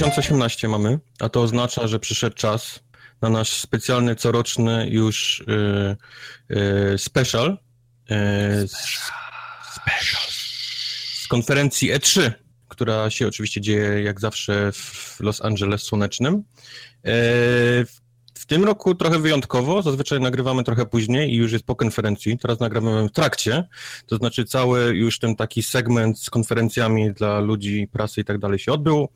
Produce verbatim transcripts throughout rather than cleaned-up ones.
tysiąc osiemnaście mamy, a to oznacza, że przyszedł czas na nasz specjalny, coroczny już yy, yy, special, yy, z, special z konferencji E trzy, która się oczywiście dzieje jak zawsze w Los Angeles słonecznym. Yy, w tym roku trochę wyjątkowo, zazwyczaj nagrywamy trochę później i już jest po konferencji, teraz nagrywamy w trakcie, to znaczy cały już ten taki segment z konferencjami dla ludzi, prasy i tak dalej się odbył.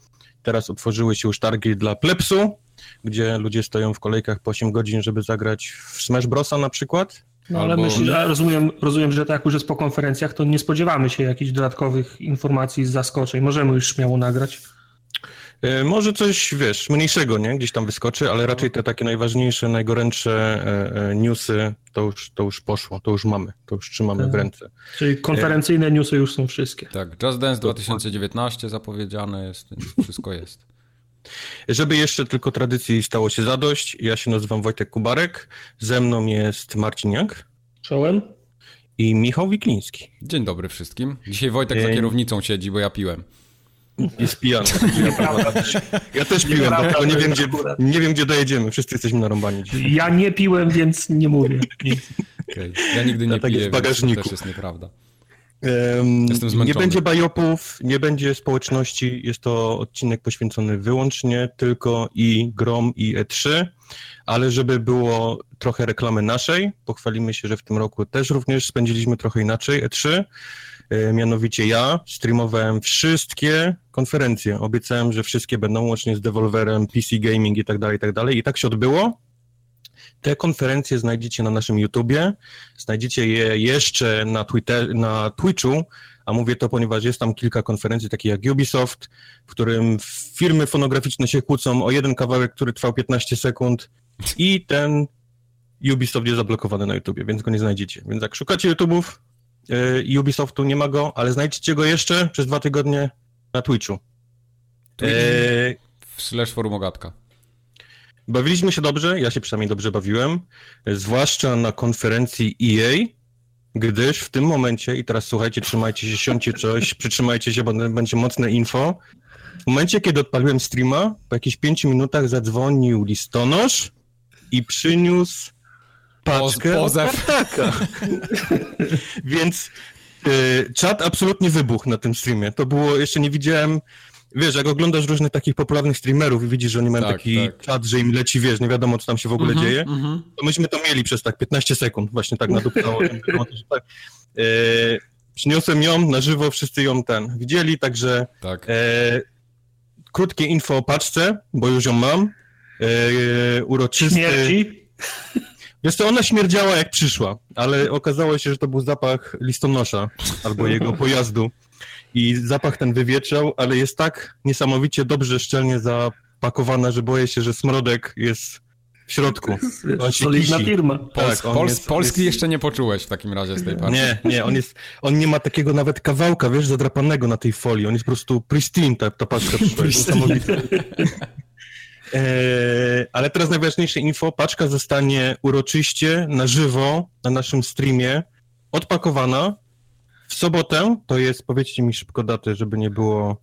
Teraz otworzyły się już targi dla plebsu, gdzie ludzie stoją w kolejkach po osiem godzin, żeby zagrać w Smash Brosa na przykład. No ale albo... myślę, że rozumiem, rozumiem, że tak już jest po konferencjach, to nie spodziewamy się jakichś dodatkowych informacji, zaskoczeń. Możemy już śmiało nagrać. Yy, może coś, wiesz, mniejszego, nie? Gdzieś tam wyskoczy, ale raczej te takie najważniejsze, najgorętsze yy, newsy to już, to już poszło, to już mamy, to już trzymamy w ręce. Czyli konferencyjne yy. newsy już są wszystkie. Tak, Just Dance dwa tysiące dziewiętnaście zapowiedziane jest, wszystko jest. Żeby jeszcze tylko tradycji stało się zadość, ja się nazywam Wojtek Kubarek, ze mną jest Marcin Jank. Czołem. I Michał Wikliński. Dzień dobry wszystkim. Dzisiaj Wojtek za kierownicą siedzi, bo ja piłem. Jest pijany. Ja też piłem, dlatego nie wiem, gdzie, nie wiem, gdzie dojedziemy. Wszyscy jesteśmy narąbani dzisiaj. Ja nie piłem, więc nie mówię. Okay. Ja nigdy nie piję, więc to też jest nieprawda. Nie będzie bajopów, nie będzie społeczności, jest to odcinek poświęcony wyłącznie tylko i Grom i E trzy, ale żeby było trochę reklamy naszej, pochwalimy się, że w tym roku też również spędziliśmy trochę inaczej E trzy, mianowicie ja streamowałem wszystkie konferencje, obiecałem, że wszystkie będą łącznie z Devolverem, P C Gaming i tak dalej, i tak dalej i tak się odbyło. Te konferencje znajdziecie na naszym YouTubie, znajdziecie je jeszcze na, Twitter, na Twitchu, a mówię to, ponieważ jest tam kilka konferencji takich jak Ubisoft, w którym firmy fonograficzne się kłócą o jeden kawałek, który trwał piętnaście sekund i ten Ubisoft jest zablokowany na YouTubie, więc go nie znajdziecie. Więc jak szukacie YouTubów i Ubisoftu, nie ma go, ale znajdziecie go jeszcze przez dwa tygodnie na Twitchu. Twitch e... slash forumogatka. Bawiliśmy się dobrze, ja się przynajmniej dobrze bawiłem, zwłaszcza na konferencji E A, gdyż w tym momencie, i teraz słuchajcie, trzymajcie się, siądźcie coś, przytrzymajcie się, bo będzie mocne info. W momencie, kiedy odpaliłem streama, po jakichś pięciu minutach zadzwonił listonosz i przyniósł paczkę po, Spartaka. Więc y, czat absolutnie wybuchł na tym streamie. To było, jeszcze nie widziałem... Wiesz, jak oglądasz różnych takich popularnych streamerów i widzisz, że oni mają tak, taki tak. czat, że im leci, wiesz, nie wiadomo, co tam się w ogóle uh-huh, dzieje, uh-huh. to myśmy to mieli przez tak piętnaście sekund, właśnie tak nadupcało. tak. E, przyniosłem ją na żywo, wszyscy ją ten widzieli, także tak. e, krótkie info o paczce, bo już ją mam, e, uroczysty... Śmierdzi? Wiesz co, ona śmierdziała jak przyszła, ale okazało się, że to był zapach listonosza albo jego pojazdu. I zapach ten wywietrzał, ale jest tak niesamowicie dobrze, szczelnie zapakowana, że boję się, że smrodek jest w środku. Solidna firma. Pols- tak, Pols- jest, Polski jest... jeszcze nie poczułeś w takim razie z tej partii. Nie, nie, on jest, on nie ma takiego nawet kawałka, wiesz, zadrapanego na tej folii. On jest po prostu pristine, ta, ta paczka przyszła, jest niesamowita. eee, ale teraz najważniejsze info, paczka zostanie uroczyście, na żywo, na naszym streamie, odpakowana. W sobotę, to jest, powiedzcie mi szybko datę, żeby nie było...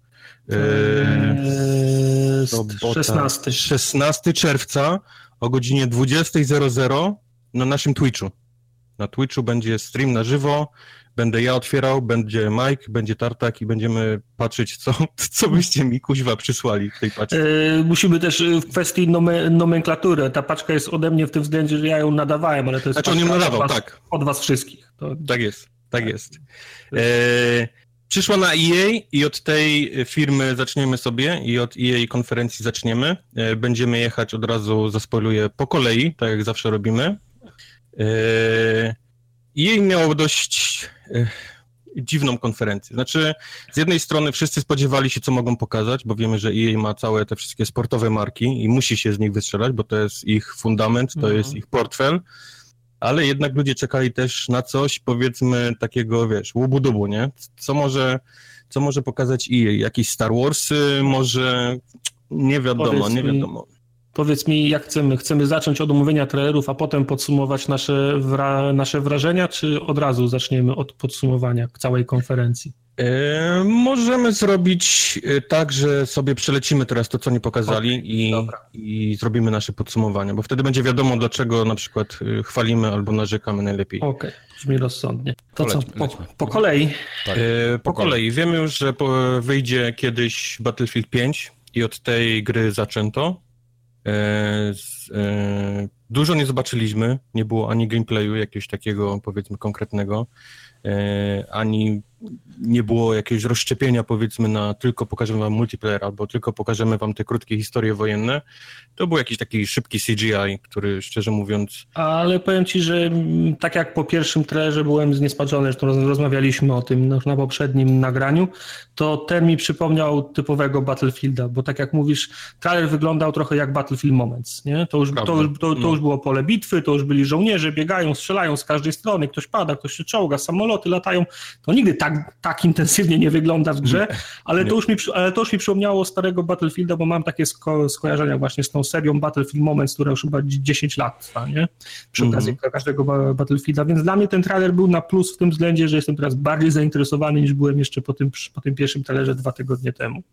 Yy, sobota, szesnastego szesnastego czerwca o godzinie dwudziesta na naszym Twitchu. Na Twitchu będzie stream na żywo, będę ja otwierał, będzie Mike, będzie Tartak i będziemy patrzeć, co, co byście mi kuźwa przysłali w tej paczce. Yy, musimy też w kwestii nomen- nomenklatury. Ta paczka jest ode mnie w tym względzie, że ja ją nadawałem, ale to jest znaczy, on ją nadawał, od was, tak. od was wszystkich. To... Tak jest. Tak jest. E, przyszła na E A i od tej firmy zaczniemy sobie i od E A konferencji zaczniemy. E, będziemy jechać od razu, zaspoiluję, po kolei, tak jak zawsze robimy. E, E A miało dość e, dziwną konferencję. Znaczy, z jednej strony wszyscy spodziewali się, co mogą pokazać, bo wiemy, że E A ma całe te wszystkie sportowe marki i musi się z nich wystrzelać, bo to jest ich fundament, to mhm. jest ich portfel. Ale jednak ludzie czekali też na coś, powiedzmy, takiego, wiesz, łubu-dubu, nie? Co może, co może pokazać E A? Jakieś Star Warsy, może, nie wiadomo, nie wiadomo. Powiedz mi, jak chcemy? Chcemy zacząć od omówienia trailerów, a potem podsumować nasze, wra- nasze wrażenia, czy od razu zaczniemy od podsumowania całej konferencji? Yy, możemy zrobić tak, że sobie przelecimy teraz to, co nie pokazali okay, i, i zrobimy nasze podsumowania, bo wtedy będzie wiadomo, dlaczego na przykład chwalimy albo narzekamy najlepiej. Okej, okay, brzmi rozsądnie. To lećmy, co, po, po kolei? Tak, yy, po, po kolei. kolei. Wiemy już, że po, wyjdzie kiedyś Battlefield pięć i od tej gry zaczęto. E, z, e, dużo nie zobaczyliśmy, nie było ani gameplayu jakiegoś takiego, powiedzmy, konkretnego, e, ani nie było jakiegoś rozszczepienia, powiedzmy, na tylko pokażemy wam multiplayer albo tylko pokażemy wam te krótkie historie wojenne. To był jakiś taki szybki C G I, który szczerze mówiąc... Ale powiem ci, że tak jak po pierwszym trailerze byłem zniesmaczony, zresztą rozmawialiśmy o tym na poprzednim nagraniu, to ten mi przypomniał typowego Battlefielda, bo tak jak mówisz, trailer wyglądał trochę jak Battlefield Moments, nie? To już, to, to, to już było pole bitwy, to już byli żołnierze, biegają, strzelają z każdej strony, ktoś pada, ktoś się czołga, samoloty latają, to nigdy tak Tak, tak intensywnie nie wygląda w grze, ale to, już mi, ale to już mi przypomniało starego Battlefielda, bo mam takie sko- skojarzenia właśnie z tą serią Battlefield Moments, która już chyba dziesięć lat trwa, nie? Przy okazji mm-hmm. każdego ba- Battlefielda, więc dla mnie ten trailer był na plus w tym względzie, że jestem teraz bardziej zainteresowany niż byłem jeszcze po tym, po tym pierwszym trailerze dwa tygodnie temu.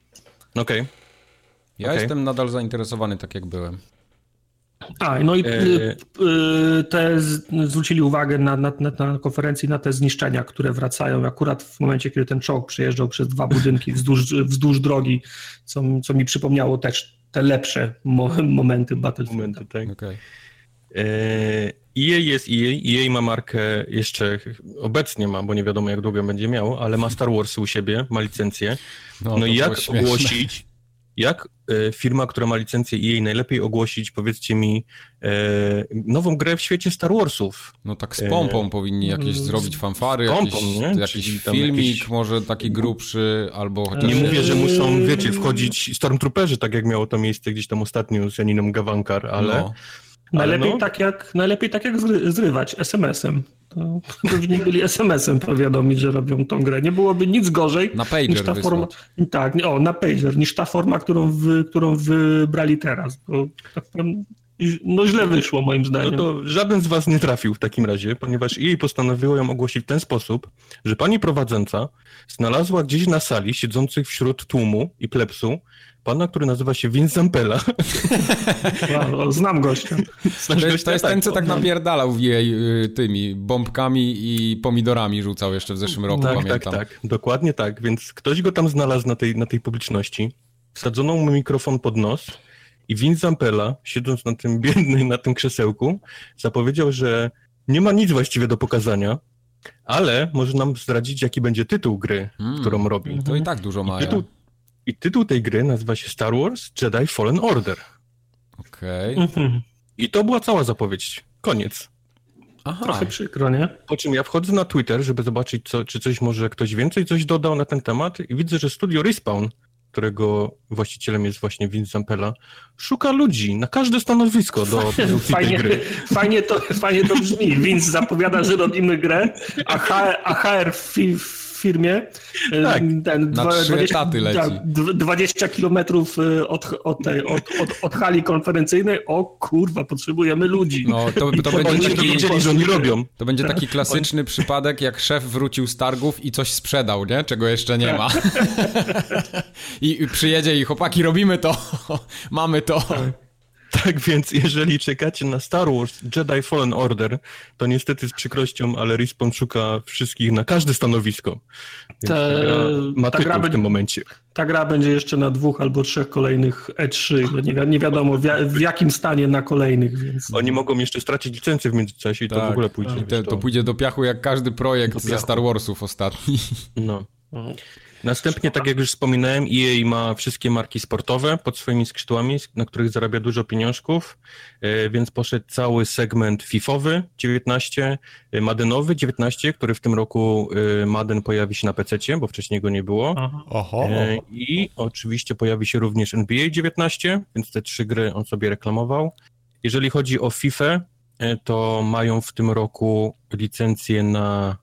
Okej. Okay. Ja okay. jestem nadal zainteresowany tak jak byłem. A, no i te zwrócili uwagę na, na, na konferencji na te zniszczenia, które wracają akurat w momencie, kiedy ten czołg przejeżdżał przez dwa budynki wzdłuż, wzdłuż drogi, co, co mi przypomniało też te lepsze mo- momenty Battlefielda. Tak. Okay. E A jest E A, E A ma markę jeszcze, obecnie ma, bo nie wiadomo jak długo będzie miał, ale ma Star Wars u siebie, ma licencję. No, no i jak ogłosić... Jak firma, która ma licencję E A, najlepiej ogłosić, powiedzcie mi, e, nową grę w świecie Star Warsów? No tak z pompą e, powinni jakieś z, zrobić fanfary, z pompą, jakiś, jakiś filmik jakiś... może taki grubszy, albo... Chociaż... Nie mówię, że muszą, wiecie, wchodzić Stormtrooperzy, tak jak miało to miejsce gdzieś tam ostatnio z Janiną Gawankar, ale... No. Ale najlepiej, no... tak jak, najlepiej tak jak zrywać es em es em. To pewnie byli es em es em powiadomić, że robią tą grę. Nie byłoby nic gorzej na pager niż ta wysłać. forma. Tak, o, na pager, niż ta forma, którą, wy, którą wybrali teraz. Bo, no źle wyszło moim zdaniem. No to żaden z was nie trafił w takim razie, ponieważ E A postanowiło ją ogłosić w ten sposób, że pani prowadząca znalazła gdzieś na sali siedzących wśród tłumu i plebsu pana, który nazywa się Vince Zampella. Wow, znam gościa. Znasz to, gościa? To jest ten, co tak napierdalał w jej tymi bombkami i pomidorami rzucał jeszcze w zeszłym roku, tak, pamiętam. Tak, tak, dokładnie tak. Więc ktoś go tam znalazł na tej, na tej publiczności, wsadzono mu mikrofon pod nos i Vince Zampella, siedząc na tym biednym, na tym krzesełku, zapowiedział, że nie ma nic właściwie do pokazania, ale może nam zdradzić, jaki będzie tytuł gry, hmm, którą robi. To i tak dużo ma. I tytuł tej gry nazywa się Star Wars Jedi Fallen Order. Okej. Okay. Mhm. I to była cała zapowiedź. Koniec. Aha. Trochę przykro, nie? Po czym ja wchodzę na Twitter, żeby zobaczyć, co, czy coś może ktoś więcej coś dodał na ten temat i widzę, że studio Respawn, którego właścicielem jest właśnie Vince Zampella, szuka ludzi na każde stanowisko do fajnie, tej gry. Fajnie to, fajnie to brzmi. Vince zapowiada, że robimy grę, a, H- a H R w firmie, tak, ten, na dwadzieścia, dwadzieścia kilometrów od, od, tej, od, od, od hali konferencyjnej, o kurwa, potrzebujemy ludzi. No, to, to, to będzie taki, wiedzieli, że oni robią. To będzie taki klasyczny przypadek, jak szef wrócił z targów i coś sprzedał, nie? Czego jeszcze nie ma. I przyjedzie i chłopaki, robimy to, mamy to. Tak więc, jeżeli czekacie na Star Wars Jedi Fallen Order, to niestety z przykrością, ale Respawn szuka wszystkich na każde stanowisko. Ta, ma ta gra w tym momencie. Ta gra będzie jeszcze na dwóch albo trzech kolejnych E trzy. Nie, wi- nie wiadomo w, ja- w jakim stanie na kolejnych. Więc... Oni mogą jeszcze stracić licencję w międzyczasie i tak, to w ogóle pójdzie. Te, to pójdzie do piachu jak każdy projekt ze Star Warsów ostatni. No. Następnie, tak jak już wspominałem, E A ma wszystkie marki sportowe pod swoimi skrzydłami, na których zarabia dużo pieniążków, więc poszedł cały segment fifowy dziewiętnaście, Maddenowy dziewiętnaście, który w tym roku Madden pojawi się na pececie, bo wcześniej go nie było. Aha. Oho. I oczywiście pojawi się również N B A dziewiętnaście, więc te trzy gry on sobie reklamował. Jeżeli chodzi o Fifę, to mają w tym roku licencję na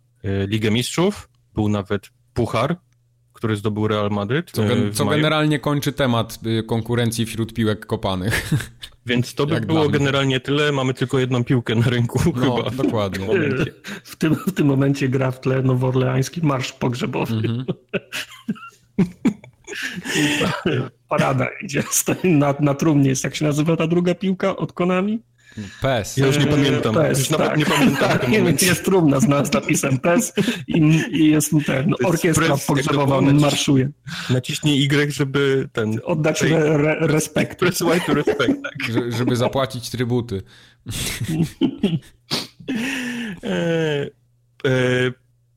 Ligę Mistrzów, był nawet puchar, który zdobył Real Madryt. Co, gen- co generalnie kończy temat konkurencji wśród piłek kopanych. Więc to by było generalnie tyle. Mamy tylko jedną piłkę na rynku, no, chyba. Dokładnie. W tym, w tym momencie gra w tle nowoorleański marsz pogrzebowy. Mm-hmm. Parada idzie na, na trumnie. Jest, jak się nazywa ta druga piłka od Konami? P E S. Ja już nie pamiętam. P E S, już tak. Nawet nie pamiętam. Tak, jest trumna z napisem P E S i, i jest ten no, orkiestra pogrzebowa marszuje. Naciśnij Y, żeby ten... Oddać tej, re, re, respekt. Press Y to respect, tak. Że, żeby zapłacić trybuty. e, e,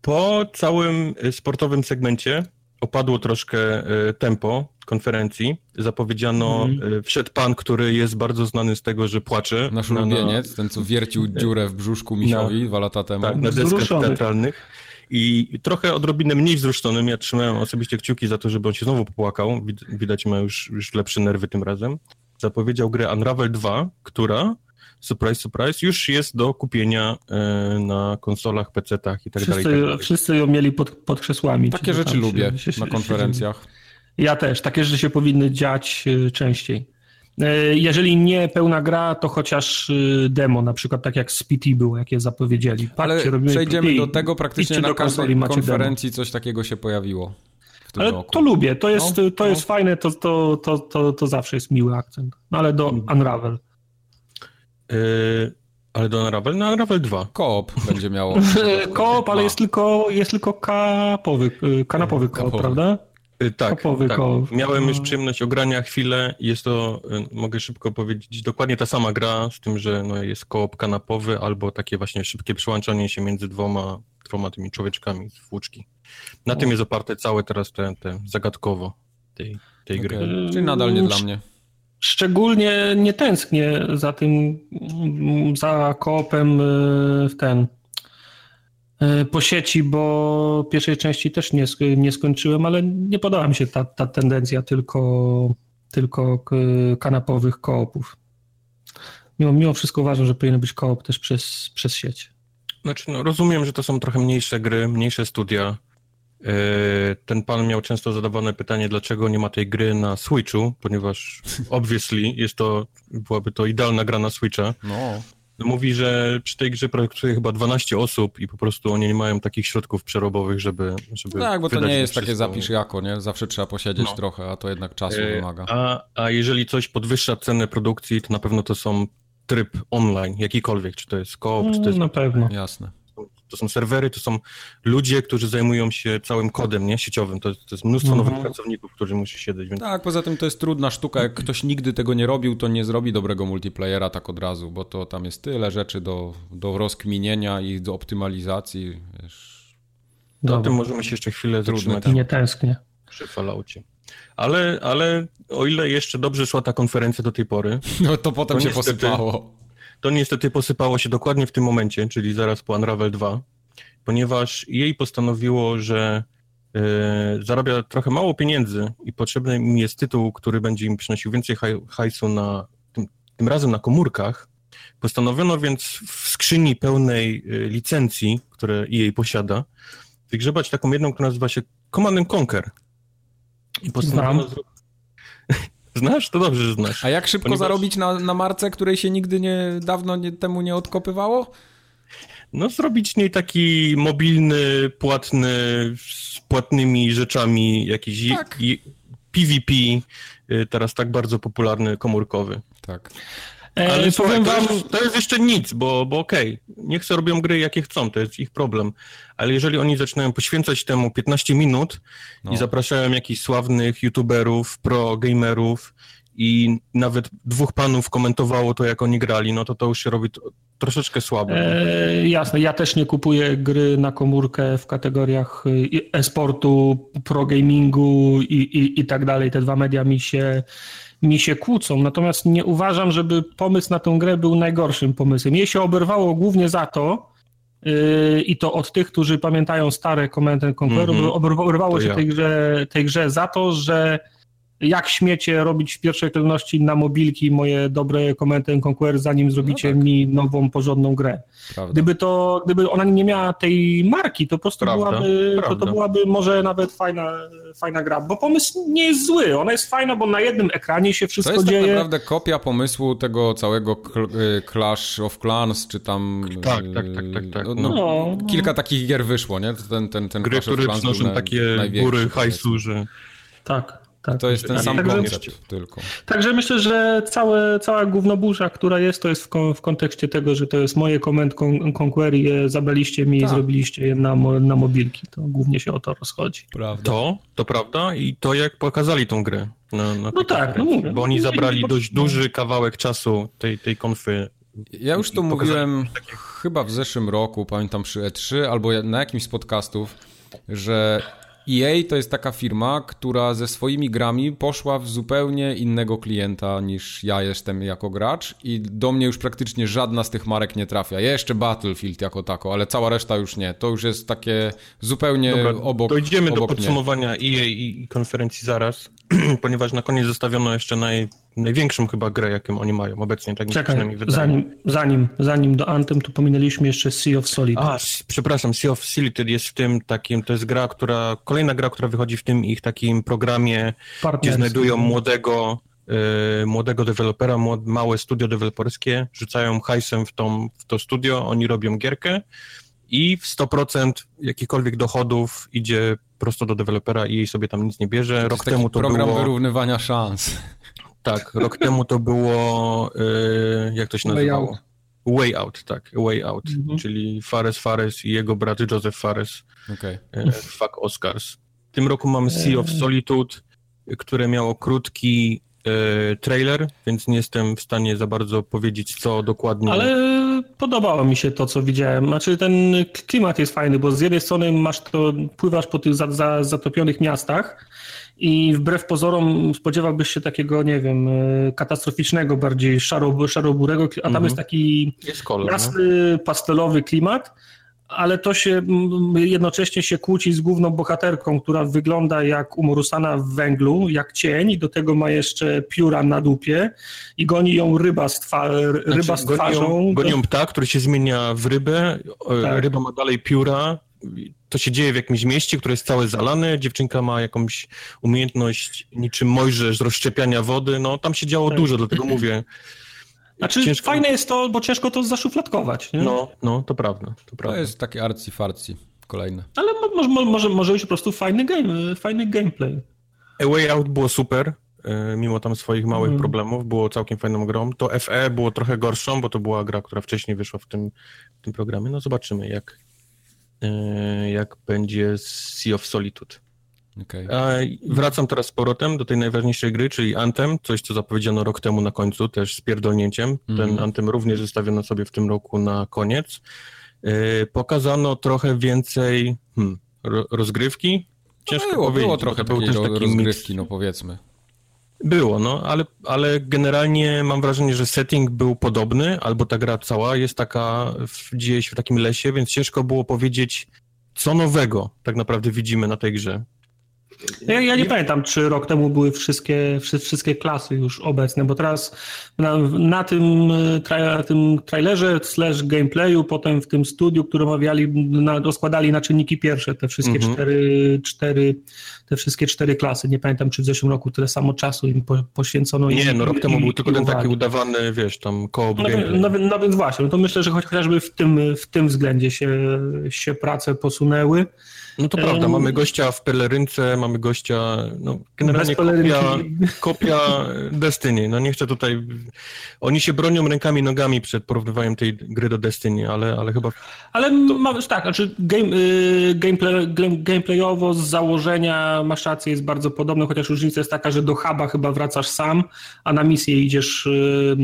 po całym sportowym segmencie opadło troszkę tempo konferencji. Zapowiedziano, mm. wszedł pan, który jest bardzo znany z tego, że płacze. Nasz ulubieniec, na, ten co wiercił dziurę w brzuszku misiowi na, dwa lata temu. Tak, na deskach teatralnych. I trochę odrobinę mniej wzruszonym. Ja trzymałem osobiście kciuki za to, żeby on się znowu popłakał. Widać, ma już, już lepsze nerwy tym razem. Zapowiedział grę Unravel dwa, która, surprise, surprise, już jest do kupienia na konsolach, pecetach i tak wszyscy, dalej. Tak wszyscy ją mieli pod, pod krzesłami. Takie rzeczy tam, lubię się, na konferencjach. Ja też. Takie rzeczy się powinny dziać częściej. Jeżeli nie pełna gra, to chociaż demo, na przykład tak jak z P T było, jakie zapowiedzieli. Patrzcie, ale przejdziemy do tego, praktycznie na każdej konferencji coś takiego się pojawiło. Ale roku. To lubię, to jest, no, to no. jest fajne, to, to, to, to, to zawsze jest miły akcent. No ale do Unravel. Yy, ale do Unravel? No Unravel dwa. Koop będzie miało. Koop, ale jest tylko, jest tylko kapowy, kanapowy koop, kapowy. Prawda? Tak, tak, miałem już przyjemność ogrania chwilę, jest to, mogę szybko powiedzieć, dokładnie ta sama gra, z tym, że no jest koop kanapowy albo takie właśnie szybkie przełączanie się między dwoma, dwoma tymi człowieczkami z włóczki. Na tym jest oparte całe teraz te, te zagadkowo tej, tej gry. Okay. Czyli nadal nie dla mnie. Szczególnie nie tęsknię za tym, za koopem w ten... po sieci, bo pierwszej części też nie, nie skończyłem, ale nie podoba mi się ta, ta tendencja tylko, tylko kanapowych koopów. Mimo, mimo wszystko uważam, że powinien być koop też przez, przez sieć. Znaczy, no, rozumiem, że to są trochę mniejsze gry, mniejsze studia. Ten pan miał często zadawane pytanie, dlaczego nie ma tej gry na Switchu, ponieważ obviously jest to, byłaby to idealna gra na Switcha. No. Mówi, że przy tej grze pracuje chyba dwanaście osób i po prostu oni nie mają takich środków przerobowych, żeby... żeby tak, bo to nie jest wszystko. Takie zapisz jako, nie? Zawsze trzeba posiedzieć no. trochę, a to jednak czasu e, wymaga. A, a jeżeli coś podwyższa cenę produkcji, to na pewno to są tryb online, jakikolwiek, czy to jest koop, no, czy to jest... Na pewno. Jasne. To są serwery, to są ludzie, którzy zajmują się całym kodem nie sieciowym. To, to jest mnóstwo nowych mhm. pracowników, którzy musi siedzieć. Więc... Tak, poza tym to jest trudna sztuka. Jak ktoś nigdy tego nie robił, to nie zrobi dobrego multiplayera tak od razu, bo to tam jest tyle rzeczy do, do rozkminienia i do optymalizacji. Wiesz. O tym możemy się jeszcze chwilę zatrzymać. Nie tęsknię. Przy Falloutie. Ale, ale o ile jeszcze dobrze szła ta konferencja do tej pory... No to potem to się niestety... posypało. To niestety posypało się dokładnie w tym momencie, czyli zaraz po Unravel dwa, ponieważ jej postanowiło, że yy, zarabia trochę mało pieniędzy i potrzebny im jest tytuł, który będzie im przynosił więcej haj, hajsu na, tym, tym razem na komórkach. Postanowiono więc w skrzyni pełnej y, licencji, które E A posiada, wygrzebać taką jedną, która nazywa się Command and Conquer. I postanowiono... Znasz? To dobrze, że znasz. A jak szybko Ponieważ... zarobić na, na marce, której się nigdy nie, dawno nie, temu nie odkopywało? No zrobić z niej taki mobilny, płatny, z płatnymi rzeczami, jakiś tak. i, i P V P, teraz tak bardzo popularny, komórkowy. Tak. Ale e, słuchaj, powiem wam... to, jest, to jest jeszcze nic, bo, bo okej, okay, niech sobie robią gry jakie chcą, to jest ich problem. Ale jeżeli oni zaczynają poświęcać temu piętnaście minut no. i zapraszają jakichś sławnych youtuberów, pro-gamerów i nawet dwóch panów komentowało to, jak oni grali, no to to już się robi t- troszeczkę słabe. E, jasne, ja też nie kupuję gry na komórkę w kategoriach e-sportu, pro-gamingu i, i, i tak dalej. Te dwa media mi się... mi się kłócą, natomiast nie uważam, żeby pomysł na tę grę był najgorszym pomysłem. Jej się oberwało głównie za to yy, i to od tych, którzy pamiętają stare Command and Conquer, mm-hmm. oberwało to się ja. tej, grze, tej grze za to, że jak śmiecie robić w pierwszej kolejności na mobilki moje dobre Command and Conquer, zanim zrobicie no tak. mi nową, porządną grę. Prawda. Gdyby to, gdyby ona nie miała tej marki, to po prostu Prawda. byłaby, Prawda. To, to byłaby może nawet fajna, fajna gra, bo pomysł nie jest zły, ona jest fajna, bo na jednym ekranie się wszystko dzieje. To jest dzieje. tak naprawdę kopia pomysłu tego całego Clash of Clans, czy tam... Tak, tak, tak, tak. tak. No, no, no. Kilka takich gier wyszło, nie? Ten, ten, ten gry, które przynoszą takie góry hajsu, że... Tak. Tak, to jest ten sam także, koncept tylko. Także myślę, że całe, cała gównoburza, która jest, to jest w, kon, w kontekście tego, że to jest moje Command Conquer i je zabraliście mi tak. i zrobiliście je na, na mobilki. To głównie się o to rozchodzi. Prawda. To, to prawda i to jak pokazali tą grę. Na, na no tak. Grę. No mówię, bo oni zabrali nie, dość nie, duży kawałek czasu tej, tej konfy. Ja już to mówiłem takie... chyba w zeszłym roku, pamiętam przy E trzy albo na jakimś z podcastów, że... E A to jest taka firma, która ze swoimi grami poszła w zupełnie innego klienta niż ja jestem jako gracz i do mnie już praktycznie żadna z tych marek nie trafia. Jeszcze Battlefield jako tako, ale cała reszta już nie. To już jest takie zupełnie Dobra, obok dojdziemy obok do podsumowania nie. E A i konferencji zaraz, ponieważ na koniec zostawiono jeszcze naj, największą chyba grę, jaką oni mają obecnie. Tak Czekaj, zanim, zanim, zanim do Anthem, to pominęliśmy jeszcze Sea of Solitude. A, przepraszam, Sea of Solitude jest w tym takim, to jest gra, która, kolejna gra, która wychodzi w tym ich takim programie, gdzie znajdują młodego, yy, młodego dewelopera, młod, małe studio deweloperskie, rzucają hajsem w, tą, w to studio, oni robią gierkę i w sto procent jakichkolwiek dochodów idzie prosto do dewelopera i jej sobie tam nic nie bierze. To rok temu to program było... program wyrównywania szans. Tak, rok temu to było... Yy, jak to się nazywało? Way Out. Way Out, tak. Way Out, mhm. czyli Fares Fares i jego brat Joseph Fares. Okay. Yy, fuck Oscars. W tym roku mamy Sea of Solitude, które miało krótki yy, trailer, więc nie jestem w stanie za bardzo powiedzieć, co dokładnie... Ale... Podobało mi się to, co widziałem. Znaczy ten klimat jest fajny, bo z jednej strony masz to, pływasz po tych za, za, zatopionych miastach i wbrew pozorom spodziewałbyś się takiego, nie wiem, katastroficznego, bardziej szaro, szaroburego, a tam mm-hmm. jest taki jest kolor, jasny, no. pastelowy klimat, ale to się jednocześnie się kłóci z główną bohaterką, która wygląda jak umorusana w węglu, jak cień i do tego ma jeszcze pióra na dupie i goni ją ryba z, twa, ryba znaczy, z twarzą. Goni ją, goni ją ptak, który się zmienia w rybę, tak. ryba ma dalej pióra, to się dzieje w jakimś mieście, które jest całe zalane, dziewczynka ma jakąś umiejętność niczym Mojżesz z rozszczepiania wody, no tam się działo tak. dużo, dlatego mówię. Znaczy ciężko... fajne jest to, bo ciężko to zaszufladkować. Nie? No, no, to prawda. To, prawda. to jest takie arcy-farcy kolejne. Ale może, może, może być po prostu fajny, game, fajny gameplay. A Way Out było super, mimo tam swoich małych mm. problemów, było całkiem fajną grą. To F E było trochę gorszą, bo to była gra, która wcześniej wyszła w tym, w tym programie. No zobaczymy, jak, jak będzie Sea of Solitude. Okay. A wracam teraz z powrotem do tej najważniejszej gry, czyli Anthem, coś co zapowiedziano rok temu na końcu, też z pierdolnięciem. Mm. Ten Anthem również zostawiono sobie w tym roku na koniec. Yy, pokazano trochę więcej hmm, rozgrywki. Ciężko no było, było trochę był też taki rozgrywki, mix. no powiedzmy. Było, no, ale, ale generalnie mam wrażenie, że setting był podobny, albo ta gra cała jest taka, dzieje się w takim lesie, więc ciężko było powiedzieć, co nowego tak naprawdę widzimy na tej grze. Ja, ja nie pamiętam, czy rok temu były wszystkie, wszystkie klasy już obecne, bo teraz na, na tym, tra, tym trailerze slash gameplayu, potem w tym studiu, które omawiali, na, rozkładali na czynniki pierwsze te wszystkie mm-hmm. cztery, cztery, te wszystkie cztery klasy. Nie pamiętam, czy w zeszłym roku tyle samo czasu im po, poświęcono. Nie, im, no rok temu był tylko ten uwagi. taki udawany, wiesz, tam koło no, no, no, no więc właśnie, no to myślę, że choć, chociażby w tym, w tym względzie się, się prace posunęły. No to prawda, um, mamy gościa w pelerynce, mamy gościa, no generalnie kopia, kopia Destiny, no nie chcę tutaj, oni się bronią rękami i nogami przed porównywaniem tej gry do Destiny, ale, ale chyba... Ale to... masz, tak, znaczy game, y, gameplay, gameplayowo z założenia, masz rację, jest bardzo podobne, chociaż różnica jest taka, że do huba chyba wracasz sam, a na misję idziesz,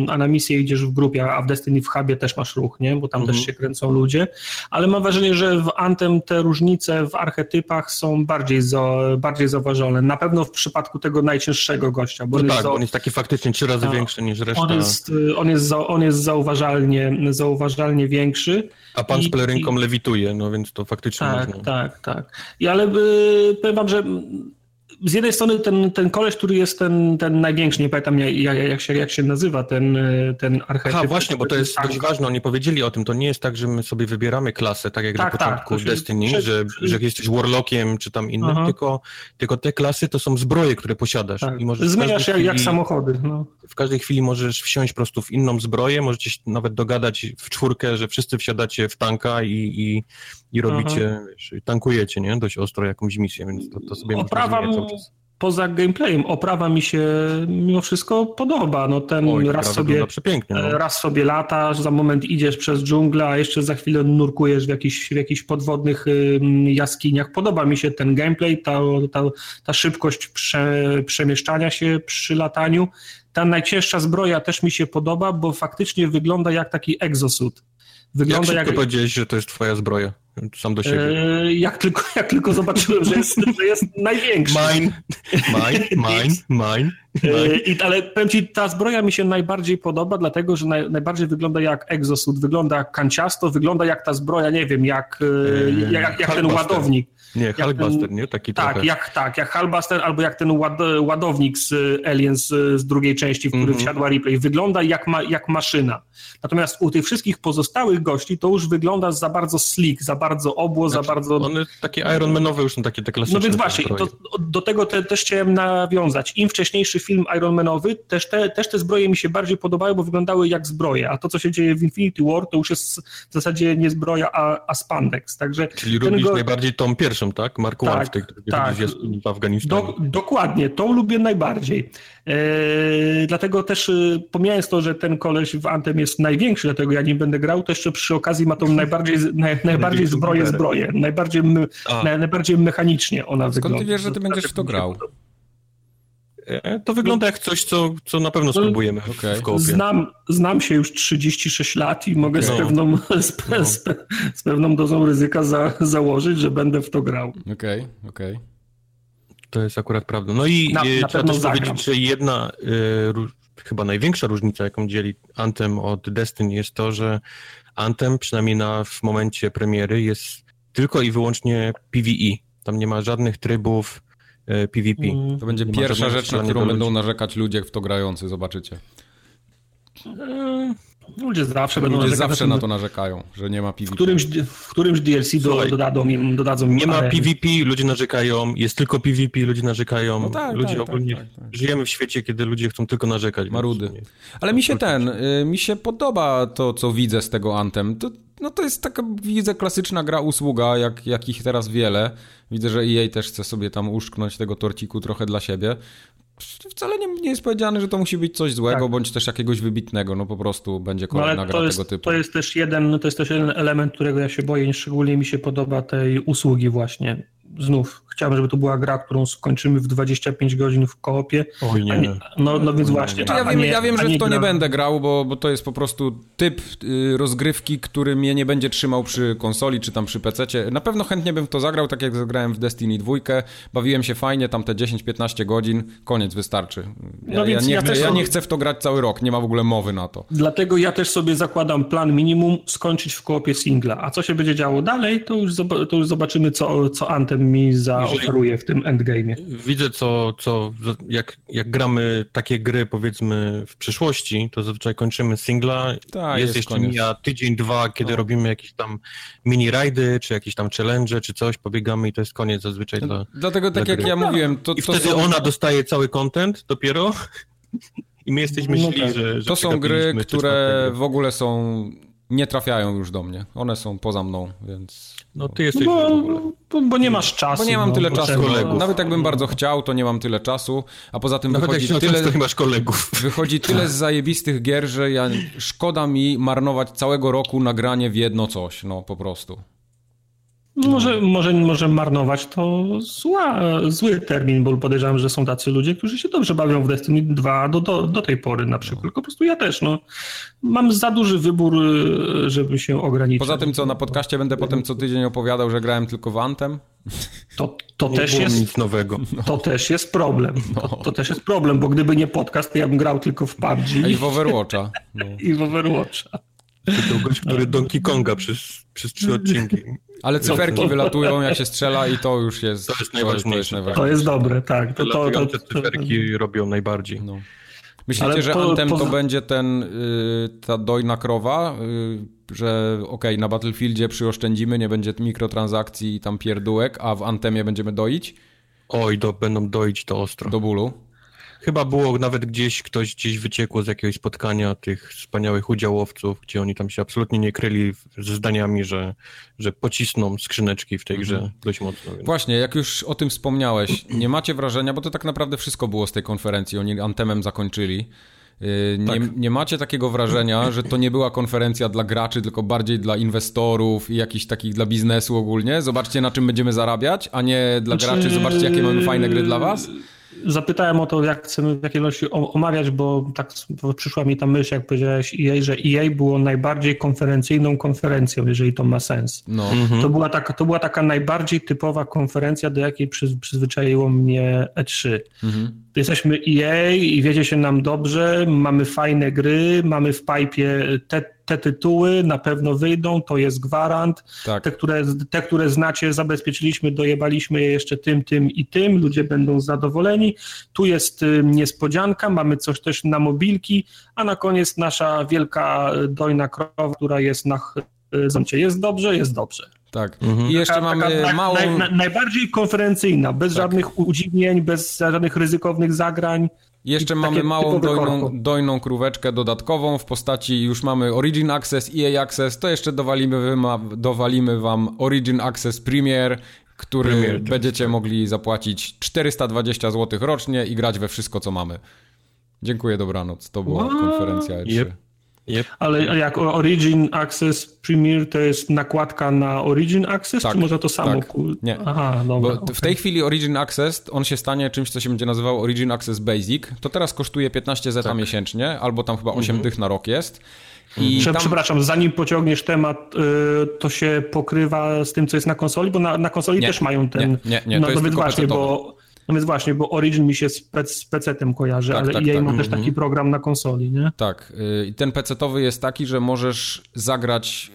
a na misję idziesz w grupie, a w Destiny w hubie też masz ruch, nie, bo tam mhm. też się kręcą ludzie, ale mam wrażenie, że w Anthem te różnice w archetypach są bardziej, za, bardziej zauważone. Na pewno w przypadku tego najcięższego gościa. Bo no on tak, jest za... on jest taki faktycznie trzy razy no, większy niż reszta. On jest, on jest, za, on jest zauważalnie, zauważalnie większy. A pan I, z pelerynką i... lewituje, no więc to faktycznie tak, można. Tak, tak. I ale y, powiem wam, że z jednej strony ten, ten koleś, który jest ten, ten największy, nie pamiętam jak, jak, się, jak się nazywa ten, ten archetyp. Aha, właśnie, bo to jest dość ważne, oni powiedzieli o tym, to nie jest tak, że my sobie wybieramy klasę, tak jak tak, na początku tak, Destiny, przecież... że, że jesteś warlockiem czy tam innym, tylko, tylko te klasy to są zbroje, które posiadasz. Tak. I możesz zmieniasz jak, chwili, jak samochody. No. W każdej chwili możesz wsiąść po prostu w inną zbroję, możecie się nawet dogadać w czwórkę, że wszyscy wsiadacie w tanka i, i, i robicie, wiesz, tankujecie, nie? Dość ostro jakąś misję, więc to, to sobie Oprawa... można zmieniać cały czas. Poza gameplayem oprawa mi się mimo wszystko podoba. No ten Oj, raz, sobie, no. raz sobie latasz, za moment idziesz przez dżunglę, a jeszcze za chwilę nurkujesz w jakichś w jakichś podwodnych jaskiniach. Podoba mi się ten gameplay, ta, ta, ta szybkość prze, przemieszczania się przy lataniu. Ta najcięższa zbroja też mi się podoba, bo faktycznie wygląda jak taki exosuit. Wygląda jak szybko jak... powiedziałeś, że to jest twoja zbroja? Sam do siebie. Eee, jak, tylko, jak tylko zobaczyłem, że jest, że jest największy. Mine, mine, mine, mine. mine. Eee, ale powiem ci, ta zbroja mi się najbardziej podoba, dlatego, że naj, najbardziej wygląda jak exosuit, wygląda kanciasto, wygląda jak ta zbroja, nie wiem, jak, eee, jak, jak ten ładownik. Nie, jak Hulkbuster, ten, nie? Taki tak, trochę. Jak, tak, jak Hulkbuster albo jak ten ład, ładownik z Aliens z drugiej części, w który mm-hmm. wsiadła Ripley. Wygląda jak, ma, jak maszyna. Natomiast u tych wszystkich pozostałych gości to już wygląda za bardzo slick, za bardzo obło, znaczy, za bardzo... One takie Ironmanowe już są takie te klasyczne. No więc właśnie, to, do tego te, też chciałem nawiązać. Im wcześniejszy film Ironmanowy, też te, też te zbroje mi się bardziej podobały, bo wyglądały jak zbroje, a to, co się dzieje w Infinity War, to już jest w zasadzie nie zbroja, a, a spandex. Także czyli lubisz go... najbardziej tą pierwszą, tak? Mark tak, One w tej, której tak. w Afganistanie. Do, dokładnie, tą lubię najbardziej. Yy, dlatego też yy, pomijając to, że ten koleś w Anthem jest największy, dlatego ja nim będę grał, to jeszcze przy okazji ma tą najbardziej, naj, najbardziej zbroję zbroję. Najbardziej, me, na, najbardziej mechanicznie ona skąd wygląda. Skąd ty wiesz, że ty będziesz w to grał? To wygląda jak coś, co, co na pewno spróbujemy okay. w kołpie. Znam, znam się już trzydzieści sześć lat i mogę okay. z, pewną, no. z, pe, z, pe, z pewną dozą ryzyka za, założyć, że będę w to grał. Okej, okay, okej. Okay. To jest akurat prawda. No i na, e, na trzeba też zagram. powiedzieć, że jedna e, ró, chyba największa różnica, jaką dzieli Anthem od Destiny, jest to, że Anthem przynajmniej na, w momencie premiery jest tylko i wyłącznie P V E. Tam nie ma żadnych trybów P V P. To będzie nie pierwsza rzecz, na którą będą ludzi. narzekać ludzie w to grający, zobaczycie. Ludzie zawsze będą ludzie narzekać. zawsze na to narzekają, że nie ma P V P. W którymś, w którymś D L C Słuchaj, dodadzą im dodadzą Nie im ma P V P, ludzie narzekają, jest tylko P V P, ludzie narzekają. No tak, ludzie tak, ogólnie tak, tak, tak. Żyjemy w świecie, kiedy ludzie chcą tylko narzekać. Marudy. Nie, Ale mi się ten, mi się podoba to, co widzę z tego Anthem. To, no to jest taka, widzę, klasyczna gra usługa, jak, jak ich teraz wiele. Widzę, że E A też chce sobie tam uszknąć tego torciku trochę dla siebie. Wcale nie, nie jest powiedziane, że to musi być coś złego, tak. bądź też jakiegoś wybitnego, no po prostu będzie kolejna no, gra jest, tego typu. To jest też jeden, to jest też jeden element, którego ja się boję, szczególnie mi się podoba tej usługi właśnie. Znów chciałbym, żeby to była gra, którą skończymy w dwadzieścia pięć godzin w koopie. Oj nie. nie no, no więc właśnie. Ja, nie, wiem, ja wiem, że w to nie będę grał, bo, bo to jest po prostu typ y, rozgrywki, który mnie nie będzie trzymał przy konsoli czy tam przy pececie. Na pewno chętnie bym w to zagrał, tak jak zagrałem w Destiny dwa. Bawiłem się fajnie, tam te dziesięć piętnaście godzin, koniec, wystarczy. Ja, no więc ja, nie, ja, chcę, ja nie chcę w to grać cały rok, nie ma w ogóle mowy na to. Dlatego ja też sobie zakładam plan minimum skończyć w koopie singla. A co się będzie działo dalej, to już, to już zobaczymy, co, co Anthem mi zaoferuje w tym endgame'ie. Widzę, co, co jak, jak gramy takie gry, powiedzmy, w przyszłości, to zazwyczaj kończymy singla. Ta, jest, jest jeszcze koniec. Mija tydzień, dwa, kiedy no. robimy jakieś tam mini-rajdy, czy jakieś tam challenge, czy coś, pobiegamy i to jest koniec zazwyczaj. Dla, Dlatego tak dla jak gry. ja mówiłem... To, I to wtedy są... ona dostaje cały content dopiero i my jesteśmy no, źli, tak. że, że... To są gry, które w ogóle są... nie trafiają już do mnie. One są poza mną, więc... No ty jesteś... No bo, bo, bo nie masz czasu. Bo nie mam no, tyle czasu. Kolegów. Nawet jakbym bardzo chciał, to nie mam tyle czasu. A poza tym Nawet wychodzi tyle... Czas, to nie masz kolegów. Wychodzi tyle z zajebistych gier, że ja... szkoda mi marnować całego roku na granie w jedno coś. No po prostu. No. Może, może, może marnować to zła, zły termin, bo podejrzewam, że są tacy ludzie, którzy się dobrze bawią w Destiny dwa do, do, do tej pory na przykład. No. Po prostu ja też. No, mam za duży wybór, żeby się ograniczyć. Poza tym, co na podcaście będę potem co tydzień opowiadał, że grałem tylko w Anthem. To, to nie też było jest nic nowego. No. To też jest problem. To, to też jest problem, bo gdyby nie podcast, to ja bym grał tylko w P U B G. I w Overwatcha. No. I w Overwatcha. To gość, który Donkey Konga przez, przez trzy odcinki Ale cyferki wylatują, jak się strzela i to już jest... To jest to najważniejsze. Jest to jest dobre, tak. To, to, to, to, to... cyferki robią najbardziej. No. Myślicie, ale że po, Anthem po... to będzie ten, y, ta dojna krowa, y, że okej, okay, na Battlefieldzie przyoszczędzimy, nie będzie mikrotransakcji i tam pierdółek, a w Anthemie będziemy doić? Oj, do, będą doić to ostro. Do bólu. Chyba było nawet gdzieś, ktoś gdzieś wyciekło z jakiegoś spotkania tych wspaniałych udziałowców, gdzie oni tam się absolutnie nie kryli ze zdaniami, że, że pocisną skrzyneczki w tej grze mhm. dość mocno. Więc. Właśnie, jak już o tym wspomniałeś, nie macie wrażenia, bo to tak naprawdę wszystko było z tej konferencji, oni Anthemem zakończyli. Nie, tak. nie macie takiego wrażenia, że to nie była konferencja dla graczy, tylko bardziej dla inwestorów i jakichś takich dla biznesu ogólnie? Zobaczcie, na czym będziemy zarabiać, a nie dla znaczy... graczy, zobaczcie, jakie mamy fajne gry dla was? Zapytałem o to, jak chcemy w jakiej ilości omawiać, bo tak bo przyszła mi ta myśl, jak powiedziałeś E A, że E A było najbardziej konferencyjną konferencją, jeżeli to ma sens. No. Mhm. To, była taka, to była taka najbardziej typowa konferencja, do jakiej przyzwyczaiło mnie E trzy. Mhm. Jesteśmy E A i wiedzie się nam dobrze, mamy fajne gry, mamy w pipe'ie te, te tytuły, na pewno wyjdą, to jest gwarant. Tak. Te, które, te, które znacie, zabezpieczyliśmy, dojebaliśmy je jeszcze tym, tym i tym, ludzie będą zadowoleni. Tu jest niespodzianka, mamy coś też na mobilki, a na koniec nasza wielka dojna krowa, która jest na horyzoncie. Jest dobrze, jest dobrze. Tak. Mhm. I jeszcze taka, mamy taka, małą... Naj, naj, najbardziej konferencyjna, bez tak. żadnych udziwnień, bez żadnych ryzykownych zagrań. Jeszcze mamy małą dojną, dojną króweczkę dodatkową w postaci, już mamy Origin Access, E A Access, to jeszcze dowalimy, dowalimy wam Origin Access Premier, który Premier, będziecie mogli zapłacić czterysta dwadzieścia złotych rocznie i grać we wszystko, co mamy. Dziękuję, dobranoc. To była wow. konferencja E trzy. Yep. Yep. Ale jak Origin Access Premier to jest nakładka na Origin Access, tak, czy może to samo? Tak. Nie. Aha, dobra. Bo okay. W tej chwili Origin Access, on się stanie czymś, co się będzie nazywało Origin Access Basic. To teraz kosztuje piętnaście zeta tak. miesięcznie, albo tam chyba osiem mm-hmm. dych na rok jest. I Prze- tam... Przepraszam, zanim pociągniesz temat, yy, to się pokrywa z tym, co jest na konsoli, bo na, na konsoli nie, też mają ten... Nie, nie, nie. No, to jest tylko właśnie, bo No więc właśnie, bo Origin mi się z, pec, z pecetem kojarzy, tak, ale tak, E A tak. ma też taki mhm. program na konsoli, nie? Tak. I ten pecetowy jest taki, że możesz zagrać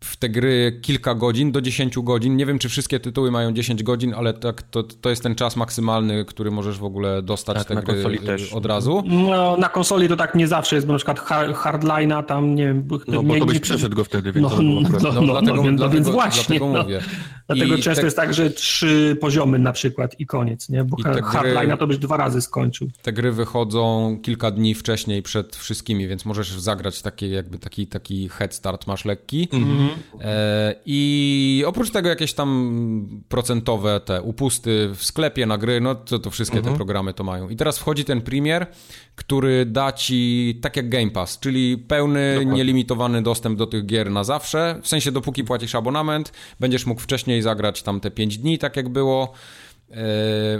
w te gry kilka godzin, do dziesięć godzin. Nie wiem, czy wszystkie tytuły mają dziesięć godzin, ale tak, to, to jest ten czas maksymalny, który możesz w ogóle dostać tak, te na gry konsoli też. Od razu. No, na konsoli to tak nie zawsze jest, bo na przykład Hardline'a tam, nie wiem... No, bo to byś przeszedł go wtedy, więc... No, no, no, no, no, no więc właśnie. Dlatego mówię. Dlatego I często te... jest tak, że trzy poziomy na przykład i koniec, nie? Bo Hardline'a to byś dwa razy skończył. Te gry wychodzą kilka dni wcześniej przed wszystkimi, więc możesz zagrać takie, jakby taki, taki head start masz lekki. Mhm. E, I oprócz tego jakieś tam procentowe te upusty w sklepie na gry, no to, to wszystkie mhm. te programy to mają. I teraz wchodzi ten Premier, który da ci tak jak Game Pass, czyli pełny, Dokładnie. nielimitowany dostęp do tych gier na zawsze. W sensie dopóki płacisz abonament, będziesz mógł wcześniej i zagrać tam te pięć dni, tak jak było.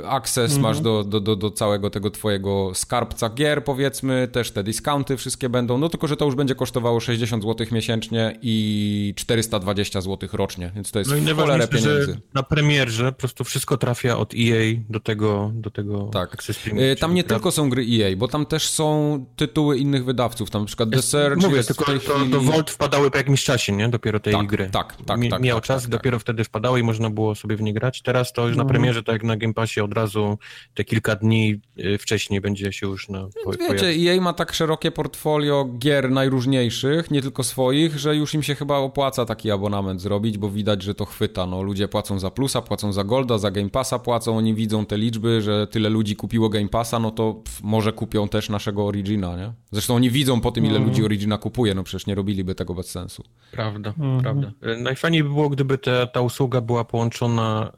Access mhm. masz do, do, do, do całego tego twojego skarbca gier, powiedzmy, też te discounty wszystkie będą, no tylko, że to już będzie kosztowało sześćdziesiąt złotych miesięcznie i czterysta dwadzieścia złotych rocznie, więc to jest no i cholerę pieniędzy. Że na premierze po prostu wszystko trafia od E A do tego, do tego tak. Access Premier. Tam nie tylko są gry E A, bo tam też są tytuły innych wydawców, tam na przykład The Search. Mówię, jest tylko to, chwili... do Vault wpadały po jakimś czasie, nie? Dopiero tej tak, gry. Tak, tak, Mi, tak. Miał tak, czas, tak, dopiero tak. wtedy wpadały i można było sobie w nie grać. Teraz to już no. na premierze tak jak na Game Passie od razu te kilka dni wcześniej będzie się już na po, Wiecie, pojawi. E A ma tak szerokie portfolio gier najróżniejszych, nie tylko swoich, że już im się chyba opłaca taki abonament zrobić, bo widać, że to chwyta. No, ludzie płacą za plusa, płacą za golda, za Game Passa płacą, oni widzą te liczby, że tyle ludzi kupiło Game Passa, no to pff, może kupią też naszego Origina, nie? Zresztą oni widzą po tym, ile mm. ludzi Origina kupuje, no przecież nie robiliby tego bez sensu. Prawda, mm. prawda. Najfajniej by było, gdyby te, ta usługa była połączona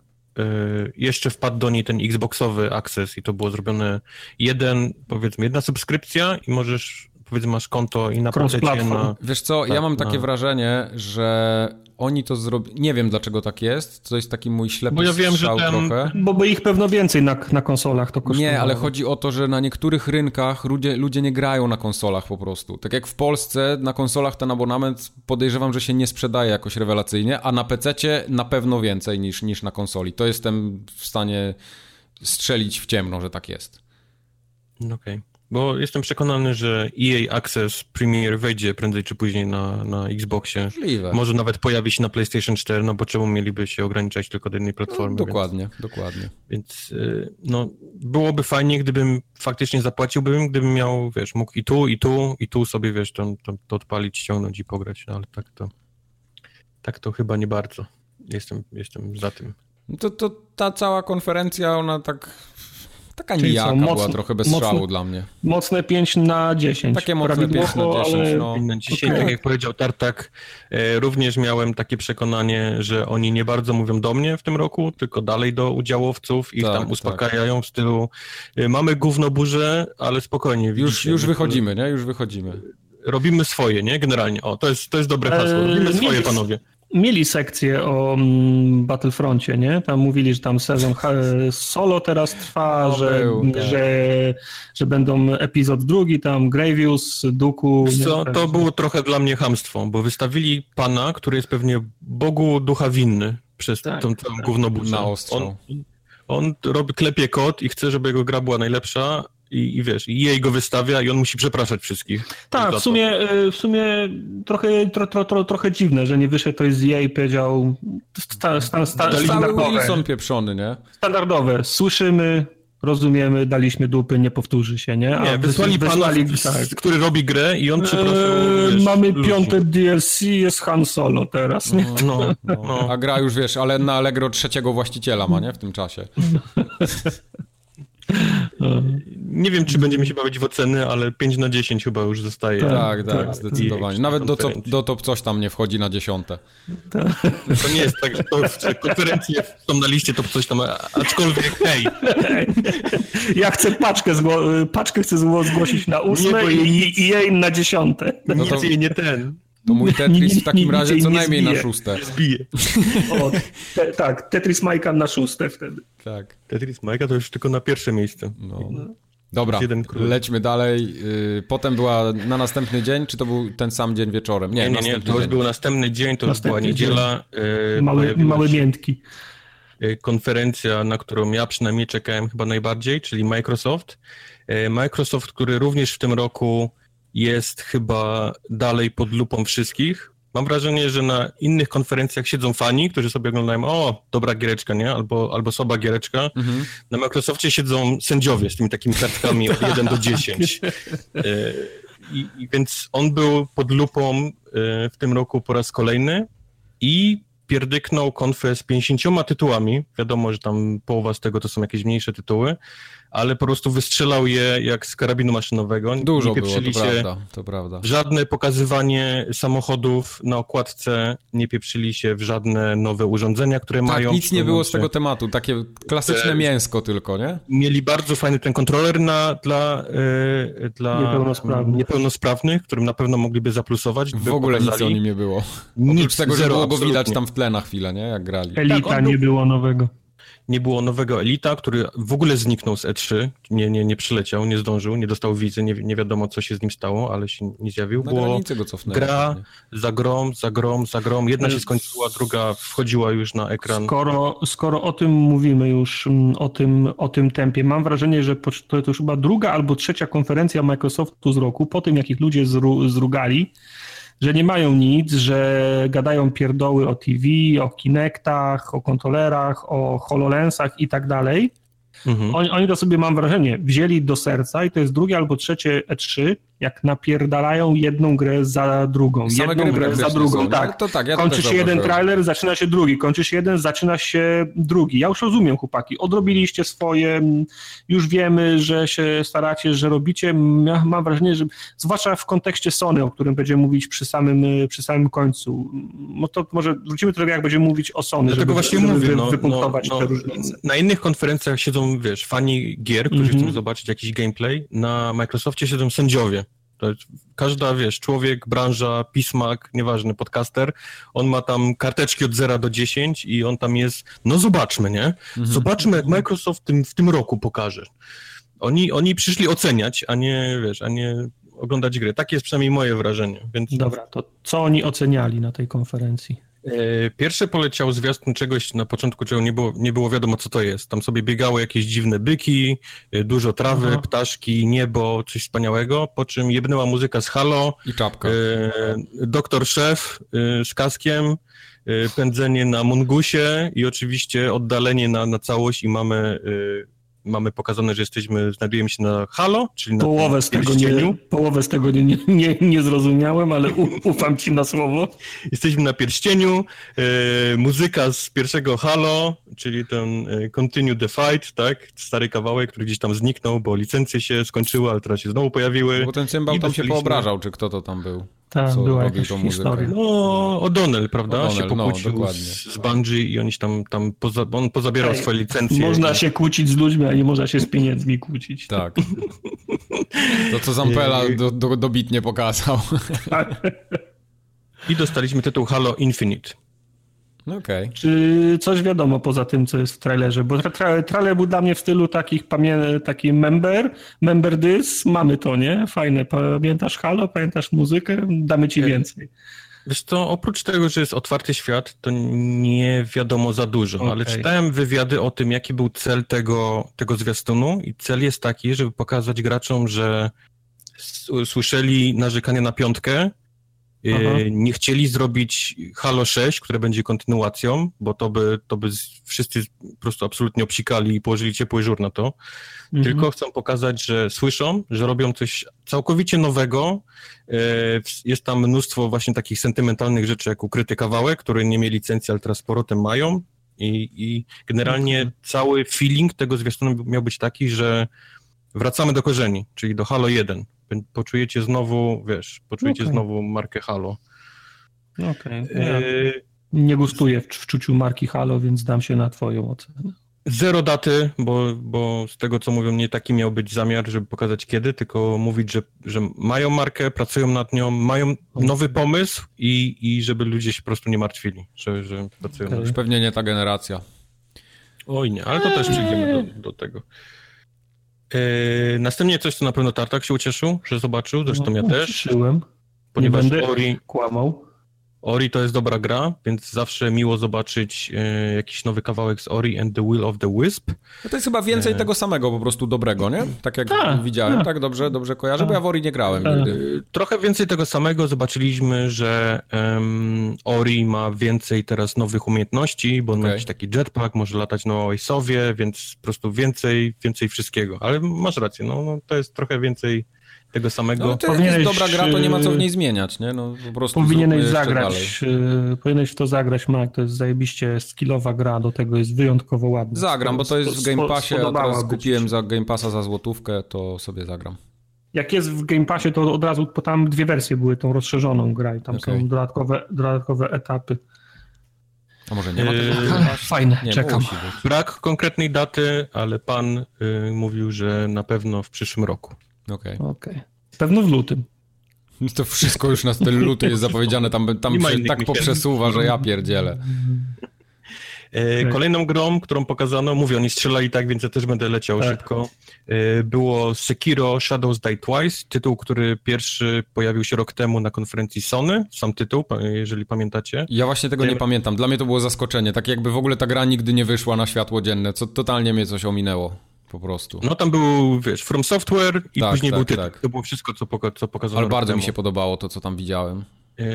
Yy, jeszcze wpadł do niej ten Xboxowy Access i to było zrobione jeden, powiedzmy, jedna subskrypcja i możesz, powiedzmy, masz konto i na pocecie na... Wiesz co, tak, ja mam takie na... wrażenie, że oni to zrobili, nie wiem dlaczego tak jest, to jest taki mój ślepy Bo ja wiem, strzał że ten... trochę. Bo by ich pewno więcej na, na konsolach to kosztuje. Nie, ale chodzi o to, że na niektórych rynkach ludzie, ludzie nie grają na konsolach po prostu. Tak jak w Polsce na konsolach ten abonament podejrzewam, że się nie sprzedaje jakoś rewelacyjnie, a na pececie na pewno więcej niż, niż na konsoli. To jestem w stanie strzelić w ciemno, że tak jest. Okej. Okay. Bo jestem przekonany, że E A Access Premier wejdzie prędzej czy później na, na Xboxie. Możliwe. Może nawet pojawi się na PlayStation cztery, no bo czemu mieliby się ograniczać tylko do jednej platformy? No, dokładnie, więc, dokładnie. Więc no, byłoby fajnie, gdybym faktycznie zapłaciłbym, gdybym miał, wiesz, mógł i tu, i tu, i tu sobie, wiesz, to, to, to odpalić, ściągnąć i pograć, no ale tak to, tak to chyba nie bardzo. Jestem, jestem za tym. No to, to ta cała konferencja, ona tak... Taka nijaka była, mocne, trochę bez strzału mocne, dla mnie. Mocne pięć na dziesięć. Takie mocne pięć na dziesięć. Ale... No. Dzisiaj, okay. Tak jak powiedział Tartak, również miałem takie przekonanie, że oni nie bardzo mówią do mnie w tym roku, tylko dalej do udziałowców i tak, tam uspokajają tak. W stylu mamy gówno burzę, ale spokojnie. Już, już wychodzimy, nie? Już wychodzimy. Robimy swoje, nie? Generalnie. O, to jest, to jest dobre hasło. Robimy eee, swoje, mieli, panowie. Mieli sekcję o Battlefroncie, nie? Tam mówili, że tam sezon solo teraz trwa, no, że, był, tak. że, że będą epizod drugi, tam Gravius, Duku... Co, to było trochę dla mnie chamstwo, bo wystawili pana, który jest pewnie Bogu ducha winny przez tak, tą całą tak. gównoburzę. Na ostro. On, on robi, klepie kot i chce, żeby jego gra była najlepsza, I, I wiesz, i jej go wystawia i on musi przepraszać wszystkich. Tak, w sumie, w sumie trochę, tro, tro, tro, trochę dziwne, że nie wyszedł ktoś z jej i powiedział sta, sta, sta, standardowe. Są pieprzony, nie? Standardowe. Słyszymy, rozumiemy, daliśmy dupy, nie powtórzy się, nie? A nie, wysłali, wysłali pana, tak. który robi grę i on przepraszał. Eee, mamy ludzi. Piąte D L C, jest Han Solo teraz, nie? No, no, no. A gra już, wiesz, ale na Allegro trzeciego właściciela ma, nie? W tym czasie. Nie wiem, czy będziemy się bawić w oceny, ale pięć na dziesięć chyba już zostaje. Tak, tak, tak zdecydowanie. Nawet do top, do top coś tam nie wchodzi na dziesiąte. Tak. To nie jest tak, że to w konferencje są na liście top coś tam, aczkolwiek hej. Ja chcę paczkę, zgło- paczkę chcę zgłosić na ósme nie, i, i jej na dziesiąte. No to... Nic jej nie ten. To mój Tetris w takim razie co najmniej na szóste. Zbije. O, te, tak, Tetris Majka na szóste wtedy. Tak. Tetris Majka to już tylko na pierwsze miejsce. No. No. Dobra, lećmy dalej. Potem była na następny dzień, czy to był ten sam dzień wieczorem? Nie, nie, nie, to już dzień. Był następny dzień, to następny już była niedziela. Yy, małe, małe miętki. Konferencja, na którą ja przynajmniej czekałem chyba najbardziej, czyli Microsoft. Microsoft, który również w tym roku... jest chyba dalej pod lupą wszystkich. Mam wrażenie, że na innych konferencjach siedzą fani, którzy sobie oglądają, o, dobra giereczka, nie? Albo, albo słaba giereczka. Mhm. Na Microsoftie siedzą sędziowie z tymi takimi kartkami od jeden do dziesięciu. I, i więc on był pod lupą w tym roku po raz kolejny i pierdyknął konfę z pięćdziesięcioma tytułami. Wiadomo, że tam połowa z tego to są jakieś mniejsze tytuły, ale po prostu wystrzelał je jak z karabinu maszynowego. Dużo nie pieprzyli było, to się prawda, to prawda. Żadne pokazywanie samochodów na okładce, nie pieprzyli się w żadne nowe urządzenia, które tak, mają... Tak, nic nie było z tego tematu, takie klasyczne te, mięsko tylko, nie? Mieli bardzo fajny ten kontroler na, dla, yy, dla niepełnosprawnych. niepełnosprawnych, którym na pewno mogliby zaplusować. W ogóle pokazali. Nic o nim nie było. Nic, oprócz tego, że zero, było go widać tam w tle na chwilę, nie? Jak grali. Elita tak, nie było nowego. Nie było nowego Elita, który w ogóle zniknął z E trzy, nie, nie, nie przyleciał, nie zdążył, nie dostał wizy, nie, nie wiadomo co się z nim stało, ale się nie zjawił. Było gra za grą, za grą, za grą, jedna się skończyła, druga wchodziła już na ekran. Skoro, skoro o tym mówimy już, o tym, o tym tempie, mam wrażenie, że to już chyba druga albo trzecia konferencja Microsoftu z roku, po tym jak ich ludzie zru, zrugali, że nie mają nic, że gadają pierdoły o T V, o Kinectach, o kontrolerach, o HoloLensach i tak dalej. Mhm. Oni, oni to sobie, mam wrażenie, wzięli do serca i to jest drugie albo trzecie E trzy, jak napierdalają jedną grę za drugą. Same jedną grę za drugą, są, tak. To tak ja kończy się jeden powiem. Trailer, zaczyna się drugi, kończy się jeden, zaczyna się drugi. Ja już rozumiem, chłopaki, odrobiliście swoje, już wiemy, że się staracie, że robicie. Ja mam wrażenie, że zwłaszcza w kontekście Sony, o którym będziemy mówić przy samym, przy samym końcu. No to może wrócimy do tego, jak będziemy mówić o Sony, dlatego żeby, właśnie żeby mówię, wy, no, wypunktować no, no, te różnice. Na innych konferencjach siedzą, wiesz, fani gier, którzy mm-hmm. chcą zobaczyć jakiś gameplay. Na Microsoftie siedzą sędziowie. Każda, wiesz, człowiek, branża, pismak, nieważny, podcaster, on ma tam karteczki od zera do dziesięciu i on tam jest, no zobaczmy, nie? Zobaczmy, jak Microsoft tym, w tym roku pokaże. Oni, oni przyszli oceniać, a nie, wiesz, a nie oglądać gry. Takie jest przynajmniej moje wrażenie. Więc... Dobra, to co oni oceniali na tej konferencji? Pierwszy poleciał zwiastun czegoś, na początku czego nie było, nie było wiadomo, co to jest. Tam sobie biegały jakieś dziwne byki, dużo trawy, Aha. ptaszki, niebo, coś wspaniałego, po czym jebnęła muzyka z Halo. I czapka. E, doktor Szef e, z kaskiem, e, pędzenie na mongusie i oczywiście oddalenie na, na całość i mamy... E, mamy pokazane, że jesteśmy, znajdujemy się na Halo, czyli połowę na z tego nie, Połowę z tego nie, nie, nie, nie zrozumiałem, ale u, ufam ci na słowo. Jesteśmy na pierścieniu, e, muzyka z pierwszego Halo, czyli ten Continue the Fight, tak? Stary kawałek, który gdzieś tam zniknął, bo licencje się skończyły, ale teraz się znowu pojawiły. Bo ten cymbał tam się poobrażał, czy kto to tam był. Tak, była jakaś historia. No, O'Donnell, prawda? O'Donnell, się pokłócił no, z, z Bungie i oni tam, tam poza, on pozabierał Ej, swoje licencje. Można się kłócić z ludźmi, a nie można się z pieniędzmi kłócić. Tak. To, co Zampella do, do, dobitnie pokazał. I dostaliśmy tytuł Halo Infinite. Okay. Czy coś wiadomo poza tym, co jest w trailerze? Bo tra- trailer był dla mnie w stylu takich pamię- taki member, member this, mamy to, nie? Fajne, pamiętasz Halo, pamiętasz muzykę, damy ci więcej. Wiesz co, oprócz tego, że jest otwarty świat, to nie wiadomo za dużo, okay. ale czytałem wywiady o tym, jaki był cel tego, tego zwiastunu i cel jest taki, żeby pokazać graczom, że s- słyszeli narzekania na piątkę, Aha. nie chcieli zrobić Halo sześć, które będzie kontynuacją, bo to by, to by wszyscy po prostu absolutnie obsikali i położyli ciepły żur na to. Mhm. Tylko chcą pokazać, że słyszą, że robią coś całkowicie nowego. Jest tam mnóstwo właśnie takich sentymentalnych rzeczy, jak ukryty kawałek, który nie mieli licencji, ale teraz z powrotem mają. I, i generalnie mhm. cały feeling tego zwiastunu miał być taki, że wracamy do korzeni, czyli do Halo jeden. Poczujecie znowu, wiesz, poczujecie okay. znowu markę Halo. Okej. Okay. Ja y- nie gustuję w, w czuciu marki Halo, więc dam się na twoją ocenę. Zero daty, bo, bo z tego, co mówią, nie taki miał być zamiar, żeby pokazać kiedy, tylko mówić, że, że mają markę, pracują nad nią, mają nowy pomysł i, i żeby ludzie się po prostu nie martwili, że, że pracują okay. nad nią. Pewnie nie ta generacja. Oj nie, ale to eee. też przyjdziemy do, do tego. Yy, następnie coś, co na pewno Tartak się ucieszył, że zobaczył, zresztą no, ja też. Ucieszyłem. Ponieważ nie będę Ori kłamał. Ori to jest dobra gra, więc zawsze miło zobaczyć yy, jakiś nowy kawałek z Ori and the Will of the Wisp. No to jest chyba więcej yy. tego samego po prostu dobrego, nie? Tak jak ta, widziałem, ta. tak dobrze, dobrze kojarzę, ta. bo ja w Ori nie grałem ta. nigdy. Yy, trochę więcej tego samego, zobaczyliśmy, że yy, Ori ma więcej teraz nowych umiejętności, bo okay. ma jakiś taki jetpack, może latać na Oasowie, więc po prostu więcej, więcej wszystkiego. Ale masz rację, no, no to jest trochę więcej... tego samego. No, to powinieneś, jest dobra gra, to nie ma co w niej zmieniać, nie? No, po prostu powinieneś zagrać, dalej. powinieneś w to zagrać, Mark, to jest zajebiście skillowa gra, do tego jest wyjątkowo ładna. Zagram, bo to jest w Game Passie, a teraz kupiłem za Game Passa za złotówkę, to sobie zagram. Jak jest w Game Passie, to od razu, bo tam dwie wersje były, tą rozszerzoną grę i tam okay. są dodatkowe, dodatkowe etapy. A może nie ma tego? Fajne, nie, czekam. Brak konkretnej daty, ale pan y, mówił, że na pewno w przyszłym roku. Okej. Okay. Okay. Pewno w lutym. To wszystko już na styl luty jest zapowiedziane, tam, tam się tak poprzesuwa, że ja pierdzielę. Kolejną grą, którą pokazano, mówię, oni strzelali tak, więc ja też będę leciał tak. szybko, było Sekiro Shadows Die Twice, tytuł, który pierwszy pojawił się rok temu na konferencji Sony, sam tytuł, jeżeli pamiętacie. Ja właśnie tego Tym... nie pamiętam, dla mnie to było zaskoczenie, tak jakby w ogóle ta gra nigdy nie wyszła na światło dzienne, co totalnie mnie coś ominęło. Po prostu. No tam był, wiesz, From Software i tak, później tak, był tytuł. Tak. To było wszystko, co, poka- co pokazano. Ale bardzo temu. mi się podobało to, co tam widziałem.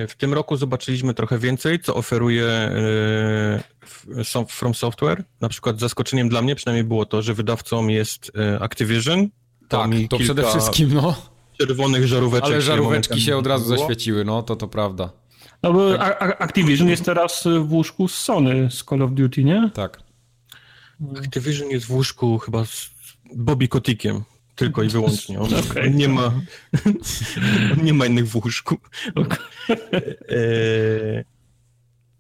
W tym roku zobaczyliśmy trochę więcej, co oferuje e, From Software. Na przykład zaskoczeniem dla mnie przynajmniej było to, że wydawcą jest Activision. Tam tak, to przede wszystkim, no. czerwonych żaróweczek. Ale żaróweczki się od razu było. zaświeciły, no to to prawda. No bo tak. Activision jest teraz w łóżku z Sony, z Call of Duty, nie? Tak. Activision jest w łóżku chyba z Bobby Kotikiem, tylko i wyłącznie. On, okay. on nie ma, on nie ma innych w łóżku. Okay. E,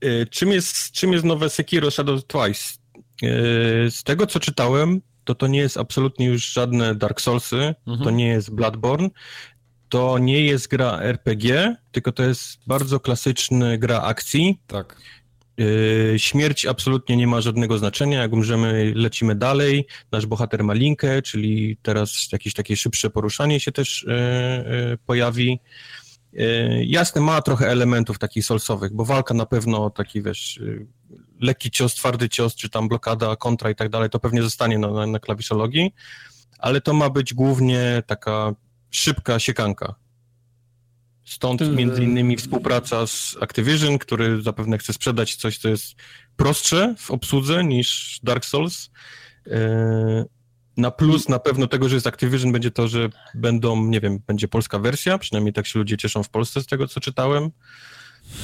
e, czym, jest, czym jest nowe Sekiro Shadows Twice? E, z tego, co czytałem, to to nie jest absolutnie już żadne Dark Soulsy, mhm. to nie jest Bloodborne, to nie jest gra R P G, tylko to jest bardzo klasyczna gra akcji. Tak. Śmierć absolutnie nie ma żadnego znaczenia, jak umrzemy, lecimy dalej, nasz bohater ma linkę, czyli teraz jakieś takie szybsze poruszanie się też pojawi. Jasne, ma trochę elementów takich solsowych, bo walka na pewno taki, wiesz, lekki cios, twardy cios, czy tam blokada, kontra i tak dalej, to pewnie zostanie na, na, na klawiszologii, ale to ma być głównie taka szybka siekanka. Stąd między innymi współpraca z Activision, który zapewne chce sprzedać coś, co jest prostsze w obsłudze niż Dark Souls. Na plus na pewno tego, że jest Activision, będzie to, że będą, nie wiem, będzie polska wersja, przynajmniej tak się ludzie cieszą w Polsce z tego, co czytałem.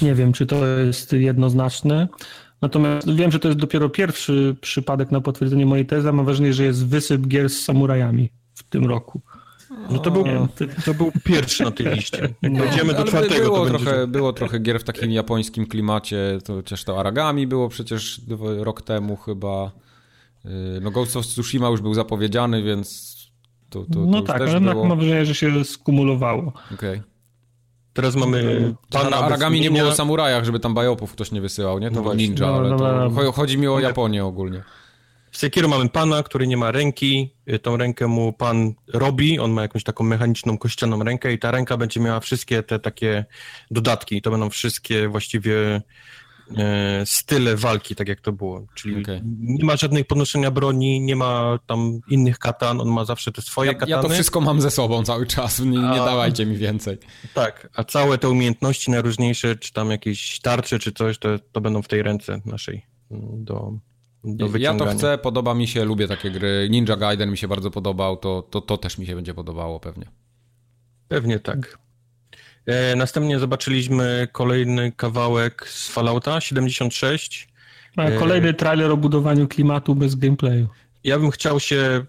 Nie wiem, czy to jest jednoznaczne, natomiast wiem, że to jest dopiero pierwszy przypadek na potwierdzenie mojej tezy, a mam wrażenie, że jest wysyp gier z samurajami w tym roku. No to był, to był pierwszy na tej liście. Jak no, dojdziemy do czwartego, było to trochę, będzie... Było trochę gier w takim japońskim klimacie, to chociaż to Aragami było przecież rok temu chyba. No Ghost of Tsushima już był zapowiedziany, więc to, to, to no tak, też ale było... mam wrażenie, że się skumulowało. Okay. Teraz mamy... Pana na Aragami nie było o samurajach, żeby tam bajopów ktoś nie wysyłał, nie? To no był ninja, ale no, no, no. To... chodzi mi o Japonię ogólnie. W Sekiru mamy pana, który nie ma ręki, tą rękę mu pan robi, on ma jakąś taką mechaniczną, kościaną rękę i ta ręka będzie miała wszystkie te takie dodatki, to będą wszystkie właściwie e, style walki, tak jak to było, czyli okay. Nie ma żadnych podnoszenia broni, nie ma tam innych katan, on ma zawsze te swoje ja, katany. Ja to wszystko mam ze sobą cały czas, nie, nie a, dawajcie mi więcej. Tak, a całe te umiejętności najróżniejsze, czy tam jakieś tarcze, czy coś, to, to będą w tej ręce naszej do... Ja to chcę, podoba mi się, lubię takie gry. Ninja Gaiden mi się bardzo podobał, to, to, to też mi się będzie podobało pewnie. Pewnie tak. E, następnie zobaczyliśmy kolejny kawałek z Fallouta siedemdziesiąt sześć. A kolejny e, trailer o budowaniu klimatu bez gameplayu. Ja bym chciał się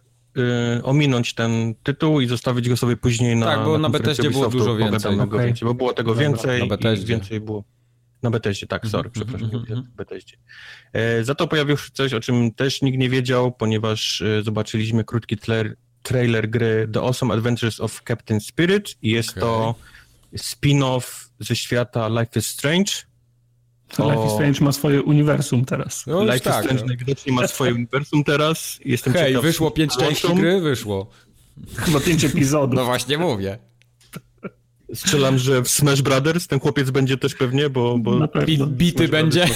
e, ominąć ten tytuł i zostawić go sobie później na... Tak, bo na, na Bethesdzie było dużo więcej. Okay. więcej. Bo było tego więcej na, na i więcej było. Na Bethesdzie, tak, sorry, mm-hmm, przepraszam, mm-hmm. Bethesdzie. E, za to pojawił się coś, o czym też nikt nie wiedział, ponieważ e, zobaczyliśmy krótki tler, trailer gry The Awesome Adventures of Captain Spirit i jest okay. to spin-off ze świata Life is Strange. O... Life is Strange ma swoje uniwersum teraz. No Life tak, is Strange najwidoczniej ma swoje uniwersum teraz. Jestem Hej, ciekaw, wyszło pięć części gry, wyszło. Chyba pięć epizodów. No właśnie mówię. Strzelam, że w Smash Brothers ten chłopiec będzie też pewnie, bo... bo pewno, bity będzie.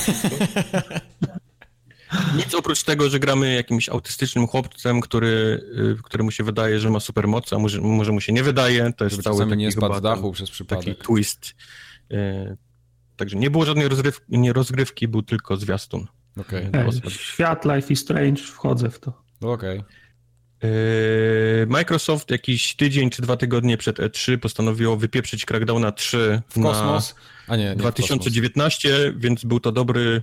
Nic oprócz tego, że gramy jakimś autystycznym chłopcem, który, któremu się wydaje, że ma supermoc, a może, może mu się nie wydaje. To jest Żeby cały taki, nie spadł chyba, z dachu przez przypadek. Taki twist. Także nie było żadnej rozgrywki, nie rozgrywki był tylko zwiastun. Okay. Ej, świat Life is Strange, wchodzę w to. Okej. Okay. Microsoft jakiś tydzień czy dwa tygodnie przed E trzy postanowiło wypieprzyć Crackdowna trzy w kosmos. Na A nie, nie dwa tysiące dziewiętnaście, w kosmos. Więc był to dobry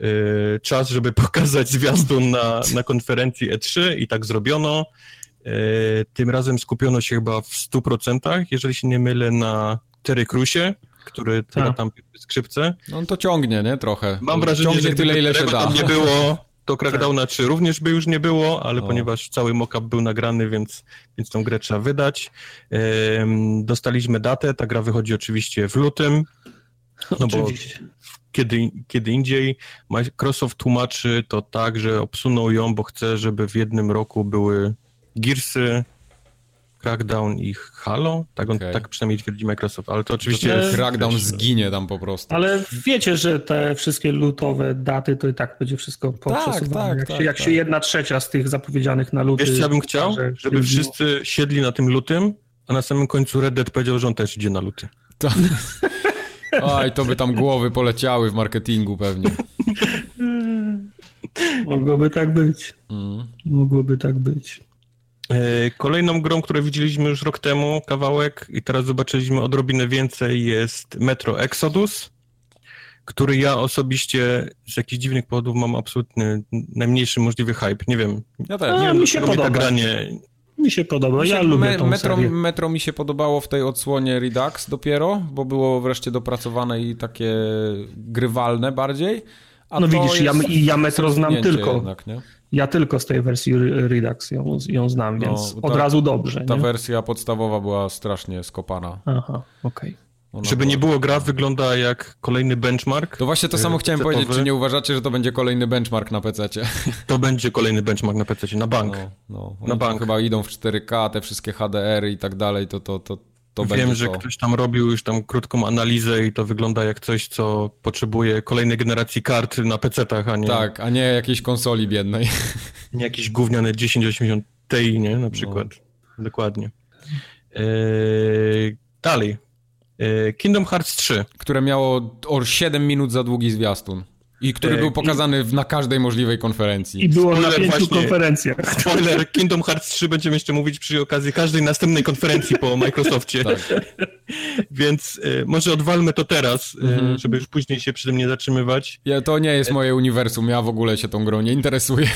y, czas, żeby pokazać zwiastun na, na konferencji E trzy i tak zrobiono. Y, tym razem skupiono się chyba w stu procentach, jeżeli się nie mylę, na Terry Crewsie, który tyle tam skrzypce. No on to ciągnie, nie? Trochę. Mam wrażenie, ciągnie że tyle, ile się da. Tam nie było... To Crackdowna trzy również by już nie było, ale o. ponieważ cały mock-up był nagrany, więc, więc tą grę trzeba wydać. Ehm, dostaliśmy datę, ta gra wychodzi oczywiście w lutym, no bo kiedy, kiedy indziej. Microsoft tłumaczy to tak, że obsunął ją, bo chce, żeby w jednym roku były Gearsy, Crackdown i Halo? Tak, on, okay. tak przynajmniej twierdzi Microsoft, ale to oczywiście... To jest... Crackdown zginie tam po prostu. Ale wiecie, że te wszystkie lutowe daty to i tak będzie wszystko poprzesuwane. Tak, tak, jak tak, się, jak tak. się jedna trzecia z tych zapowiedzianych na luty... Wiesz, co ja bym chciał? Że żeby wszyscy siedli na tym lutym, a na samym końcu Red Dead powiedział, że on też idzie na luty. Tak. Oj, to by tam głowy poleciały w marketingu pewnie. Mogłoby tak być. Mm. Mogłoby tak być. Kolejną grą, którą widzieliśmy już rok temu, kawałek i teraz zobaczyliśmy odrobinę więcej, jest Metro Exodus, który ja osobiście z jakichś dziwnych powodów mam absolutny, najmniejszy możliwy hype, nie wiem. Ja też. Nie A, wiem, mi się podoba. Ta gra nie... Mi się podoba, mi się, ja lubię me, tą metro, serię. Metro mi się podobało w tej odsłonie Redux dopiero, bo było wreszcie dopracowane i takie grywalne bardziej. A no widzisz, ja, ja Metro znam tylko. Jednak, nie? Ja tylko z tej wersji Redux ją, ją znam, no, więc od ta, razu dobrze. Ta nie? wersja podstawowa była strasznie skopana. Aha, okej. Okay. Żeby była... nie było, gra wygląda jak kolejny benchmark. To właśnie to samo chciałem powiedzieć, czy nie uważacie, że to będzie kolejny benchmark na pececie? To będzie kolejny benchmark na pececie, na bank. No, no. Na bank. Chyba idą w cztery K, te wszystkie H D R y i tak dalej, to, to, to, to Wiem, będzie że to... ktoś tam robił już tam krótką analizę i to wygląda jak coś, co potrzebuje kolejnej generacji kart na pecetach, a nie... Tak, a nie jakiejś konsoli biednej. Nie jakieś gówniane tysiąc osiemdziesiąt Ti, nie? Na przykład. No. Dokładnie. Eee, dalej. Eee, Kingdom Hearts trzy. Które miało o siedem minut za długi zwiastun. I który eee, był pokazany i... na każdej możliwej konferencji. I było spoiler na pięciu właśnie, konferencjach. Spoiler, Kingdom Hearts trzy będziemy jeszcze mówić przy okazji każdej następnej konferencji po Microsoftie. Tak. Więc e, może odwalmy to teraz, mm-hmm. żeby już później się przy tym nie zatrzymywać. Ja, to nie jest moje uniwersum, ja w ogóle się tą grą nie interesuję.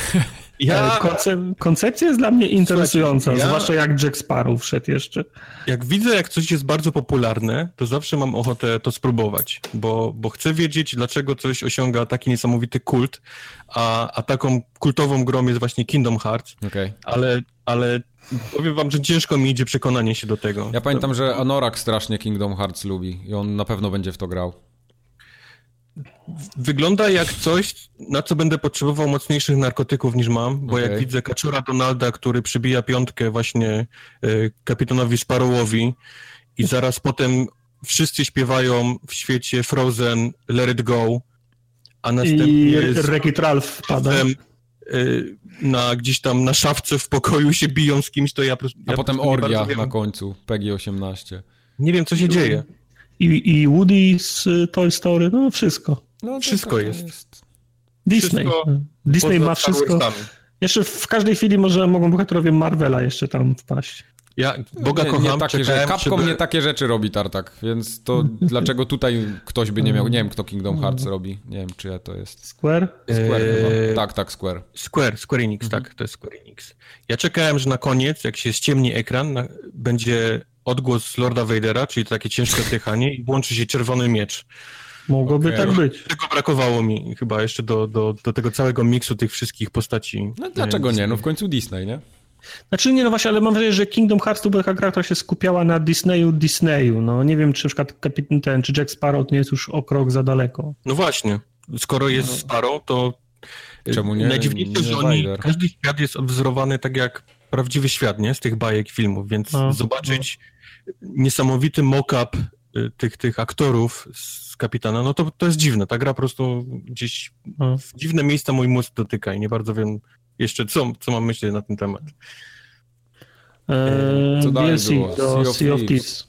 Ja... Konce- koncepcja jest dla mnie interesująca, ja... zwłaszcza jak Jack Sparrow wszedł jeszcze. Jak widzę, jak coś jest bardzo popularne, to zawsze mam ochotę to spróbować, bo, bo chcę wiedzieć, dlaczego coś osiąga taki niesamowity kult, a, a taką kultową grą jest właśnie Kingdom Hearts, okay. ale, ale powiem wam, że ciężko mi idzie przekonanie się do tego. Ja pamiętam, że Anorak strasznie Kingdom Hearts lubi i on na pewno będzie w to grał. Wygląda jak coś, na co będę potrzebował mocniejszych narkotyków niż mam, bo okay. jak widzę kaczora Donalda, który przybija piątkę właśnie y, kapitanowi Sparrowowi i zaraz potem wszyscy śpiewają w świecie Frozen, Let It Go, a następnie Wreck-It Ralph wpada y, na gdzieś tam na szafce w pokoju się biją z kimś, to ja... ja a potem orgia na końcu, P G osiemnaście. Nie wiem, co się dzieje. I, i Woody z Toy Story, no wszystko. No, wszystko jest. jest. Disney. Wszystko Disney ma wszystko. Jeszcze w każdej chwili może mogą bohaterowie Marvela jeszcze tam wpaść. Ja Boga nie, kocham, nie takie, czekałem, że Capcom by... nie takie rzeczy robi, Tartak, więc to dlaczego tutaj ktoś by nie miał, nie wiem kto Kingdom Hearts robi, nie wiem czyja to jest. Square? Square eee... Tak, tak, Square. Square, Square Enix, mhm. tak, to jest Square Enix. Ja czekałem, że na koniec, jak się ściemni ekran, na... będzie odgłos Lorda Vadera, czyli takie ciężkie oddychanie i włączy się czerwony miecz. Mogłoby okay. tak być. Tego brakowało mi chyba jeszcze do, do, do tego całego miksu tych wszystkich postaci. No dlaczego nie? No w końcu Disney, nie? Znaczy nie, no właśnie, ale mam wrażenie, że Kingdom Hearts to była taka gra, która się skupiała na Disneyu, Disneyu. No nie wiem, czy na przykład Kapitan ten, czy Jack Sparrow nie jest już o krok za daleko. No właśnie. Skoro jest no. Sparrow, to czemu nie? Najdziwniejsze, że oni, każdy świat jest odwzorowany tak jak prawdziwy świat, nie? Z tych bajek, filmów, więc a, zobaczyć a. niesamowity mock-up tych, tych aktorów z Kapitana, no to, to jest dziwne. Ta gra po prostu gdzieś a. w dziwne miejsca mój mózg dotyka i nie bardzo wiem jeszcze, co, co mam myśleć na ten temat. Eee, co dalej było? Sea of, sea of Thieves.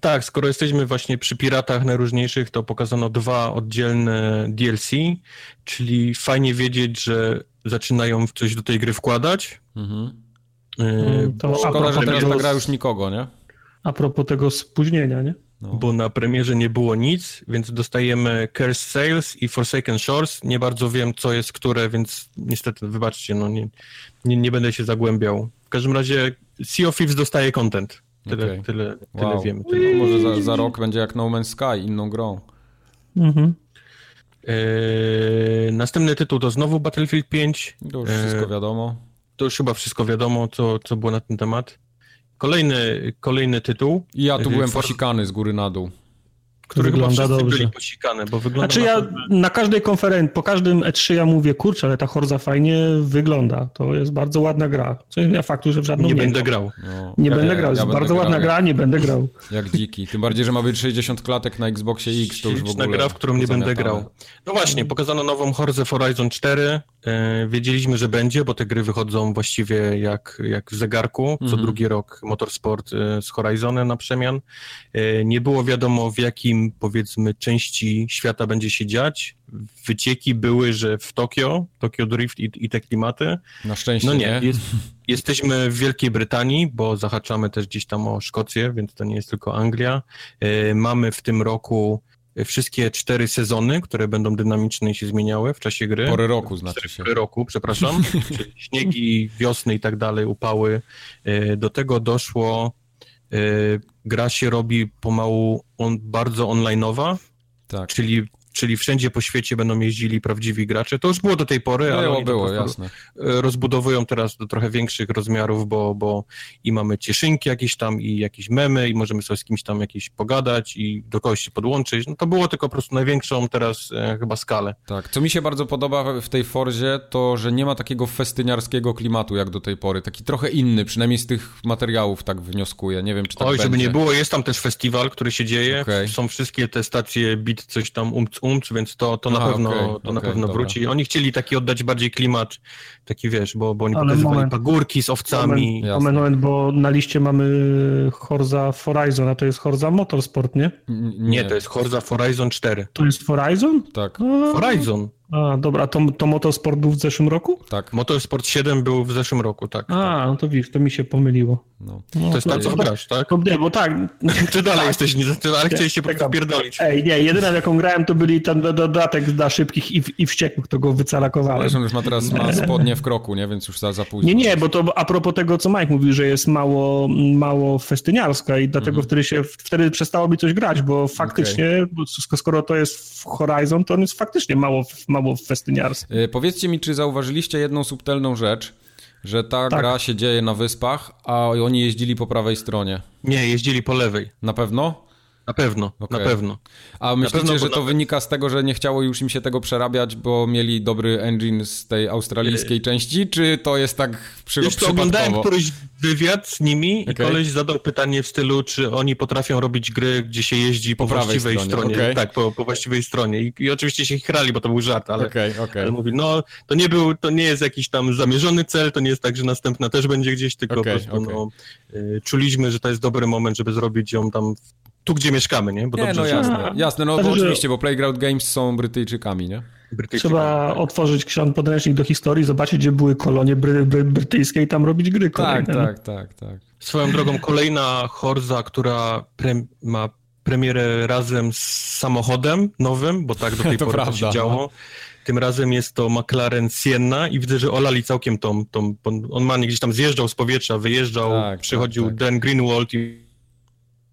Tak, skoro jesteśmy właśnie przy piratach najróżniejszych, to pokazano dwa oddzielne D L C, czyli fajnie wiedzieć, że zaczynają coś do tej gry wkładać. Mhm. Yy, to szkoda, że teraz nagra już nikogo, nie? A propos tego spóźnienia, nie? No. Bo na premierze nie było nic, więc dostajemy Curse Sales i Forsaken Shores. Nie bardzo wiem, co jest które, więc niestety, wybaczcie, no nie, nie, nie będę się zagłębiał. W każdym razie Sea of Thieves dostaje content. Tyle, okay. tyle, wow. tyle wiemy. Tyle. No może za, za rok będzie jak No Man's Sky, inną grą. Mhm. Yy, następny tytuł to znowu Battlefield pięć. To już wszystko yy. wiadomo. To już chyba wszystko wiadomo, co, co było na ten temat. Kolejny, kolejny tytuł. Ja tu byłem For... posikany z góry na dół. Który wygląda chyba wszyscy byli posikane, bo wygląda... Znaczy na to, ja że... na każdej konferencji, po każdym E trzy ja mówię, kurczę, ale ta Horza fajnie wygląda. To jest bardzo ładna gra. Co ja faktu, że w żadną nie mięką. będę grał. No, nie ja, będę ja, grał, jest ja bardzo ładna jak... gra, nie będę grał. Jak dziki. Tym bardziej, że ma być sześćdziesiąt klatek na Xboxie X, to już w ogóle... gra, w którą nie będę grał. No właśnie, pokazano nową Horzę Horizon cztery. Wiedzieliśmy, że będzie, bo te gry wychodzą właściwie jak, jak w zegarku. Co mm-hmm. drugi rok Motorsport z Horizonem na przemian. Nie było wiadomo, w jakim, powiedzmy, części świata będzie się dziać. Wycieki były, że w Tokio, Tokio Drift i, i te klimaty. Na szczęście no nie. nie. Jest, jesteśmy w Wielkiej Brytanii, bo zahaczamy też gdzieś tam o Szkocję, więc to nie jest tylko Anglia. Mamy w tym roku wszystkie cztery sezony, które będą dynamiczne i się zmieniały w czasie gry. Pory roku znaczy się. Pory roku, przepraszam. Czyli śniegi, wiosny i tak dalej, upały. Do tego doszło, gra się robi pomału on, bardzo online'owa, tak. czyli czyli wszędzie po świecie będą jeździli prawdziwi gracze. To już było do tej pory, ale było, było, jasne. Rozbudowują teraz do trochę większych rozmiarów, bo, bo i mamy cieszynki jakieś tam i jakieś memy i możemy sobie z kimś tam jakieś pogadać i do kogoś się podłączyć. No to było tylko po prostu największą teraz e, chyba skalę. Tak, co mi się bardzo podoba w tej Forzie, to że nie ma takiego festyniarskiego klimatu jak do tej pory. Taki trochę inny, przynajmniej z tych materiałów tak wnioskuję. Nie wiem, czy tak Oj, będzie. Żeby nie było, jest tam też festiwal, który się dzieje. Okay. Są wszystkie te stacje bit, coś tam umc, umc, więc to, to na Aha, pewno, okay, to okay, na pewno wróci. Dobra. Oni chcieli taki oddać bardziej klimat, taki wiesz, bo, bo oni ale pokazywali moment, pagórki z owcami. Moment, moment, moment, bo na liście mamy Forza Horizon, a to jest Forza Motorsport, nie? N- nie, nie, to jest Forza Horizon cztery. To jest Horizon? Tak. A... Horizon. A, dobra, to, to Motorsport był w zeszłym roku? Tak. Motorsport siedem był w zeszłym roku, tak. A, tak. No to widzisz, to mi się pomyliło. No. No, to jest ta, co grasz, tak? To, nie, bo tak. Ty dalej tak. jesteś, nie, ale chcieliście się po prostu pierdolić. Ej, nie, jedyna jaką grałem to byli ten dodatek dla szybkich i, i wściekłych, to go wycalakowałem. Zresztą już ma teraz ma spodnie w kroku, nie, więc już za, za późno. Nie, nie, bo to a propos tego, co Mike mówił, że jest mało, mało festyniarska i dlatego mm-hmm. wtedy się, wtedy przestało mi coś grać, bo faktycznie, okay. skoro to jest Horizon, to on jest faktycznie mało mało festyniarski. Powiedzcie mi, czy zauważyliście jedną subtelną rzecz, że ta tak. gra się dzieje na wyspach, a oni jeździli po prawej stronie? Nie, jeździli po lewej. Na pewno? Na pewno, okay. na pewno. A myślicie, pewno, że to na... wynika z tego, że nie chciało już im się tego przerabiać, bo mieli dobry engine z tej australijskiej części, czy to jest tak przy... Wiesz, przypadkowo? Wiesz, oglądałem któryś wywiad z nimi okay. i koleś zadał pytanie w stylu, czy oni potrafią robić gry, gdzie się jeździ po, po właściwej stronie. stronie. Okay. Tak, po, po właściwej stronie. I, I oczywiście się chrali, bo to był żart, ale, okay, okay. ale mówi, no to nie był, to nie jest jakiś tam zamierzony cel, to nie jest tak, że następna też będzie gdzieś, tylko okay, po prostu okay. no, y, czuliśmy, że to jest dobry moment, żeby zrobić ją tam... W, tu, gdzie mieszkamy, nie? Bo nie, dobrze, no jasne, a... jasne, no znaczy, bo oczywiście, bo Playground Games są Brytyjczykami, nie? Brytyjczykami, trzeba tak. otworzyć ksiąg, podręcznik do historii, zobaczyć, gdzie były kolonie bry, bry, brytyjskie i tam robić gry kolejne. Tak, tak, tak, tak. Swoją drogą kolejna Horza, która pre- ma premierę razem z samochodem nowym, bo tak do tej pory prawda, to się działo. Tym razem jest to McLaren Sienna i widzę, że olali całkiem tą... tą on ma gdzieś tam zjeżdżał z powietrza, wyjeżdżał, tak, przychodził tak, tak. Dan Greenwald i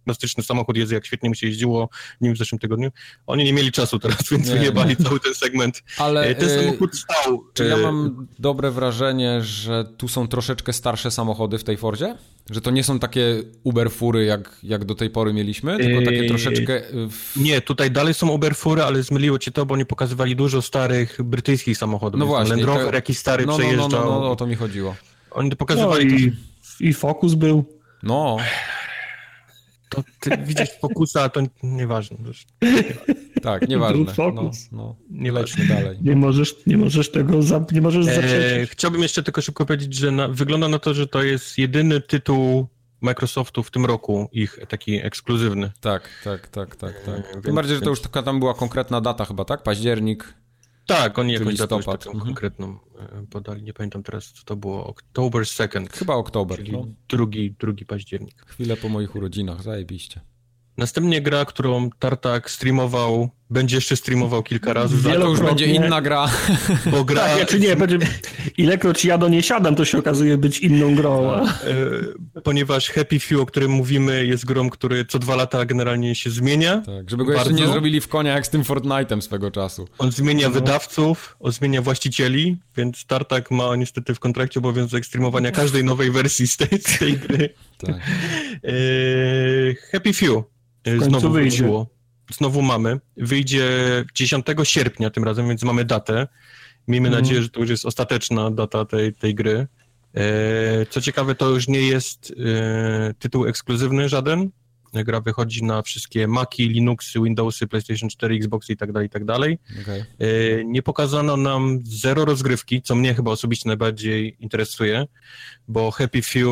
fantastyczny samochód jest, jak świetnie mu się jeździło nim w zeszłym tygodniu. Oni nie mieli czasu teraz, więc nie, wyjebali nie. cały ten segment. Ale ten samochód stał. Czy ja mam dobre wrażenie, że tu są troszeczkę starsze samochody w tej Forzie? Że to nie są takie uberfury, jak, jak do tej pory mieliśmy, tylko takie troszeczkę... W... Nie, tutaj dalej są uberfury, ale zmyliło cię to, bo oni pokazywali dużo starych brytyjskich samochodów. No właśnie. Land Rover to... jakiś stary no, przejeżdżał. No, no, no, no, o to mi chodziło. Oni to pokazywali... No, i, to... i Focus był. No... To ty widzisz Focusa, to nieważne. Tak, nieważne. No, no. Nie lećmy dalej. Nie możesz, nie możesz tego za, nie możesz eee, Chciałbym jeszcze tylko szybko powiedzieć, że na, wygląda na to, że to jest jedyny tytuł Microsoftu w tym roku, ich taki ekskluzywny. Tak, tak, tak, tak. tak. Eee, Tym więc, bardziej, że to już taka tam była konkretna data chyba, tak? Październik. Tak, oni jakąś datę taką mhm. konkretną podali, nie pamiętam teraz, co to było, October second. Chyba Oktober, czyli no. drugi, drugi październik. Chwilę po moich urodzinach, zajebiście. Następnie gra, którą Tartak streamował, będzie jeszcze streamował kilka razy. Za to już będzie inna gra. Bo gra... Tak, czy nie, będzie... Ilekroć ja do niej siadam, to się okazuje być inną grą. Ponieważ Happy Few, o którym mówimy, jest grą, który co dwa lata generalnie się zmienia. Tak, żeby go bardzo. Jeszcze nie zrobili w konia jak z tym Fortnite'em swego czasu. On zmienia no. wydawców, on zmienia właścicieli, więc Tartak ma niestety w kontrakcie obowiązek streamowania każdej nowej wersji z tej, z tej gry. Tak. Happy Few. Znowu wyszło. Znowu mamy. Wyjdzie dziesiątego sierpnia tym razem, więc mamy datę. Miejmy mm. nadzieję, że to już jest ostateczna data tej, tej gry. E, co ciekawe, to już nie jest e, tytuł ekskluzywny żaden. Gra wychodzi na wszystkie Maci, Linuxy, Windowsy, PlayStation cztery, Xboxy i tak dalej, i tak dalej. Okay. E, nie pokazano nam zero rozgrywki, co mnie chyba osobiście najbardziej interesuje, bo Happy Few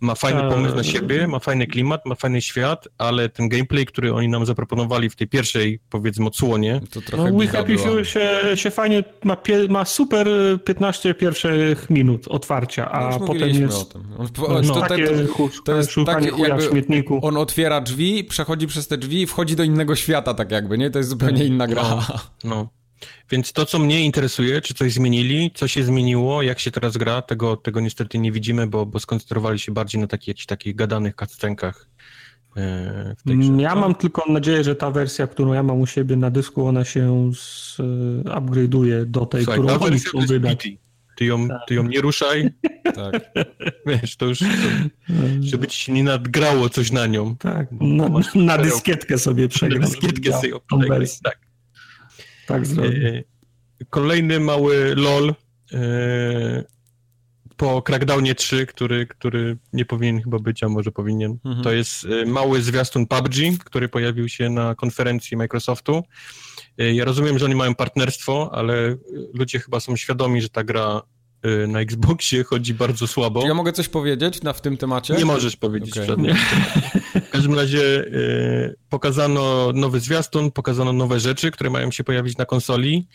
ma fajny pomysł na siebie, ma fajny klimat, ma fajny świat, ale ten gameplay, który oni nam zaproponowali w tej pierwszej, powiedzmy, odsłonie... To trochę no, We Happy Few się, się fajnie... Ma, pie, ma super piętnaście pierwszych minut otwarcia, a no potem jest... O tym. On, no, no, to takie, te, to, to jest takie w śmietniku. On otwiera drzwi, przechodzi przez te drzwi i wchodzi do innego świata, tak jakby, nie? To jest zupełnie inna gra. No, no. Więc to, co mnie interesuje, czy coś zmienili, co się zmieniło, jak się teraz gra, tego, tego niestety nie widzimy, bo, bo skoncentrowali się bardziej na takich, jakichś takich gadanych cutscenkach. w tej grze. Ja mam tylko nadzieję, że ta wersja, którą ja mam u siebie na dysku, ona się upgrade'uje do tej, tak, którą oni chcą wydać. Ty ją, tak. ty ją nie ruszaj. Tak. Wiesz, to już, to, żeby ci się nie nadgrało coś na nią. Tak, na, na, na dyskietkę sobie przegrał. Na dyskietkę sobie przegrał. Tak, tak zrobię. Kolejny mały LOL po Crackdownie trzy, który, który nie powinien chyba być, a może powinien. Mhm. To jest mały zwiastun P U B G, który pojawił się na konferencji Microsoftu. Ja rozumiem, że oni mają partnerstwo, ale ludzie chyba są świadomi, że ta gra na Xboxie chodzi bardzo słabo. Ja mogę coś powiedzieć na, w tym temacie? Nie możesz powiedzieć. Okay. W każdym razie y, pokazano nowy zwiastun, pokazano nowe rzeczy, które mają się pojawić na konsoli.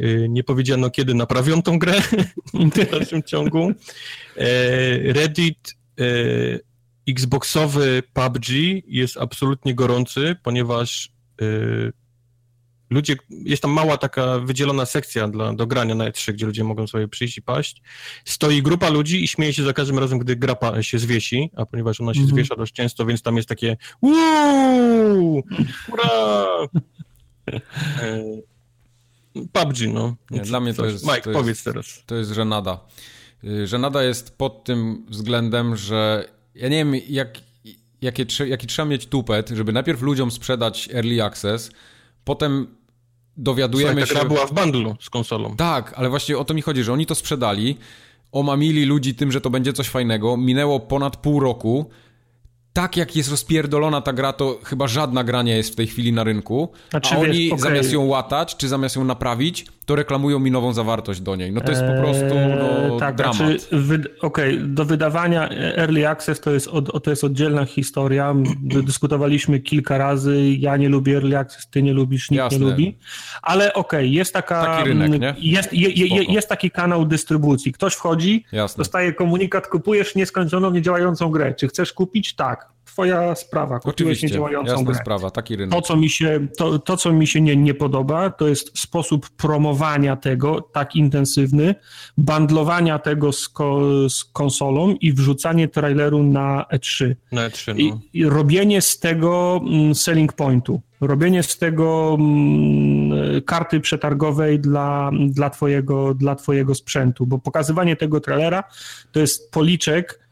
Y, nie powiedziano, kiedy naprawią tą grę w dalszym ciągu. E, Reddit y, Xboxowy P U B G jest absolutnie gorący, ponieważ y, ludzie, jest tam mała taka wydzielona sekcja dla, do grania na E trzy, gdzie ludzie mogą sobie przyjść i paść. Stoi grupa ludzi i śmieje się za każdym razem, gdy gra pa, się zwiesi, a ponieważ ona się mm-hmm. zwiesza dość często, więc tam jest takie uuuu, hurra! e, P U B G, no. Nie, dla mnie to coś. Jest... Mike, to powiedz jest, teraz. To jest żenada. Żenada jest pod tym względem, że ja nie wiem, jak, jakie, jaki trzeba mieć tupet, żeby najpierw ludziom sprzedać early access, potem dowiadujemy Słuchaj, ta się... gra była w bundlu z konsolą. Tak, ale właśnie o to mi chodzi, że oni to sprzedali, omamili ludzi tym, że to będzie coś fajnego, minęło ponad pół roku, tak jak jest rozpierdolona ta gra, to chyba żadna gra nie jest w tej chwili na rynku, znaczy, a oni wiesz, okay. zamiast ją łatać, czy zamiast ją naprawić, to reklamują mi nową zawartość do niej. No to jest po prostu no, eee, tak, dramat. Znaczy, wy... Okej, okay, do wydawania Early Access to jest, od, to jest oddzielna historia. Dyskutowaliśmy kilka razy, ja nie lubię Early Access, ty nie lubisz, nikt Jasne. nie lubi. Ale okej, okay, jest taka... Taki rynek, nie? Jest, je, je, je, jest taki kanał dystrybucji. Ktoś wchodzi, Jasne. dostaje komunikat, kupujesz nieskończoną, niedziałającą grę. Czy chcesz kupić? Tak. Twoja sprawa, kupiłeś niedziałającą grę. Sprawa, taki rynek. To, co mi się, to, to, co mi się nie, nie podoba, to jest sposób promowania tego tak intensywny, bundlowania tego z, ko, z konsolą i wrzucanie traileru na E trzy. Na E trzy, no. I, i robienie z tego selling pointu. Robienie z tego mm, karty przetargowej dla, dla, twojego, dla twojego sprzętu, bo pokazywanie tego trailera to jest policzek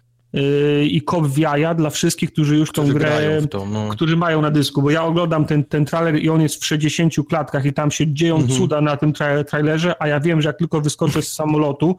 i kop w jaja dla wszystkich, którzy już którzy tą grę, to, no. którzy mają na dysku, bo ja oglądam ten, ten trailer i on jest w sześćdziesięciu klatkach i tam się dzieją mm-hmm. cuda na tym tra- trailerze, a ja wiem, że jak tylko wyskoczę z samolotu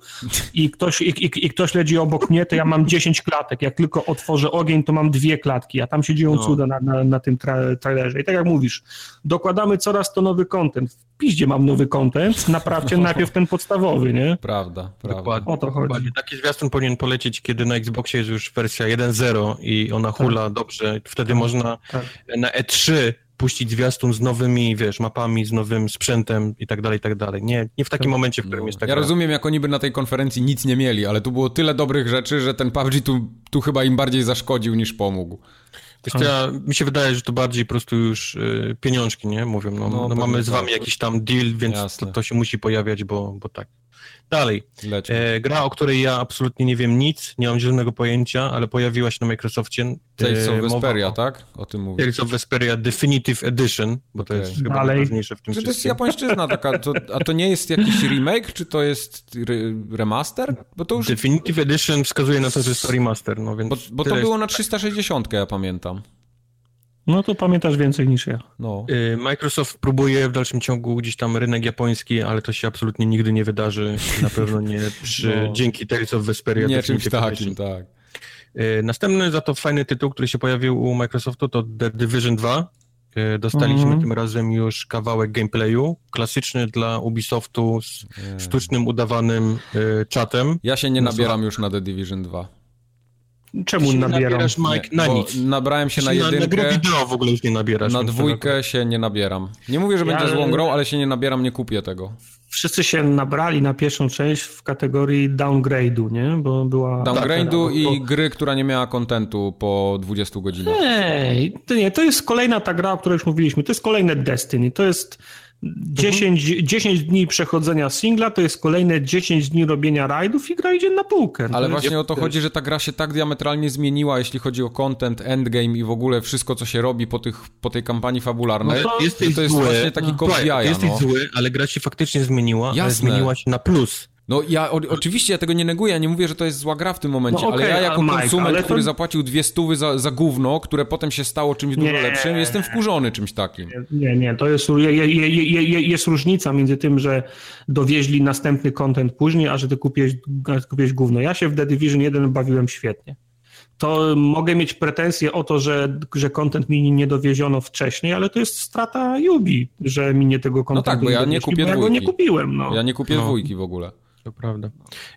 i ktoś, i, i, i ktoś leci obok mnie, to ja mam dziesięć klatek, jak tylko otworzę ogień, to mam dwie klatki, a tam się dzieją no. cuda na, na, na tym tra- trailerze. I tak jak mówisz, dokładamy coraz to nowy content. W piździe mam nowy content, naprawcie no. najpierw ten podstawowy, nie? Prawda, prawda. Dokładnie. O to chodzi. Dokładnie. Taki zwiastun powinien polecieć, kiedy na Xboxie jest już wersja jeden zero i ona hula tak. dobrze. Wtedy tak. można tak. na E trzy puścić zwiastun z nowymi, wiesz, mapami, z nowym sprzętem i tak dalej, i tak dalej. Nie, nie w takim tak. momencie, w którym no. jest tak. Ja rozumiem, jak oni by na tej konferencji nic nie mieli, ale tu było tyle dobrych rzeczy, że ten P U B G tu, tu chyba im bardziej zaszkodził niż pomógł. Wiesz, ja, mi się wydaje, że to bardziej po prostu już y, pieniążki, nie? Mówią, no, no, no mamy z wami jakiś tam deal, więc to, to się musi pojawiać, bo, bo tak. Dalej. E, gra, o której ja absolutnie nie wiem nic, nie mam zielonego pojęcia, ale pojawiła się na Microsoftie. Tales of Vesperia, tak? O tym mówię. Tales of Vesperia Definitive Edition, bo okay. to jest chyba Dalej. najważniejsze w tym wszystkim. To jest japońszczyzna taka, to, a to nie jest jakiś remake, czy to jest re- remaster? Bo to już... Definitive Edition wskazuje na to, że jest to remaster. No więc bo bo to było na trzysta sześćdziesiąt, ja pamiętam. No to pamiętasz więcej niż ja. No. Microsoft próbuje w dalszym ciągu gdzieś tam rynek japoński, ale to się absolutnie nigdy nie wydarzy. Na pewno nie przy, no. dzięki Tales of Vesperia. Nie czymś takim, tak. Następny za to fajny tytuł, który się pojawił u Microsoftu, to The Division dwa. Dostaliśmy mm-hmm. tym razem już kawałek gameplayu, klasyczny dla Ubisoftu z sztucznym, udawanym czatem. Ja się nie nabieram już na The Division dwa. Czemu się nabierasz, Mike? Nie, na nic. Nabrałem się, się na jedynkę. Na wideo w ogóle już nie nabierasz. Na dwójkę się nie nabieram. Nie mówię, że ja... będzie złą grą, ale się nie nabieram, nie kupię tego. Wszyscy się nabrali na pierwszą część w kategorii downgrade'u, nie? Bo była... Downgrade'u tak, i bo... gry, która nie miała kontentu po dwudziestu godzinach. Ej, to nie, to jest kolejna ta gra, o której już mówiliśmy. To jest kolejne Destiny. To jest dziesięć, dziesięć dni przechodzenia singla to jest kolejne dziesięć dni robienia rajdów i gra idzie na półkę. Ale to właśnie jest... o to chodzi, że ta gra się tak diametralnie zmieniła, jeśli chodzi o content, endgame i w ogóle wszystko, co się robi po, tych, po tej kampanii fabularnej. No to, jesteś to jest zły, właśnie taki no, kop jaja. Jesteś no. zły, ale gra się faktycznie zmieniła, ale zmieniła się na plus. No ja o, oczywiście ja tego nie neguję, ja nie mówię, że to jest zła gra w tym momencie, no, okay, ale ja jako Mike, konsument, to... który zapłacił dwie stówy za, za gówno, które potem się stało czymś dużo nie, lepszym, jestem wkurzony czymś takim. Nie, nie, to jest, je, je, je, je, jest różnica między tym, że dowieźli następny content później, a że ty kupiłeś, kupiłeś gówno. Ja się w The Division jeden bawiłem świetnie. To mogę mieć pretensje o to, że, że content mi nie dowieziono wcześniej, ale to jest strata Yubi, że mi nie tego contentu no tak, bo ja nie, kupię bo ja go nie kupiłem. No. Ja nie kupię no. dwójki w ogóle. To prawda.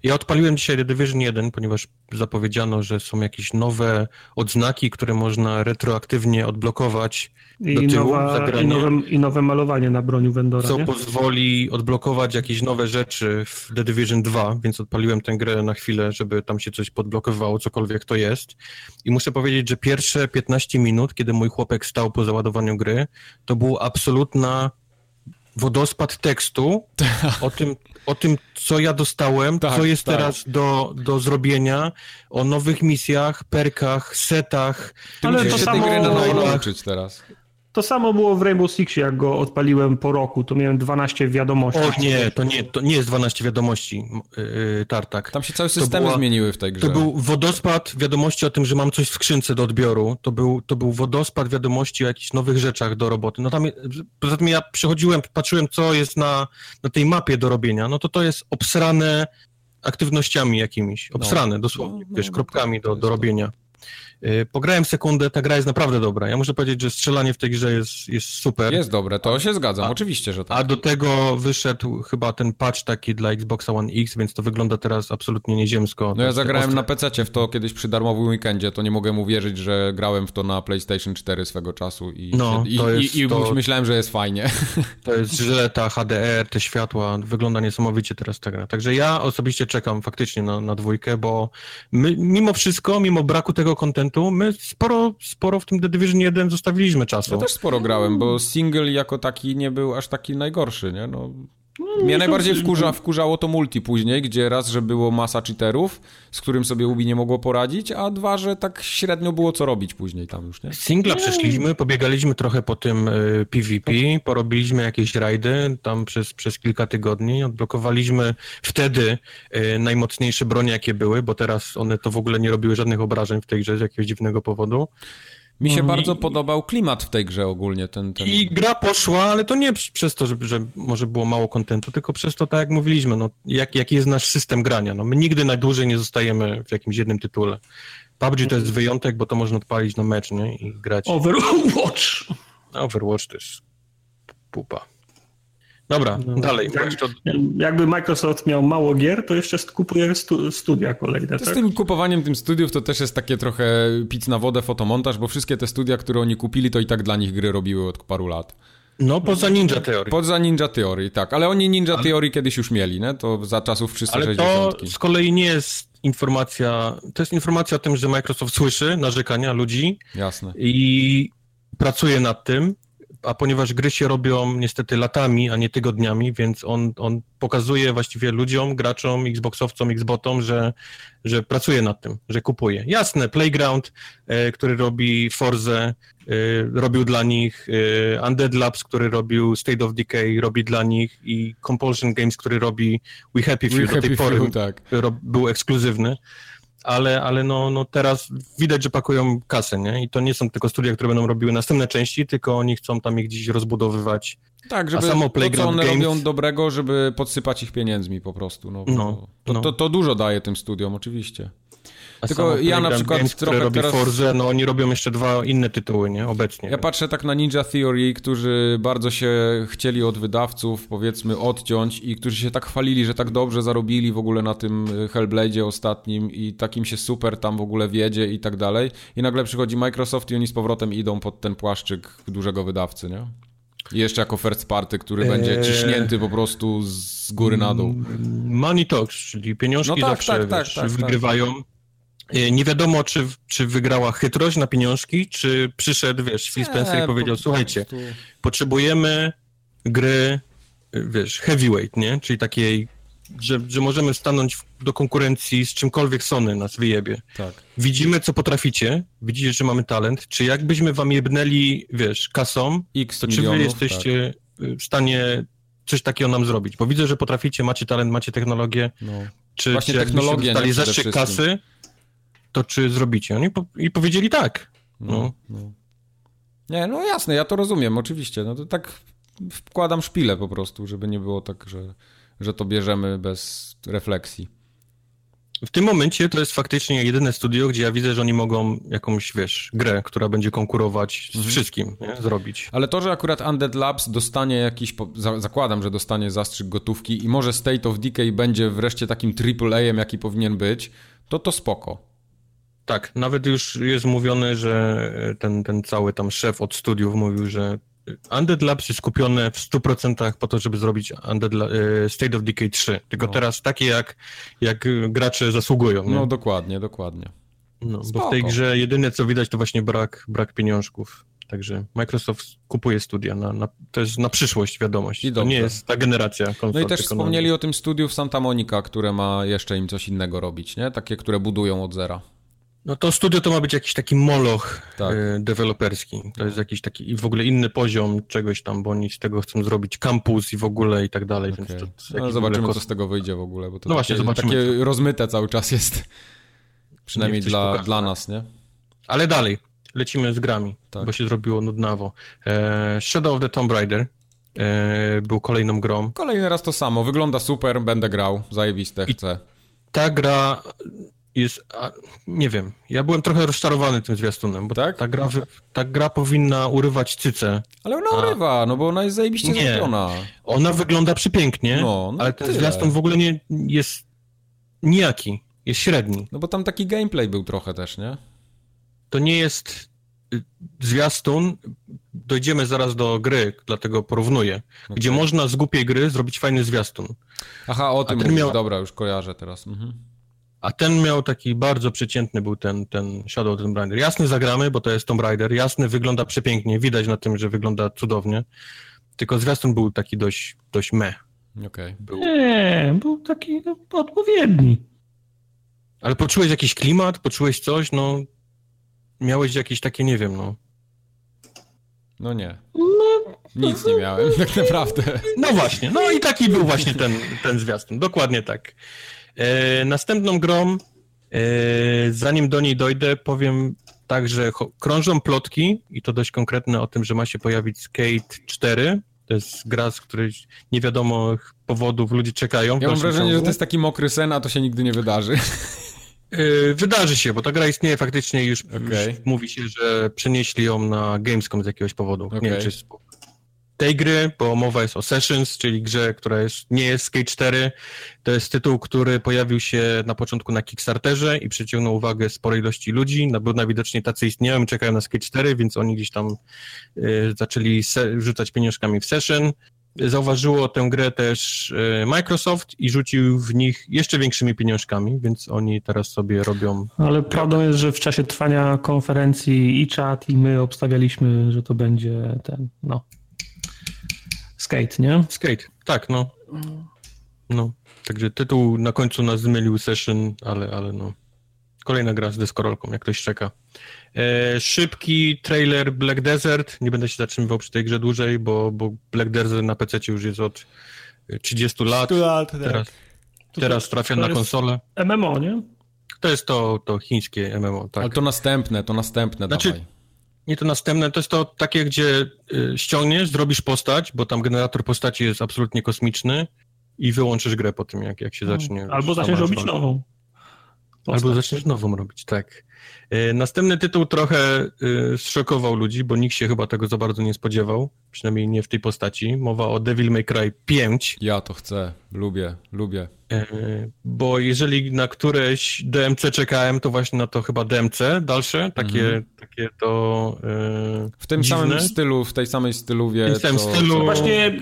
Ja odpaliłem dzisiaj The Division jeden, ponieważ zapowiedziano, że są jakieś nowe odznaki, które można retroaktywnie odblokować I do tyłu. Nowa, i, nowe, I nowe malowanie na broni Vendora. Co nie? pozwoli odblokować jakieś nowe rzeczy w The Division dwa, więc odpaliłem tę grę na chwilę, żeby tam się coś podblokowało, cokolwiek to jest. I muszę powiedzieć, że pierwsze piętnaście minut, kiedy mój chłopek stał po załadowaniu gry, to był absolutna... wodospad tekstu o tym, o tym, co ja dostałem, tak, co jest tak. teraz do, do zrobienia, o nowych misjach, perkach, setach. Ty Ale to samo... Gry nauczyć teraz. To samo było w Rainbow Sixie, jak go odpaliłem po roku, to miałem dwanaście wiadomości. O nie, to nie, to nie jest dwanaście wiadomości, yy, Tartak. Tam się całe systemy była, zmieniły w tej grze. To był wodospad wiadomości o tym, że mam coś w skrzynce do odbioru, to był, to był wodospad wiadomości o jakichś nowych rzeczach do roboty. No tam, poza tym ja przechodziłem, patrzyłem, co jest na, na tej mapie do robienia, no to to jest obsrane aktywnościami jakimiś, obsrane no, dosłownie, no, wiesz, no, kropkami do, do robienia. Pograłem sekundę, ta gra jest naprawdę dobra. Ja muszę powiedzieć, że strzelanie w tej grze jest, jest super. Jest dobre, to się zgadzam, a, oczywiście, że tak. A do tego wyszedł chyba ten patch taki dla Xboxa One X, więc to wygląda teraz absolutnie nieziemsko. No ja zagrałem ostre... na pececie w to kiedyś przy darmowym weekendzie, to nie mogłem uwierzyć, że grałem w to na PlayStation cztery swego czasu i, no, i, to jest, i, i to... myślałem, że jest fajnie. To jest żyleta, H D R, te światła, wygląda niesamowicie teraz ta gra. Także ja osobiście czekam faktycznie na, na dwójkę, bo my, mimo wszystko, mimo braku tego kontentu, my sporo, sporo w tym The Division jeden zostawiliśmy czasu. Ja też sporo grałem, bo single jako taki nie był aż taki najgorszy, nie? No, no, mnie najbardziej wkurza, wkurzało to multi później, gdzie raz, że było masa cheaterów, z którym sobie Ubi nie mogło poradzić, a dwa, że tak średnio było co robić później tam już, nie? Singla przeszliśmy, pobiegaliśmy trochę po tym y, PvP, porobiliśmy jakieś rajdy tam przez, przez kilka tygodni, odblokowaliśmy wtedy y, najmocniejsze bronie, jakie były, bo teraz one to w ogóle nie robiły żadnych obrażeń w tej grze z jakiegoś dziwnego powodu. Mi się bardzo I, podobał klimat w tej grze ogólnie. Ten, ten... I gra poszła, ale to nie przez to, że, że może było mało kontentu, tylko przez to, tak jak mówiliśmy, no, jak, jaki jest nasz system grania. No, my nigdy najdłużej nie zostajemy w jakimś jednym tytule. P U B G to jest wyjątek, bo to można odpalić na mecz, nie? I grać. Overwatch! Overwatch też. Pupa. Dobra, no, dalej. Tak, to... Jakby Microsoft miał mało gier, to jeszcze kupuje stu, studia kolejne. Tak? Z tym kupowaniem tym studiów to też jest takie trochę pic na wodę, fotomontaż, bo wszystkie te studia, które oni kupili, to i tak dla nich gry robiły od paru lat. No, poza Ninja Theory. Poza Ninja Theory, tak. Ale oni Ninja ale... Theory kiedyś już mieli, nie? To za czasów trzysta sześćdziesiąt. Ale to z kolei nie jest informacja... To jest informacja o tym, że Microsoft słyszy narzekania ludzi. Jasne. I pracuje nad tym. A ponieważ gry się robią niestety latami, a nie tygodniami, więc on, on pokazuje właściwie ludziom, graczom, xboxowcom, xbotom, że, że pracuje nad tym, że kupuje. Jasne, Playground, e, który robi Forzę, e, robił dla nich, e, Undead Labs, który robił State of Decay, robi dla nich i Compulsion Games, który robi We Happy Few, do tej pory few, tak. był ekskluzywny. Ale, ale no, no teraz widać, że pakują kasę, nie? I to nie są tylko studia, które będą robiły następne części, tylko oni chcą tam ich gdzieś rozbudowywać. Tak, żeby samo to, co one Games... robią dobrego, żeby podsypać ich pieniędzmi po prostu. No, no, to, no. To, to dużo daje tym studiom, oczywiście. A tylko ja na przykład Games, trochę robi teraz... Forze, no oni robią jeszcze dwa inne tytuły, nie? Obecnie. Ja patrzę tak na Ninja Theory, którzy bardzo się chcieli od wydawców, powiedzmy, odciąć i którzy się tak chwalili, że tak dobrze zarobili w ogóle na tym Hellblade'zie ostatnim i takim się super tam w ogóle wiedzie i tak dalej. I nagle przychodzi Microsoft i oni z powrotem idą pod ten płaszczyk dużego wydawcy, nie? I jeszcze jako first party, który eee... będzie ciśnięty po prostu z góry na dół. Money talks, czyli pieniążki no tak, zawsze tak, tak, wiesz, tak, wygrywają. Tak, tak. Nie wiadomo, czy, czy wygrała chytrość na pieniążki, czy przyszedł, wiesz, Phil Spencer eee, i powiedział, po słuchajcie, potrzebujemy gry, wiesz, heavyweight, nie? Czyli takiej, że, że możemy stanąć w, do konkurencji z czymkolwiek Sony nas wyjebie. Tak. Widzimy, co potraficie, widzicie, że mamy talent, czy jakbyśmy wam jebnęli, wiesz, kasą, X to milionów, czy wy jesteście tak. w stanie coś takiego nam zrobić? Bo widzę, że potraficie, macie talent, macie technologię, no. czy, czy jakbyśmy dali zastrzyk kasy, to czy zrobicie? Oni po, i powiedzieli tak. No. No, no. Nie, no jasne, ja to rozumiem, oczywiście. No to tak wkładam szpilę po prostu, żeby nie było tak, że, że to bierzemy bez refleksji. W tym momencie to jest faktycznie jedyne studio, gdzie ja widzę, że oni mogą jakąś, wiesz, grę, która będzie konkurować z mhm. wszystkim, nie? zrobić. Ale to, że akurat Undead Labs dostanie jakiś, zakładam, że dostanie zastrzyk gotówki i może State of Decay będzie wreszcie takim triple A em, jaki powinien być, to to spoko. Tak, nawet już jest mówione, że ten, ten cały tam szef od studiów mówił, że Undead Labs jest kupione w stu procentach po to, żeby zrobić Undead La- State of Decay trzy. Tylko no. teraz takie, jak, jak gracze zasługują. Nie? No dokładnie, dokładnie. No, bo w tej grze jedyne, co widać, to właśnie brak, brak pieniążków. Także Microsoft kupuje studia. Na, na, to jest na przyszłość wiadomość. To nie jest ta generacja konsol. No i też ekonomii. Wspomnieli o tym studiu w Santa Monica, które ma jeszcze im coś innego robić, nie? Takie, które budują od zera. No to studio to ma być jakiś taki moloch tak. y, deweloperski. To jest jakiś taki i w ogóle inny poziom czegoś tam, bo oni z tego chcą zrobić kampus i w ogóle i tak dalej. Okay. Więc to, to no zobaczymy, kost... co z tego wyjdzie w ogóle, bo to no takie, właśnie, takie rozmyte cały czas jest. Przynajmniej dla, dla nas, nie? Ale dalej, lecimy z grami, tak. bo się zrobiło nudnawo. E, Shadow of the Tomb Raider e, był kolejną grą. Kolejny raz to samo. Wygląda super, będę grał, zajebiste, chcę. I ta gra... jest, a, nie wiem, ja byłem trochę rozczarowany tym zwiastunem, bo tak? ta, gra, ta gra powinna urywać cycę. Ale ona a... urywa, no bo ona jest zajebiście zrobiona. Ona wygląda przepięknie, no, no ale ten tyle. Zwiastun w ogóle nie jest nijaki, jest średni. No bo tam taki gameplay był trochę też, nie? To nie jest zwiastun, dojdziemy zaraz do gry, dlatego porównuję, okay. gdzie można z głupiej gry zrobić fajny zwiastun. Aha, o tym miał... dobra, już kojarzę teraz. Mhm. A ten miał taki bardzo przeciętny był ten, ten Shadow of the Tomb Raider. Jasny zagramy, bo to jest Tomb Raider. Jasny wygląda przepięknie. Widać na tym, że wygląda cudownie. Tylko zwiastun był taki dość, dość meh. Okay. Był... Nie, był taki no, odpowiedni. Ale poczułeś jakiś klimat? Poczułeś coś? No, miałeś jakieś takie, nie wiem, no. No nie. No, nic nie miałem, tak naprawdę. No właśnie. No i taki był właśnie ten, ten zwiastun. Dokładnie tak. E, następną grą, e, zanim do niej dojdę, powiem tak, że ho- krążą plotki i to dość konkretne o tym, że ma się pojawić Skate cztery. To jest gra, z której nie wiadomo powodów ludzie czekają. Ja mam wrażenie, ciągu. że to jest taki mokry sen, a to się nigdy nie wydarzy. E, wydarzy się, bo ta gra istnieje faktycznie już, okay. już mówi się, że przenieśli ją na Gamescom z jakiegoś powodu. Okay. Nie wiem, czy z tej gry, bo mowa jest o Sessions, czyli grze, która jest, nie jest Skate cztery. To jest tytuł, który pojawił się na początku na Kickstarterze i przyciągnął uwagę sporej ilości ludzi, bo najwidoczniej tacy istnieją i czekają na Skate cztery, więc oni gdzieś tam y, zaczęli se- rzucać pieniążkami w Session. Zauważyło tę grę też y, Microsoft i rzucił w nich jeszcze większymi pieniążkami, więc oni teraz sobie robią... Ale prawdą jest, że w czasie trwania konferencji i czat, i my obstawialiśmy, że to będzie ten, no... Skate, nie? Skate, tak, no. No, także tytuł na końcu nas zmylił Session, ale, ale no. Kolejna gra z deskorolką, jak ktoś czeka. E, szybki trailer Black Desert. Nie będę się zatrzymywał przy tej grze dłużej, bo, bo Black Desert na P C już jest od trzydziestu lat. lat tak. Teraz, teraz trafia na konsolę. M M O, nie? To jest to, to chińskie M M O, tak. Ale to następne, to następne, znaczy, dawaj. Nie to następne, to jest to takie, gdzie ściągniesz, zrobisz postać, bo tam generator postaci jest absolutnie kosmiczny i wyłączysz grę po tym, jak, jak się zacznie. Hmm. Albo zaczniesz robić nową. Postać. Albo zaczniesz nową robić, tak. Następny tytuł trochę zszokował ludzi, bo nikt się chyba tego za bardzo nie spodziewał, przynajmniej nie w tej postaci. Mowa o Devil May Cry pięć. Ja to chcę, lubię, lubię. Bo jeżeli na któreś D M C czekałem, to właśnie na to chyba D M C dalsze, takie, mhm. takie to e, w tym dziwne. Samym stylu, w tej samej styluwie. W tym samym co, stylu. Co... Właśnie e,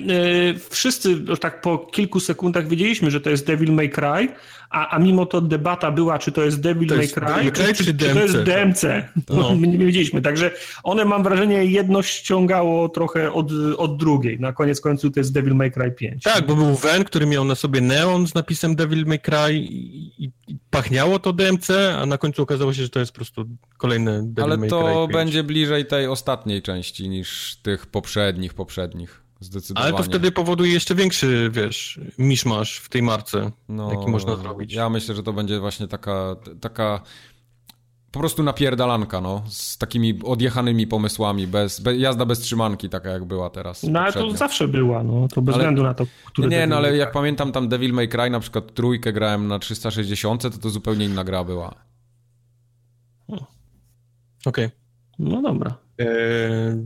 wszyscy tak po kilku sekundach wiedzieliśmy, że to jest Devil May Cry, a, a mimo to debata była, czy to jest Devil to May Cry, czy, czy, czy D M C. To jest D M C. No. Nie wiedzieliśmy. Także one, mam wrażenie, jedno ściągało trochę od, od drugiej. Na koniec końców to jest Devil May Cry pięć. Tak, bo był Ven, który miał na sobie neon z napisem Devil May Cry i, i pachniało to D M C, a na końcu okazało się, że to jest po prostu kolejne Devil Ale May Cry pięć. Ale to będzie bliżej tej ostatniej części niż tych poprzednich, poprzednich. Ale to wtedy powoduje jeszcze większy, wiesz, miszmasz w tej marce, no, jaki można zrobić. Ja myślę, że to będzie właśnie taka, taka po prostu napierdalanka, no, z takimi odjechanymi pomysłami, bez, bez jazda bez trzymanki, taka jak była teraz. No ale poprzednio. To zawsze była, no, to bez ale, względu na to, który... Nie, Devil no, ale Cry. Jak pamiętam tam Devil May Cry, na przykład trójkę grałem na trzysta sześćdziesiąt, to to zupełnie inna gra była. Okej. Okay. No dobra. Eee,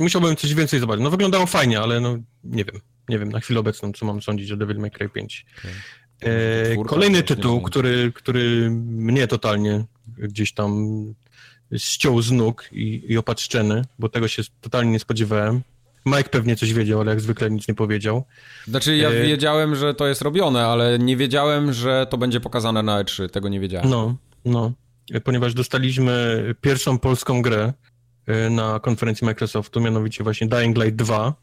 musiałbym coś więcej zobaczyć. No wyglądało fajnie, ale no nie wiem. Nie wiem na chwilę obecną, co mam sądzić o Devil May Cry pięć. Eee, kolejny tytuł, który, który mnie totalnie gdzieś tam ściął z nóg i, i opatrzczeny, bo tego się totalnie nie spodziewałem. Mike pewnie coś wiedział, ale jak zwykle nic nie powiedział. Znaczy ja eee... wiedziałem, że to jest robione, ale nie wiedziałem, że to będzie pokazane na E trzy. Tego nie wiedziałem. No, no. Ponieważ dostaliśmy pierwszą polską grę na konferencji Microsoftu, mianowicie właśnie Dying Light dwa.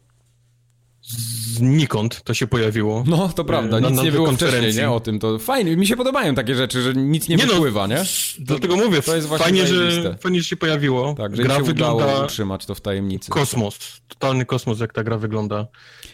Znikąd to się pojawiło. No, to prawda, na, nic na nie było wcześniej, nie? O tym to fajnie, mi się podobają takie rzeczy, że nic nie, nie wypływa, no, nie? To, dlatego mówię, to jest fajnie, że, fajnie, że się pojawiło. Tak, że gra się wygląda udało utrzymać to w tajemnicy. Kosmos, totalny kosmos, jak ta gra wygląda.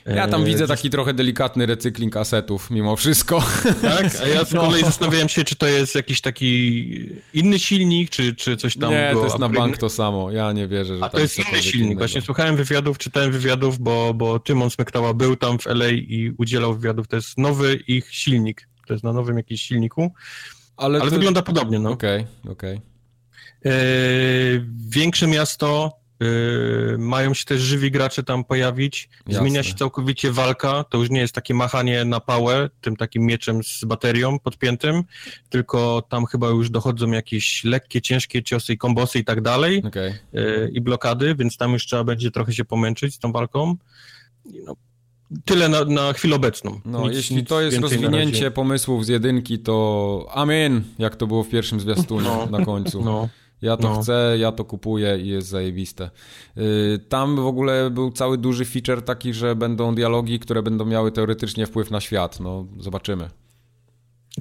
Ja tam e... widzę taki trochę delikatny recykling asetów mimo wszystko. Tak? A ja z kolei no. zastanawiałem się, czy to jest jakiś taki inny silnik, czy, czy coś tam. Nie, go... to jest na bank to samo, ja nie wierzę, że A to jest inny silnik, właśnie słuchałem wywiadów, czytałem wywiadów, bo, bo Tymon Smektała był tam w L A i udzielał wywiadów. To jest nowy ich silnik. To jest na nowym jakimś silniku. Ale, Ale to... wygląda podobnie, no. Okej, okay, okej. Okay. Yy, większe miasto, yy, mają się też żywi gracze tam pojawić. Jasne. Zmienia się całkowicie walka. To już nie jest takie machanie na pałę, tym takim mieczem z baterią podpiętym, tylko tam chyba już dochodzą jakieś lekkie, ciężkie ciosy i kombosy i tak dalej. Okay. Yy, I blokady, więc tam już trzeba będzie trochę się pomęczyć z tą walką. No, tyle na, na chwilę obecną. No, nic, jeśli nic to jest rozwinięcie pomysłów z jedynki, to amen, jak to było w pierwszym zwiastunie no. na końcu. No. Ja to no. chcę, ja to kupuję i jest zajebiste. Yy, tam w ogóle był cały duży feature taki, że będą dialogi, które będą miały teoretycznie wpływ na świat. No, zobaczymy.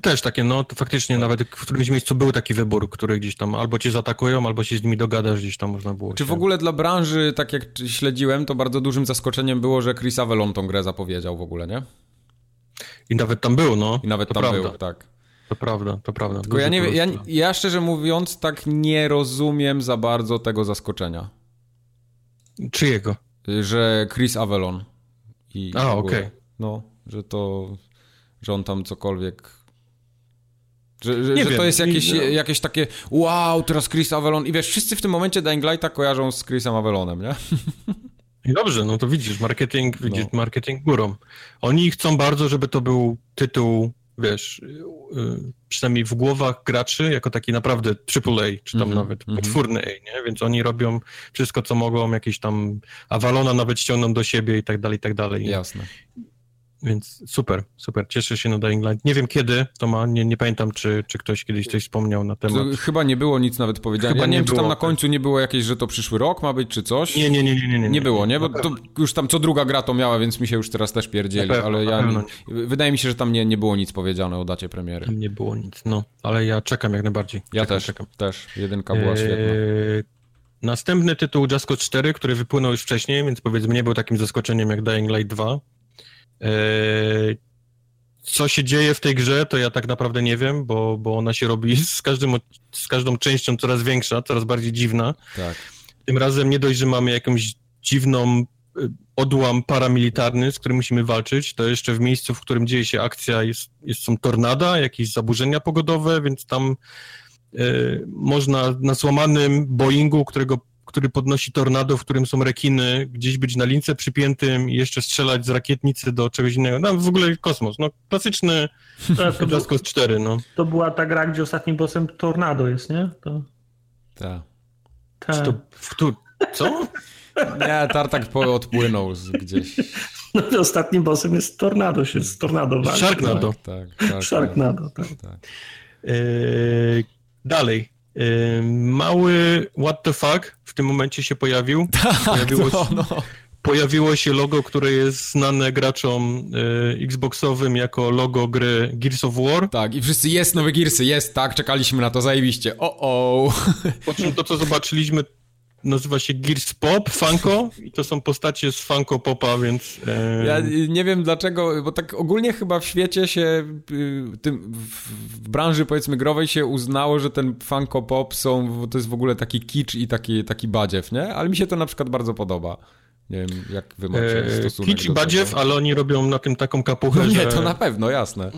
Też takie, no to faktycznie tak. Nawet w którymś miejscu był taki wybór, który gdzieś tam albo cię zaatakują, albo się z nimi dogadasz, gdzieś tam można było. Czy w ogóle dla branży, tak jak śledziłem, to bardzo dużym zaskoczeniem było, że Chris Avellone tą grę zapowiedział w ogóle, nie? I nawet tam był, no. I nawet to tam prawda. był, tak. To prawda, to prawda. Tylko ja, nie, ja, ja szczerze mówiąc tak nie rozumiem za bardzo tego zaskoczenia. Czyjego? Że Chris Avellone. I A, okej. Okay. No, że to, że on tam cokolwiek... Że, że, że to jest jakieś, nie, jakieś takie wow, teraz Chris Avellone i wiesz, wszyscy w tym momencie Dying Lighta kojarzą z Chrisem Avellonem, nie? Dobrze, no to widzisz, marketing, widzisz, no. marketing górą. Oni chcą bardzo, żeby to był tytuł, wiesz, przynajmniej w głowach graczy, jako taki naprawdę triple A, czy tam mm-hmm. nawet potwórny A, nie? Więc oni robią wszystko, co mogą, jakieś tam Avellona nawet ściągną do siebie i tak dalej, i tak dalej. Jasne. Więc super, super. Cieszę się na Dying Light. Nie wiem kiedy to ma, nie, nie pamiętam, czy, czy ktoś kiedyś coś wspomniał na temat. To chyba nie było nic nawet powiedziane. Chyba ja nie, nie wiem, było. Czy tam na końcu nie było jakieś, że to przyszły rok ma być, czy coś? Nie, nie, nie. Nie, nie, nie, nie było, nie? Bo to już tam co druga gra to miała, więc mi się już teraz też pierdzieli. Pewno, ale ja nie, wydaje mi się, że tam nie, nie było nic powiedziane o dacie premiery. Tam nie było nic, no. Ale ja czekam jak najbardziej. Ja czekam, też, czekam. też. Jedynka była eee... świetna. Następny tytuł Just Cause cztery, który wypłynął już wcześniej, więc powiedzmy nie był takim zaskoczeniem jak Dying Light dwa. Co się dzieje w tej grze, to ja tak naprawdę nie wiem, bo, bo ona się robi z, każdym, z każdą częścią coraz większa, coraz bardziej dziwna. Tak. Tym razem nie dość, że mamy jakąś dziwną odłam paramilitarny, z którym musimy walczyć, to jeszcze w miejscu, w którym dzieje się akcja jest, jest, są tornada, jakieś zaburzenia pogodowe, więc tam y, można na złamanym Boeingu, którego który podnosi tornado, w którym są rekiny, gdzieś być na lince przypiętym i jeszcze strzelać z rakietnicy do czegoś innego. No w ogóle kosmos, no klasyczny Just Cause cztery, no. To była ta gra, gdzie ostatnim bossem tornado jest, nie? To... Tak. Ta. To, to, co? Nie, Tartak odpłynął gdzieś. No to ostatnim bossem jest tornado, się z tornado walczy. Sharknado. Tak, tak, Sharknado, tak. tak. tak. E- Dalej. Yy, mały what the fuck w tym momencie się pojawił. Tak, pojawiło, no, no. Się, pojawiło się logo, które jest znane graczom yy, Xboxowym jako logo gry Gears of War. Tak, i wszyscy, jest nowe Gearsy, jest, tak, czekaliśmy na to, zajebiście, o-o. Po czym to, co zobaczyliśmy, nazywa się Gears Pop, Funko, i to są postacie z Funko Popa, więc... E... Ja nie wiem dlaczego, bo tak ogólnie chyba w świecie się, tym, w branży powiedzmy growej się uznało, że ten Funko Pop są, to jest w ogóle taki kicz i taki, taki badziew, nie? Ale mi się to na przykład bardzo podoba. Nie wiem, jak wy macie e... stosunek kicz i badziew, ale oni robią na tym taką kapuchę, no nie, że... to na pewno, jasne.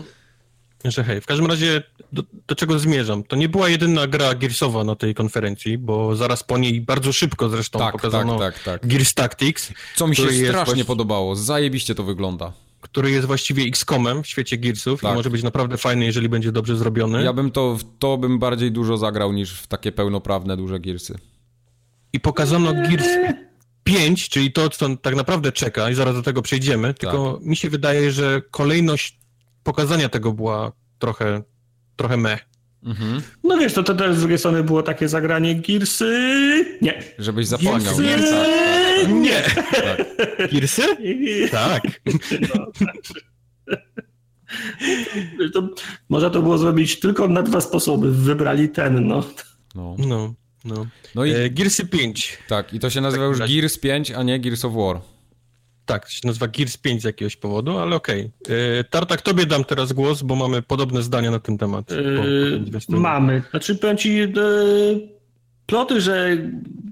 Że hej, w każdym razie do, do czego zmierzam? To nie była jedyna gra Gearsowa na tej konferencji, bo zaraz po niej bardzo szybko zresztą tak, pokazano tak, tak, tak. Gears Tactics. Co mi się strasznie właści... podobało, zajebiście to wygląda. Który jest właściwie X-Comem w świecie Gearsów, tak. I może być naprawdę fajny, jeżeli będzie dobrze zrobiony. Ja bym to, to bym bardziej dużo zagrał niż w takie pełnoprawne duże Gearsy. I pokazano Gears pięć, czyli to, co tak naprawdę czeka i zaraz do tego przejdziemy, tylko tak. Mi się wydaje, że kolejność pokazania tego była trochę, trochę meh. Mhm. No wiesz, to, to też z drugiej strony było takie zagranie Gearsy... Nie. Żebyś zapomniał. Gearsy... Nie. Tak, tak, tak. Nie. Tak. Gearsy? Tak. No, tak. To, można to było zrobić tylko na dwa sposoby. Wybrali ten, no. No, no. no. no i... e, Gearsy pięć. Tak, i to się nazywa tak, już tak. Gears pięć, a nie Gears of War. Tak, to się nazywa Gears pięć z jakiegoś powodu, ale okej. Okay. Tartak, tobie dam teraz głos, bo mamy podobne zdania na ten temat. Yy, po, po mamy. Znaczy, powiem ci, yy, ploty, że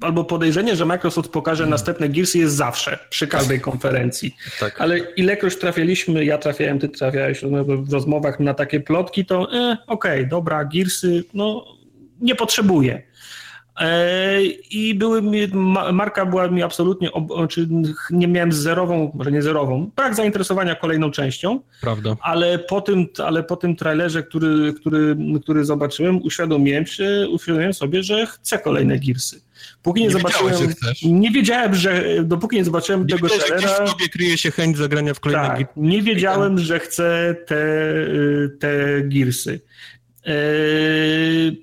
albo podejrzenie, że Microsoft pokaże hmm. następne Gearsy jest zawsze, przy każdej konferencji. Tak. Ale ilekroć trafialiśmy, ja trafiałem, ty trafiałeś w rozmowach na takie plotki, to yy, okej, okay, dobra, Gearsy, no nie potrzebuję. I były mi, marka była mi absolutnie, czy nie miałem zerową, może nie zerową, brak zainteresowania kolejną częścią. Prawda. Ale po tym, ale po tym trailerze, który, który, który zobaczyłem, uświadomiłem się, uświadomiłem sobie, że chcę kolejne Gearsy. Póki nie, nie zobaczyłem, nie wiedziałem, że dopóki nie zobaczyłem nie tego trailera, że w tobie kryje się chęć zagrania w kolejne tak, Gearsy. Nie wiedziałem, że chcę te, te Gearsy. Yy...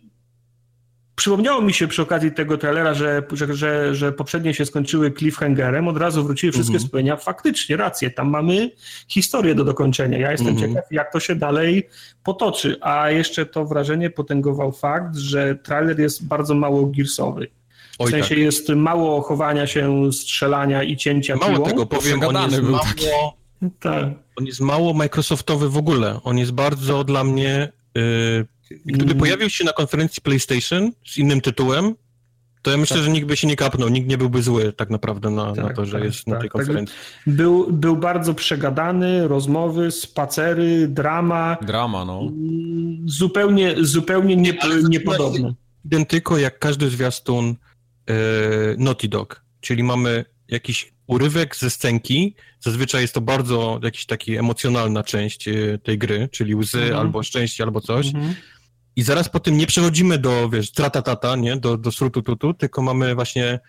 Przypomniało mi się przy okazji tego trailera, że, że, że, że poprzednie się skończyły cliffhangerem, od razu wróciły wszystkie mm-hmm. wspomnienia. Faktycznie, rację, tam mamy historię do dokończenia. Ja jestem mm-hmm. ciekaw, jak to się dalej potoczy. A jeszcze to wrażenie potęgował fakt, że trailer jest bardzo mało gearsowy. W Oj, sensie tak. jest mało chowania się, strzelania i cięcia mało piłą. Mało tego, powiem, on jest był mało, taki. Tak. On jest mało Microsoftowy w ogóle. On jest bardzo dla mnie... Yy... Gdyby pojawił się na konferencji PlayStation z innym tytułem, to ja myślę, tak. że nikt by się nie kapnął, nikt nie byłby zły tak naprawdę na, tak, na to, że tak, jest tak, na tej konferencji. Tak. Był, był bardzo przegadany, rozmowy, spacery, drama. Drama, no. Zupełnie, zupełnie nie, niepodobne. Identyko jak każdy zwiastun yy, Naughty Dog, czyli mamy jakiś urywek ze scenki, zazwyczaj jest to bardzo jakiś taki emocjonalna część yy, tej gry, czyli łzy mhm. albo szczęście, albo coś. Mhm. I zaraz po tym nie przechodzimy do, wiesz, tratatata, nie, do, do srutututu, tylko mamy właśnie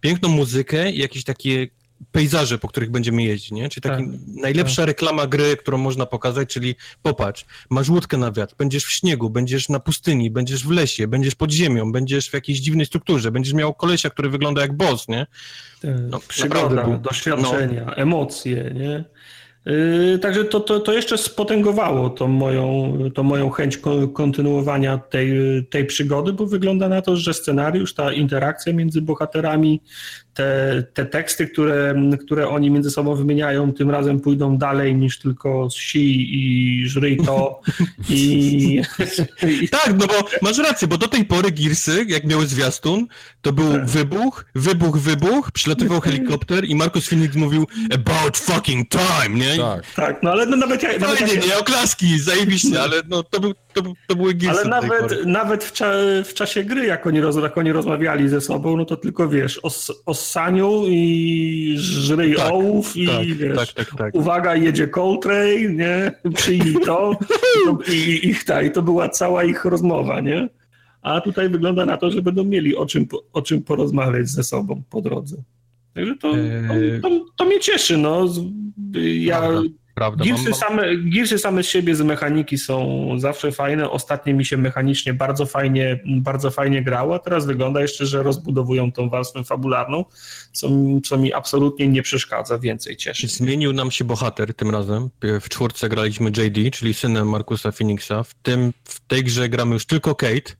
piękną muzykę i jakieś takie pejzaże, po których będziemy jeździć, nie? Czyli taka tak, najlepsza tak. reklama gry, którą można pokazać, czyli popatrz, masz łódkę na wiatr, będziesz w śniegu, będziesz na pustyni, będziesz w lesie, będziesz pod ziemią, będziesz w jakiejś dziwnej strukturze, będziesz miał kolesia, który wygląda jak boss, nie? No, przygoda, był, doświadczenia, no, emocje, nie? Yy, także to, to, to jeszcze spotęgowało tą moją, tą moją chęć ko- kontynuowania tej, tej przygody, bo wygląda na to, że scenariusz, ta interakcja między bohaterami, te, te teksty, które, które oni między sobą wymieniają, tym razem pójdą dalej niż tylko si i żryj to. I... Tak, no bo masz rację, bo do tej pory Gearsy, jak miały zwiastun, to był tak. wybuch, wybuch, wybuch, przylatywał helikopter i Marcus Phoenix mówił about fucking time, nie? Tak, tak, no ale no nawet jak... No, nawet nie, jak... nie, oklaski, zajebiście, ale no to, był, to, to były Gearsy. Ale nawet, nawet w, cza- w czasie gry, jak oni, roz- jak oni rozmawiali ze sobą, no to tylko wiesz, os- ossaniu i żryj tak, ołów tak, i wiesz, tak, tak, tak. uwaga, jedzie Coltrane, nie? Przyjmij to, to i ich ta, i to była cała ich rozmowa, nie? A tutaj wygląda na to, że będą mieli o czym, o czym porozmawiać ze sobą po drodze. Także to, to, to, to mnie cieszy, no. Ja, Prawda, Gearsy, mam... same, Gearsy same z siebie, z mechaniki są zawsze fajne. Ostatnie mi się mechanicznie bardzo fajnie, bardzo fajnie grało, a teraz wygląda jeszcze, że rozbudowują tą warstwę fabularną, co, co mi absolutnie nie przeszkadza, więcej cieszy. Zmienił nam się bohater tym razem. W czwórce graliśmy J D, czyli synem Markusa Phoenixa. W, tym, w tej grze gramy już tylko Kate.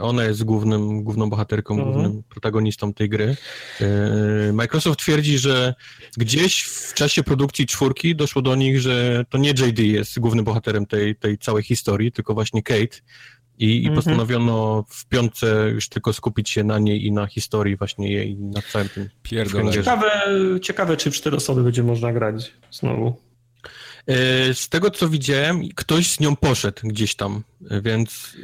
Ona jest głównym, główną bohaterką, mhm. głównym protagonistą tej gry. Microsoft twierdzi, że gdzieś w czasie produkcji czwórki doszło do nich, że to nie J D jest głównym bohaterem tej, tej całej historii, tylko właśnie Kate. I, i mhm. postanowiono w piątce już tylko skupić się na niej i na historii właśnie jej, i na całym tym pierdoleniu. Ciekawe, ciekawe, czy w cztery osoby będzie można grać znowu. Z tego, co widziałem, ktoś z nią poszedł gdzieś tam, więc...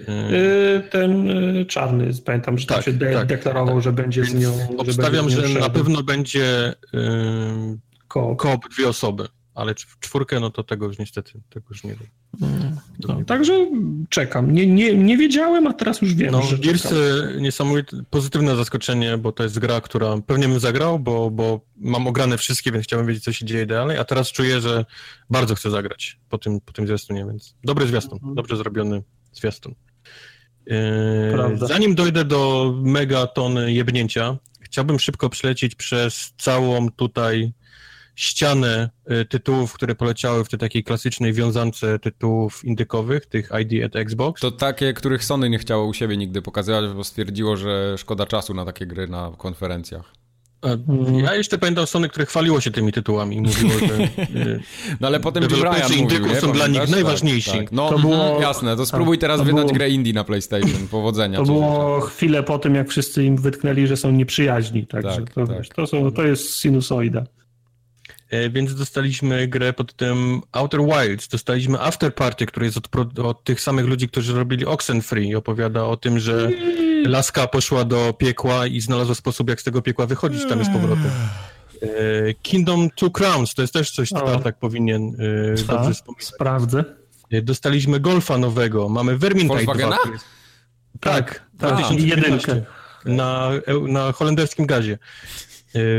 Ten czarny, pamiętam, że tak, tam się de- tak, deklarował, tak. że będzie więc z nią... Obstawiam, że, będzie z nią że na pewno będzie yy, koop dwie osoby, ale w czwórkę, no to tego już niestety, tego już nie wiem. No, nie także wiem. czekam. Nie, nie, nie wiedziałem, a teraz już wiem, no, że Gearsy niesamowite, pozytywne zaskoczenie, bo to jest gra, która pewnie bym zagrał, bo, bo mam ograne wszystkie, więc chciałbym wiedzieć, co się dzieje dalej, a teraz czuję, że bardzo chcę zagrać po tym, po tym zwiastunie, więc dobry zwiastun, mhm. dobrze zrobiony zwiastun. Yy, zanim dojdę do megatony jebnięcia, chciałbym szybko przelecieć przez całą tutaj ścianę tytułów, które poleciały w tej takiej klasycznej wiązance tytułów indykowych, tych I D at Xbox. To takie, których Sony nie chciało u siebie nigdy pokazywać, bo stwierdziło, że szkoda czasu na takie gry na konferencjach. Ja jeszcze pamiętam Sony, które chwaliło się tymi tytułami. Mówiło, że no ale potem deweloperzy indyków mówił, są dla nich tak, najważniejsi. Tak. No to było, jasne, to spróbuj tak, teraz to wydać było, grę indie na PlayStation. Powodzenia. To było chwilę po tym, jak wszyscy im wytknęli, że są nieprzyjaźni. Także tak, to, tak. To, są, to jest sinusoida. Więc dostaliśmy grę pod tym Outer Wilds, dostaliśmy After Party, który jest od, od tych samych ludzi, którzy robili Oxenfree i opowiada o tym, że laska poszła do piekła i znalazła sposób, jak z tego piekła wychodzić tam z powrotem. Kingdom Two Crowns, to jest też coś, co Tartak powinien Ta, dobrze wspomnieć. Sprawdzę. Dostaliśmy Golfa nowego, mamy Vermintide Volkswagena? dwa. Jest... Tak, tak, tak. dwa tysiące jedenastym na, na holenderskim gazie.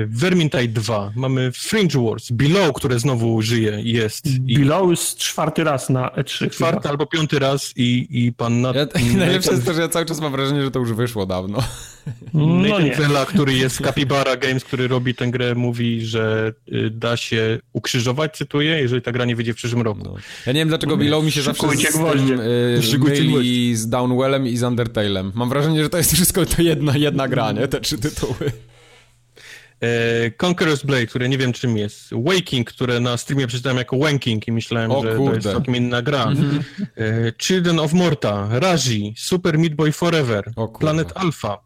Vermintide dwa, mamy Fringe Wars, Below, które znowu żyje i jest. I Below jest czwarty raz na E trzy. Czwarty chyba. Albo piąty raz i, i pan... Nat... Ja, najlepsze jest to, że ja cały czas mam wrażenie, że to już wyszło dawno. No Nathan nie. Vela, który jest z Capybara Games, który robi tę grę, mówi, że da się ukrzyżować, cytuję, jeżeli ta gra nie wyjdzie w przyszłym roku. No. Ja nie wiem, dlaczego no, Below mi się zawsze z tym myli z Downwellem i z Undertale'em. Mam wrażenie, że to jest wszystko to jedna, jedna gra, nie? Te trzy tytuły. Conqueror's Blade, które nie wiem czym jest, Waking, które na streamie przeczytałem jako Wanking i myślałem, o, że kurde. To jest całkiem inna gra, mm-hmm. Children of Morta, Raji, Super Meat Boy Forever, o, Planet Alpha,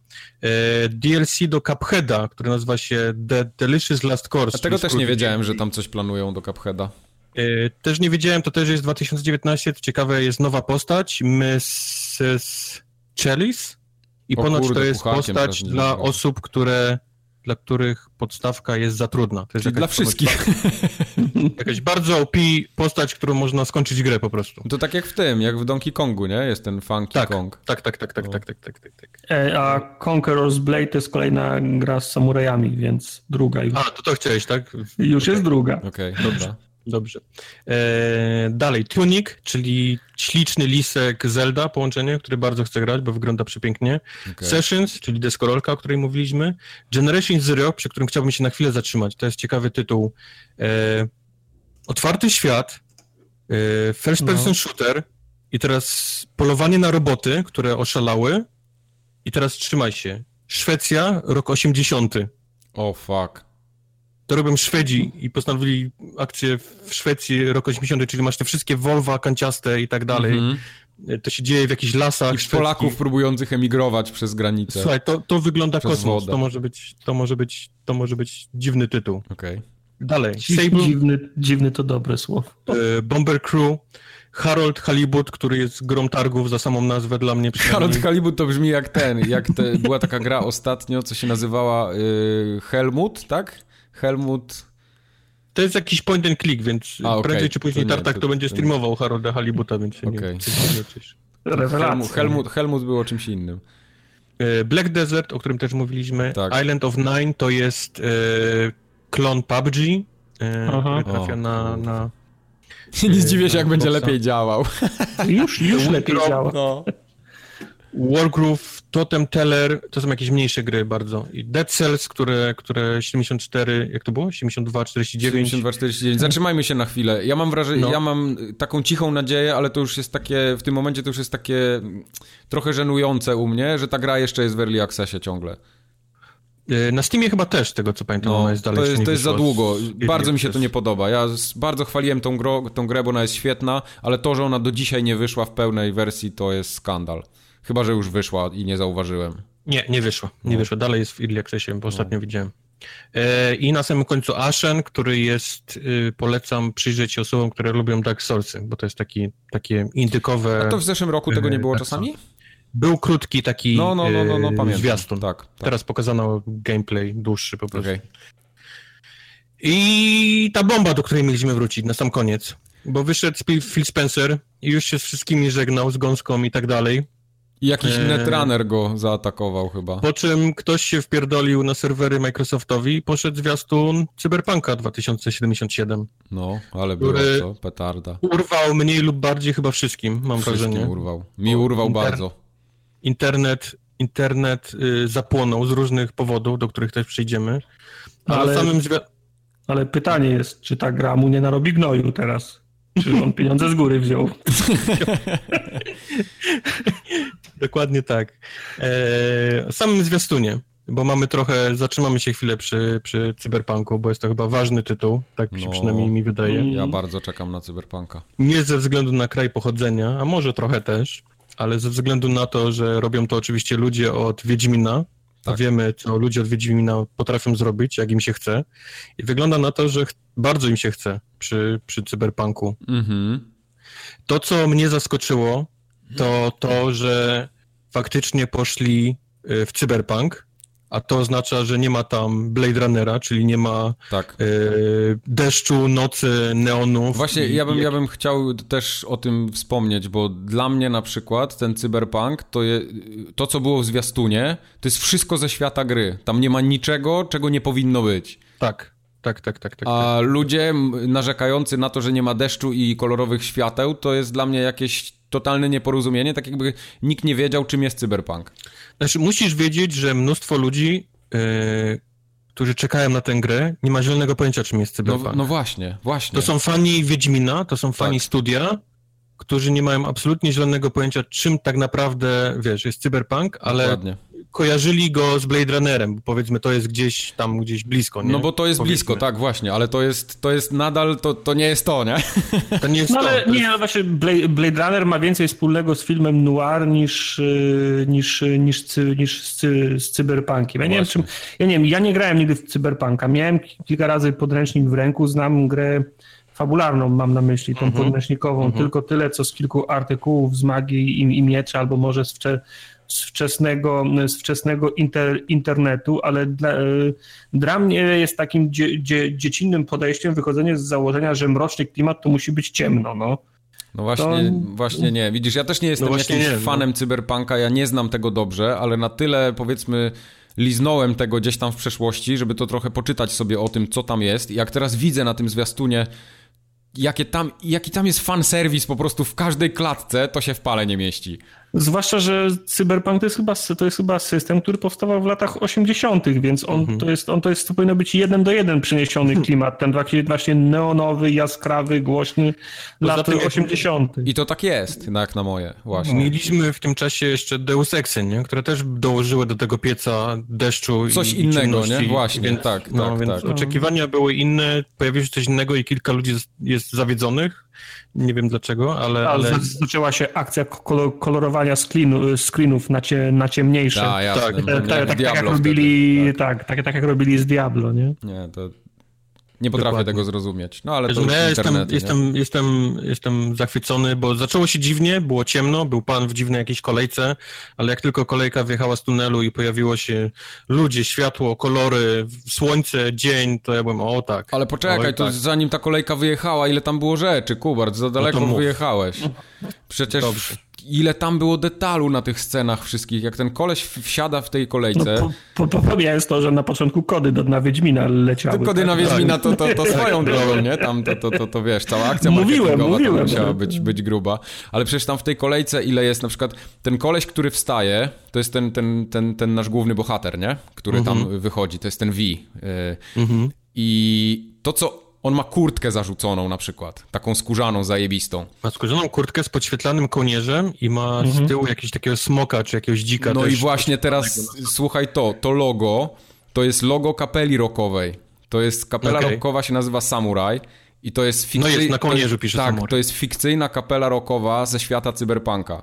D L C do Cupheada, który nazywa się The Delicious Last Course. A tego też nie wiedziałem, że tam coś planują do Cupheada. Też nie wiedziałem, to też jest dwa tysiące dziewiętnasty, to ciekawe jest nowa postać, missus Chalice i o, ponoć kurde, to jest postać dla wiem. osób, które... dla których podstawka jest za trudna. To jest dla wszystkich. Jakaś bardzo O P postać, którą można skończyć grę po prostu. To tak jak w tym, jak w Donkey Kongu, nie? Jest ten Funky tak, Kong. Tak, tak, tak, tak, tak, tak, tak, tak, tak. A Conqueror's Blade to jest kolejna gra z samurajami, więc druga. Już. A, to to chciałeś, tak? Już okay. Jest druga. Okej, okay, dobra. Dobrze. Eee, dalej, Tunic, czyli śliczny lisek Zelda, połączenie, który bardzo chcę grać, bo wygląda przepięknie. Okay. Sessions, czyli deskorolka, o której mówiliśmy. Generation Zero, przy którym chciałbym się na chwilę zatrzymać. To jest ciekawy tytuł. Eee, otwarty świat, eee, first person no. shooter i teraz polowanie na roboty, które oszalały. I teraz trzymaj się. Szwecja, rok osiemdziesiąty. O oh, fuck. To robią Szwedzi i postanowili akcję w Szwecji rok osiemdziesiąty, czyli masz te wszystkie Volvo, kanciaste i tak dalej. Mm-hmm. To się dzieje w jakichś lasach. I Polaków próbujących emigrować przez granicę. Słuchaj, to, to wygląda przez kosmos. Wodę. To może być, to może być, to może być dziwny tytuł. Okay. Dalej. Sable. Dziwny, dziwny to dobre słowo. Bomber Crew. Harold Halibut, który jest grą targów za samą nazwę dla mnie. Harold Halibut to brzmi jak ten, jak te, była taka gra ostatnio, co się nazywała y, Helmut, tak? Helmut... To jest jakiś point and click, więc A, okay. prędzej czy później to nie, Tartak to, to będzie streamował nie. Harolda Halibuta, więc się okay. nie cieszę. Helmut, Helmut, Helmut było czymś innym. Black Desert, o którym też mówiliśmy. Tak. Island of Nine to jest e, klon P U B G, e, który trafia o, na, na, Nie zdziwię się, jak będzie lepiej działał. Już, już lepiej działa. No. Wargroove, Totem Teller, to są jakieś mniejsze gry bardzo. I Dead Cells, które, które siedemdziesiąt cztery, jak to było? siedemdziesiąt dwa czterdzieści dziewięć. siedemdziesiąt dwa czterdzieści dziewięć. Zatrzymajmy się na chwilę. Ja mam wrażenie, no. ja mam taką cichą nadzieję, ale to już jest takie, w tym momencie to już jest takie trochę żenujące u mnie, że ta gra jeszcze jest w Early Accessie ciągle. Na Steamie chyba też, tego co pamiętam, no, ona jest dalej. To jest, to jest za długo. Bardzo mi się to nie podoba. Ja bardzo chwaliłem tą, gro, tą grę, bo ona jest świetna, ale to, że ona do dzisiaj nie wyszła w pełnej wersji, to jest skandal. Chyba że już wyszła i nie zauważyłem. Nie, nie wyszła. Nie no. wyszła. Dalej jest w Early Accessie, bo no. ostatnio widziałem. E, I na samym końcu Ashen, który jest, y, polecam przyjrzeć się osobom, które lubią Dark Soulsy, bo to jest taki, takie indykowe... A to w zeszłym roku tego nie było Dark czasami? Soul. Był krótki taki no, no, no, no, no, pamiętam. Zwiastun. Tak, tak. Teraz pokazano gameplay dłuższy po prostu. Okay. I ta bomba, do której mieliśmy wrócić na sam koniec, bo wyszedł Phil Spencer i już się z wszystkimi żegnał, z gąską i tak dalej. I jakiś eee... Netrunner go zaatakował chyba. Po czym ktoś się wpierdolił na serwery Microsoftowi i poszedł zwiastun Cyberpunka dwa tysiące siedemdziesiąt siedem. No, ale było co, petarda. Urwał mniej lub bardziej chyba wszystkim, mam wszystkim wrażenie. urwał. Mi urwał Inter... bardzo. Internet, internet y, zapłonął z różnych powodów, do których też przyjdziemy. Ale, ale, samym zwi... ale pytanie jest, czy ta gra mu nie narobi gnoju teraz? Czy on pieniądze z góry wziął? Dokładnie tak. E, samym zwiastunie, bo mamy trochę, zatrzymamy się chwilę przy, przy Cyberpunku, bo jest to chyba ważny tytuł, tak no, się przynajmniej mi wydaje. Ja bardzo czekam na Cyberpunka. Nie ze względu na kraj pochodzenia, a może trochę też, ale ze względu na to, że robią to oczywiście ludzie od Wiedźmina, tak. A wiemy, co ludzie od Wiedźmina potrafią zrobić, jak im się chce. I wygląda na to, że ch- bardzo im się chce przy, przy Cyberpunku. Mm-hmm. To, co mnie zaskoczyło, to to, że faktycznie poszli w Cyberpunk, a to oznacza, że nie ma tam Blade Runnera, czyli nie ma tak. y, deszczu, nocy, neonów. Właśnie i, ja, bym, jak... ja bym chciał też o tym wspomnieć, bo dla mnie na przykład ten Cyberpunk, to, je, to co było w zwiastunie, to jest wszystko ze świata gry. Tam nie ma niczego, czego nie powinno być. Tak. Tak, tak, tak, tak. A tak. Ludzie narzekający na to, że nie ma deszczu i kolorowych świateł, to jest dla mnie jakieś totalne nieporozumienie, tak jakby nikt nie wiedział, czym jest Cyberpunk. Znaczy, musisz wiedzieć, że mnóstwo ludzi, yy, którzy czekają na tę grę, nie ma zielonego pojęcia, czym jest Cyberpunk. No, no właśnie, właśnie. To są fani Wiedźmina, to są fani tak. studia, którzy nie mają absolutnie zielonego pojęcia, czym tak naprawdę, wiesz, jest Cyberpunk, ale... Dokładnie. Kojarzyli go z Blade Runnerem, bo powiedzmy to jest gdzieś tam, gdzieś blisko, nie? No bo to jest powiedzmy. blisko, tak właśnie, ale to jest, to jest nadal, to, to nie jest to, nie? To nie jest no to. Ale, to jest... Nie, ale właśnie Blade, Blade Runner ma więcej wspólnego z filmem noir niż, niż, niż, niż, niż z, z Cyberpunkiem. Ja nie, wiem, czym, ja nie wiem, ja nie grałem nigdy w Cyberpunka, miałem kilka razy podręcznik w ręku, znam grę fabularną, mam na myśli, tą mm-hmm. podręcznikową, mm-hmm. tylko tyle, co z kilku artykułów z magii i, i miecza, albo może z wczoraj z wczesnego, z wczesnego inter, internetu, ale dla, dla mnie jest takim dzie, dzie, dziecinnym podejściem wychodzenie z założenia, że mroczny klimat to musi być ciemno, no. No właśnie, to... właśnie nie. Widzisz, ja też nie jestem no jakimś nie, fanem no. Cyberpunka, ja nie znam tego dobrze, ale na tyle powiedzmy liznąłem tego gdzieś tam w przeszłości, żeby to trochę poczytać sobie o tym, co tam jest. I jak teraz widzę na tym zwiastunie, jakie tam, jaki tam jest fanserwis po prostu w każdej klatce, to się w pale nie mieści. Zwłaszcza, że Cyberpunk to jest chyba, to jest chyba system, który powstawał w latach osiemdziesiątych, więc on, mhm. to jest, on to jest, to powinno być jeden do jeden przeniesiony klimat, ten właśnie neonowy, jaskrawy, głośny, lat osiemdziesiątych. I to tak jest, jak na moje, właśnie. Mieliśmy w tym czasie jeszcze Deus Exy, nie? Które też dołożyły do tego pieca deszczu. Coś i, innego, i nie? Właśnie, więc, tak, no, tak, więc tak. Oczekiwania były inne, pojawiło się coś innego i kilka ludzi jest zawiedzonych. Nie wiem dlaczego, ale... ale... Zaczęła się akcja kolorowania screenu, screenów na, cie, na ciemniejsze. Ta, jasne, tak, tak, tak, tak, jak robili, wtedy, tak. Tak, tak, tak jak robili z Diablo, nie? Nie, to... Nie potrafię Dokładnie. tego zrozumieć. No ale to ja już jestem, jestem, jestem, jestem zachwycony, bo zaczęło się dziwnie, było ciemno, był pan w dziwnej jakiejś kolejce, ale jak tylko kolejka wyjechała z tunelu i pojawiło się ludzie, światło, kolory, słońce, dzień, to ja byłem, o tak. Ale poczekaj, o, to tak. zanim ta kolejka wyjechała, ile tam było rzeczy, Kubar, za daleko no wyjechałeś. Przecież... Dobrze. ile tam było detalu na tych scenach wszystkich, jak ten koleś wsiada w tej kolejce. No, po, po, po, jest to, że na początku kody do, na Wiedźmina leciały. Te kody tak, na Wiedźmina to, to, to swoją drogą, nie? Tam to, to, to, to, to wiesz, cała akcja marketingowa to musiała być, być gruba. Ale przecież tam w tej kolejce ile jest na przykład ten koleś, który wstaje, to jest ten, ten, ten, ten nasz główny bohater, nie? Który mhm. tam wychodzi, to jest ten V. Mhm. I to, co on ma kurtkę zarzuconą na przykład, taką skórzaną, zajebistą. Ma skórzaną kurtkę z podświetlanym kołnierzem i ma mhm. z tyłu jakiegoś takiego smoka czy jakiegoś dzika. No też, i właśnie teraz, słuchaj to, to logo, to jest logo kapeli rockowej. To jest, kapela okay. rockowa się nazywa Samurai i to jest... Fikcy... No jest, na kołnierzu pisze Tak, Samurai. To jest fikcyjna kapela rockowa ze świata cyberpunka.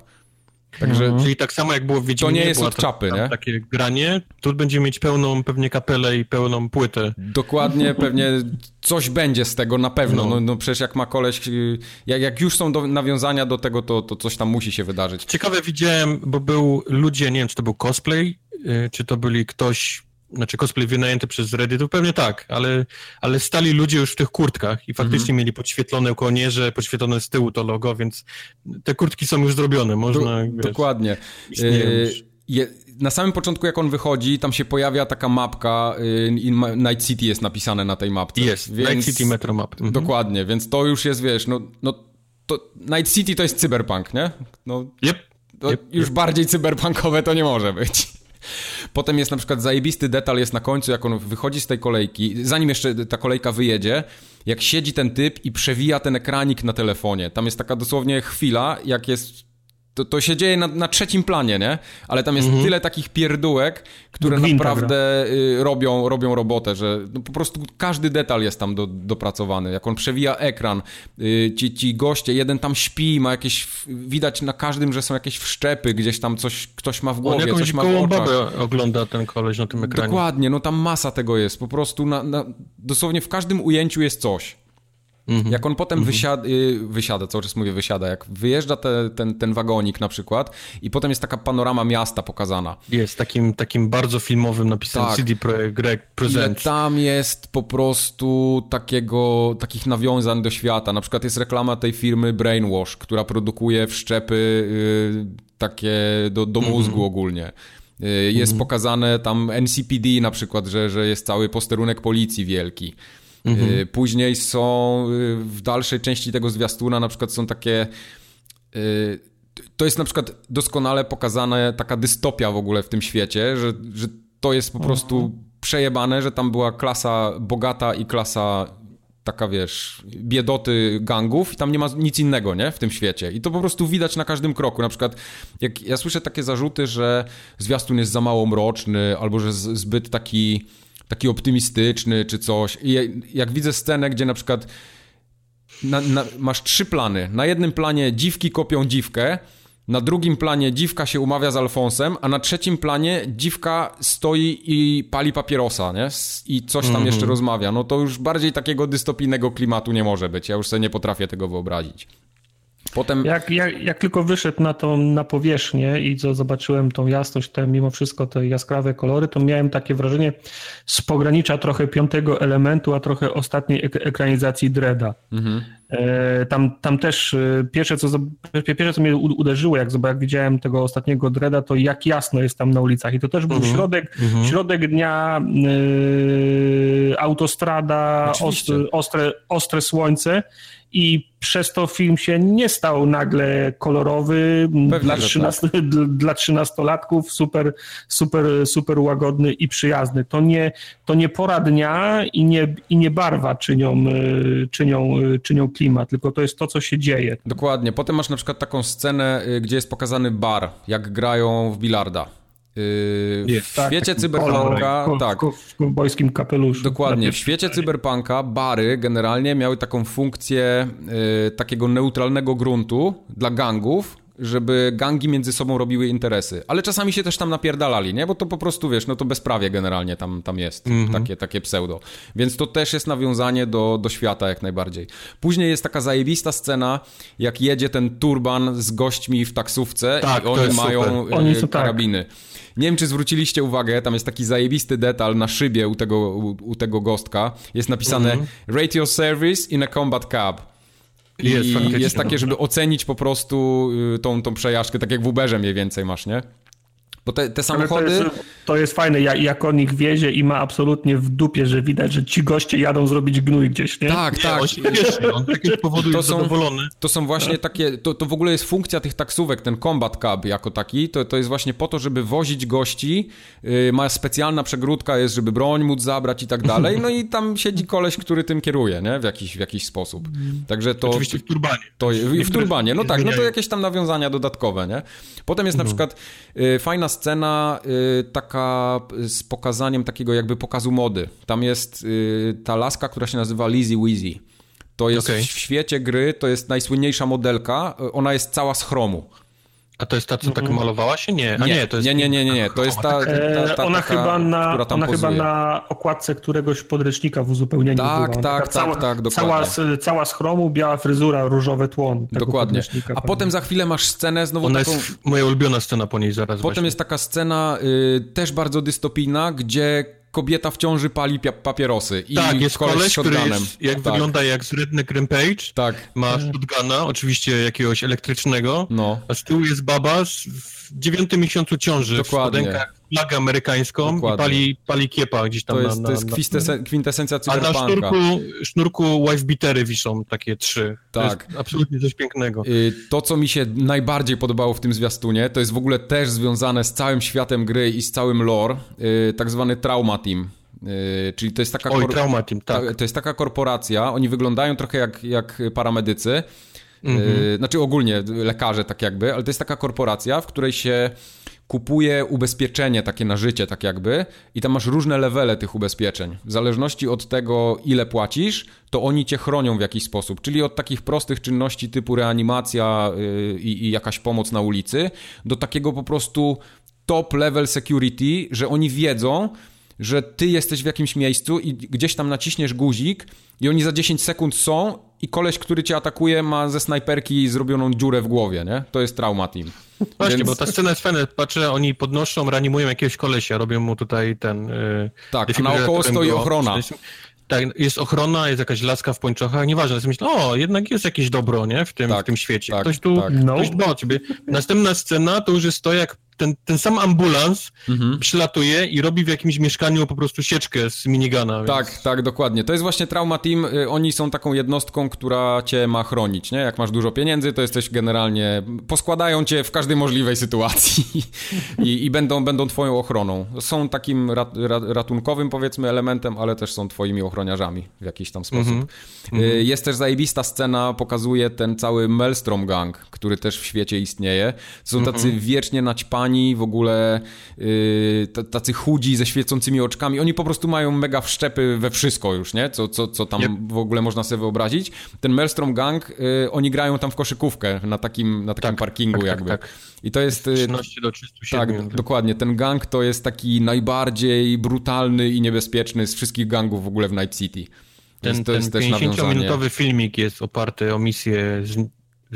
Także, mhm. Czyli tak samo jak było w Wiedźminie, to nie jest od czapy, nie? Takie granie, tu będziemy mieć pełną pewnie kapelę i pełną płytę. Dokładnie, pewnie coś będzie z tego na pewno, no, no, no przecież jak ma koleś, jak, jak już są do, nawiązania do tego, to, to coś tam musi się wydarzyć. Ciekawe widziałem, bo był ludzie, nie wiem czy to był cosplay, yy, czy to byli ktoś... Znaczy cosplay wynajęty przez Reddit, to pewnie tak, ale, ale stali ludzie już w tych kurtkach i faktycznie mhm. mieli podświetlone kołnierze, podświetlone z tyłu to logo, więc te kurtki są już zrobione, można... Do, wiesz, dokładnie. Je, na samym początku jak on wychodzi, tam się pojawia taka mapka, y, Night City jest napisane na tej mapce. Jest, więc, Night City Metro Map. Mhm. Dokładnie, więc to już jest, wiesz, no, no to Night City to jest cyberpunk, nie? No, yep. To yep. Już yep. bardziej cyberpunkowe to nie może być. Potem jest na przykład zajebisty detal, jest na końcu, jak on wychodzi z tej kolejki, zanim jeszcze ta kolejka wyjedzie, jak siedzi ten typ i przewija ten ekranik na telefonie. Tam jest taka dosłownie chwila, jak jest... To, to się dzieje na, na trzecim planie, nie? Ale tam jest mhm. tyle takich pierdółek, które Gwinta naprawdę gra. robią robią robotę, że no po prostu każdy detal jest tam do, dopracowany. Jak on przewija ekran, ci, ci goście, jeden tam śpi, ma jakieś... Widać na każdym, że są jakieś wszczepy, gdzieś tam coś, ktoś ma w głowie, on coś ma w oczach. Ogląda ten koleś na tym ekranie. Dokładnie, no tam masa tego jest. Po prostu na, na, dosłownie w każdym ujęciu jest coś. Mm-hmm. Jak on potem mm-hmm. wysiada, wysiada, cały czas mówię wysiada, jak wyjeżdża te, ten, ten wagonik na przykład i potem jest taka panorama miasta pokazana. Jest, takim, takim bardzo filmowym napisem tak. C D Projekt Presents. I tam jest po prostu takiego, takich nawiązań do świata. Na przykład jest reklama tej firmy Brainwash, która produkuje wszczepy y, takie do, do mózgu mm-hmm. ogólnie. Y, jest mm-hmm. pokazane tam N C P D na przykład, że, że jest cały posterunek policji wielki. Mhm. Później są w dalszej części tego zwiastuna na przykład są takie... To jest na przykład doskonale pokazana taka dystopia w ogóle w tym świecie, że, że to jest po prostu mhm. przejebane, że tam była klasa bogata i klasa taka, wiesz, biedoty gangów i tam nie ma nic innego, nie? W tym świecie. I to po prostu widać na każdym kroku. Na przykład jak ja słyszę takie zarzuty, że zwiastun jest za mało mroczny albo że zbyt taki... taki optymistyczny czy coś. I jak widzę scenę, gdzie na przykład na, na, masz trzy plany. Na jednym planie dziwki kopią dziwkę, na drugim planie dziwka się umawia z Alfonsem, a na trzecim planie dziwka stoi i pali papierosa, nie? I coś tam mm-hmm. jeszcze rozmawia. No to już bardziej takiego dystopijnego klimatu nie może być. Ja już sobie nie potrafię tego wyobrazić. Potem... Jak, jak, jak tylko wyszedł na, to, na powierzchnię i co zobaczyłem tą jasność, te, mimo wszystko te jaskrawe kolory, to miałem takie wrażenie z pogranicza trochę Piątego Elementu, a trochę ostatniej ek- ekranizacji Dreada. Mhm. E, tam, tam też pierwsze co, pierwsze, co mnie uderzyło, jak, jak widziałem tego ostatniego Dreada, to jak jasno jest tam na ulicach. I to też był mhm. środek, mhm. środek dnia, e, autostrada, ostre, ostre, ostre słońce. I przez to film się nie stał nagle kolorowy dla, trzynastu, tak. dla trzynastolatków, super, super, super łagodny i przyjazny. To nie, to nie pora dnia i nie, i nie barwa czynią, czynią, czynią klimat, tylko to jest to, co się dzieje. Dokładnie. Potem masz na przykład taką scenę, gdzie jest pokazany bar, jak grają w bilarda. Yy, w tak, świecie cyberpunka kolor, tak, w kowbojskim kapeluszu dokładnie, w świecie cyberpunka bary generalnie miały taką funkcję yy, takiego neutralnego gruntu dla gangów, żeby gangi między sobą robiły interesy, ale czasami się też tam napierdalali, nie? Bo to po prostu, wiesz, no to bezprawie generalnie tam, tam jest, mm-hmm. takie, takie pseudo, więc to też jest nawiązanie do, do świata jak najbardziej. Później jest taka zajebista scena, jak jedzie ten turban z gośćmi w taksówce tak, i oni mają oni są, karabiny. Tak. Nie wiem, czy zwróciliście uwagę, tam jest taki zajebisty detal na szybie u tego, u, u tego gostka, jest napisane mm-hmm. Radio Service in a Combat Cab. I jest, jest takie, żeby ocenić po prostu tą, tą przejażdżkę, tak jak w Uberze mniej więcej masz, nie? Bo te, te samochody... To jest, to jest fajne, jak, jak on ich wiezie i ma absolutnie w dupie, że widać, że ci goście jadą zrobić gnój gdzieś, nie? Tak, tak. On się cieszy, on z jakiegoś powodu to jest są, zadowolony. To są właśnie takie... To, to w ogóle jest funkcja tych taksówek, ten combat cab jako taki, to, to jest właśnie po to, żeby wozić gości, yy, ma specjalna przegródka jest, żeby broń móc zabrać i tak dalej, no i tam siedzi koleś, który tym kieruje, nie? W jakiś, w jakiś sposób. Także to... Oczywiście w turbanie. To, w turbanie, no tak, no to jakieś tam nawiązania dodatkowe, nie? Potem jest na przykład yy, fajna scena y, taka z pokazaniem takiego jakby pokazu mody. Tam jest y, ta laska, która się nazywa Lizzy Weezy. To jest okay. w, w świecie gry, to jest najsłynniejsza modelka. Ona jest cała z chromu. A to jest ta, co tak malowała się? Nie, nie, nie, to jest... nie, nie, nie, nie, nie. To jest ta, ta, ta, ta ona taka, chyba na, która tam ona chyba na okładce któregoś podręcznika w uzupełnieniu tak, była. Tak, tak, cała, tak, dokładnie. Cała, cała z chromu, biała fryzura, różowe tło. Dokładnie. A potem pamiętam. Za chwilę masz scenę znowu ona taką... jest moja ulubiona scena po niej zaraz Potem właśnie. Jest taka scena y, też bardzo dystopijna, gdzie kobieta w ciąży pali papierosy. I tak, jest koleś, koleś który jest, jak tak. wygląda jak z Redneck Rampage. Tak. Ma shotguna, oczywiście jakiegoś elektrycznego. No. A z tyłu jest baba w dziewiątym miesiącu ciąży. Dokładnie. W spodenkach flagę amerykańską. Dokładnie. I pali, pali kiepa gdzieś tam. To jest, na, na, to jest kwintesen- kwintesencja cyberpunka. A na sznurku, sznurku wife-bitery wiszą takie trzy. Tak. To jest absolutnie coś pięknego. Yy, to, co mi się najbardziej podobało w tym zwiastunie, to jest w ogóle też związane z całym światem gry i z całym lore, yy, tak zwany Trauma Team. Yy, czyli to jest taka... Oj, kor- Trauma Team, tak. Ta, to jest taka korporacja, oni wyglądają trochę jak, jak paramedycy, yy, mm-hmm. znaczy ogólnie lekarze tak jakby, ale to jest taka korporacja, w której się... kupuje ubezpieczenie takie na życie, tak jakby, i tam masz różne levele tych ubezpieczeń. W zależności od tego, ile płacisz, to oni cię chronią w jakiś sposób, czyli od takich prostych czynności typu reanimacja yy, i jakaś pomoc na ulicy, do takiego po prostu top level security, że oni wiedzą, że ty jesteś w jakimś miejscu i gdzieś tam naciśniesz guzik i oni za dziesięć sekund są i koleś, który cię atakuje, ma ze snajperki zrobioną dziurę w głowie, nie? To jest Trauma Team. Właśnie, więc... bo ta scena jest fajna, patrzę, oni podnoszą, reanimują jakiegoś kolesia, robią mu tutaj ten... Yy, tak, a naokoło stoi go, ochrona. Tak, jest ochrona, jest jakaś laska w pończochach, nieważne, więc myślę, o, jednak jest jakieś dobro, nie? W tym, tak, w tym świecie. Tak, ktoś tu, tak. ktoś dba o ciebie. Następna scena to już jest to, jak ten, ten sam ambulans mhm. przylatuje i robi w jakimś mieszkaniu po prostu sieczkę z minigana. Więc... Tak, tak, dokładnie. To jest właśnie Trauma Team. Oni są taką jednostką, która cię ma chronić, nie? Jak masz dużo pieniędzy, to jesteś generalnie... Poskładają cię w każdej możliwej sytuacji i, i będą, będą twoją ochroną. Są takim rat, rat, ratunkowym, powiedzmy, elementem, ale też są twoimi ochroniarzami w jakiś tam sposób. Mm-hmm. Jest też zajebista scena, pokazuje ten cały Maelstrom Gang, który też w świecie istnieje. Są tacy mm-hmm. wiecznie naćpani, w ogóle yy, tacy chudzi ze świecącymi oczkami. Oni po prostu mają mega wszczepy we wszystko już, nie? Co, co, co tam yep. w ogóle można sobie wyobrazić. Ten Maelstrom Gang, yy, oni grają tam w koszykówkę na takim, na takim tak, parkingu tak, jakby. Tak, tak. I to jest... Yy, trzynaście do trzydziestu siedmiu. Tak, tak, dokładnie. Ten gang to jest taki najbardziej brutalny i niebezpieczny z wszystkich gangów w ogóle w Night City. Ten, ten, ten pięćdziesięciominutowy filmik jest oparty o misję z,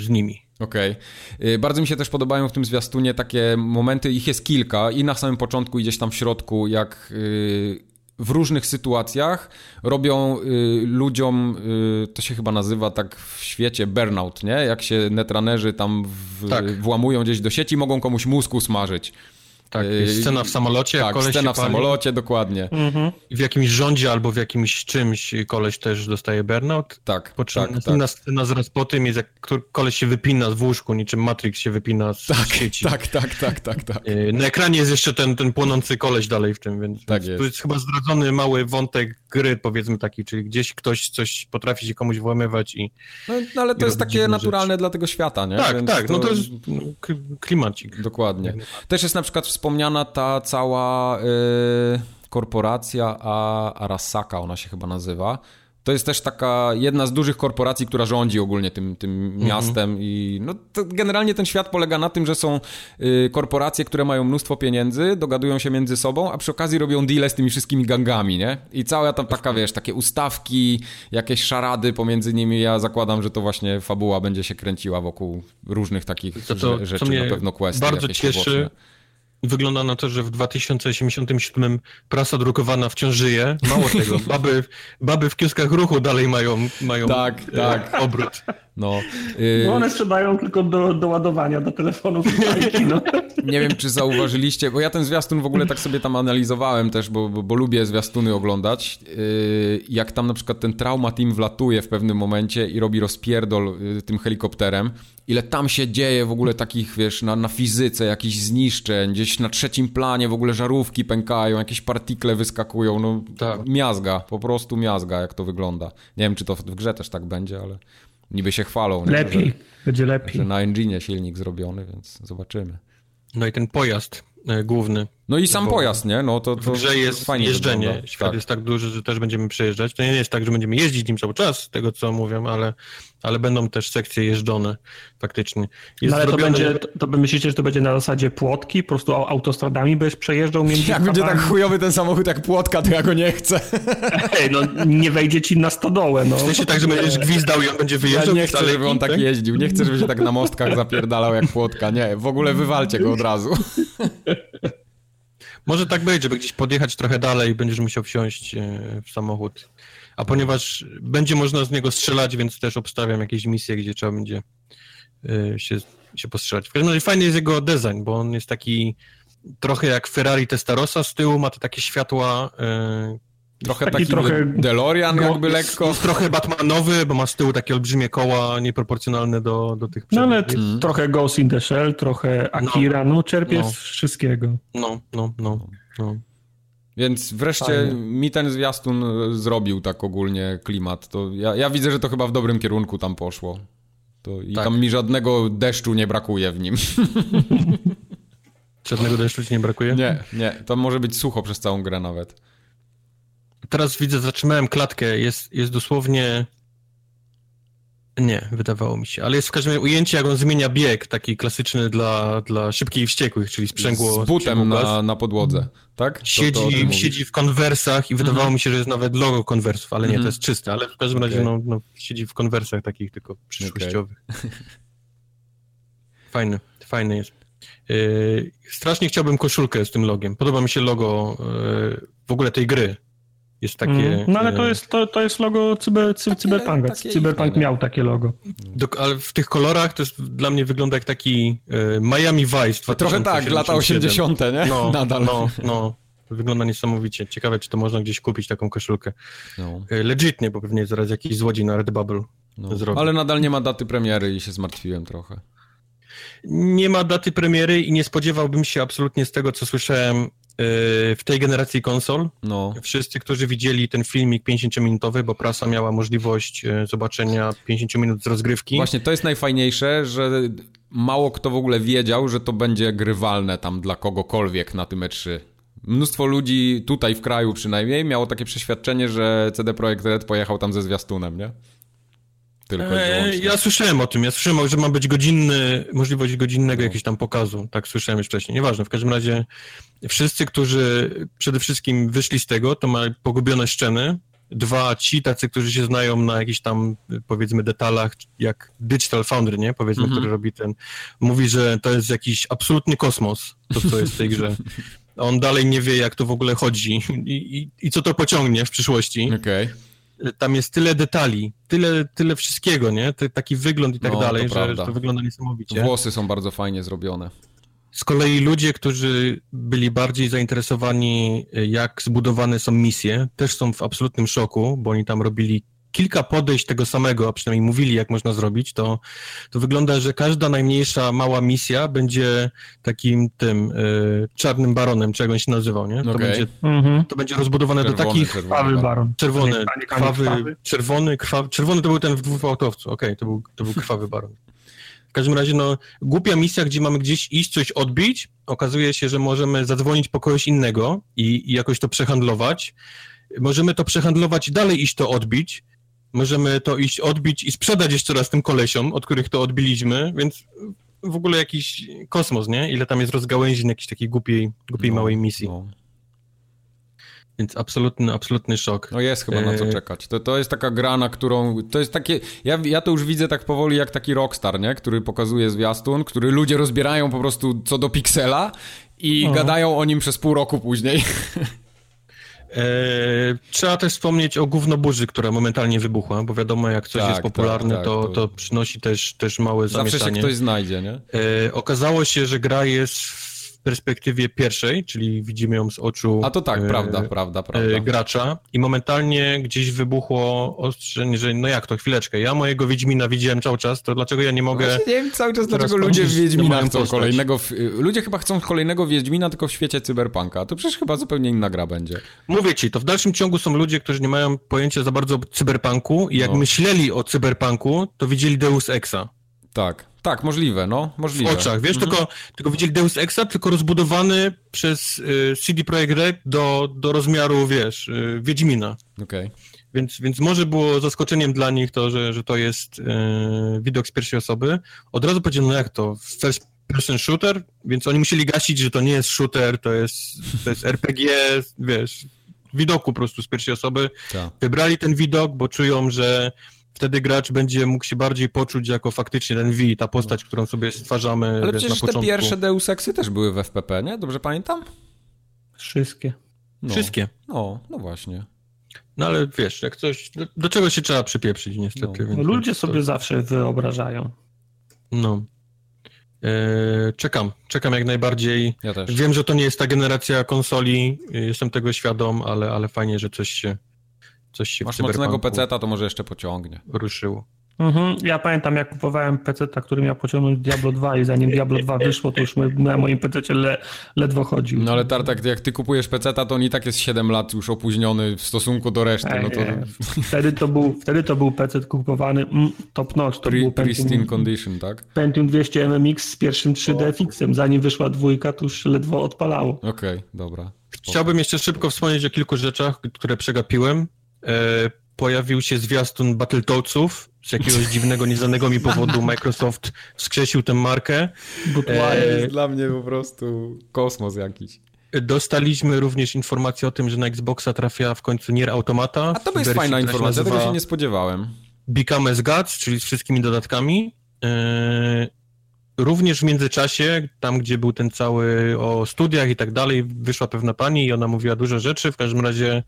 z nimi. Okej. Okay. Bardzo mi się też podobają w tym zwiastunie takie momenty, ich jest kilka i na samym początku i gdzieś tam w środku, jak w różnych sytuacjach robią ludziom, to się chyba nazywa tak w świecie burnout, nie? Jak się netrunnerzy tam w, tak. włamują gdzieś do sieci, mogą komuś mózgu smażyć. Tak, scena w samolocie. Tak, koleś scena w samolocie, dokładnie. Mhm. W jakimś rządzie albo w jakimś czymś koleś też dostaje burnout. Tak, po czym tak, tak. scena zaraz po tym jest, jak koleś się wypina w łóżku, niczym Matrix się wypina z tak, sieci. Tak, tak, tak, tak, tak. Na ekranie jest jeszcze ten, ten płonący koleś dalej w tym, więc tak jest. To jest chyba zdradzony mały wątek gry, powiedzmy taki, czyli gdzieś ktoś coś potrafi się komuś włamywać i... No, no ale to jest takie naturalne rzecz. Dla tego świata, nie? Tak, więc tak, to... no to jest klimacik. Dokładnie. Też jest na przykład wspomniana ta cała yy, korporacja a, Arasaka, ona się chyba nazywa. To jest też taka jedna z dużych korporacji, która rządzi ogólnie tym, tym miastem mhm. i no, generalnie ten świat polega na tym, że są y, korporacje, które mają mnóstwo pieniędzy, dogadują się między sobą, a przy okazji robią deale z tymi wszystkimi gangami, nie? I cała tam taka, wiesz, takie ustawki, jakieś szarady pomiędzy nimi. Ja zakładam, że to właśnie fabuła będzie się kręciła wokół różnych takich to, to, rzeczy, mnie na pewno questy. Bardzo cieszy. Poboczne. wygląda na to, że w dwa tysiące osiemdziesiątym siódmym prasa drukowana wciąż żyje. Mało tego, baby, baby w kioskach ruchu dalej mają, mają tak, e, tak. obrót. No, y... bo one trzymają tylko do, do ładowania, do telefonów i kino. Nie wiem, czy zauważyliście, bo ja ten zwiastun w ogóle tak sobie tam analizowałem też, bo, bo, bo lubię zwiastuny oglądać. Yy, jak tam na przykład ten Trauma Team wlatuje w pewnym momencie i robi rozpierdol yy, tym helikopterem. Ile tam się dzieje w ogóle takich, wiesz, na, na fizyce, jakichś zniszczeń, gdzieś na trzecim planie w ogóle żarówki pękają, jakieś partikle wyskakują, no tak. Miazga, po prostu miazga, jak to wygląda. Nie wiem, czy to w, w grze też tak będzie, ale... Niby się chwalą. Lepiej, nie, że, będzie lepiej. Że na engine silnik zrobiony, więc zobaczymy. No i ten pojazd e, główny. No i sam no, pojazd, nie? No to, to w grze jest fajnie jeżdżenie. Wygląda. Świat tak. jest tak duży, że też będziemy przejeżdżać. To nie jest tak, że będziemy jeździć nim cały czas, tego co mówią, ale, ale będą też sekcje jeżdżone faktycznie. Jest no ale zrobione... to będzie, to, to by myślicie, że to będzie na zasadzie płotki? Po prostu autostradami byś przejeżdżał między... Jak będzie tak chujowy ten samochód jak płotka, to ja go nie chcę. Ej, no nie wejdzie ci na stodołę, no. W sensie tak, że będziesz gwizdał i on będzie wyjeżdżał. Ja nie chcę, żeby on tak jeździł. Nie chcę, żeby się tak na mostkach zapierdalał jak płotka. Nie, w ogóle wywalcie go od razu. Może tak być, żeby gdzieś podjechać trochę dalej, będziesz musiał wsiąść w samochód. A ponieważ będzie można z niego strzelać, więc też obstawiam jakieś misje, gdzie trzeba będzie się, się postrzelać. W każdym razie fajny jest jego design, bo on jest taki trochę jak Ferrari Testarossa z tyłu, ma to takie światła... Trochę taki, taki trochę... DeLorean jakby lekko. Jest trochę Batmanowy, bo ma z tyłu takie olbrzymie koła nieproporcjonalne do, do tych przedmiotów. No ale t- mm. trochę Ghost in the Shell, trochę Akira, no, no czerpie no. z wszystkiego. No, no, no, no. Więc wreszcie Fajne. mi ten zwiastun zrobił tak ogólnie klimat. To ja, ja widzę, że to chyba w dobrym kierunku tam poszło. To I tak. tam mi żadnego deszczu nie brakuje w nim. Żadnego deszczu ci nie brakuje? Nie, nie. To może być sucho przez całą grę nawet. Teraz widzę, zatrzymałem klatkę, jest, jest dosłownie... Nie, wydawało mi się, ale jest w każdym razie ujęcie, jak on zmienia bieg, taki klasyczny dla, dla szybkich i wściekłych, czyli sprzęgło... Z butem na, na podłodze, tak? Siedzi, to, to siedzi w konwersach i wydawało mhm. mi się, że jest nawet logo konwersów, ale nie, mhm. to jest czyste, ale w każdym okay. razie no, no, siedzi w konwersach takich tylko przyszłościowych. Okay. Fajny, fajny jest. Yy, strasznie chciałbym koszulkę z tym logiem. Podoba mi się logo yy, w ogóle tej gry. Jest takie... No ale to jest, to, to jest logo cyber, cy, Cyberpunka. Cyberpunk miał takie logo. Do, ale w tych kolorach to jest, dla mnie wygląda jak taki e, Miami Vice. dwa tysiące siedem. Trochę tak, lata osiemdziesiąte, nie? No, nadal. No, no. Wygląda niesamowicie. Ciekawe, czy to można gdzieś kupić taką koszulkę. No. Legitnie, bo pewnie zaraz jakiś złodziej na Redbubble no. zrobi. Ale nadal nie ma daty premiery i się zmartwiłem trochę. Nie ma daty premiery i nie spodziewałbym się absolutnie z tego, co słyszałem w tej generacji konsol. No. Wszyscy, którzy widzieli ten filmik pięćdziesięciominutowy, bo prasa miała możliwość zobaczenia pięćdziesięciu minut z rozgrywki. Właśnie, to jest najfajniejsze, że mało kto w ogóle wiedział, że to będzie grywalne tam dla kogokolwiek na tym E trzy. Mnóstwo ludzi tutaj w kraju przynajmniej miało takie przeświadczenie, że C D Projekt Red pojechał tam ze zwiastunem, nie? Tylko eee, ja słyszałem o tym, ja słyszałem, że ma być godzinny, możliwość godzinnego no. jakiegoś tam pokazu, tak słyszałem już wcześniej, nieważne, w każdym razie wszyscy, którzy przede wszystkim wyszli z tego, to mają pogubione sceny, dwa ci tacy, którzy się znają na jakichś tam, powiedzmy, detalach, jak Digital Foundry, nie, powiedzmy, mhm. który robi ten, mówi, że to jest jakiś absolutny kosmos, to co jest w tej grze. On dalej nie wie, jak to w ogóle chodzi i, i, i co to pociągnie w przyszłości. Okej. Tam jest tyle detali, tyle, tyle wszystkiego, nie? T- taki wygląd i tak no, dalej, to że, że to wygląda niesamowicie. Włosy są bardzo fajnie zrobione. Z kolei ludzie, którzy byli bardziej zainteresowani, jak zbudowane są misje, też są w absolutnym szoku, bo oni tam robili kilka podejść tego samego, a przynajmniej mówili, jak można zrobić, to, to wygląda, że każda najmniejsza mała misja będzie takim tym y, czarnym baronem, czy jak on się nazywał, nie? Okay. To, będzie, mm-hmm. to będzie rozbudowane czerwony, do takich... Krwawy baron. Czerwony, krwawy, czerwony, krwawy... Czerwony to był ten w dwuautowcu, okej, okay, to, był, to był krwawy baron. W każdym razie, no, głupia misja, gdzie mamy gdzieś iść, coś odbić, okazuje się, że możemy zadzwonić po kogoś innego i, i jakoś to przehandlować. Możemy to przehandlować i dalej iść to odbić, możemy to iść odbić i sprzedać jeszcze raz tym kolesiom, od których to odbiliśmy, więc w ogóle jakiś kosmos, nie? Ile tam jest rozgałęzin jakiejś takiej głupiej, głupiej no, małej misji. No. Więc absolutny, absolutny szok. No jest chyba na co czekać. To, to jest taka gra, na którą... To jest takie... Ja, ja to już widzę tak powoli jak taki Rockstar, nie? Który pokazuje zwiastun, który ludzie rozbierają po prostu co do piksela i o. gadają o nim przez pół roku później. E, trzeba też wspomnieć o gównoburzy, która momentalnie wybuchła, bo wiadomo, jak coś tak, jest popularne, tak, tak, to, to przynosi też, też małe zawsze zamieszanie. Zawsze się ktoś znajdzie, nie? E, okazało się, że gra jest w perspektywie pierwszej, czyli widzimy ją z oczu A to tak, e, prawda, prawda, prawda. E, gracza i momentalnie gdzieś wybuchło ostrzenie, że no jak to, chwileczkę, ja mojego Wiedźmina widziałem cały czas, to dlaczego ja nie mogę... Właśnie nie wiem cały czas, dlaczego ludzie Wiedźmina chcą postać. kolejnego... W... Ludzie chyba chcą kolejnego Wiedźmina tylko w świecie cyberpunka, to przecież chyba zupełnie inna gra będzie. Mówię ci, to w dalszym ciągu są ludzie, którzy nie mają pojęcia za bardzo o cyberpunku i jak no. myśleli o cyberpunku, to widzieli Deus Exa. Tak. Tak, możliwe, no, możliwe. W oczach, wiesz, mhm. tylko, tylko widzieli Deus Exa, tylko rozbudowany przez y, C D Projekt Red do, do rozmiaru, wiesz, y, Wiedźmina. Okej. Okay. Więc, więc może było zaskoczeniem dla nich to, że, że to jest y, widok z pierwszej osoby. Od razu powiedziano, jak to, first person shooter, więc oni musieli gasić, że to nie jest shooter, to jest, to jest R P G, wiesz, widoku po prostu z pierwszej osoby. Ta. Wybrali ten widok, bo czują, że wtedy gracz będzie mógł się bardziej poczuć jako faktycznie ten V, ta postać, którą sobie stwarzamy na początku. Ale przecież te pierwsze Deus Exy też były w F P P, nie? Dobrze pamiętam? Wszystkie. No. Wszystkie. No, no właśnie. No ale wiesz, jak coś, do, do czego się trzeba przypieprzyć niestety. No. No, ludzie sobie to... zawsze wyobrażają. No. Eee, czekam, czekam jak najbardziej. Ja też. Wiem, że to nie jest ta generacja konsoli, jestem tego świadom, ale, ale fajnie, że coś się... Coś się Masz mocnego peceta, to może jeszcze pociągnie. Ruszyło. Mhm. Ja pamiętam, jak kupowałem peceta, który miał pociągnąć Diablo dwa i zanim Diablo dwa wyszło, to już na moim pececie le, ledwo chodził. No ale Tartak, jak ty kupujesz peceta, to on i tak jest siedem lat już opóźniony w stosunku do reszty. Ej, no to... Wtedy, to był, wtedy to był pecet kupowany mm, top notch. To Pre, był Pentium, pristine condition, tak? Pentium dwieście M M X z pierwszym trzy D fixem. Zanim wyszła dwójka, to już ledwo odpalało. Okej, okay, dobra. Chciałbym jeszcze szybko wspomnieć o kilku rzeczach, które przegapiłem. Pojawił się zwiastun Battletoadsów. Z jakiegoś dziwnego, nieznanego mi powodu Microsoft wskrzesił tę markę. Bo to jest e... dla mnie po prostu kosmos jakiś. Dostaliśmy również informację o tym, że na Xboxa trafia w końcu Nier Automata. A to jest fajna informacja, tego się nie spodziewałem. Become as Gods, czyli z wszystkimi dodatkami. E... Również w międzyczasie, tam gdzie był ten cały o studiach i tak dalej, wyszła pewna pani i ona mówiła dużo rzeczy. W każdym razie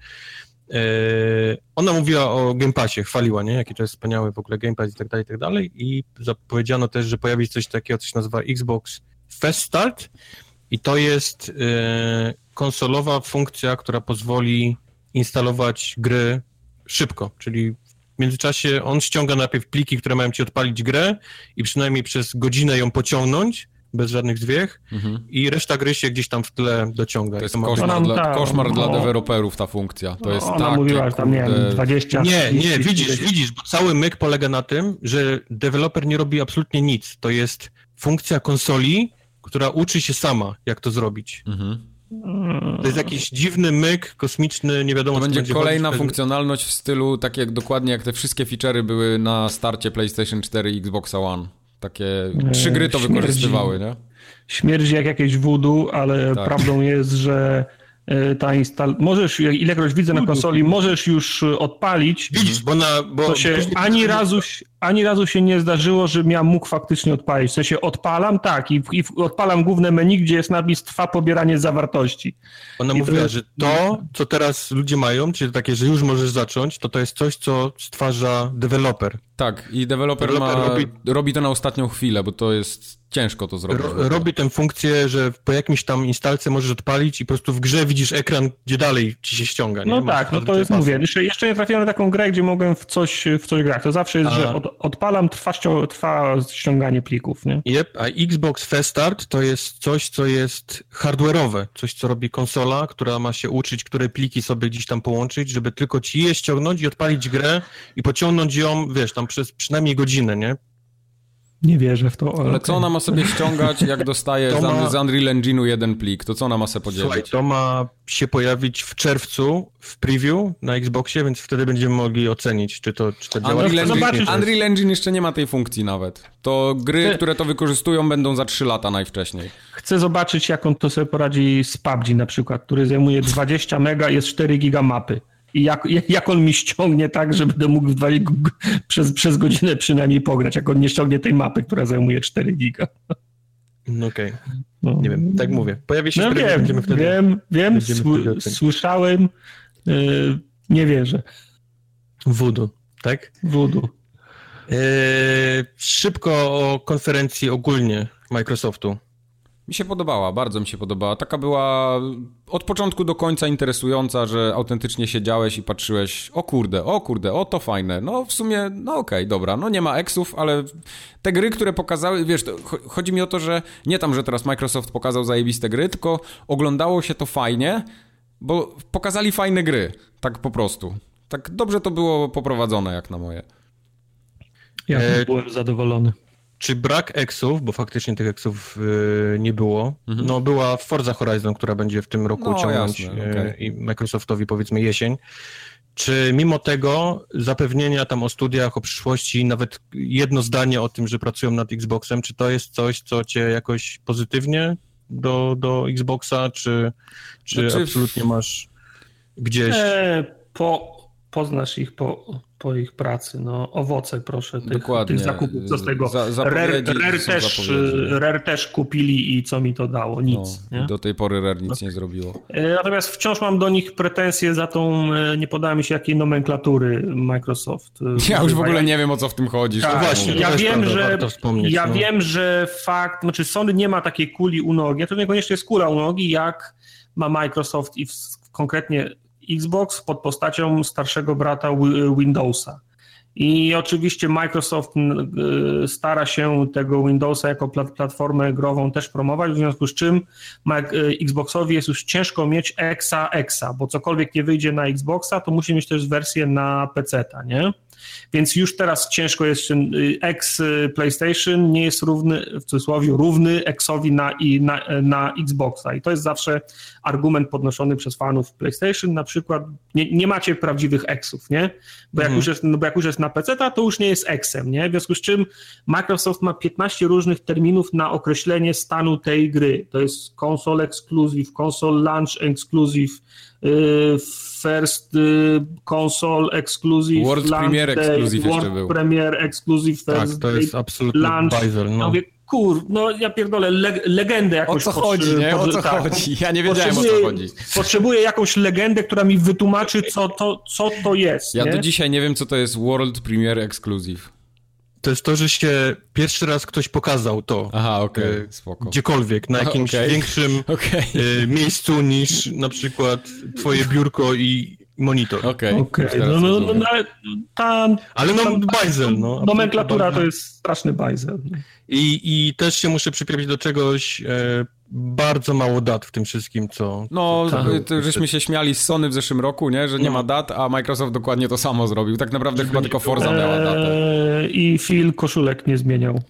Yy, ona mówiła o Game Passie, chwaliła, nie? Jaki to jest wspaniały w ogóle Game Pass i tak dalej, i tak dalej. I zapowiedziano też, że pojawi się coś takiego, co się nazywa Xbox Fast Start i to jest yy, konsolowa funkcja, która pozwoli instalować gry szybko, czyli w międzyczasie on ściąga najpierw pliki, które mają ci odpalić grę i przynajmniej przez godzinę ją pociągnąć, bez żadnych zwiech mhm. i reszta gry się gdzieś tam w tle dociąga. To jest to koszmar, dla, ta, koszmar no, dla deweloperów ta funkcja. To jest ona tak, mówiła, jak, tam, nie wiem, dwadzieścia Nie, nie, widzisz, widzisz, bo cały myk polega na tym, że deweloper nie robi absolutnie nic. To jest funkcja konsoli, która uczy się sama, jak to zrobić. Mhm. To jest jakiś dziwny myk kosmiczny, nie wiadomo. To będzie, będzie kolejna chodzić. funkcjonalność w stylu, tak jak dokładnie jak te wszystkie feature'y były na starcie PlayStation cztery i Xboxa One. Takie trzy gry to śmierdzi. wykorzystywały, nie? Śmierdzi jak jakieś voodoo, ale tak. prawdą jest, że ta instal... Możesz, ilekroć widzę voodoo. na konsoli, możesz już odpalić. Widzisz, bo na... Bo to się ani razu... Ani razu się nie zdarzyło, żebym ja mógł faktycznie odpalić. W sensie odpalam, tak, i, i odpalam główne menu, gdzie jest napis trwa pobieranie zawartości. Ona I mówiła, to... że to, co teraz ludzie mają, czyli takie, że już możesz zacząć, to to jest coś, co stwarza deweloper. Tak, i deweloper robi... robi to na ostatnią chwilę, bo to jest ciężko to zrobić. Ro, robi tę funkcję, że po jakimś tam instalce możesz odpalić i po prostu w grze widzisz ekran, gdzie dalej ci się ściąga. Nie? No Masz tak, no to jest, pasy. mówię, jeszcze, jeszcze nie trafiłem na taką grę, gdzie mogłem w coś, w coś grać. To zawsze jest, A. że od Odpalam, trwa, trwa ściąganie plików, nie? Yep, a Xbox Fast Start to jest coś, co jest hardware'owe, coś, co robi konsola, która ma się uczyć, które pliki sobie gdzieś tam połączyć, żeby tylko ci je ściągnąć i odpalić grę i pociągnąć ją, wiesz, tam przez przynajmniej godzinę, nie? Nie wierzę w to. Ale okay. co ona ma sobie ściągać, jak dostaje z, ma... z Unreal Engine'u jeden plik? To co ona ma sobie podzielić? Słuchaj, to ma się pojawić w czerwcu w preview na Xboxie, więc wtedy będziemy mogli ocenić, czy to, czy to działa. Unreal, Engine, zobaczysz, Unreal Engine jeszcze nie ma tej funkcji nawet. To gry, Ty... które to wykorzystują, będą za trzy lata najwcześniej. Chcę zobaczyć, jak on to sobie poradzi z P U B G na przykład, który zajmuje dwadzieścia mega, jest cztery giga mapy. I jak, jak on mi ściągnie tak, że będę mógł dwa, przez, przez godzinę przynajmniej pograć, jak on nie ściągnie tej mapy, która zajmuje cztery giga. Okej, okay. Nie wiem, tak mówię. Pojawi się no wtedy, wiem, będziemy wtedy... Wiem, wiem, będziemy sły, wtedy słyszałem, yy, nie wierzę. Voodoo, tak? Voodoo. Yy, szybko o konferencji ogólnie Microsoftu. Mi się podobała, bardzo mi się podobała. Taka była od początku do końca interesująca, że autentycznie siedziałeś i patrzyłeś, o kurde, o kurde, o to fajne. No w sumie, no okej, okay, dobra, no nie ma eksów, ale te gry, które pokazały, wiesz, chodzi mi o to, że nie tam, że teraz Microsoft pokazał zajebiste gry, tylko oglądało się to fajnie, bo pokazali fajne gry, tak po prostu. Tak dobrze to było poprowadzone, jak na moje. Ja e... byłem zadowolony. Czy brak eksów, bo faktycznie tych eksów yy, nie było, mhm. no była Forza Horizon, która będzie w tym roku no, ciągnąć jasne, okay. yy, Microsoftowi powiedzmy jesień. Czy mimo tego zapewnienia tam o studiach, o przyszłości, nawet jedno zdanie o tym, że pracują nad Xboxem, czy to jest coś, co cię jakoś pozytywnie do, do Xboxa, czy, czy znaczy... absolutnie masz gdzieś... E, po... Poznasz ich po, po ich pracy. No, owoce proszę tych, tych zakupów. Co z tego? Za, Rare, Rare, też, Rare też kupili i co mi to dało? Nic. No, nie? Do tej pory Rare nic no. nie zrobiło. Natomiast wciąż mam do nich pretensje za tą, nie podała mi się jakiej nomenklatury Microsoft. Ja już w ogóle nie wiem, o co w tym chodzi. Tak, właśnie, ja wiem, że, ja no. wiem, że fakt, znaczy Sony nie ma takiej kuli u nogi, to niekoniecznie jest kula u nogi, jak ma Microsoft i w, konkretnie Xbox pod postacią starszego brata Windowsa. I oczywiście Microsoft stara się tego Windowsa jako platformę grową też promować, w związku z czym Xboxowi jest już ciężko mieć exa exa, bo cokolwiek nie wyjdzie na Xboxa, to musi mieć też wersję na peceta, nie? Więc już teraz ciężko jest, ex PlayStation nie jest równy, w cudzysłowie, równy exowi na, na, na Xboxa i to jest zawsze argument podnoszony przez fanów PlayStation, na przykład nie, nie macie prawdziwych exów, nie? Bo jak, mm. już jest, no bo jak już jest na peceta, to już nie jest exem, nie? W związku z czym Microsoft ma piętnaście różnych terminów na określenie stanu tej gry, to jest console exclusive, console launch exclusive, first console exclusive, world premiere exclusive, world jeszcze był. Premier exclusive, first tak, to jest absolutny bajzel, no. Ja kur, no ja pierdolę, le- legendę jakąś. O co chodzi, nie? O co tak, chodzi? Ja nie wiedziałem, o co chodzi. Potrzebuję jakąś legendę, która mi wytłumaczy, co to, co to jest. Ja nie? do dzisiaj nie wiem, co to jest world premiere exclusive. To jest to, że się pierwszy raz ktoś pokazał to. Aha, okay. Spoko. Gdziekolwiek, na jakimś okay. większym okay. miejscu niż na przykład twoje biurko i monitor. Okej, okay. okay. no, no, no, no, ta, ale no tam, bajzel. No, nomenklatura to jest straszny bajzel. I, i też się muszę przykryć do czegoś, e, bardzo mało dat w tym wszystkim, co... No, co to, żeśmy się śmiali z Sony w zeszłym roku, nie? Że nie no. ma dat, a Microsoft dokładnie to samo zrobił. Tak naprawdę chyba tylko Forza miała eee, datę. I Phil koszulek nie zmieniał.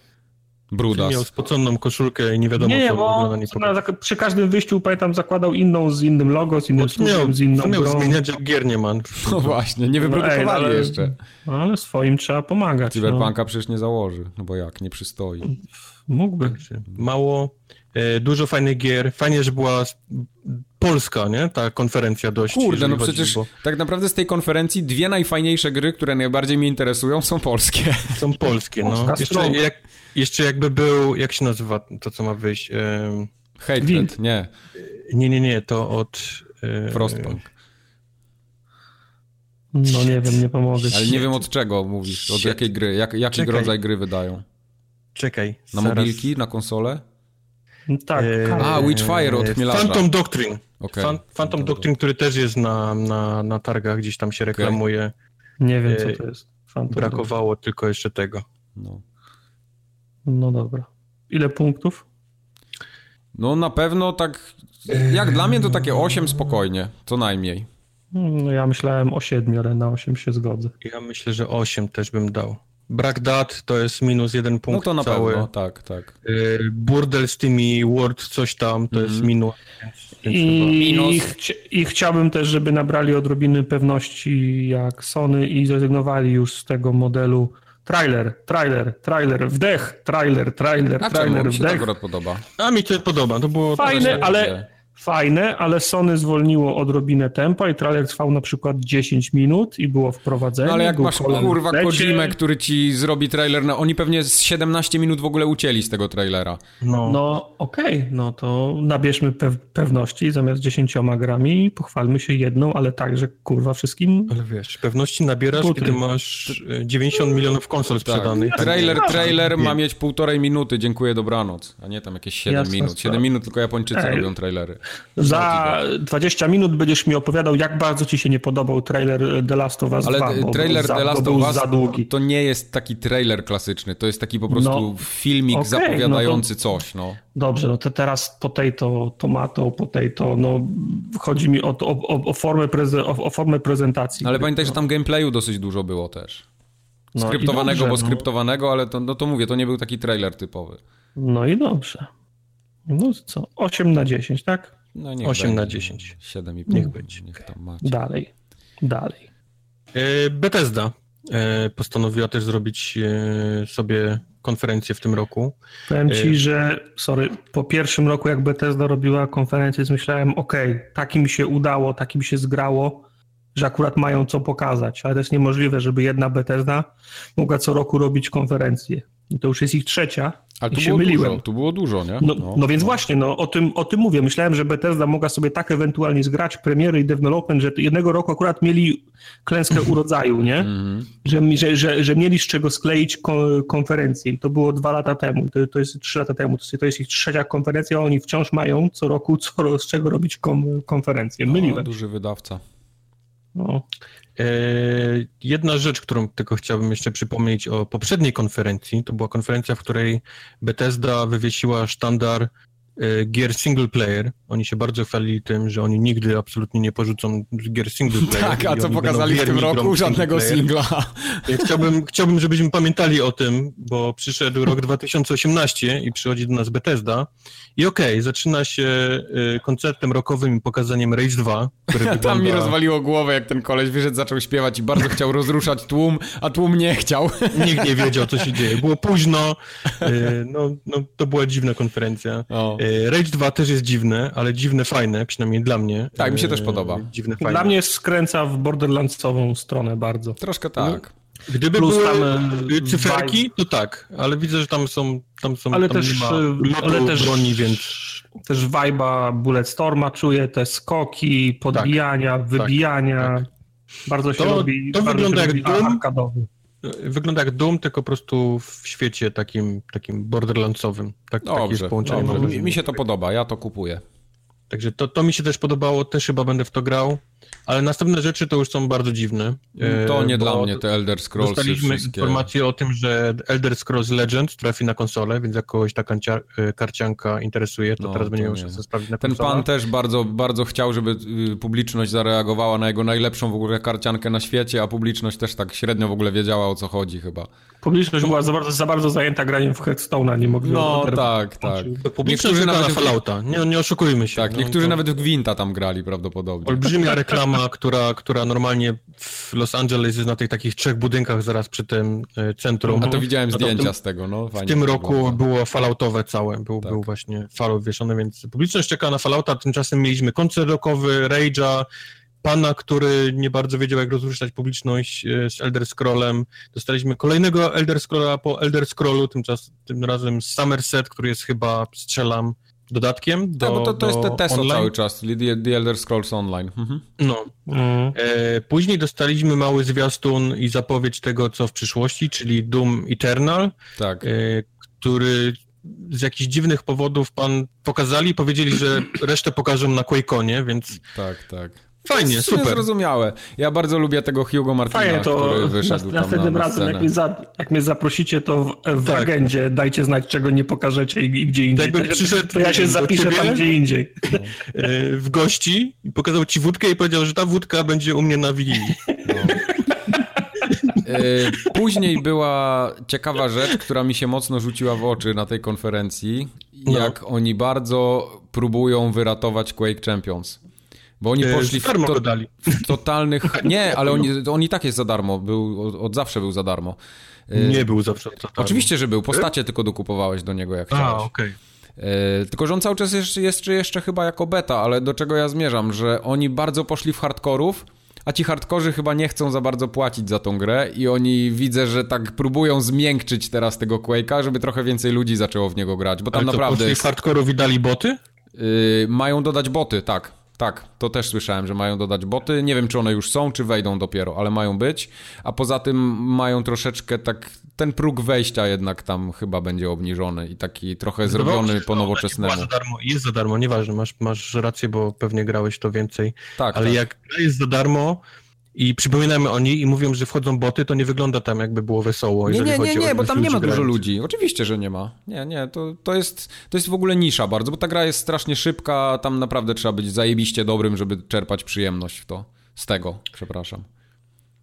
Brudas. Miał spoconą koszulkę i nie wiadomo, nie, co bo nie na, przy każdym wyjściu, pamiętam, zakładał inną z innym logo, z innym słuchem, z inną miał grą. Zmieniać, jak gier nie ma. No właśnie, nie wyprodukowali no, ej, ale, jeszcze. Ale swoim trzeba pomagać. Cyberpunka no. przecież nie założy, no bo jak, nie przystoi. Mógłby. Mało, e, dużo fajnych gier. Fajnie, że była Polska, nie? Ta konferencja dość. Kurde, no chodzi, przecież bo... tak naprawdę z tej konferencji dwie najfajniejsze gry, które najbardziej mnie interesują, są polskie. Są polskie, no. Polska jeszcze, jak, jeszcze jakby był, jak się nazywa to, co ma wyjść? E... Hatred, nie. Nie, nie, nie, to od... E... Frostpunk. No nie wiem, nie pomogę. Ale nie wiem od czego mówisz, od jakiej gry, jak, jaki Czekaj. rodzaj gry wydają. Czekaj. Na zaraz. Mobilki, na konsolę? Tak. Eee, A, Witchfire od Chmielarza. Phantom Doctrine. Okay. Fan, Phantom, Phantom Doctrine, który też jest na, na, na targach, gdzieś tam się reklamuje. Okay. Nie wiem, co to jest. Phantom Brakowało Doctrine. Tylko jeszcze tego. No. no dobra. Ile punktów? No na pewno tak, jak eee... dla mnie to takie osiem spokojnie, co najmniej. No ja myślałem o siedmiu, ale na osiem się zgodzę. Ja myślę, że osiem też bym dał. Brak dat to jest minus jeden punkt cały. No to na cały. pewno, tak, tak. Burdel z tymi Word coś tam to mm-hmm. jest minus. I, minus. Chci- I chciałbym też, żeby nabrali odrobiny pewności jak Sony i zrezygnowali już z tego modelu trailer, trailer, trailer, wdech, trailer, trailer, trailer, wdech. A mi się to podoba. To było fajne, ale... fajne, ale Sony zwolniło odrobinę tempa i trailer trwał na przykład dziesięć minut i było wprowadzenie. No ale jak masz kurwa Kojimę, który ci zrobi trailer, no oni pewnie z siedemnaście minut w ogóle ucięli z tego trailera. No, no okej, okay, no to nabierzmy pe- pewności zamiast dziesięcioma grami i pochwalmy się jedną, ale także kurwa wszystkim. Ale wiesz, pewności nabierasz, Putry. Kiedy masz dziewięćdziesiąt milionów konsol sprzedanych. Tak. Trailer, trailer ma mieć półtorej minuty, dziękuję, dobranoc, a nie tam jakieś siedem minut. siedem minut tylko Japończycy Ej. robią trailery. Za dwadzieścia minut będziesz mi opowiadał, jak bardzo ci się nie podobał trailer The Last of Us Ale dwa, bo trailer za, The Last of Us to nie jest taki trailer klasyczny, to jest taki po prostu no, filmik okay, zapowiadający no to, coś. No. Dobrze, no to teraz potato, tomato, potato, no chodzi mi o, o, o, formę, prezen- o, o formę prezentacji. Ale pamiętaj, no. że tam gameplayu dosyć dużo było też. Skryptowanego, no dobrze, bo skryptowanego, no. ale to, no to mówię, to nie był taki trailer typowy. No i dobrze. No co, osiem na dziesięć, tak? No niech osiem na dziesięć. siedem i pół. Niech będzie. Niech tam macie. Dalej, dalej. Bethesda postanowiła też zrobić sobie konferencję w tym roku. Powiem ci, że sorry, po pierwszym roku jak Bethesda robiła konferencję, myślałem, okej, okay, takim się udało, takim się zgrało, że akurat mają co pokazać, ale to jest niemożliwe, żeby jedna Bethesda mogła co roku robić konferencję. I to już jest ich trzecia. Ale tu było, dużo, tu było dużo, nie? No, no, no więc no. właśnie, no o tym, o tym mówię. Myślałem, że Bethesda mogła sobie tak ewentualnie zgrać premiery i development, że jednego roku akurat mieli klęskę urodzaju, nie? że, że, że, że mieli z czego skleić konferencję. I to było dwa lata temu, to, to jest trzy lata temu. To jest ich trzecia konferencja, a oni wciąż mają co roku co, z czego robić konferencję. Myliłem. No, duży wydawca. No. Jedna rzecz, którą tylko chciałbym jeszcze przypomnieć o poprzedniej konferencji, to była konferencja, w której Bethesda wywiesiła sztandar gier single player. Oni się bardzo chwalili tym, że oni nigdy absolutnie nie porzucą gier single player. Tak, a co pokazali w tym roku? Żadnego singla. Chciałbym, chciałbym, żebyśmy pamiętali o tym, bo przyszedł rok dwa tysiące osiemnasty i przychodzi do nas Bethesda i okej, okay, zaczyna się koncertem rockowym i pokazaniem Rage dwa. Który wygląda... Tam mi rozwaliło głowę, jak ten koleś wyszedł, zaczął śpiewać i bardzo chciał rozruszać tłum, a tłum nie chciał. Nikt nie wiedział, co się dzieje. Było późno. No, no to była dziwna konferencja. O. Rage dwa też jest dziwne, ale dziwne, fajne, przynajmniej dla mnie. Tak, mi się też podoba. Dziwne, fajne. Dla mnie skręca w borderlandsową stronę bardzo. Troszkę tak. No, gdyby plus były tam cyferki, to tak, ale widzę, że tam są... Tam są ale tam też, ale też, broni, więc... też vibe'a Bulletstorma czuję, te skoki, podbijania, tak, wybijania. Tak, tak. Bardzo się to, robi... To bardzo wygląda się jak robi arkadowy. Wygląda jak Doom, tylko po prostu w świecie takim, takim borderlandsowym. Tak, dobrze, takie jest połączenie. Dobrze, mi, mi się to podoba, ja to kupuję. Także to, to mi się też podobało, też chyba będę w to grał, ale następne rzeczy to już są bardzo dziwne. To nie dla mnie, te Elder Scrolls. Dostaliśmy informację o tym, że Elder Scrolls Legends trafi na konsolę, więc jak kogoś ta kancia, karcianka interesuje, to no, teraz będziemy już sprawdzić na konsolę. Ten pan też bardzo, bardzo chciał, żeby publiczność zareagowała na jego najlepszą w ogóle karciankę na świecie, a publiczność też tak średnio w ogóle wiedziała, o co chodzi chyba. Publiczność była za bardzo, za bardzo zajęta graniem w Hearthstone'a, nie mogli... No tak, tak. Publiczność na Fallouta, nie, nie oszukujmy się. Tak, no, niektórzy to... nawet w Gwinta tam grali prawdopodobnie. Olbrzymia reklama, która, która normalnie w Los Angeles jest na tych takich trzech budynkach zaraz przy tym centrum. A to widziałem zdjęcia tym, z tego, no. Fajnie w tym roku było, było falloutowe całe, był, tak. był właśnie fallout wieszony, więc publiczność czeka na Fallouta, tymczasem mieliśmy koncert rockowy, Rage'a, pana, który nie bardzo wiedział, jak rozruszać publiczność z Elder Scrollem. Dostaliśmy kolejnego Elder Scrolla po Elder Scrollu, tymczasem tym razem Somerset, który jest chyba, strzelam, dodatkiem do, tak, bo to, to jest te T E S O cały czas, czyli The, The Elder Scrolls Online. Mhm. No. Mm. E, później dostaliśmy mały zwiastun i zapowiedź tego, co w przyszłości, czyli Doom Eternal, tak. e, który z jakichś dziwnych powodów pan pokazali i powiedzieli, że resztę pokażą na QuakeConie, więc... Tak, tak. Fajnie, to super. Zrozumiałe. Ja bardzo lubię tego Hugo Martina, fajnie, to który wyszedł na, tam następnym na, na razem, jak mnie, za, jak mnie zaprosicie, to w, w tak. agendzie dajcie znać, czego nie pokażecie i, i gdzie indziej. Tak, przyszedł, to ja się zapiszę tam, gdzie indziej. No. W gości i pokazał ci wódkę i powiedział, że ta wódka będzie u mnie na Wigilii. No. Później była ciekawa rzecz, która mi się mocno rzuciła w oczy na tej konferencji, no. jak oni bardzo próbują wyratować Quake Champions. Bo oni poszli w, to, w totalnych... Nie, ale on, on i tak jest za darmo. Był, od, od zawsze był za darmo. Nie był zawsze za darmo. Oczywiście, że był. Postacie tylko dokupowałeś do niego, jak chciałeś. A, okej. Okay. Yy, tylko, że on cały czas jest, jest jeszcze chyba jako beta, ale do czego ja zmierzam, że oni bardzo poszli w hardkorów, a ci hardkorzy chyba nie chcą za bardzo płacić za tą grę i oni widzę, że tak próbują zmiękczyć teraz tego Quake'a, żeby trochę więcej ludzi zaczęło w niego grać, bo tam ale naprawdę... Ale poszli w hardkorów i dali boty? Yy, mają dodać boty, tak. Tak, to też słyszałem, że mają dodać boty. Nie wiem, czy one już są, czy wejdą dopiero, ale mają być. A poza tym mają troszeczkę tak... Ten próg wejścia jednak tam chyba będzie obniżony i taki trochę zrobiony po nowoczesnemu. Za darmo, jest za darmo, nieważne, masz, masz rację, bo pewnie grałeś to więcej. Tak, ale tak. Jak gra jest za darmo... I przypominamy o niej i mówią, że wchodzą boty, to nie wygląda tam, jakby było wesoło. Nie, nie, nie, nie, bo tam nie ma dużo ludzi. Oczywiście, że nie ma. Nie, nie, to, to, jest, to jest w ogóle nisza bardzo, bo ta gra jest strasznie szybka, tam naprawdę trzeba być zajebiście dobrym, żeby czerpać przyjemność w to. Z tego, przepraszam.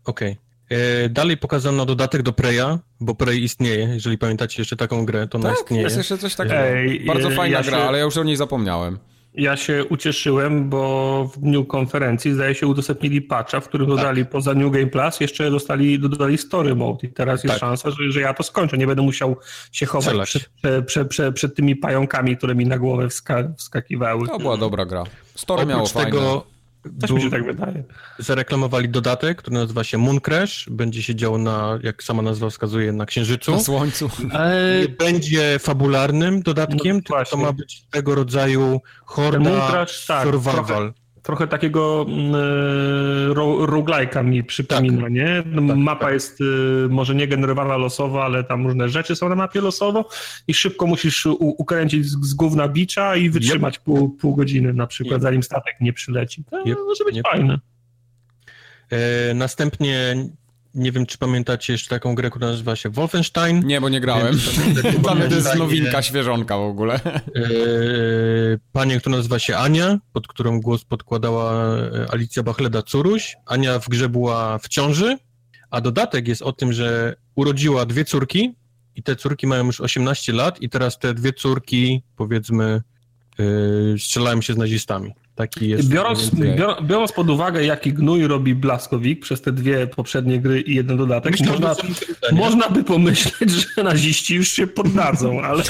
Okej. Okay. Dalej pokazano dodatek do Preya, bo Prey istnieje. Jeżeli pamiętacie jeszcze taką grę, to ona tak, istnieje. Tak, jest jeszcze coś takiego. Ej, bardzo fajna ja się... gra, ale ja już o niej zapomniałem. Ja się ucieszyłem, bo w dniu konferencji zdaje się udostępnili patcha, w którym dodali tak. poza New Game Plus jeszcze dostali, dodali Story Mode i teraz jest tak. szansa, że, że ja to skończę. Nie będę musiał się chować przed, przed, przed, przed tymi pająkami, które mi na głowę wska- wskakiwały. To była dobra gra. Story Oprócz miało fajne. Tego... Też mi się tak wydaje. Zareklamowali dodatek, który nazywa się Moon Crash. Będzie się działo na, jak sama nazwa wskazuje, na Księżycu. Na Słońcu. Nie będzie fabularnym dodatkiem, no, tylko to ma być tego rodzaju horda Crash, tak, survival. Trochę, trochę takiego y, ro, roguelike'a mi przypomina, tak, nie? No, tak, mapa tak. jest y, może nie generowana losowo, ale tam różne rzeczy są na mapie losowo i szybko musisz u, ukręcić z, z gówna bicza i wytrzymać yep. pół, pół godziny na przykład, yep. zanim statek nie przyleci. To yep. może być yep. fajne. E, następnie nie wiem, czy pamiętacie jeszcze taką grę, która nazywa się Wolfenstein. Nie, bo nie grałem. Tam jest nowinka, świeżonka w ogóle. Panie, która nazywa się Ania, pod którą głos podkładała Alicja Bachleda-Curuś. Ania w grze była w ciąży, a dodatek jest o tym, że urodziła dwie córki i te córki mają już osiemnaście lat i teraz te dwie córki, powiedzmy, strzelają się z nazistami. Taki jest biorąc, bior, biorąc pod uwagę, jaki gnój robi Blazkowicz przez te dwie poprzednie gry i jeden dodatek, Myślę, można, można by pomyśleć, że naziści już się poddadzą, ale...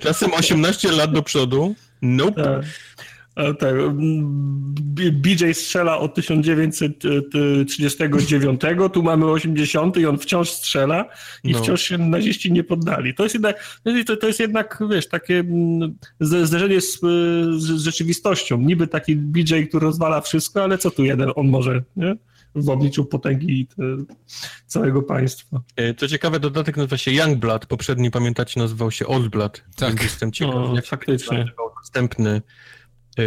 Czasem osiemnaście lat do przodu. Nope. Tak. Tak. B J strzela od tysiąc dziewięćset trzydziestego dziewiątego, tu mamy osiemdziesiąty i on wciąż strzela i no. wciąż się naziści nie poddali. To jest jednak, to, to jest jednak wiesz, takie zderzenie z, z rzeczywistością. Niby taki B J, który rozwala wszystko, ale co tu jeden on może, nie? W obliczu potęgi całego państwa. Co ciekawe, dodatek nazywa się Youngblood, poprzedni, pamiętacie, nazywał się Oldblood. Tak, jestem ciekaw, o, jak faktycznie nazywał następny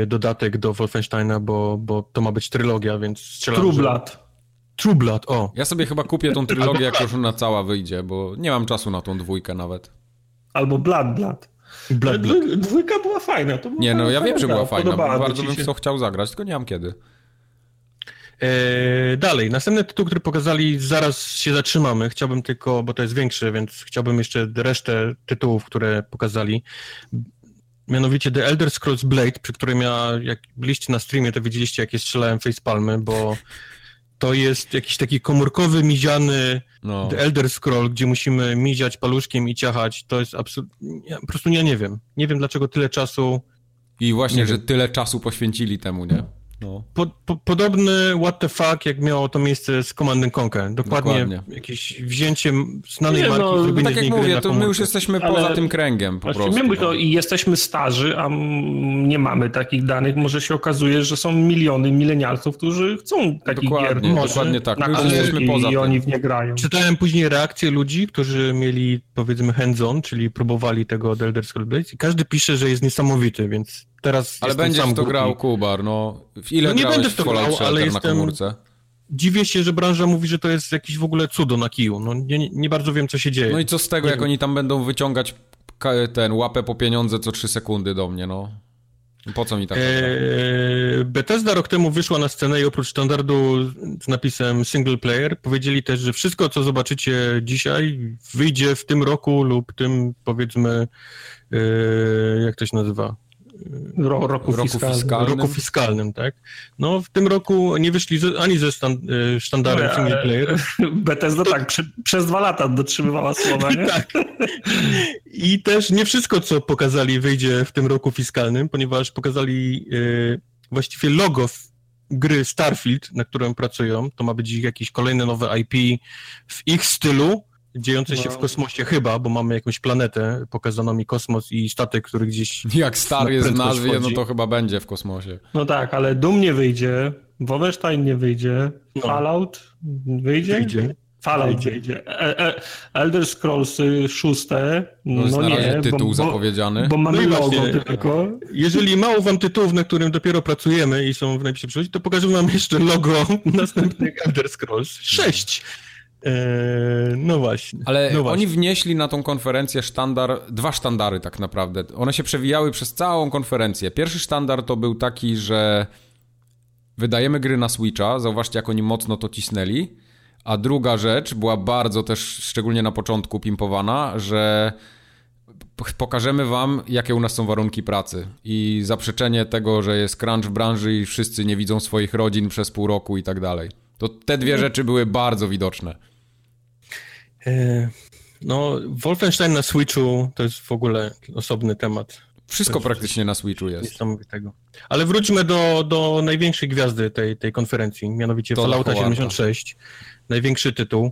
dodatek do Wolfensteina, bo, bo to ma być trylogia, więc strzelam... True Blood. Że... True Blood, o. Ja sobie chyba kupię tą trylogię, jak już ona cała wyjdzie, bo nie mam czasu na tą dwójkę nawet. Albo Blood Blood. Blood, Blood. Dwójka była fajna. To była nie, no ja wiem, że była fajna, bo bardzo bym to chciał zagrać, tylko nie mam kiedy. Eee, dalej, następny tytuł, który pokazali, zaraz się zatrzymamy, chciałbym tylko, bo to jest większy, więc chciałbym jeszcze resztę tytułów, które pokazali. Mianowicie The Elder Scrolls Blade, przy którym ja, jak byliście na streamie, to widzieliście, jakie strzelałem facepalmy, bo to jest jakiś taki komórkowy, miziany no. The Elder Scroll, gdzie musimy miziać paluszkiem i ciachać. To jest absolutnie... Ja, po prostu ja nie wiem. Nie wiem, dlaczego tyle czasu... I właśnie, nie że wiem. Tyle czasu poświęcili temu, nie? No. Po, po, podobny what the fuck, jak miało to miejsce z Command and Conquer. Dokładnie, Dokładnie. Jakieś wzięcie znanej nie, marki, no, zrobienie tak jak gry mówię, na to my już jesteśmy ale poza tym kręgiem po prostu. My to i jesteśmy starzy, a nie mamy takich danych. Może się okazuje, że są miliony milenialców, którzy chcą takich Dokładnie, gier. Może, Dokładnie tak. My już jesteśmy i poza i tym. Oni w nie grają. Czytałem później reakcje ludzi, którzy mieli, powiedzmy, hands-on, czyli próbowali tego od Elder Scrolls Blade i każdy pisze, że jest niesamowity, więc teraz ale będziesz sam w to głupi. Grał, Kubar, no. W ile no nie będę w to grał, ale jestem... Dziwię się, że branża mówi, że to jest jakieś w ogóle cudo na kiju. No nie, nie bardzo wiem, co się dzieje. No i co z tego, nie jak wiem. Oni tam będą wyciągać ten łapę po pieniądze co trzy sekundy do mnie, no. Po co mi tak? Eee, Bethesda rok temu wyszła na scenę i oprócz standardu z napisem single player powiedzieli też, że wszystko, co zobaczycie dzisiaj, wyjdzie w tym roku lub tym, powiedzmy, eee, jak to się nazywa? Ro, roku, roku, fiskalnym, fiskalnym. roku fiskalnym, tak? No w tym roku nie wyszli ze, ani ze stand, sztandarem single player. Bethesda to... tak, przy, przez dwa lata dotrzymywała słowa, nie? Tak. I też nie wszystko, co pokazali, wyjdzie w tym roku fiskalnym, ponieważ pokazali yy, właściwie logo gry Starfield, na którym pracują. To ma być jakieś kolejne nowe I P w ich stylu, dziejące się wow. w kosmosie chyba, bo mamy jakąś planetę, pokazano mi kosmos i statek, który gdzieś... Jak Star jest w nazwie, wchodzi. No to chyba będzie w kosmosie. No tak, ale Doom nie wyjdzie, Wolfenstein nie wyjdzie, no. Fallout wyjdzie? Wyjdzie. Fallout wyjdzie. wyjdzie. E, e, Elder Scrolls sześć, no, no nie. Razie tytuł bo, zapowiedziany. Bo, bo mamy no logo tylko. Jeżeli mało wam tytułów, na którym dopiero pracujemy i są w najbliższej przyszłości, to pokażę wam jeszcze logo następnych Elder Scrolls sześć. No właśnie. Ale no właśnie. Oni wnieśli na tą konferencję sztandar, dwa sztandary tak naprawdę. One się przewijały przez całą konferencję. Pierwszy sztandar to był taki, że wydajemy gry na Switcha, zauważcie jak oni mocno to cisnęli, a druga rzecz była bardzo też, szczególnie na początku, pimpowana, że pokażemy wam, jakie u nas są warunki pracy i zaprzeczenie tego, że jest crunch w branży i wszyscy nie widzą swoich rodzin przez pół roku i tak dalej. To te dwie rzeczy były bardzo widoczne. No, Wolfenstein na Switchu to jest w ogóle osobny temat. Wszystko praktycznie na Switchu jest. Niesamowitego. Ale wróćmy do, do największej gwiazdy tej, tej konferencji, mianowicie Fallouta siedemdziesiąt sześć. Największy tytuł.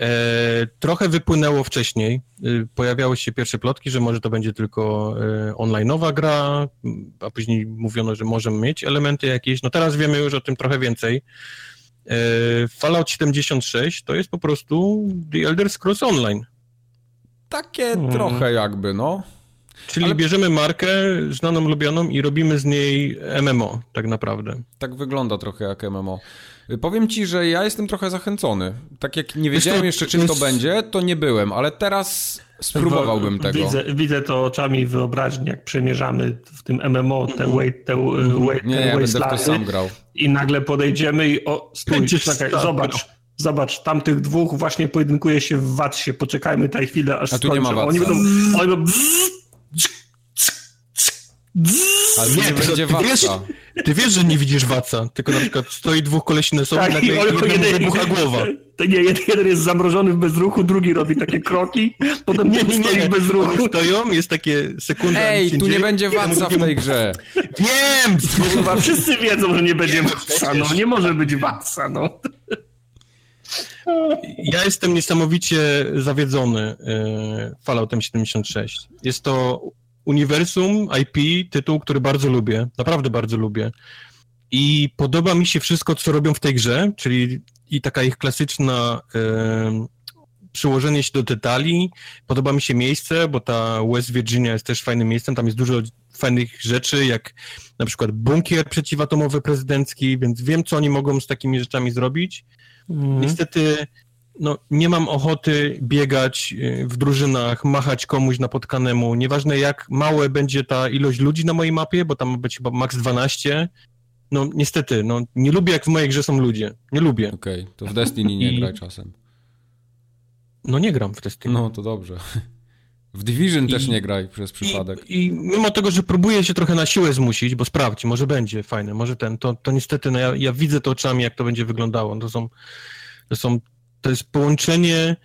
E, trochę wypłynęło wcześniej. E, pojawiały się pierwsze plotki, że może to będzie tylko e, online'owa gra, a później mówiono, że możemy mieć elementy jakieś. No teraz wiemy już o tym trochę więcej. Fallout siedemdziesiąt sześć to jest po prostu The Elder Scrolls Online. Takie hmm. trochę jakby, no. Czyli ale... bierzemy markę znaną, lubianą i robimy z niej M M O tak naprawdę. Tak wygląda trochę jak M M O. Powiem ci, że ja jestem trochę zachęcony. Tak jak nie wiedziałem to, jeszcze czym jest... to będzie, to nie byłem, ale teraz spróbowałbym tego. Widzę, widzę to oczami wyobraźni, jak przemierzamy w tym M M O te wastelandy. Nie, ja będę w to sam grał. I nagle podejdziemy i o, stój, czekaj, zobacz, zobacz, tamtych dwóch właśnie pojedynkuje się w Watsie, poczekajmy tej chwilę, aż skończą. A tu nie ma Watsa. Oni będą... Oni będą... Ale nie, nie będzie Watsa. Ty wiesz, ty wiesz, że nie widzisz Watsa, tylko na przykład stoi dwóch kolesi na sobie, tak, nagle jednemu wybucha głowa. To nie, jeden jest zamrożony w bezruchu, drugi robi takie kroki, potem nie, nie, nie stoi w bezruchu. Stoją, jest takie sekundy. Ej, tu dzieje. Nie będzie Watsa w tej grze. Wiem! Chyba wszyscy wiedzą, że nie będzie Watsa, no nie może być Watsa, no. Ja jestem niesamowicie zawiedzony Falloutem siedemdziesiąt sześć. Jest to uniwersum, I P, tytuł, który bardzo lubię, naprawdę bardzo lubię. I podoba mi się wszystko, co robią w tej grze, czyli i taka ich klasyczna e, przyłożenie się do detali. Podoba mi się miejsce, bo ta West Virginia jest też fajnym miejscem, tam jest dużo fajnych rzeczy, jak na przykład bunkier przeciwatomowy prezydencki, więc wiem, co oni mogą z takimi rzeczami zrobić. Mm. Niestety... No, nie mam ochoty biegać w drużynach, machać komuś napotkanemu, nieważne jak małe będzie ta ilość ludzi na mojej mapie, bo tam ma być chyba maks dwanaście. No niestety, no nie lubię jak w mojej grze są ludzie, nie lubię. Okej, okay, to w Destiny nie I... graj czasem. No nie gram w Destiny. No to dobrze. W Division I, też nie graj przez przypadek. I, I mimo tego, że próbuję się trochę na siłę zmusić, bo sprawdź, może będzie fajne, może ten, to, to niestety, no ja, ja widzę to oczami, jak to będzie wyglądało. To są, to są To jest połączenie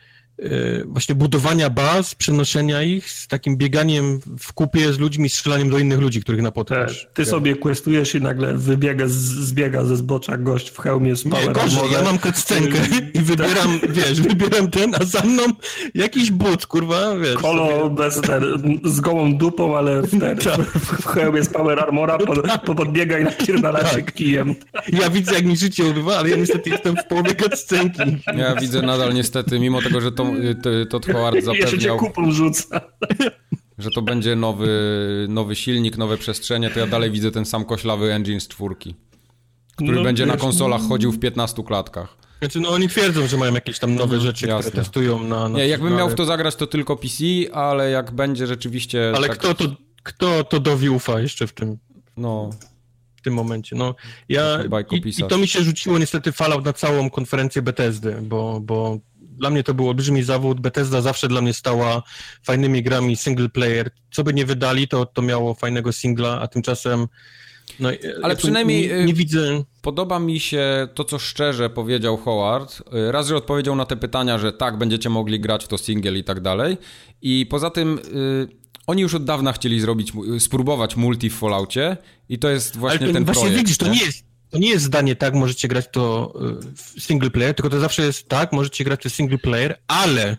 y, właśnie budowania baz, przenoszenia ich z takim bieganiem w kupie z ludźmi, strzelaniem do innych ludzi, których napotykasz. Ty ja. sobie questujesz i nagle wybiega, z, zbiega ze zbocza gość w hełmie z power. Nie, gorzej, ja mam cutscenkę i wybieram, wiesz, wybieram ten, a za mną jakiś but, kurwa, wiesz. Kolo sobie... bez ten, z gołą dupą, ale w, ten, w hełmie z power armora pod, podbiega i napierdala się kijem. Ja widzę, jak mi życie urywa, ale ja niestety jestem w połowie cutscenki. Ja widzę nadal niestety, mimo tego, że Tom, Todd Howard zapewniał, jeszcze cię kupą rzuca. Że to będzie nowy, nowy silnik, nowe przestrzenie, to ja dalej widzę ten sam koślawy engine z czwórki, który no, będzie wiesz, na konsolach chodził w piętnastu klatkach. Znaczy, no oni twierdzą, że mają jakieś tam nowe rzeczy, jasne, które testują na... na nie, jakbym miał w to zagrać, to tylko P C, ale jak będzie rzeczywiście... Ale tak... kto to kto to dowi ufa jeszcze w tym... No... w tym momencie. No, ja, i, i to mi się rzuciło niestety Fallout na całą konferencję Bethesdy, bo, bo dla mnie to był olbrzymi zawód. Bethesda zawsze dla mnie stała fajnymi grami single player. Co by nie wydali, to, to miało fajnego singla, a tymczasem... No, ale ja przynajmniej nie, nie widzę. Podoba mi się to, co szczerze powiedział Howard. Raz, że odpowiedział na te pytania, że tak, będziecie mogli grać w to single i tak dalej. I poza tym y, oni już od dawna chcieli zrobić, spróbować multi w Falloutie i to jest właśnie ale ten właśnie projekt. Widzisz, to nie jest, to nie jest zdanie tak, możecie grać to w single player, tylko to zawsze jest tak, możecie grać w single player, ale...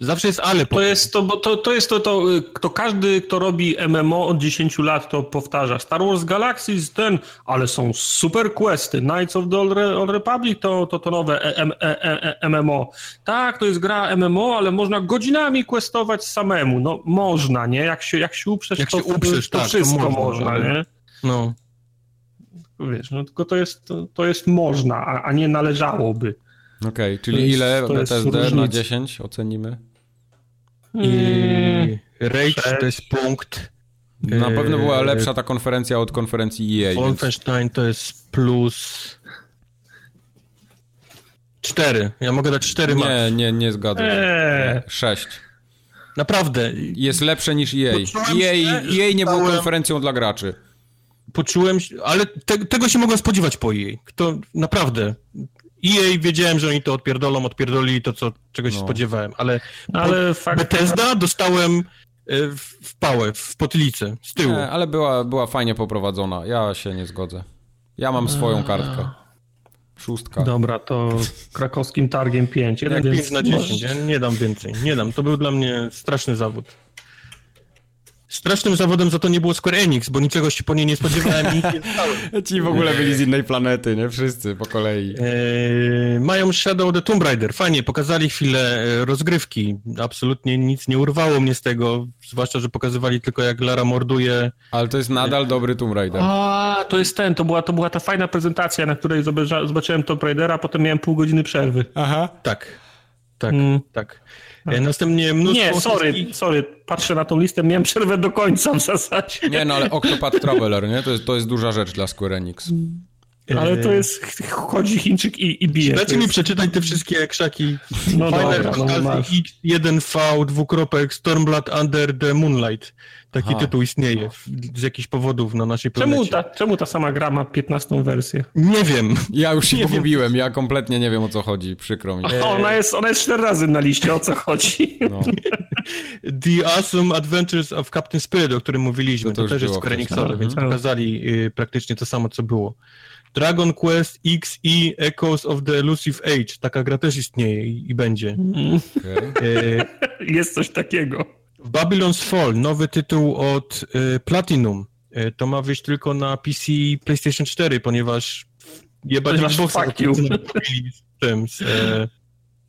Zawsze jest ale. To jest to, bo to, to jest to, to, to każdy, kto robi M M O od dziesięciu lat, to powtarza. Star Wars Galaxies, ten, ale są super questy. Knights of the Old Republic to, to, to nowe M M O. Tak, to jest gra M M O, ale można godzinami questować samemu. No można, nie? Jak się, jak się uprzesz, jak to, się uprzesz to, to tak, wszystko to można, można, nie? No. Wiesz, no tylko to jest, to, to jest można, a, a nie należałoby. Okej, okay, czyli jest, ile B T S D na dziesięć ocenimy? I... Rage to jest punkt. Na pewno była lepsza ta konferencja od konferencji E A. Wolfenstein więc... to jest plus... cztery. Ja mogę dać cztery max. Nie, nie, nie zgadzam. Eee. sześć. Naprawdę. Jest lepsze niż E A. E A, E A nie było konferencją dla graczy. Poczułem się... Ale te, tego się mogłem spodziewać po E A. Kto naprawdę... E A wiedziałem, że oni to odpierdolą, odpierdolili to, co, czego się no. spodziewałem, ale, ale fakt... Bethesda dostałem w pałę, w potylicę, z tyłu. Nie, ale była, była fajnie poprowadzona, ja się nie zgodzę. Ja mam swoją eee. kartkę. Szóstka. Dobra, to krakowskim targiem pięć. Jeden pięć więc... na dziesięć, ja nie dam więcej, nie dam. To był dla mnie straszny zawód. Strasznym zawodem za to nie było Square Enix, bo niczego się po niej nie spodziewałem. Nie ci w ogóle byli z innej planety, nie? Wszyscy po kolei. Eee, mają Shadow of the Tomb Raider. Fajnie, pokazali chwilę rozgrywki. Absolutnie nic nie urwało mnie z tego, zwłaszcza, że pokazywali tylko jak Lara morduje. Ale to jest nadal dobry Tomb Raider. A, to jest ten, to była, to była ta fajna prezentacja, na której zobaczyłem Tomb Raidera, potem miałem pół godziny przerwy. Aha. Tak, tak, mm. tak. Następnie mnóstwo... Nie, sorry, sorry, patrzę na tą listę, miałem przerwę do końca w zasadzie. Nie, no ale Octopath Traveler, nie? To jest, to jest duża rzecz dla Square Enix. Ale to jest, chodzi Chińczyk i, i bije. Dajcie mi jest... przeczytać te wszystkie krzaki. No Final Fantasy jeden V, dwukropek, Stormblood Under the Moonlight. Taki Aha. tytuł istnieje z jakichś powodów na naszej planecie. Czemu ta, czemu ta sama gra ma piętnastą wersję? Nie wiem. Ja już się nie pogubiłem, wiem. Ja kompletnie nie wiem o co chodzi, przykro mi. E... Ona jest, ona jest cztery razy na liście, o co chodzi. No. The Awesome Adventures of Captain Spirit, o którym mówiliśmy, to, to, to też jest Koreniksowe, więc pokazali y, praktycznie to samo, co było. Dragon Quest X E Echoes of the Elusive Age. Taka gra też istnieje i, i będzie. Okay. E... Jest coś takiego. Babylon's Fall. Nowy tytuł od e, Platinum. E, to ma wyjść tylko na P C i PlayStation cztery, ponieważ jebać Xboxa z tym. E,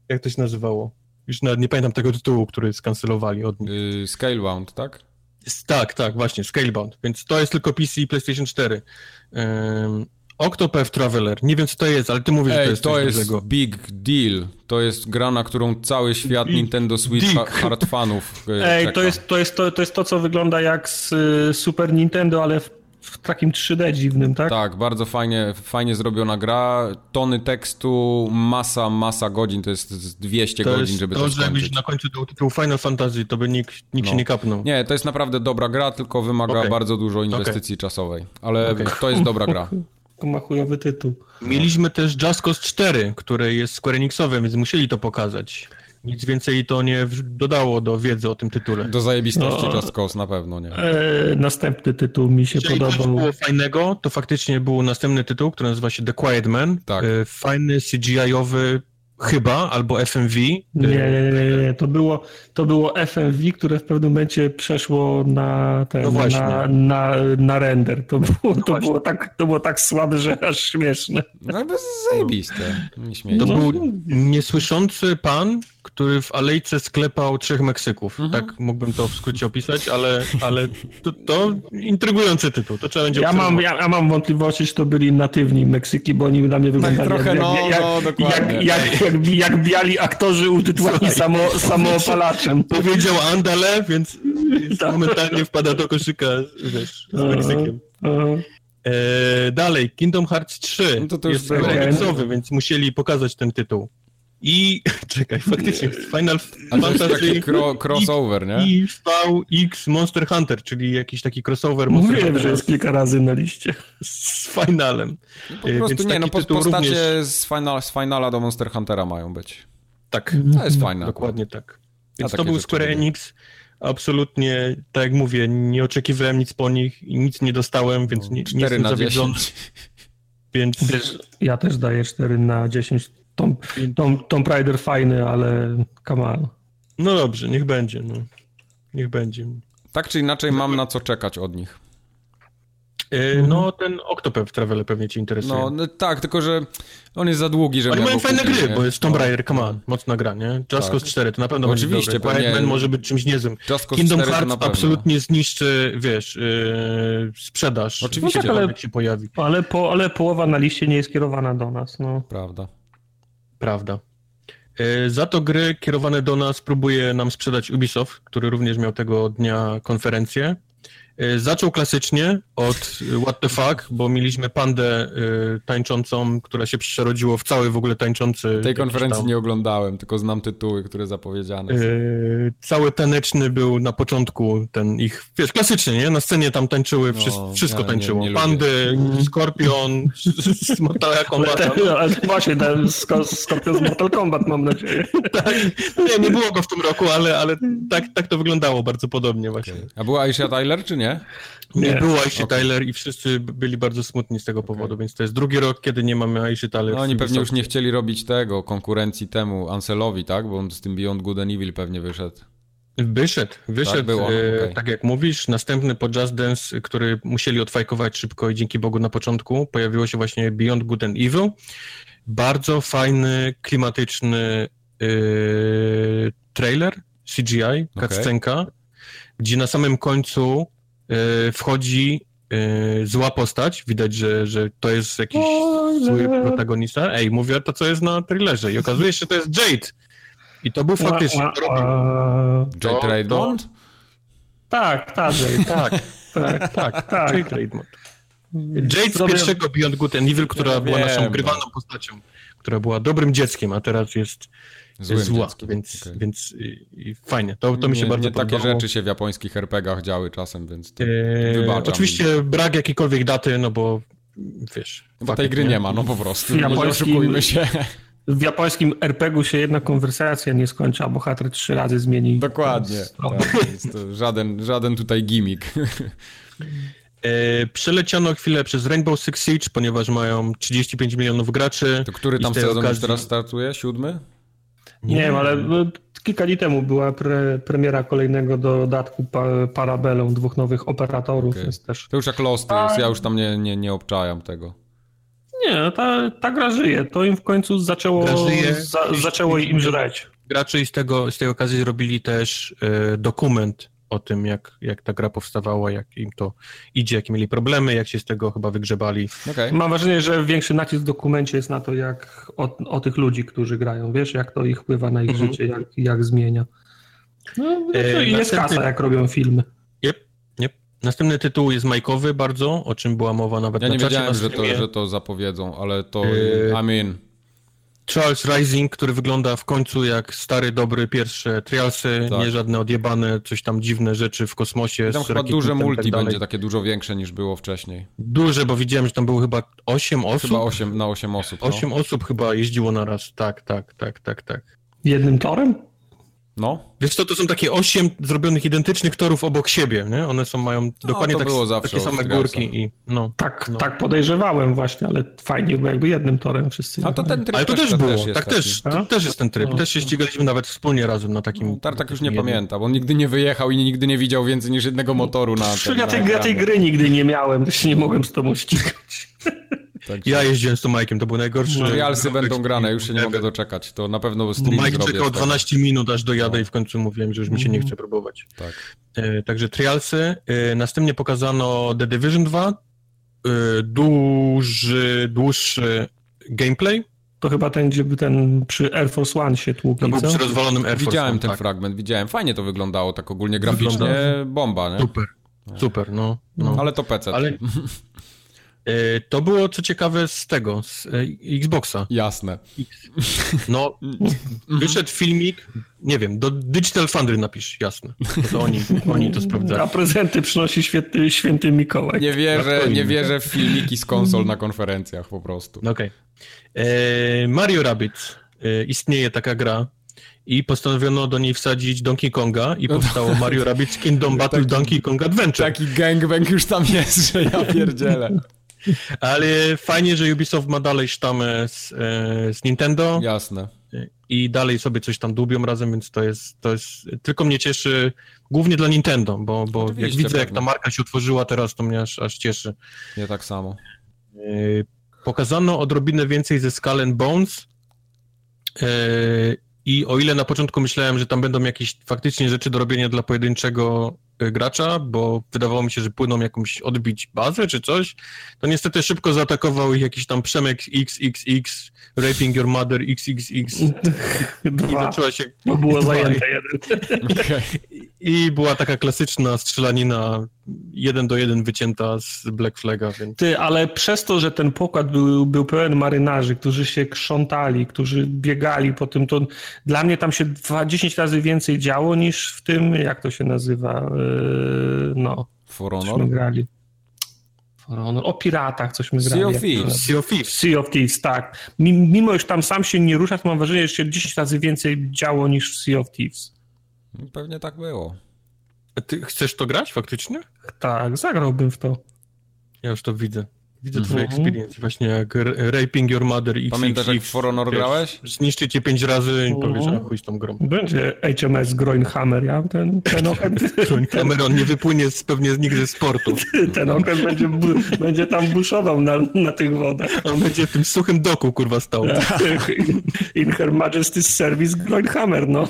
jak to się nazywało? Już nawet nie pamiętam tego tytułu, który skancelowali od nich. Yy, Scalebound, tak? Tak, tak, właśnie. Scalebound. Więc to jest tylko P C i PlayStation cztery. E, Octopath Traveler, nie wiem co to jest, ale ty mówisz, Ej, że to jest to coś dużego. To jest big deal, to jest gra, na którą cały świat big Nintendo Switch ha- hard fanów Ej, to jest, to, jest to, to jest to, co wygląda jak z y, Super Nintendo, ale w, w takim trzy D dziwnym, tak? Tak, bardzo fajnie, fajnie zrobiona gra, tony tekstu, masa, masa godzin, to jest dwieście to godzin, jest żeby to skończyć. To, żebyś na końcu do tytułu Final Fantasy, to by nikt, nikt no. się nie kapnął. Nie, to jest naprawdę dobra gra, tylko wymaga okay. bardzo dużo inwestycji okay. czasowej, ale okay. to jest dobra gra. To ma chujowy tytuł. Mieliśmy też Just Cause cztery, które jest Square Enixowe, więc musieli to pokazać. Nic więcej to nie dodało do wiedzy o tym tytule. Do zajebistości no, Just Cause na pewno, nie? E, następny tytuł mi się Jeżeli podobał. Jeżeli było fajnego, to faktycznie był następny tytuł, który nazywa się The Quiet Man. Tak. E, fajny, C G I-owy chyba, albo F M V. Nie, nie, nie, nie. To było, to było F M V, które w pewnym momencie przeszło na, ten, no na, na, na render. To było, no to, było tak, to było tak słabe, że aż śmieszne. No bez zajebiste. Nie to no. był niesłyszący pan, który w alejce sklepał trzech Meksyków. Mhm. Tak mógłbym to w skrócie opisać, ale, ale to, to intrygujący tytuł. To trzeba będzie ja mam, ja, ja mam wątpliwości, że to byli natywni Meksyki, bo oni dla mnie wyglądali tak trochę, jak, no, jak, no, dokładnie. Jak, jak, Jak, jak biali aktorzy utytułowani samo, samoopalaczem. Powiedział Andale, więc tak. momentalnie wpada do koszyka wiesz, z Meksykiem. Uh-huh. E, dalej, Kingdom Hearts trzy no to to jest Square Enixowy, więc musieli pokazać ten tytuł. i czekaj, faktycznie Final Fantasy crossover, nie? I V X Monster Hunter, czyli jakiś taki crossover. Mówiłem, że jest kilka razy na liście z Finalem. No po prostu Więc nie, no postacie również... z, Final, z Finala do Monster Huntera mają być. Tak. To jest fajne. Dokładnie tak. Więc to był Square Enix. Absolutnie, tak jak mówię, nie oczekiwałem nic po nich i nic nie dostałem, więc nie, nie jestem zawiedziony. Więc... Ja też daję cztery na dziesięć. Tom, Tom, Tomb Raider fajny, ale kamal. No dobrze, niech będzie. No. Niech będzie. Tak czy inaczej mam na co czekać od nich. Yy, no ten Octopath Traveler pewnie cię interesuje. No, no tak, tylko że on jest za długi, żeby... Oni mają fajne gry, nie? Bo jest Tomb Raider, come on, mocna gra, nie? Just Cause tak. cztery, to na pewno będzie dobre. Oczywiście, pewnie... Quiet Man może być czymś niezłym. Kingdom Hearts absolutnie zniszczy, wiesz, yy, sprzedaż. Oczywiście, no tak, ale, się pojawi. Ale, po, ale połowa na liście nie jest kierowana do nas, no. Prawda. Prawda. Yy, za to gry kierowane do nas próbuje nam sprzedać Ubisoft, który również miał tego dnia konferencję. Zaczął klasycznie od What the Fuck, bo mieliśmy pandę y, tańczącą, która się przerodziło w cały w ogóle tańczący... Tej konferencji tam. Nie oglądałem, tylko znam tytuły, które zapowiedziane są. Y, cały taneczny był na początku ten ich... Wiesz, klasycznie, nie? Na scenie tam tańczyły, no, wszystko, wszystko ja, tańczyło. Nie, nie pandy, lubię. Skorpion, z Mortal Kombat. Właśnie, Skorpion z Mortal Kombat, mam nadzieję. Tak, nie, nie było go w tym roku, ale, ale tak, tak to wyglądało bardzo podobnie właśnie. Okay. A była Aisha Tyler, czy nie? Nie, nie była Aisha okay. Tyler i wszyscy byli bardzo smutni z tego okay. powodu, więc to jest drugi rok, kiedy nie mamy Aiszy Tyler. No, oni pewnie już nie chcieli robić tego, konkurencji temu Anselowi, tak? Bo on z tym Beyond Good and Evil pewnie wyszedł. Wyszedł, wyszedł, tak, było. E, okay. tak jak mówisz. Następny po Just Dance, który musieli odfajkować szybko i dzięki Bogu na początku, pojawiło się właśnie Beyond Good and Evil. Bardzo fajny, klimatyczny e, trailer, C G I, cutscenka, okay. gdzie na samym końcu wchodzi yy, zła postać, widać, że, że to jest jakiś zły protagonista. Ej, mówię to, co jest na thrillerze i okazuje się, że to jest Jade. I to był faktycznie... A, a, a... Jade Raymond? Tak, tak, Jade, tak, tak, tak, tak. Jade Raymond. Jade z pierwszego Beyond Good and Evil, która ja była wiem, naszą grywaną tak. postacią, która była dobrym dzieckiem, a teraz jest... Złym zła, dzieckiem. więc, okay. więc i, i fajnie, to, to mi się nie, bardzo nie podobało. Takie rzeczy się w japońskich er pe gach działy czasem, więc to eee, oczywiście brak jakiejkolwiek daty, no bo wiesz... Bo fakt, tej gry nie, nie ma, no po prostu, nie oszukujmy się. W japońskim er pe gu się jedna konwersacja nie skończy, a bohater trzy razy zmieni... Dokładnie, tak, jest to żaden, żaden tutaj gimmick. Przeleciano chwilę przez Rainbow Six Siege, ponieważ mają trzydzieści pięć milionów graczy. To który tam sezon okazji... teraz startuje? Siódmy? Nie wiem, ale kilka dni temu była pre, premiera kolejnego dodatku Parabellum, dwóch nowych operatorów. Okay. Jest też... To już jak Lost ta... jest, ja już tam nie, nie, nie obczajam tego. Nie, ta, ta gra żyje, to im w końcu zaczęło, za, zaczęło im żreć. Gracze i z, tego, z tej okazji zrobili też y, dokument o tym, jak, jak ta gra powstawała, jak im to idzie, jakie mieli problemy, jak się z tego chyba wygrzebali. Okay. Mam wrażenie, że większy nacisk w dokumencie jest na to, jak o, o tych ludzi, którzy grają, wiesz, jak to ich wpływa na ich mm-hmm. życie, jak, jak zmienia. No, no e, i jest następny... kasa, jak robią filmy. Yep, yep. Następny tytuł jest majkowy bardzo, o czym była mowa nawet ja na czacie. Ja nie wiedziałem, że to, że to zapowiedzą, ale to e... I'm in. Trials Rising, który wygląda w końcu jak stary, dobry, pierwsze Trialsy, tak. nie żadne odjebane, coś tam dziwne rzeczy w kosmosie. I tam chyba duże multi tak będzie takie dużo większe niż było wcześniej. Duże, bo widziałem, że tam było chyba osiem osób. Chyba osiem na osiem osób. No. osiem osób chyba jeździło na raz, tak, tak, tak, tak, tak. Jednym torem? No. Wiesz co, to są takie osiem zrobionych identycznych torów obok siebie, nie? One są, mają no, dokładnie tak, takie same górki i... No, tak, no. tak podejrzewałem właśnie, ale fajnie było jakby jednym torem wszyscy. A to ten tryb ale to też, też było, tak też, to też jest ten tryb, no. też się ścigaliśmy nawet wspólnie razem na takim... No, Tartak już nie jednym. Pamięta, bo on nigdy nie wyjechał i nigdy nie widział więcej niż jednego motoru na... Ten, ja, tej, na ja tej gry nigdy nie miałem, też nie mogłem z tobą ścigać. Także... Ja jeździłem z to Mike'em, to był najgorszy. No, realsy będą grane, już się nie mogę doczekać. To na pewno stream Mike zrobię. Mike czekał dwanaście minut, aż dojadę no. i w końcu mówiłem, że już mi się nie chce próbować. Tak. E, także trialsy. E, następnie pokazano The Division dwa. E, duży, dłuższy gameplay. To chyba ten, gdzie ten przy Air Force One się tłukli. To był przy rozwalonym Air Force Widziałem One, ten tak. fragment, widziałem. Fajnie to wyglądało, tak ogólnie graficznie. Wyglądało. Bomba, nie? Super, super, no. no. Ale to pe ce. Ale... To było, co ciekawe, z tego, z Xboxa. Jasne. No, wyszedł filmik, nie wiem, do Digital Foundry napisz, jasne. No to oni, oni to sprawdzają. A prezenty przynosi święty, święty Mikołaj. Nie wierzę, nie wierzę w filmiki z konsol na konferencjach po prostu. Okej. Okay. Mario Rabbids. Istnieje taka gra i postanowiono do niej wsadzić Donkey Konga i no powstało to... Mario Rabbids Kingdom Battle taki, Donkey Kong Adventure. Taki gangbang już tam jest, że ja pierdzielę. Ale fajnie, że Ubisoft ma dalej sztamę z, z Nintendo. Jasne. I dalej sobie coś tam dłubią razem, więc to jest, to jest... Tylko mnie cieszy, głównie dla Nintendo, bo, bo jak widzę, pewnie. Jak ta marka się utworzyła teraz, to mnie aż, aż cieszy. Nie tak samo. Pokazano odrobinę więcej ze Skull and Bones i o ile na początku myślałem, że tam będą jakieś faktycznie rzeczy do robienia dla pojedynczego gracza, bo wydawało mi się, że płyną jakąś odbić bazę czy coś, to niestety szybko zaatakował ich jakiś tam Przemek XXX, Raping Your Mother XXX dwa. I zaczęła się... Bo było dwa. Zajęte jeden. Okay. I była taka klasyczna strzelanina jeden do jeden wycięta z Black Flag'a. Więc... Ty, ale przez to, że ten pokład był, był pełen marynarzy, którzy się krzątali, którzy biegali po tym, to dla mnie tam się dziesięć razy więcej działo niż w tym, jak to się nazywa, no, For Honor? Grali. For Honor. O piratach coś my grali. Sea of Thieves. Sea of Thieves. Sea of Thieves, tak. Mimo, że tam sam się nie rusza, to mam wrażenie, że się dziesięć razy więcej działo niż w Sea of Thieves. Pewnie tak było. A ty chcesz to grać faktycznie? Tak, zagrałbym w to. Ja już to widzę. Widzę mhm. twoje experience, właśnie jak Raping Your Mother i pamiętasz, jak For Honor grałeś? Zniszczy cię pięć razy i powiesz, a chuj z tą grą. Będzie H M S Groinhammer, ja ten, ten okręt... Groinhammer, on nie wypłynie z, pewnie nigdy z portu. Ten okręt będzie, będzie tam buszował na, na tych wodach. On będzie w tym suchym doku, kurwa, stał. In Her Majesty's Service Groinhammer, no.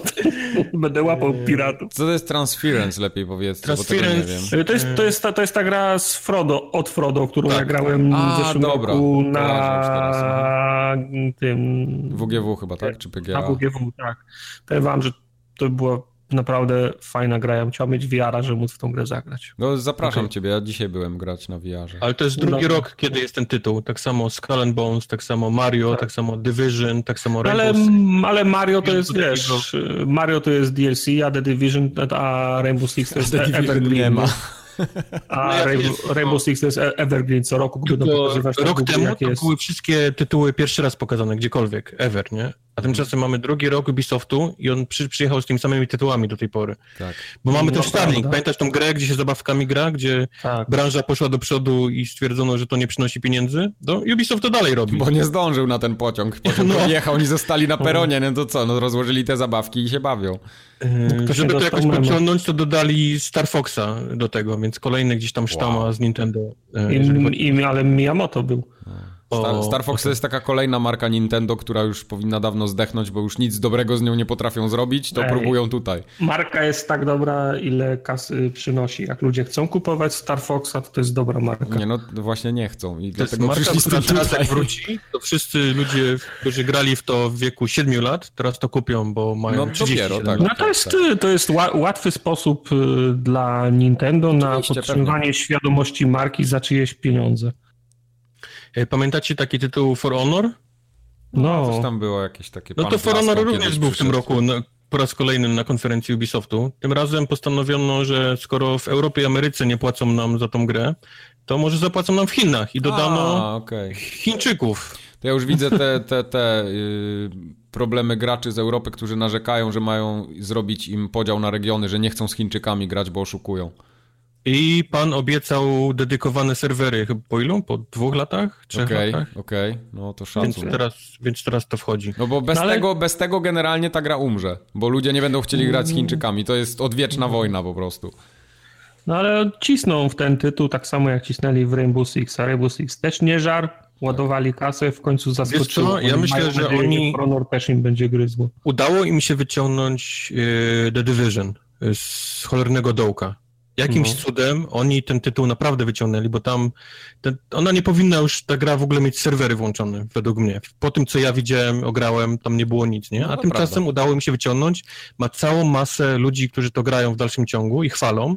Będę łapał piratów. Co to jest Transference, lepiej powiedz? Transference... To jest, to, jest ta, to jest ta gra z Frodo, od Frodo, którą tak. ja grałem A, w zeszłym dobra. roku na tym... W G W chyba, tak? Czy P G A? Na W G W, tak. Powiem wam, że to była naprawdę fajna gra. Ja chciałem mieć V R a, żeby móc w tą grę zagrać. No zapraszam okay. ciebie, ja dzisiaj byłem grać na V R ze. Ale to jest drugi no, rok, kiedy jest ten tytuł. Tak samo Skull and Bones, tak samo Mario, tak, tak samo Division, tak samo Rainbow Six. Ale, ale Mario to jest, wiesz, Mario to jest D L C, a The Division, a Rainbow Six to jest Evergreen. Nie ma. A no Rainbow, Rainbow Six to jest Evergreen co roku, który pokazywać rok Google, temu to jest. Były wszystkie tytuły pierwszy raz pokazane gdziekolwiek, ever, nie? A tymczasem mamy drugi rok Ubisoftu i on przy, przyjechał z tymi samymi tytułami do tej pory. Tak. Bo mamy no, też Starlink, pamiętasz tą grę, gdzie się zabawkami gra, gdzie tak. branża poszła do przodu i stwierdzono, że to nie przynosi pieniędzy? No Ubisoft to dalej robi. Bo nie zdążył na ten pociąg, pociąg no. pojechał, oni zostali na peronie, no to co, no rozłożyli te zabawki i się bawią. Yy, żeby to jakoś pociągnąć, to dodali Star Foxa do tego, więc kolejny gdzieś tam sztama wow. z Nintendo. I, i, ale Miyamoto był. Star, Star Fox okay. to jest taka kolejna marka Nintendo, która już powinna dawno zdechnąć, bo już nic dobrego z nią nie potrafią zrobić, to Ej, próbują tutaj. Marka jest tak dobra, ile kasy przynosi. Jak ludzie chcą kupować Star Foxa, to to jest dobra marka. Nie, no właśnie nie chcą. I to dlatego jest marka, która teraz jak wróci, to wszyscy ludzie, którzy grali w to w wieku siedmiu lat, teraz to kupią, bo mają no, trzydzieści dopiero, tak, no to jest, to jest łatwy sposób dla Nintendo na podtrzymywanie pewnie. świadomości marki za czyjeś pieniądze. Pamiętacie taki tytuł For Honor? No. Coś tam było jakieś takie... No to For Honor również był w tym roku, na, po raz kolejny na konferencji Ubisoftu. Tym razem postanowiono, że skoro w Europie i Ameryce nie płacą nam za tą grę, to może zapłacą nam w Chinach i dodano A, okay. Chińczyków. To ja już widzę te, te, te yy, problemy graczy z Europy, którzy narzekają, że mają zrobić im podział na regiony, że nie chcą z Chińczykami grać, bo oszukują. I pan obiecał dedykowane serwery, po ilu? Po dwóch latach? Trzech okay, latach? Okej, okay. No to szacunek. Więc teraz, więc teraz to wchodzi. No bo bez, no ale... tego, bez tego generalnie ta gra umrze, bo ludzie nie będą chcieli grać z Chińczykami. To jest odwieczna wojna po prostu. No ale cisną w ten tytuł tak samo jak cisnęli w Rainbow Six, a Rainbow Six też nie żar. Ładowali kasę, w końcu zaskoczyło. Ja myślę, że oni... For Honor też im będzie gryzło. Udało im się wyciągnąć yy, The Division z cholernego dołka. Jakimś no. cudem oni ten tytuł naprawdę wyciągnęli, bo tam ten, ona nie powinna już, ta gra w ogóle mieć serwery włączone, według mnie. Po tym, co ja widziałem, ograłem, tam nie było nic, nie? A no tymczasem prawda. Udało im się wyciągnąć, ma całą masę ludzi, którzy to grają w dalszym ciągu i chwalą,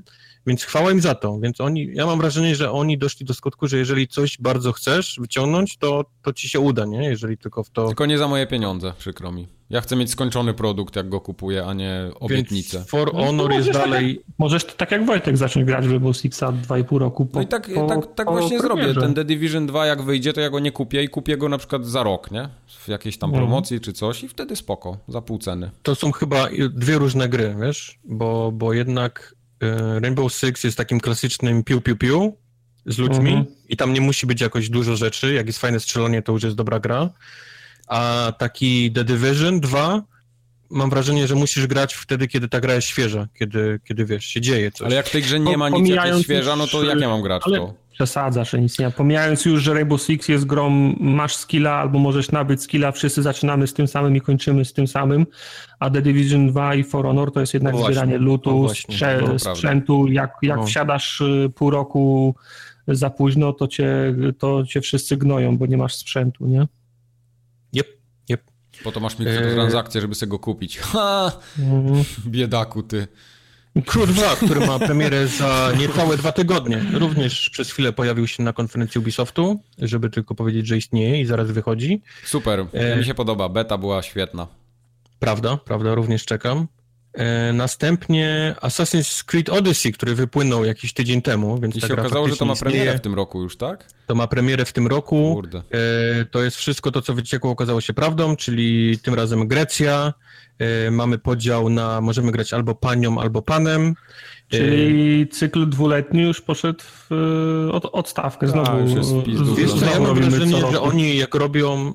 Więc chwała im za to. Więc oni, ja mam wrażenie, że oni doszli do skutku, że jeżeli coś bardzo chcesz wyciągnąć, to, to ci się uda, nie? Jeżeli tylko w to... Tylko nie za moje pieniądze, przykro mi. Ja chcę mieć skończony produkt, jak go kupuję, a nie obietnicę. Więc For Honor no, jest dalej... Tak jak, możesz tak jak Wojtek zacząć grać w Rainbow Sixa dwa i pół roku po, no i tak, po, tak, tak po właśnie premierze. Zrobię. Ten The Division dwa jak wyjdzie, to ja go nie kupię i kupię go na przykład za rok, nie? W jakiejś tam promocji mhm. czy coś i wtedy spoko, za pół ceny. To są chyba dwie różne gry, wiesz? Bo, bo jednak Rainbow Six jest takim klasycznym piu, piu, piu z ludźmi mhm. i tam nie musi być jakoś dużo rzeczy. Jak jest fajne strzelanie, to już jest dobra gra. A taki The Division dwa, mam wrażenie, że musisz grać wtedy, kiedy ta gra jest świeża, kiedy, kiedy wiesz, się dzieje coś. Ale jak w tej grze nie ma nic, jak jest świeża, no to jak ja mam grać w to? Przesadzasz, że nic nie ma. Pomijając już, że Rainbow Six jest grą, masz skilla albo możesz nabyć skilla, wszyscy zaczynamy z tym samym i kończymy z tym samym, a The Division dwa i For Honor to jest jednak no właśnie, zbieranie lootu, no właśnie, sprze- no sprzętu, jak, jak no. wsiadasz pół roku za późno, to cię, to cię wszyscy gnoją, bo nie masz sprzętu, nie? Po to masz mikrotransakcję, żeby sobie go kupić. Ha! Biedaku ty. Crude dwa, który ma premierę za niecałe dwa tygodnie. Również przez chwilę pojawił się na konferencji Ubisoftu, żeby tylko powiedzieć, że istnieje i zaraz wychodzi. Super, e... mi się podoba. Beta była świetna. Prawda, prawda, również czekam. E... Następnie Assassin's Creed Odyssey, który wypłynął jakiś tydzień temu. Więc I ta się okazało, że to ma premierę istnieje. W tym roku już, tak? To ma premierę w tym roku. Kurde. E, to jest wszystko to, co wyciekło, okazało się prawdą, czyli tym razem Grecja. E, mamy podział na, możemy grać albo panią, albo panem. E, czyli cykl dwuletni już poszedł w od, odstawkę znowu. A, już jest z, wiesz co, ja mam wrażenie, że oni jak robią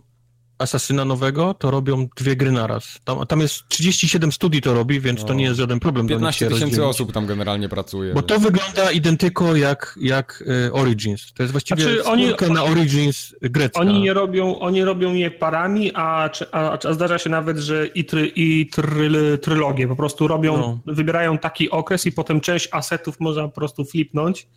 Asasyna nowego, to robią dwie gry naraz. Tam, tam jest trzydzieści siedem studii to robi, więc no. to nie jest żaden problem. piętnaście tysięcy osób tam generalnie pracuje. Bo więc. To wygląda identyko jak, jak Origins. To jest właściwie znaczy, skórka oni, na Origins grecka. Oni nie robią, oni robią je parami, a, a, a zdarza się nawet, że i, try, i tryl, trylogię po prostu robią, no. wybierają taki okres i potem część asetów można po prostu flipnąć.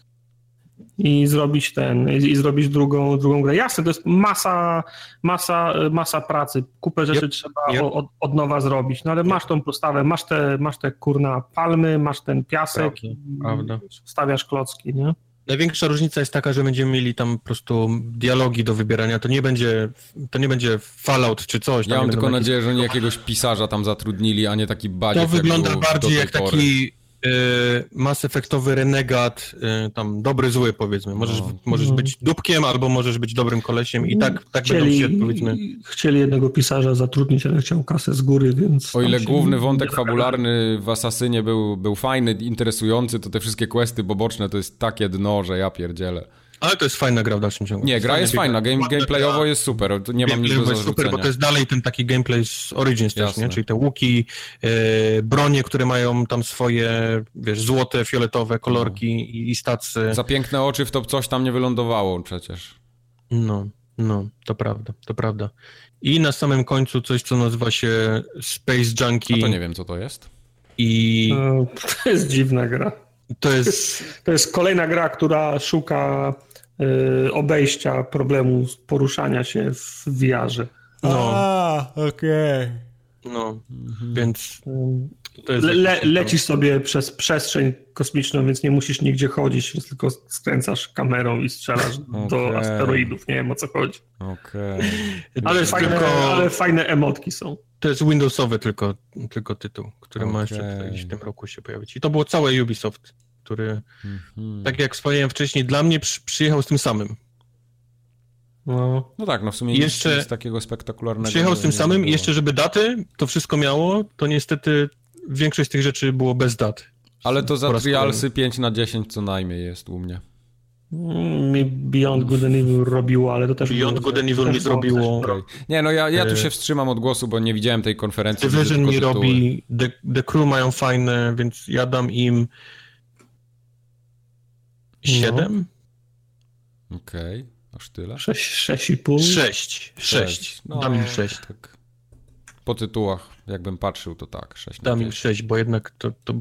I zrobić ten, i zrobić drugą, drugą grę. Jasne, to jest masa, masa, masa pracy. Kupę rzeczy yep, trzeba yep. Od, od nowa zrobić, no ale yep. masz tą postawę, masz te, masz te kurna palmy, masz ten piasek, prawda, stawiasz klocki, nie? Największa różnica jest taka, że będziemy mieli tam po prostu dialogi do wybierania. To nie będzie, to nie będzie Fallout czy coś. Ja mam tylko nadzieję, że oni jakiegoś pisarza tam zatrudnili, a nie taki badziek. To wygląda bardziej jak pory. Taki Mass Effectowy renegat, tam dobry, zły powiedzmy. Możesz, no. możesz być dupkiem albo możesz być dobrym kolesiem i tak, tak chcieli, będą się powiedzmy. Chcieli jednego pisarza zatrudnić, ale chciał kasę z góry, więc... O ile główny wątek fabularny w Asasynie był, był fajny, interesujący, to te wszystkie questy poboczne to jest takie dno, że ja pierdzielę. Ale to jest fajna gra w dalszym ciągu. Nie, gra jest Fajne fajna, Game, gameplayowo jest super, tu nie mam nic do zarzucenia. Jest super, bo to jest dalej ten taki gameplay z Origins też, nie? Czyli te łuki, yy, bronie, które mają tam swoje, wiesz, złote, fioletowe kolorki no. i stacy. Za piękne oczy w to coś tam nie wylądowało przecież. No, no, to prawda, to prawda. I na samym końcu coś, co nazywa się Space Junkie. A to nie wiem, co to jest. I... No, to jest dziwna gra. To jest... to jest kolejna gra, która szuka... obejścia problemu poruszania się w V R-ze. No. A, okej. Okay. No, mhm. więc to jest Le, lecisz sobie przez przestrzeń kosmiczną, więc nie musisz nigdzie chodzić, więc tylko skręcasz kamerą i strzelasz okay. do asteroidów. Nie wiem, o co chodzi. Okay. Ale, fajne, tylko... ale fajne emotki są. To jest Windowsowy tylko, tylko tytuł, który okay. ma jeszcze w tym roku się pojawić. I to było całe Ubisoft. Który, mm-hmm. tak jak wspomniałem wcześniej, dla mnie przy, przyjechał z tym samym. No, no tak, no w sumie jeszcze nic takiego spektakularnego. Przyjechał z tym samym i jeszcze, żeby daty to wszystko miało, to niestety większość z tych rzeczy było bez dat. Ale to za trialsy pięć na dziesięć co najmniej jest u mnie. Mi Beyond Good and Evil robiło, ale to też... Beyond Good and Evil mi zrobiło... Okay. Nie, no ja, ja tu się wstrzymam od głosu, bo nie widziałem tej konferencji. Division mi robi, the, the Crew mają fajne, więc ja dam im... siedem? No. Okej, okay. aż tyle. sześć, sześć i pół sześć, sześć. No, dam im sześć. Tak. Po tytułach, jakbym patrzył, to tak. sześć dam im sześć, bo jednak to, to...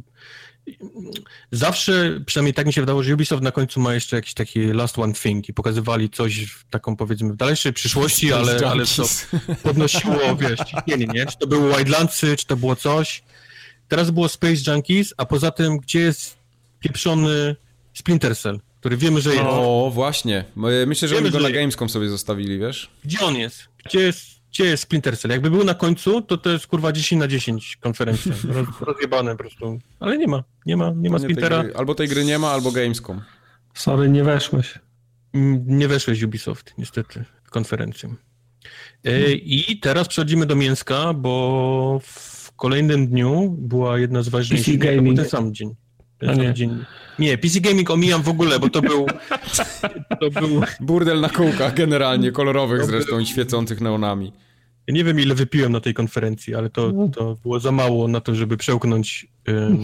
Zawsze, przynajmniej tak mi się wydało, że Ubisoft na końcu ma jeszcze jakiś taki last one thing i pokazywali coś w taką, powiedzmy, w dalszej przyszłości, ale, ale to podnosiło, wiesz, nie, nie, nie. Czy to były Wildlandsy, czy to było coś. Teraz było Space Junkies, a poza tym, gdzie jest pieprzony Splinter Cell, który wiemy, że jest. O, właśnie. Myślę, że wiemy, oni go że na Gamescom sobie zostawili, wiesz? Gdzie on jest? Gdzie jest, gdzie jest Splinter Cell? Jakby był na końcu, to to jest kurwa dziesięć na dziesięć konferencja. Rozjebane po prostu. Ale nie ma. Nie ma, nie ma Splintera. Tej albo tej gry nie ma, albo Gamescom. Sorry, nie weszłeś. Nie weszłeś Ubisoft, niestety, konferencją. I teraz przechodzimy do Mińska, bo w kolejnym dniu była jedna z ważniejszych... P C Gaming. Ten sam dzień. Ten sam nie. dzień. Nie, P C Gaming omijam w ogóle, bo to był... To był... Burdel na kółkach generalnie, kolorowych to zresztą, był... świecących neonami. Ja nie wiem, ile wypiłem na tej konferencji, ale to, to było za mało na to, żeby przełknąć um, um,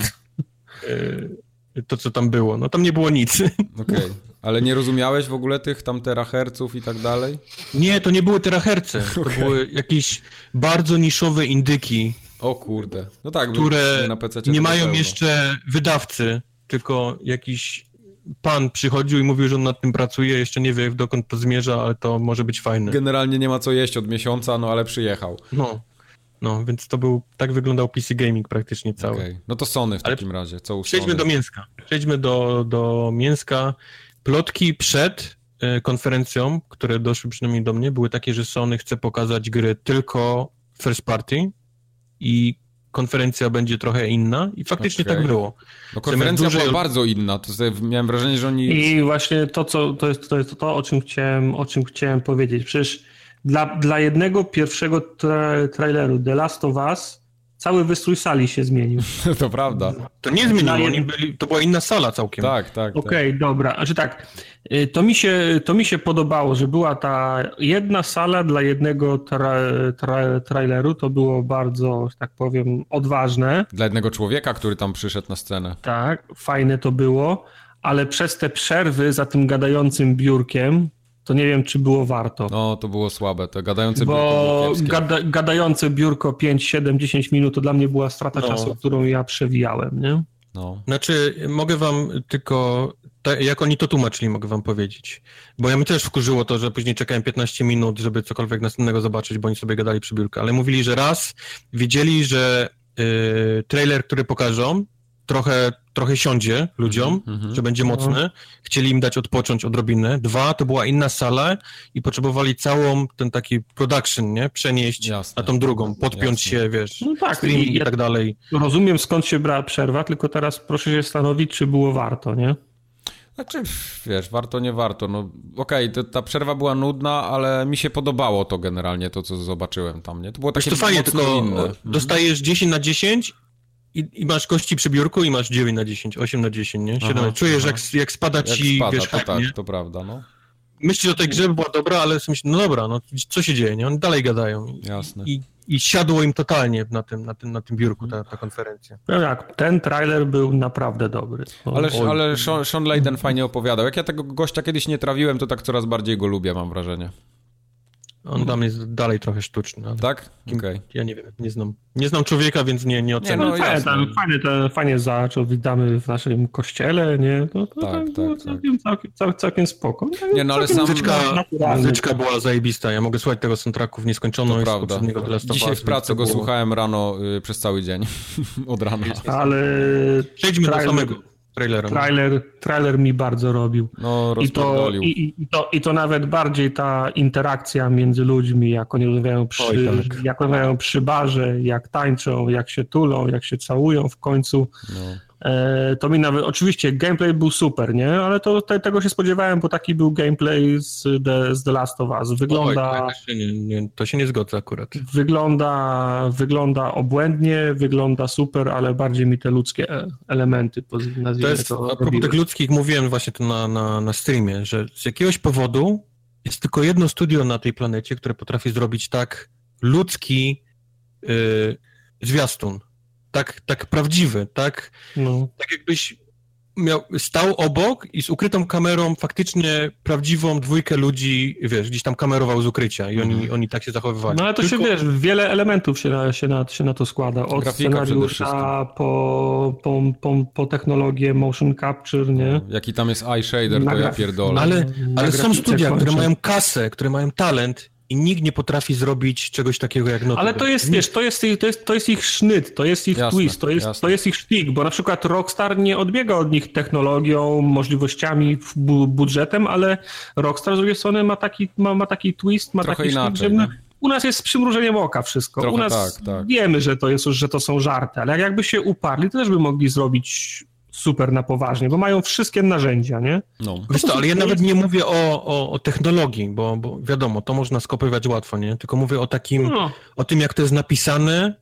to, co tam było. No tam nie było nic. Okej. Okay. Ale nie rozumiałeś w ogóle tych tam teraherców i tak dalej? Nie, to nie były teraherce. To okay. były jakieś bardzo niszowe indyki. O kurde. No tak, które na P C nie mają pełno. Jeszcze wydawcy, tylko jakiś pan przychodził i mówił, że on nad tym pracuje, jeszcze nie wie dokąd to zmierza, ale to może być fajne. Generalnie nie ma co jeść od miesiąca, no ale przyjechał. No, no więc to był, tak wyglądał P C Gaming praktycznie cały. Okay. No to Sony w ale takim razie. Co u Przejdźmy Sony? do Mińska. Przejdźmy do, do Mińska. Plotki przed y, konferencją, które doszły przynajmniej do mnie, były takie, że Sony chce pokazać gry tylko first party i konferencja będzie trochę inna i faktycznie okay. tak było. No konferencja dużej... była bardzo inna, to sobie miałem wrażenie, że oni... I właśnie to, co, to, jest, to jest to, o czym chciałem, o czym chciałem powiedzieć. Przecież dla, dla jednego pierwszego tra- traileru The Last of Us cały wystrój sali się zmienił. To prawda. To nie zmieniło, oni byli, to była inna sala całkiem. Tak, tak. Okej, okay, tak. dobra. Znaczy tak, to mi, się, to mi się podobało, że była ta jedna sala dla jednego tra, tra, traileru, to było bardzo, że tak powiem, odważne. Dla jednego człowieka, który tam przyszedł na scenę. Tak, fajne to było, ale przez te przerwy za tym gadającym biurkiem, to nie wiem, czy było warto. No, to było słabe, to gadające biurko. Bo gada, gadające biurko pięć, siedem, dziesięć minut to dla mnie była strata no. czasu, którą ja przewijałem, nie? No. Znaczy, mogę wam tylko, tak, jak oni to tłumaczyli, mogę wam powiedzieć. Bo ja mi też wkurzyło to, że później czekałem piętnaście minut, żeby cokolwiek następnego zobaczyć, bo oni sobie gadali przy biurku. Ale mówili, że raz wiedzieli, że yy, trailer, który pokażą, trochę, trochę siądzie ludziom, mm-hmm. że będzie mocny. Chcieli im dać odpocząć odrobinę. Dwa, to była inna sala i potrzebowali całą ten taki production, nie? Przenieść jasne, na tą drugą, podpiąć jasne. się, wiesz, no tak, streaming i, ja i tak dalej. Rozumiem, skąd się brała przerwa, tylko teraz proszę się stanowić, czy było warto, nie? Znaczy, wiesz, warto, nie warto. No, okej, okay, ta przerwa była nudna, ale mi się podobało to generalnie, to co zobaczyłem tam, nie? To było takie wiesz, to fajnie, tylko inne. Dostajesz dziesięć na dziesięć I, I masz kości przy biurku i masz dziewięć na dziesięć, osiem na dziesięć, nie? siedem aha, czujesz, aha. Jak, jak spada ci, jak spada, wiesz, to tak, nie? To prawda, no. Myślisz, że tej grze była dobra, ale myślisz, no dobra, no co się dzieje, nie? Oni dalej gadają. Jasne. I, i siadło im totalnie na tym, na tym, na tym biurku ta, ta konferencja. No tak, ten trailer był naprawdę dobry. O, ale oj, ale Sean, Sean Layden fajnie opowiadał. Jak ja tego gościa kiedyś nie trawiłem, to tak coraz bardziej go lubię, mam wrażenie. On tam jest dalej trochę sztuczny. Ale tak? Okej. Okay. Ja nie wiem, nie znam. Nie znam człowieka, więc nie, nie oceniam. No, fajnie, tam, fajnie, to, fajnie zaczął, witamy w naszym kościele, nie? To, to, tak, to, tak, całkiem, tak. Całkiem, całkiem, całkiem spoko. Nie, no ale sam... Muzyczka, muzyczka była zajebista. Ja mogę słuchać tego soundtracku w nieskończoność. To prawda. Dzisiaj w pracy go było... słuchałem rano y, przez cały dzień. Od rana. Ale... Przejdźmy trailer... do samego. Trailer, trailer mi bardzo robił. No, I, to, i, i, to, I to nawet bardziej ta interakcja między ludźmi, jak oni rozmawiają przy, Oj, tak. jak rozmawiają przy barze, jak tańczą, jak się tulą, jak się całują w końcu. No. E, to mi nawet, oczywiście gameplay był super, nie? Ale to, te, tego się spodziewałem, bo taki był gameplay z The, z The Last of Us. Wygląda, Oj, to, się nie, nie, to się nie zgodzę akurat. Wygląda, wygląda obłędnie, wygląda super, ale bardziej mi te ludzkie elementy, nazwijmy to. Jest, to a propos tych ludzkich mówiłem właśnie to na, na, na streamie, że z jakiegoś powodu jest tylko jedno studio na tej planecie, które potrafi zrobić tak ludzki yy, zwiastun. Tak, tak prawdziwy, tak, no. tak jakbyś miał, stał obok i z ukrytą kamerą faktycznie prawdziwą dwójkę ludzi, wiesz, gdzieś tam kamerował z ukrycia i oni, mm. oni tak się zachowywali. No ale to Tylko... się, wiesz, wiele elementów się na, się na, się na to składa, od grafika scenariusza po, po, po, po technologię motion capture, nie? Jaki tam jest eye shader, na to graf... ja pierdolę. Ale, ale są studia, kończy. które mają kasę, które mają talent I nikt nie potrafi zrobić czegoś takiego jak Naughty Dog. Ale to jest, nikt... wiesz, to jest, ich, to, jest, to jest ich sznyt, to jest ich jasne, twist, to jest, to jest ich szpik, bo na przykład Rockstar nie odbiega od nich technologią, możliwościami, bu- budżetem, ale Rockstar z drugiej strony ma taki, ma, ma taki twist, ma trochę taki inaczej, szpik, że u nas jest z przymrużeniem oka wszystko. Trochę u nas tak, tak. Wiemy, że to, jest, że to są żarty, ale jakby się uparli, to też by mogli zrobić... super na poważnie, bo mają wszystkie narzędzia, nie? No. Wiesz co, ale ja nawet nie mówię o, o, o technologii, bo, bo wiadomo, to można skopiować łatwo, nie? Tylko mówię o takim, no. o tym, jak to jest napisane,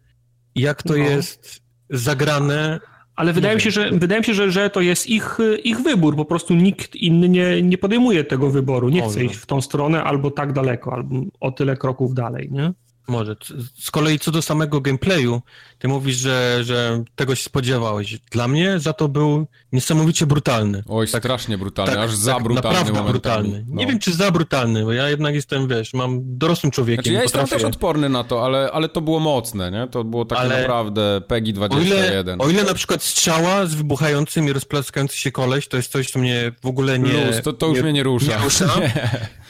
jak to no. jest zagrane. Ale wydaje mi się, że, wydaje mi się, że, że to jest ich, ich wybór, po prostu nikt inny nie, nie podejmuje tego wyboru, nie chce iść w tą stronę albo tak daleko, albo o tyle kroków dalej, nie? Może. Z kolei co do samego gameplayu, ty mówisz, że, że tego się spodziewałeś. Dla mnie za to był niesamowicie brutalny. Oj, tak, strasznie brutalny, tak, aż za tak, brutalny naprawdę brutalny. No. Nie wiem, czy za brutalny, bo ja jednak jestem, wiesz, mam dorosłym człowiekiem. Znaczy, ja jestem potrafię... też odporny na to, ale, ale to było mocne, nie? To było tak ale... naprawdę P E G I dwadzieścia jeden. O ile, o ile na przykład strzała z wybuchającym i rozplaskający się koleś, to jest coś, co mnie w ogóle nie... Luz, to, to już nie, mnie nie rusza. Nie rusza.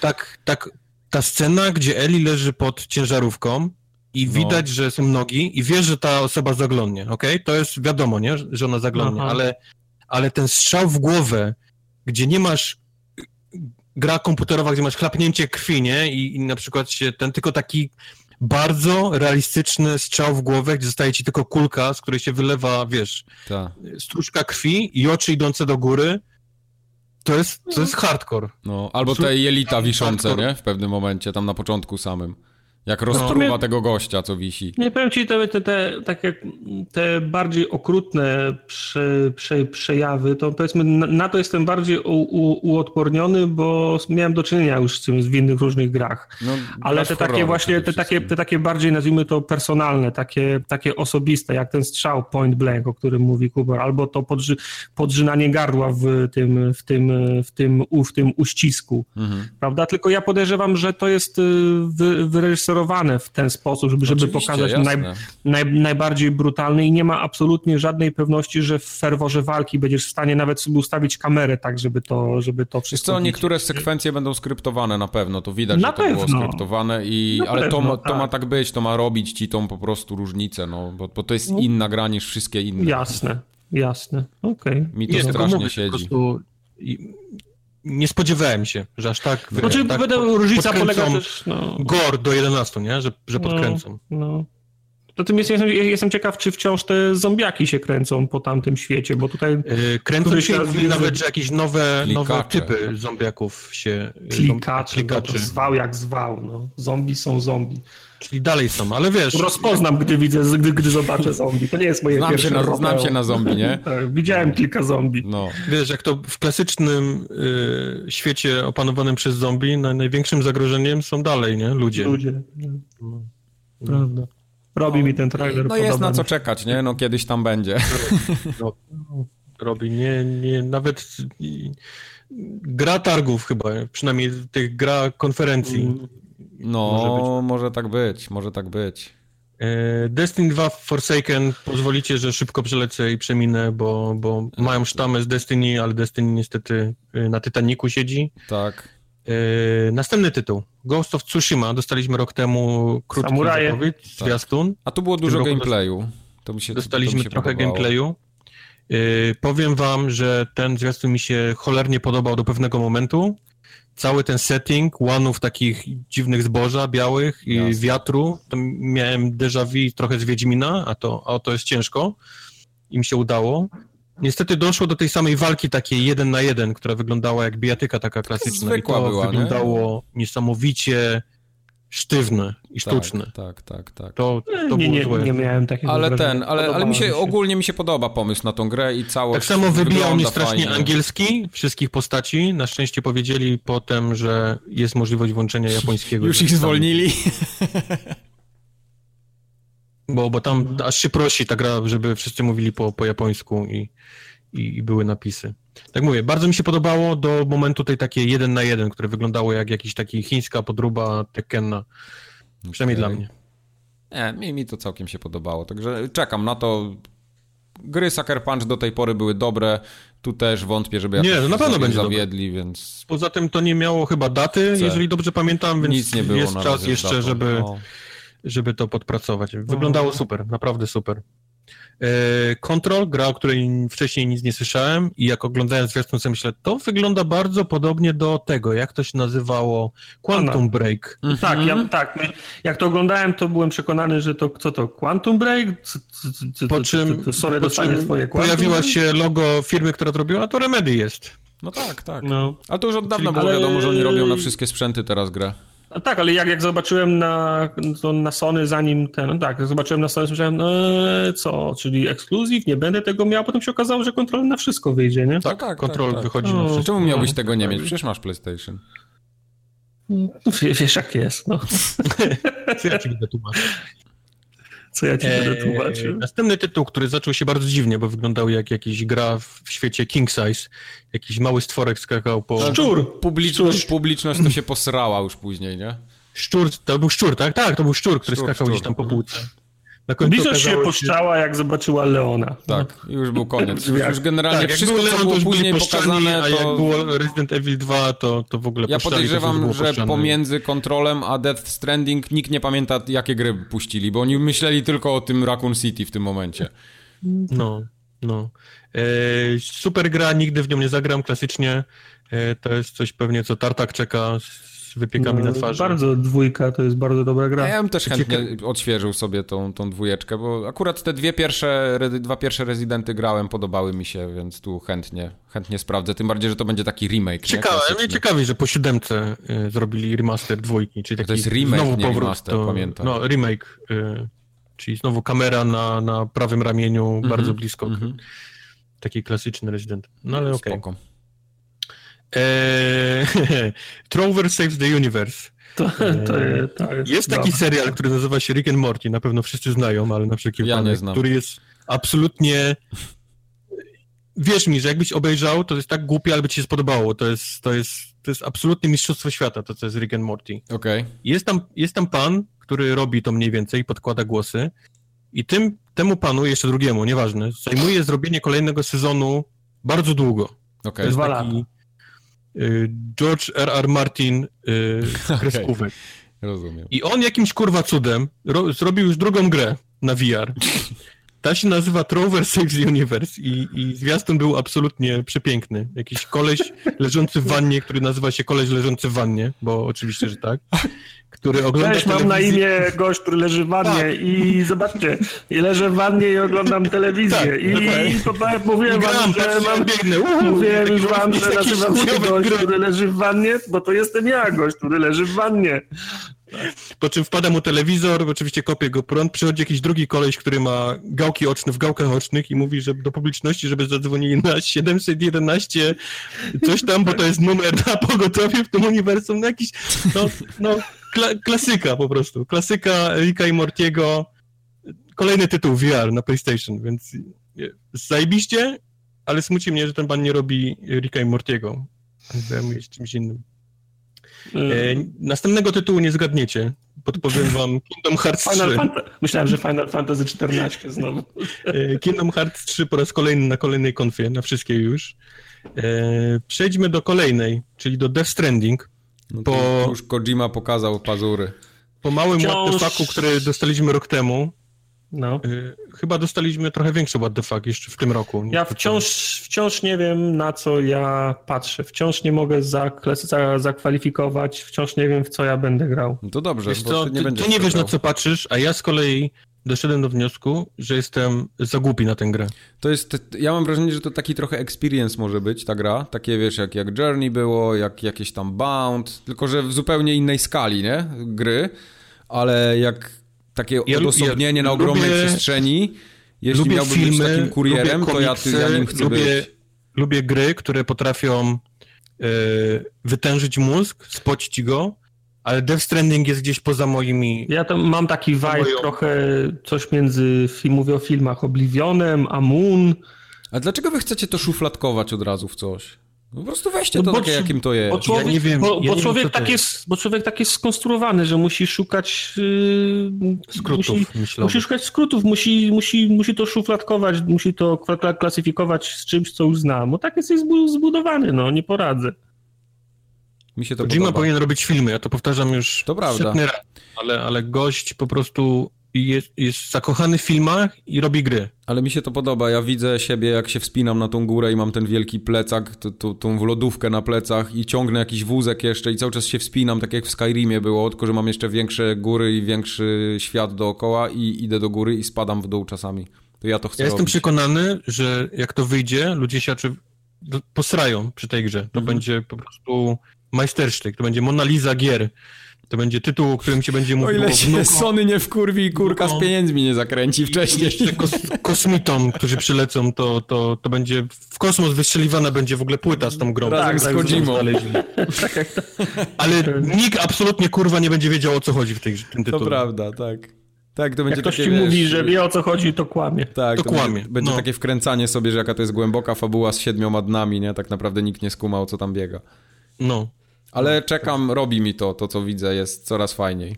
tak, tak... Ta scena, gdzie Ellie leży pod ciężarówką i no. widać, że są nogi i wiesz, że ta osoba zaglądnie, okej? Okay? To jest wiadomo, nie? Że ona zaglądnie, ale, ale ten strzał w głowę, gdzie nie masz gra komputerowa, gdzie masz chlapnięcie krwi, nie? I, i na przykład się ten tylko taki bardzo realistyczny strzał w głowę, gdzie zostaje ci tylko kulka, z której się wylewa, wiesz, ta. Stróżka krwi i oczy idące do góry. To jest, to jest hardcore. No, albo te jelita wiszące, hardcore. Nie? W pewnym momencie, tam na początku samym. Jak roztruwa no. tego gościa, co wisi. Nie, powiem ci, te, te, te, takie, te bardziej okrutne prze, prze, przejawy, to powiedzmy, na, na to jestem bardziej u, u, uodporniony, bo miałem do czynienia już z tym w innych różnych grach. No, ale te takie właśnie, te takie, te takie bardziej, nazwijmy to, personalne, takie, takie osobiste, jak ten strzał point blank, o którym mówi Kuba, albo to podży, podrzynanie gardła w tym, w tym, w tym, u, w tym uścisku. Mhm. Prawda? Tylko ja podejrzewam, że to jest wyreżyserowane w ten sposób, żeby, żeby pokazać naj, naj, najbardziej brutalny i nie ma absolutnie żadnej pewności, że w ferworze walki będziesz w stanie nawet sobie ustawić kamerę tak, żeby to, żeby to wszystko... Co, niektóre sekwencje będą skryptowane na pewno, to widać, na że to pewno. było skryptowane, i, ale pewno, to, ma, to tak. ma tak być, to ma robić ci tą po prostu różnicę, no, bo, bo to jest no. inna gra niż wszystkie inne. Jasne, jasne, okej. Okay. Mi to nie, strasznie mówię, siedzi. Po prostu... Nie spodziewałem się, że aż tak... No, czy tak po, różnica polega też... No. Gore do jedenastu, nie? Że, że podkręcą. No, no. Zatem jestem, jestem ciekaw, czy wciąż te zombiaki się kręcą po tamtym świecie, bo tutaj... Yy, kręcą się teraz, nawet, że jakieś nowe, nowe typy zombiaków się... Klikacze, klikacze. No, zwał jak zwał, no. Zombie są zombie. Czyli dalej są, ale wiesz... Rozpoznam, gdy widzę, gdy, gdy zobaczę zombie. To nie jest moje znam pierwsze... Się na, znam się na zombie, nie? Tak, widziałem kilka zombie. No. Wiesz, jak to w klasycznym y, świecie opanowanym przez zombie, no, największym zagrożeniem są dalej, nie? Ludzie. Ludzie. No. Prawda. Robi no. mi ten trailer No, no jest na co czekać, nie? No kiedyś tam będzie. No, no, robi, nie, nie, nawet... I, gra targów chyba, przynajmniej tych gra konferencji. Mm. No, może, może tak być, może tak być. Destiny dwa Forsaken, pozwolicie, że szybko przelecę i przeminę, bo, bo mają sztamę z Destiny, ale Destiny niestety na Titanicu siedzi. Tak. Następny tytuł, Ghost of Tsushima, dostaliśmy rok temu krótki zapowiedź, tak. zwiastun. A tu było dużo gameplayu. To mi się, dostaliśmy to mi się trochę podobało. gameplayu. Powiem wam, że ten zwiastun mi się cholernie podobał do pewnego momentu. Cały ten setting, łanów takich dziwnych zboża, białych i Jasne. wiatru, to miałem déjà vu trochę z Wiedźmina, a to, a to jest ciężko. Im się udało. Niestety doszło do tej samej walki takiej jeden na jeden, która wyglądała jak bijatyka taka klasyczna. I to była, wyglądało nie? niesamowicie sztywne i sztuczne. Tak, tak, tak. tak. To, to nie, było złe. Nie, nie miałem takiego ale ten, ale, ale mi się, się ogólnie mi się podoba pomysł na tą grę i całość. Tak samo wybijał mnie strasznie fajnie. Angielski wszystkich postaci. Na szczęście powiedzieli potem, że jest możliwość włączenia japońskiego. Już ich zwolnili. Bo, bo tam aż się prosi ta gra, żeby wszyscy mówili po, po japońsku i, i, i były napisy. Tak mówię, bardzo mi się podobało do momentu tej takiej jeden na jeden, które wyglądało jak jakiś taki chińska podróba Tekkenna. Przynajmniej okay. dla mnie. Nie, mi, mi to całkiem się podobało, także czekam na to. Gry Sucker Punch do tej pory były dobre, tu też wątpię, żeby jakoś nie, na pewno będzie zawiedli, więc... Poza tym to nie miało chyba daty, C. jeżeli dobrze pamiętam, więc nic nie było, jest czas jeszcze, datą, żeby, no. żeby to podpracować. Wyglądało no. super, naprawdę super. Control, gra, o której wcześniej nic nie słyszałem i jak oglądałem zwiastun, sobie myślę, to wygląda bardzo podobnie do tego, jak to się nazywało Quantum Break. Mhm. Tak, ja, tak, jak to oglądałem, to byłem przekonany, że to, co to, Quantum Break? Co, co, co, po czym, sorry, po czym swoje pojawiła się logo firmy, która to robiła, a to Remedy jest. No tak, tak. No. Ale to już od dawna było ale... wiadomo, że oni robią na wszystkie sprzęty teraz grę. A tak, ale jak, jak zobaczyłem na, to na Sony, zanim ten, no tak, jak zobaczyłem na Sony, myślałem, e, co, czyli ekskluzyw, nie będę tego miał, potem się okazało, że kontrol na wszystko wyjdzie, nie? Tak, tak, kontrol tak, tak. wychodzi no, na wszystko. Czemu miałbyś tego nie mieć? Przecież masz PlayStation. No, wiesz jak jest, no. Co ja ci będę tłumaczył? Co ja ci będę tłumaczył? Eee, następny tytuł, który zaczął się bardzo dziwnie, bo wyglądał jak jakaś gra w świecie King Size. Jakiś mały stworek skakał po... Szczur! Publiczność, publiczność to się posrała już później, nie? Szczur, to był szczur, tak? Tak, to był szczur, który szczur, skakał szczur. gdzieś tam po półce. Publiczność się poszczała, jak zobaczyła Leona. Tak, już był koniec. Już, już generalnie tak, wszystko, Leon, co było później pokazane, to... A jak było Resident Evil dwa, to, to w ogóle ja podejrzewam, że pomiędzy Kontrolem a Death Stranding nikt nie pamięta, jakie gry puścili, bo oni myśleli tylko o tym Raccoon City w tym momencie. No, no. E, super gra, nigdy w nią nie zagram klasycznie. E, to jest coś pewnie, co Tartak czeka... wypiekami no, na twarzy. Bardzo dwójka, to jest bardzo dobra gra. Ja bym też chętnie Cieka... odświeżył sobie tą, tą dwójeczkę, bo akurat te dwie pierwsze, dwa pierwsze Rezydenty grałem, podobały mi się, więc tu chętnie, chętnie sprawdzę, tym bardziej, że to będzie taki remake. Ciekawe, mnie ciekawi, że po siódemce y, zrobili remaster dwójki, czyli taki to jest remake, znowu nie powrót, remaster, to, pamiętam. No, remake, y, czyli znowu kamera na, na prawym ramieniu, mm-hmm, bardzo blisko. Mm-hmm. Taki klasyczny Rezydent. No ale okej. Okay. Eee, Trover Saves the Universe. To, to, to jest, jest taki serial, który nazywa się Rick and Morty. Na pewno wszyscy znają, ale na wszelki ja wypadek, który jest absolutnie... Wierz mi, że jakbyś obejrzał, to jest tak głupie, ale by ci się spodobało. To jest, to jest, to jest absolutnie mistrzostwo świata, to co jest Rick and Morty. Okay. Jest tam, jest tam pan, który robi to mniej więcej, podkłada głosy i tym, temu panu, jeszcze drugiemu, nieważne, zajmuje zrobienie kolejnego sezonu bardzo długo. Okay. To jest taki... George R R. Martin yy, kreskówek. Okay. Rozumiem. I on jakimś kurwa cudem ro- zrobił już drugą grę na V R. Ta się nazywa Trover Saves the Universe i, i zwiastun był absolutnie przepiękny. Jakiś koleś leżący w wannie, który nazywa się koleś leżący w wannie, bo oczywiście, że tak, który ogląda Cześć, telewizję. Mam na imię gość, który leży w wannie tak. I zobaczcie, i leżę w wannie i oglądam telewizję tak, i, tak. i to tak, mówiłem gram, wam, że mam biegnę. Uhu, mówiłem już wam, że nazywam się gość, który leży w wannie, bo to jestem ja gość, który leży w wannie. Po czym wpada mu telewizor, oczywiście kopie go prąd, przychodzi jakiś drugi koleś, który ma gałki oczne w gałkach ocznych i mówi, że do publiczności, żeby zadzwonili na siedemset jedenaście coś tam, bo to jest numer na pogotowie w tym uniwersum, no jakiś, no, no kla- klasyka po prostu, klasyka Ricka i Mortiego, kolejny tytuł V R na PlayStation, więc zajebiście, ale smuci mnie, że ten pan nie robi Ricka i Mortiego, zajmuje się czymś innym. Hmm. Następnego tytułu nie zgadniecie. Podpowiem wam Kingdom Hearts trzy. Fanta- Myślałem, że Final Fantasy czternaście znowu. Kingdom Hearts trzy po raz kolejny na kolejnej konfie, na wszystkie już. Przejdźmy do kolejnej, czyli do Death Stranding. No po... Już Kojima pokazał pazury. Po małym Wciąż... what the fucku, który dostaliśmy rok temu. No. Chyba dostaliśmy trochę większy what the fuck jeszcze w tym roku. Ja wciąż, wciąż nie wiem, na co ja patrzę. Wciąż nie mogę zakwalifikować, wciąż nie wiem, w co ja będę grał. No to dobrze, wiesz bo co, ty nie, ty, ty nie wiesz, grał. Na co patrzysz, a ja z kolei doszedłem do wniosku, że jestem za głupi na tę grę. To jest, ja mam wrażenie, że to taki trochę experience może być ta gra, takie wiesz, jak, jak Journey było, jak jakieś tam Bound, tylko że w zupełnie innej skali, nie? Gry, ale jak takie ja odosobnienie ja na ogromnej lubię, przestrzeni. Jeśli miałbym filmy, być takim kurierem, komiksy, to ja, ty, ja nim chcę lubię, być. Lubię gry, które potrafią y, wytężyć mózg, spocić go, ale Death Stranding jest gdzieś poza moimi... Ja tam mam taki vibe moją... trochę, coś między, mówię o filmach, Oblivionem, Amun. A dlaczego wy chcecie to szufladkować od razu w coś? No po prostu weźcie to no takie, jakim to jest. Bo człowiek, ja nie wiem, bo, ja bo, człowiek wiem, tak jest. Jest, bo człowiek tak jest skonstruowany, że musi szukać yy, skrótów. Musi, musi szukać skrótów, musi, musi, musi to szufladkować, musi to klasyfikować z czymś, co już znam. Bo tak jest, jest zbudowany, no nie poradzę. Mi się to Kojima powinien robić filmy, ja to powtarzam już to prawda. Raz, ale, ale gość po prostu... I jest, jest zakochany w filmach i robi gry. Ale mi się to podoba. Ja widzę siebie, jak się wspinam na tą górę i mam ten wielki plecak, t- t- tą lodówkę na plecach i ciągnę jakiś wózek jeszcze i cały czas się wspinam, tak jak w Skyrimie było, tylko że mam jeszcze większe góry i większy świat dookoła i idę do góry i spadam w dół czasami. To ja to chcę Ja robić. Jestem przekonany, że jak to wyjdzie, ludzie się posrają przy tej grze. To mhm. będzie po prostu majstersztyk, to będzie Mona Lisa gier. To będzie tytuł, o którym się będzie mówiło. O ile się Sony nie wkurwi i kurka z pieniędzmi nie zakręci wcześniej. I jeszcze kos- kosmitom, którzy przylecą, to, to, to będzie w kosmos wystrzeliwana będzie w ogóle płyta z tą grą. Tak, tak, z Kojimą. Ale nikt absolutnie kurwa nie będzie wiedział, o co chodzi w tej, tym tytule. To prawda, tak. Tak, to będzie jak ktoś takie, ci wiesz, mówi, że wie o co chodzi, to kłamie. Tak, to, to kłamie. Będzie, będzie no. takie wkręcanie sobie, że jaka to jest głęboka fabuła z siedmioma dnami, nie? Tak naprawdę nikt nie skumał, co tam biega. No. Ale czekam, robi mi to, to co widzę, jest coraz fajniej.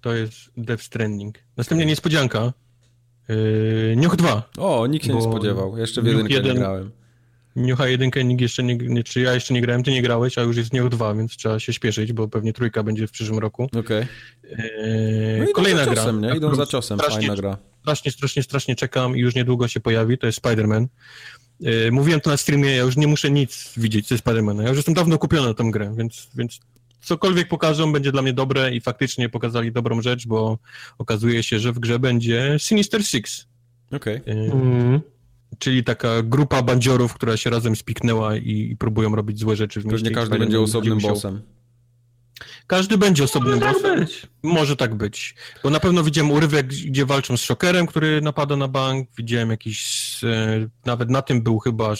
To jest Death Stranding. Następnie niespodzianka. Yy, Nioh dwa. O, nikt się nie spodziewał. Jeszcze w jedynkę nie grałem. Nioha jedynkę nikt jeszcze nie, nie... Czy ja jeszcze nie grałem, ty nie grałeś, a już jest Nioh dwa, więc trzeba się śpieszyć, bo pewnie trójka będzie w przyszłym roku. Okej. Okay. Yy, no kolejna za ciosem, gra. Nie? Idą za ciosem, strasznie, fajna gra. Strasznie, strasznie, strasznie czekam i już niedługo się pojawi. To jest Spider-Man. Mówiłem to na streamie, ja już nie muszę nic widzieć ze Spider-Mana. Ja już jestem dawno kupiony na tę grę, więc, więc cokolwiek pokażą będzie dla mnie dobre i faktycznie pokazali dobrą rzecz, bo okazuje się, że w grze będzie Sinister Six. Okej. Okay. Y- mm. Czyli taka grupa bandziorów, która się razem spiknęła i, i próbują robić złe rzeczy w mieście. Pewnie każdy będzie osobnym bossem. Każdy będzie osobnym bossem. Może tak być. Może tak być. Bo na pewno widziałem urywek, gdzie walczą z Shockerem, który napada na bank. Widziałem jakiś... E, nawet na tym był chyba e,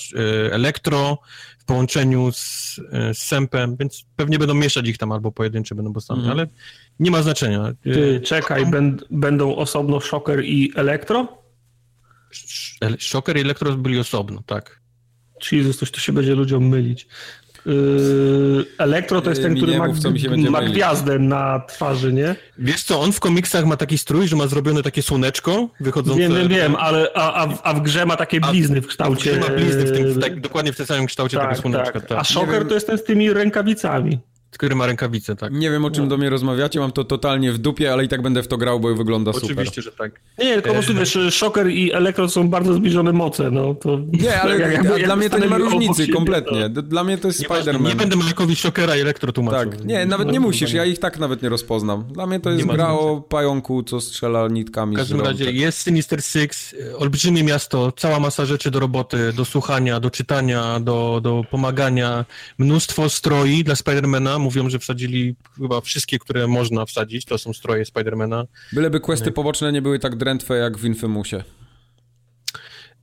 Elektro w połączeniu z, e, z Sempem, więc pewnie będą mieszać ich tam albo pojedyncze będą bossami, mm. ale nie ma znaczenia. E, Ty, czekaj, to... ben, będą osobno Shocker i Elektro? Shocker i Elektro byli osobno, tak. Jezus, coś to się będzie ludziom mylić. Elektro to jest ten, który mów, ma, co mi się będzie ma gwiazdę na twarzy, nie? Wiesz co, on w komiksach ma taki strój, że ma zrobione takie słoneczko wychodzące... Wiem, wiem, ale a, a, w, a w grze ma takie blizny w kształcie... A w grze ma blizny w tym, w tak, dokładnie w tym samym kształcie tak, tego słoneczka. Tak. Tak. A Shocker to jest ten z tymi rękawicami. Który ma rękawice, tak. Nie wiem, o czym no. do mnie rozmawiacie, mam to totalnie w dupie, ale i tak będę w to grał, bo wygląda Oczywiście, super. Oczywiście, że tak. Nie, tylko po prostu wiesz, Shocker i Elektro są bardzo zbliżone moce, no to... Nie, ale jak, jak dla mnie to nie ma różnicy, siebie, kompletnie. To... Dla mnie to jest nie Spider-Man. Nie będę Markowi Shockera i Elektro tłumaczył. Tak, nie, nawet nie musisz, ja ich tak nawet nie rozpoznam. Dla mnie to jest nie gra o pająku, co strzela nitkami. W każdym razie jest Sinister Six, olbrzymie miasto, cała masa rzeczy do roboty, do słuchania, do czytania, do, do pomagania, mnóstwo stroi dla Spider-Mana. Mówią, że wsadzili chyba wszystkie, które można wsadzić. To są stroje Spidermana. Byleby questy poboczne nie były tak drętwe jak w Infamousie.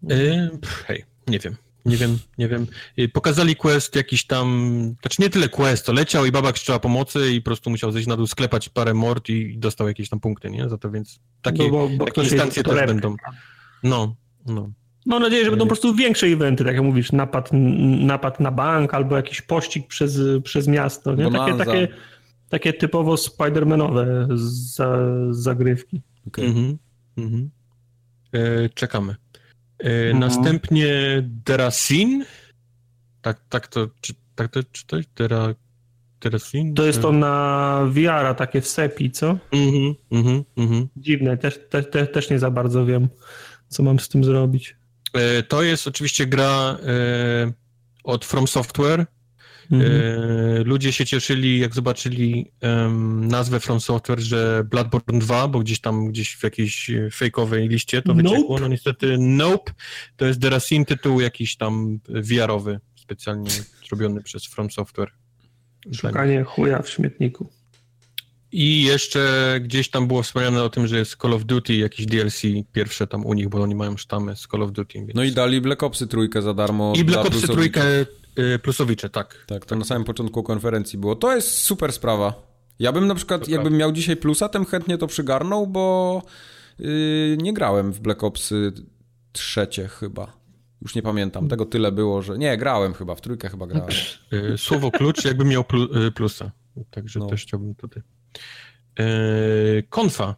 Yy, hej, nie wiem. Nie wiem, nie wiem. Pokazali quest jakiś tam... Znaczy nie tyle quest, to leciał i baba krzyczała pomocy i po prostu musiał zejść na dół, sklepać parę mord i dostał jakieś tam punkty, nie? Za to więc takie, no bo, bo takie instancje też torebka. Będą. No, no. Mam nadzieję, że będą po prostu większe eventy, tak jak mówisz, napad, napad na bank albo jakiś pościg przez, przez miasto. Nie? Takie, takie, takie typowo Spider-Manowe za, zagrywki. Okay. Mm-hmm. Mm-hmm. E, czekamy. E, mm-hmm. Następnie Derasin. Tak, tak to czy, tak to czytać? Dera, Derasin? To jest to na V R-a, takie w sepi, co? Mm-hmm. Mm-hmm. Dziwne, też, te, te, też nie za bardzo wiem, co mam z tym zrobić. To jest oczywiście gra e, od From Software. Mhm. E, ludzie się cieszyli, jak zobaczyli e, nazwę From Software, że Bloodborne dwa, bo gdzieś tam gdzieś w jakiejś fejkowej liście to nope. wyciekło. No niestety Nope. To jest Derasin, tytuł jakiś tam V R-owy, specjalnie zrobiony przez From Software. Szukanie chuja w śmietniku. I jeszcze gdzieś tam było wspomniane o tym, że jest Call of Duty, jakieś D L C pierwsze tam u nich, bo oni mają sztamy z Call of Duty. Więc... No i dali Black Opsy trójkę za darmo. I Black Opsy trójkę y, plusowicze, tak. Tak, to tak. Na samym początku konferencji było. To jest super sprawa. Ja bym na przykład, to jakbym prawa. miał dzisiaj plusa, tym chętnie to przygarnął, bo yy, nie grałem w Black Opsy trzecie chyba. Już nie pamiętam, tego tyle było, że... Nie, grałem chyba, w trójkę chyba grałem. Słowo klucz jakby miał plusa. Także no. Też chciałbym tutaj. Konfa.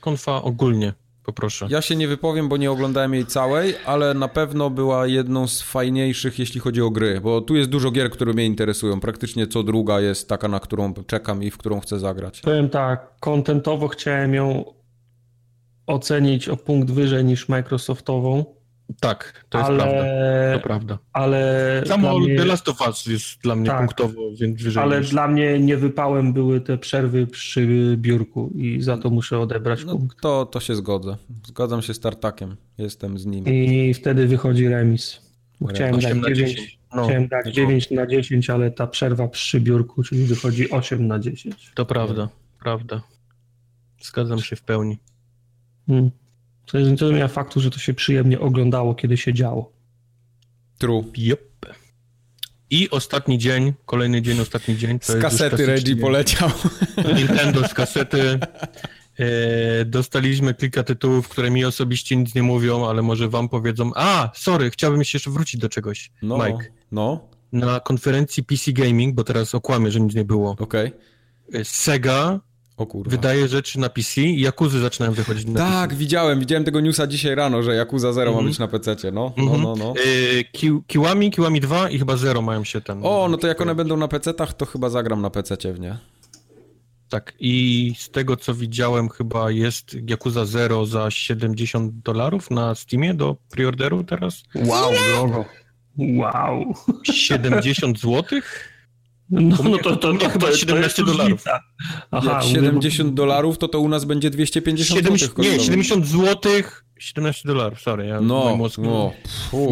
Konfa ogólnie, poproszę. Ja się nie wypowiem, bo nie oglądałem jej całej, ale na pewno była jedną z fajniejszych, jeśli chodzi o gry, bo tu jest dużo gier, które mnie interesują. Praktycznie co druga jest taka, na którą czekam i w którą chcę zagrać. Powiem tak, kontentowo chciałem ją ocenić o punkt wyżej niż Microsoftową. Tak, to jest ale, prawda. To prawda. Ale Samo mnie, The Last of Us jest dla mnie tak, punktowo, więc wyżej. Ale niż... dla mnie niewypałem były te przerwy przy biurku i za to muszę odebrać no, punkt. To, to się zgodzę. Zgadzam się z Tartakiem. Jestem z nim. I wtedy wychodzi remis. Chciałem dać dziewięć, no, chciałem dać dziewięć na dziesięć, ale ta przerwa przy biurku, czyli wychodzi osiem na dziesięć. To prawda, prawda. Zgadzam się w pełni. Hmm. Co jest niezrozumienia faktu, że to się przyjemnie oglądało, kiedy się działo. True. Yep. I ostatni dzień, kolejny dzień, ostatni dzień. To z kasety Reggie poleciał. Nintendo z kasety. E, dostaliśmy kilka tytułów, które mi osobiście nic nie mówią, ale może wam powiedzą. A, sorry, chciałbym się jeszcze wrócić do czegoś, no, Mike. No. Na konferencji P C Gaming, bo teraz okłamię, że nic nie było. Okej. Okay. Sega... O kurwa. Wydaje rzeczy na P C i Yakuza zaczynają wychodzić na tak, P C. Tak, widziałem, widziałem tego newsa dzisiaj rano, że Yakuza zero mm-hmm. ma być na P C-cie, no, no, mm-hmm. no, no. Yy, ki- Kiwami, Kiwami dwa i chyba zero mają się tam. O, no to jak one będą na P C-tach, to chyba zagram na P C-cie w nie. Tak, i z tego co widziałem chyba jest Yakuza zero za siedemdziesiąt dolarów na Steamie do preorderu teraz. Wow, drogo. Wow. siedemdziesiąt złotych? No, no to, to, to chyba siedemnaście dolarów. Aha, jak siedemdziesiąt dolarów, to to u nas będzie dwieście pięćdziesiąt złotych. Nie, siedemdziesiąt złotych, siedemnaście dolarów, sorry. Ja no, no.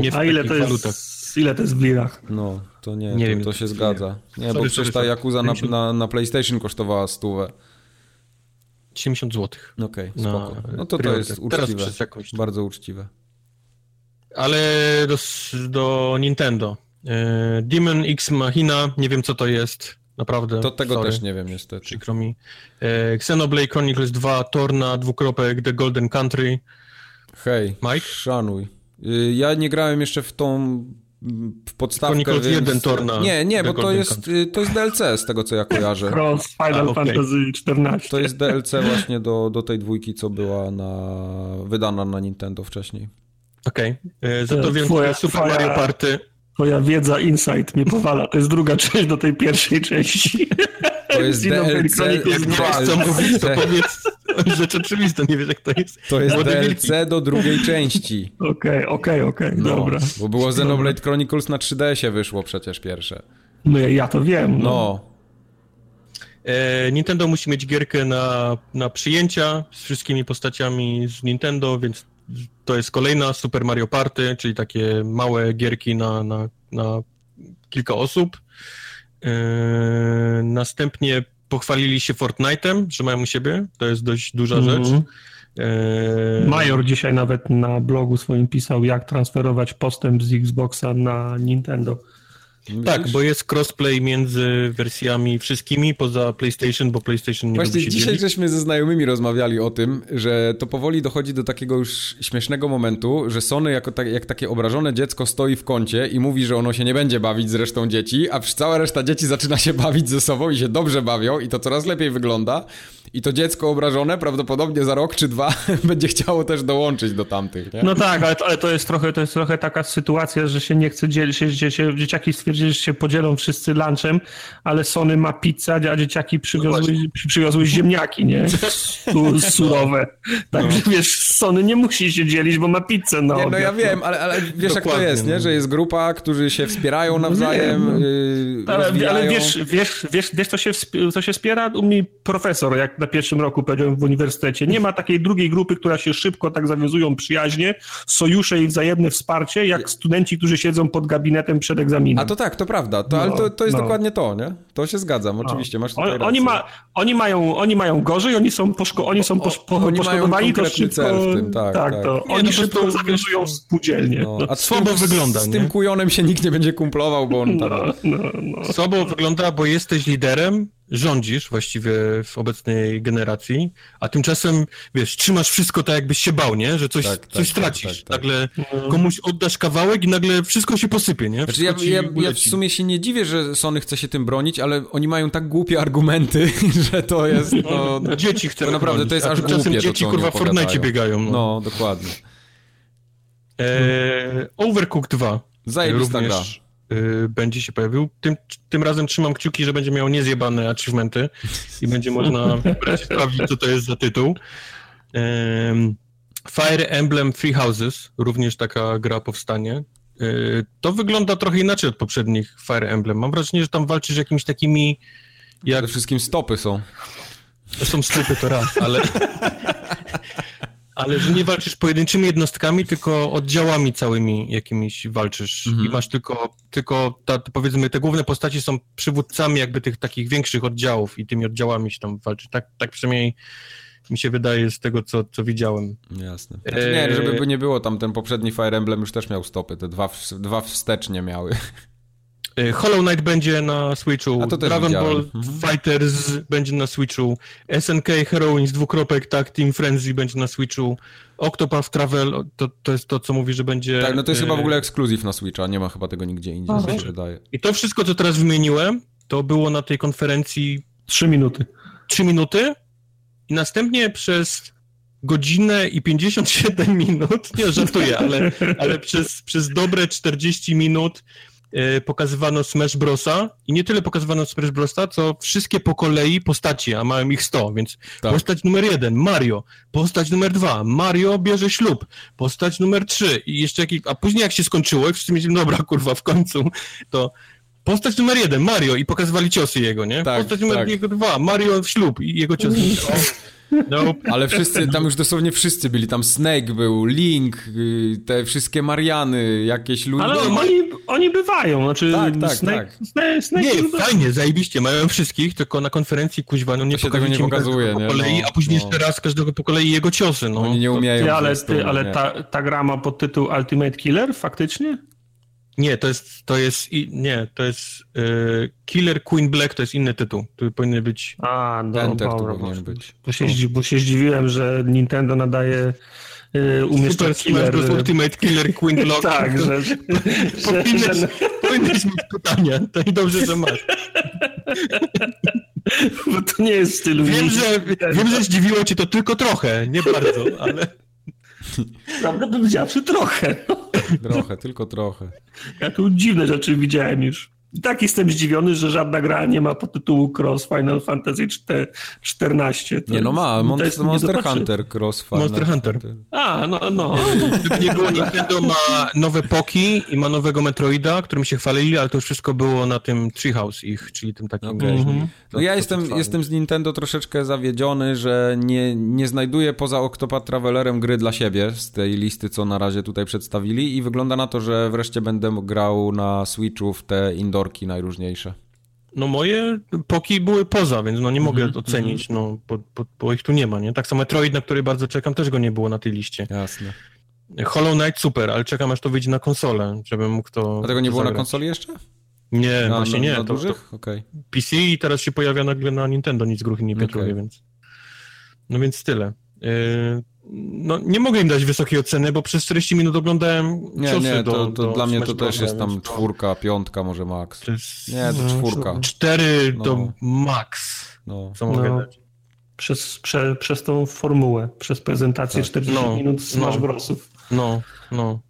Nie a ile to jest, ile to jest w lirach? No, to nie, nie to, wiem, to się to zgadza. Nie, sorry, bo przecież ta Yakuza na, na, na PlayStation kosztowała stówę. siedemdziesiąt złotych. Okej, okay, spoko. No, no to to jest uczciwe, jakoś, bardzo uczciwe. Ale do, do Nintendo. Demon X Machina, nie wiem co to jest, naprawdę. To tego sorry. Też nie wiem niestety. Przykro mi. Xenoblade Chronicles dwa, Torna, dwukropek, The Golden Country. Hej, Mike? Szanuj. Ja nie grałem jeszcze w tą w podstawkę. Chronicles więc... jeden, Torna. Nie, nie, The bo Golden to jest, to jest D L C z tego co ja kojarzę. Cross Final A, okay. Fantasy czternaście. To jest D L C właśnie do, do tej dwójki, co była na, wydana na Nintendo wcześniej. Okej. Okay. Za to wiem, twoja, Super twoja... Mario Party. Twoja wiedza, insight mnie powala. To jest druga część do tej pierwszej części. To jest D L C. Jak nie wiesz co mówisz, to powiedz rzecz oczywistą, nie wiesz jak to jest. To jest D L C wielki. Do drugiej części. Okej, okej, okej, dobra. Bo było Xenoblade Chronicles na trzy D S-ie wyszło przecież pierwsze. No ja, ja to wiem. No. no. E, Nintendo musi mieć gierkę na, na przyjęcia z wszystkimi postaciami z Nintendo, więc to jest kolejna Super Mario Party, czyli takie małe gierki na, na, na kilka osób. Yy, następnie pochwalili się Fortnite'em, że mają u siebie. To jest dość duża mm-hmm. rzecz. Yy... Major dzisiaj nawet na blogu swoim pisał, jak transferować postęp z Xboxa na Nintendo. Tak, bo jest crossplay między wersjami wszystkimi, poza PlayStation, bo PlayStation nie lubi się dzielić. Właśnie dzisiaj żeśmy ze znajomymi rozmawiali o tym, że to powoli dochodzi do takiego już śmiesznego momentu, że Sony jako ta, jak takie obrażone dziecko stoi w kącie i mówi, że ono się nie będzie bawić z resztą dzieci, a cała reszta dzieci zaczyna się bawić ze sobą i się dobrze bawią i to coraz lepiej wygląda. I to dziecko obrażone prawdopodobnie za rok czy dwa będzie chciało też dołączyć do tamtych. Nie? No tak, ale to, ale to jest trochę to jest trochę taka sytuacja, że się nie chce dzielić, że dzieciaki stwierdzili, że się podzielą wszyscy lunchem, ale Sony ma pizzę, a dzieciaki przywiozły, no przywiozły ziemniaki, nie? Su, surowe. Także no. Wiesz, Sony nie musi się dzielić, bo ma pizzę na obiad. No ja wiem, ale, ale wiesz dokładnie, jak to jest, nie? Że jest grupa, którzy się wspierają nawzajem, no yy, ale, ale wiesz, wiesz, wiesz, wiesz co, się, co się wspiera? U mnie profesor, jak na pierwszym roku powiedziałem w uniwersytecie. Nie ma takiej drugiej grupy, która się szybko tak zawiązują przyjaźnie, sojusze i wzajemne wsparcie, jak studenci, którzy siedzą pod gabinetem przed egzaminem. A to tak, to prawda. To, no, ale to, to jest no. dokładnie to, nie? To się zgadzam, oczywiście. Masz tutaj rację. Oni, ma, oni, mają, oni mają gorzej, oni są, poszko, oni są posz, po, oni poszkodowani, to szybko... Cel w tym, tak, tak, tak. To, nie, oni no, szybko to, zawiązują spółdzielnie. No. A słabo tym, wygląda, z, z tym kujonem się nikt nie będzie kumplował, bo on tam... No, no, no. Słabo wygląda, bo jesteś liderem, rządzisz właściwie w obecnej generacji, a tymczasem, wiesz, trzymasz wszystko tak, jakbyś się bał, nie? Że coś, tak, coś tak, stracisz. Tak, tak, tak. Nagle komuś oddasz kawałek i nagle wszystko się posypie, nie? Znaczy ja, ja, ja w sumie się nie dziwię, że Sony chce się tym bronić, ale oni mają tak głupie argumenty, że to jest... No, dzieci chcą bronić, naprawdę to jest aż głupie, to dzieci, kurwa, w Fortnite biegają. No, no dokładnie. Eee, Overcooked dwa. Zajebista gra. Będzie się pojawił. Tym, tym razem trzymam kciuki, że będzie miał niezjebane achievementy i będzie można wybrać, sprawdzić, co to jest za tytuł. Fire Emblem Three Houses, również taka gra powstanie. To wygląda trochę inaczej od poprzednich Fire Emblem. Mam wrażenie, że tam walczysz jakimiś takimi... Jak... Przede wszystkim stopy są. To są stopy, to raz, ale... Ale że nie walczysz pojedynczymi jednostkami, tylko oddziałami całymi jakimiś walczysz. Mhm. I masz tylko, tylko ta, powiedzmy, te główne postaci są przywódcami jakby tych takich większych oddziałów i tymi oddziałami się tam walczy. Tak, tak przynajmniej mi się wydaje z tego, co, co widziałem. Jasne. Znaczy, nie, żeby nie było, tam ten poprzedni Fire Emblem już też miał stopy, te dwa, dwa wstecznie miały. Hollow Knight będzie na Switchu, Dragon widziałem. Ball Fighters mhm. będzie na Switchu, S N K Heroines, dwukropek, tak, Team Frenzy będzie na Switchu, Octopath Travel, to, to jest to, co mówi, że będzie... Tak, no to jest e... chyba w ogóle ekskluzyw na Switcha, nie ma chyba tego nigdzie indziej, mi się wydaje. I to wszystko, co teraz wymieniłem, to było na tej konferencji... Trzy minuty. Trzy minuty i następnie przez... godzinę i pięćdziesiąt siedem minut, nie żartuję, ale, ale przez, przez dobre czterdzieści minut pokazywano Smash Brosa i nie tyle pokazywano Smash Brosa, co wszystkie po kolei postacie, a miałem ich sto, więc tak. Postać numer jeden, Mario, postać numer dwa, Mario bierze ślub, postać numer trzy i jeszcze jakiś, a później jak się skończyło i wszyscy mieli, dobra, kurwa, w końcu, to postać numer jeden, Mario i pokazywali ciosy jego, nie? Tak, postać numer tak. dwa, Mario ślub i jego ciosy. No. Ale wszyscy, tam już dosłownie wszyscy byli, tam Snake był, Link, te wszystkie Mariany, jakieś ludzie. Ale oni, oni bywają, znaczy tak, tak, Snake, tak. Snake, Snake nie, bywa. Fajnie, zajebiście, mają wszystkich, tylko na konferencji kuźwa, no nie pokazujcie mi każdego po kolei, no, a później no. Jeszcze raz każdego po kolei jego ciosy, no. Oni nie umieją. Ty, ale prostu, ty, ale nie. Ta, ta gra ma pod tytuł Ultimate Killer, faktycznie? Nie, to jest, to jest, nie, to jest yy, Killer Queen Black, to jest inny tytuł, który powinien być... A, do, Enter, dobra, bo, być. Bo, się, bo się zdziwiłem, że Nintendo nadaje yy, umieszczenie Killer... Super Ultimate Killer Queen Black. Tak, że... Powinieneś mieć pytania, to i dobrze, że masz. Bo to nie jest stylu... Wiem, że, wiem, że zdziwiło cię to tylko trochę, nie bardzo, ale... Prawda bym zawsze trochę. Trochę, tylko trochę. Ja tu dziwne rzeczy widziałem już. I tak jestem zdziwiony, że żadna gra nie ma podtytułu Cross Final Fantasy czternaście. To nie no ma, Mon- jest, Monster nie Hunter Cross Final Monster Hunter. Hunter. A, no, no. Gdyby nie było, Nintendo ma nowe Poki i ma nowego Metroida, którym się chwalili, ale to już wszystko było na tym Treehouse ich, czyli tym takim... Okay. Mhm. No ja jestem, jestem z Nintendo troszeczkę zawiedziony, że nie, nie znajduję poza Octopath Travelerem gry dla siebie z tej listy, co na razie tutaj przedstawili i wygląda na to, że wreszcie będę grał na Switchu w te indoor najróżniejsze. No moje poki były poza, więc no nie mogę mm-hmm, ocenić, mm-hmm. no bo, bo, bo ich tu nie ma, nie? Tak samo Metroid, na który bardzo czekam, też go nie było na tej liście. Jasne. Hollow Knight super, ale czekam aż to wyjdzie na konsolę, żebym mógł to... A tego nie było zagrać. Na konsoli jeszcze? Nie, na, właśnie na, nie. Na to, dużych? To okay. P C i teraz się pojawia nagle na Nintendo, nic gruchy nie pietuje, okay. więc... No więc tyle. Yy... No nie mogę im dać wysokiej oceny, bo przez czterdzieści minut oglądałem ciosy. Nie, nie, to, to, do, to dla mnie to też jest tam czwórka, piątka może max. To jest... Nie, to czwórka. Cztery no. do max, no. co mogę no. dać. Przez, prze, przez tą formułę, przez prezentację tak. czterdzieści no. minut Smash Brosów. No, no.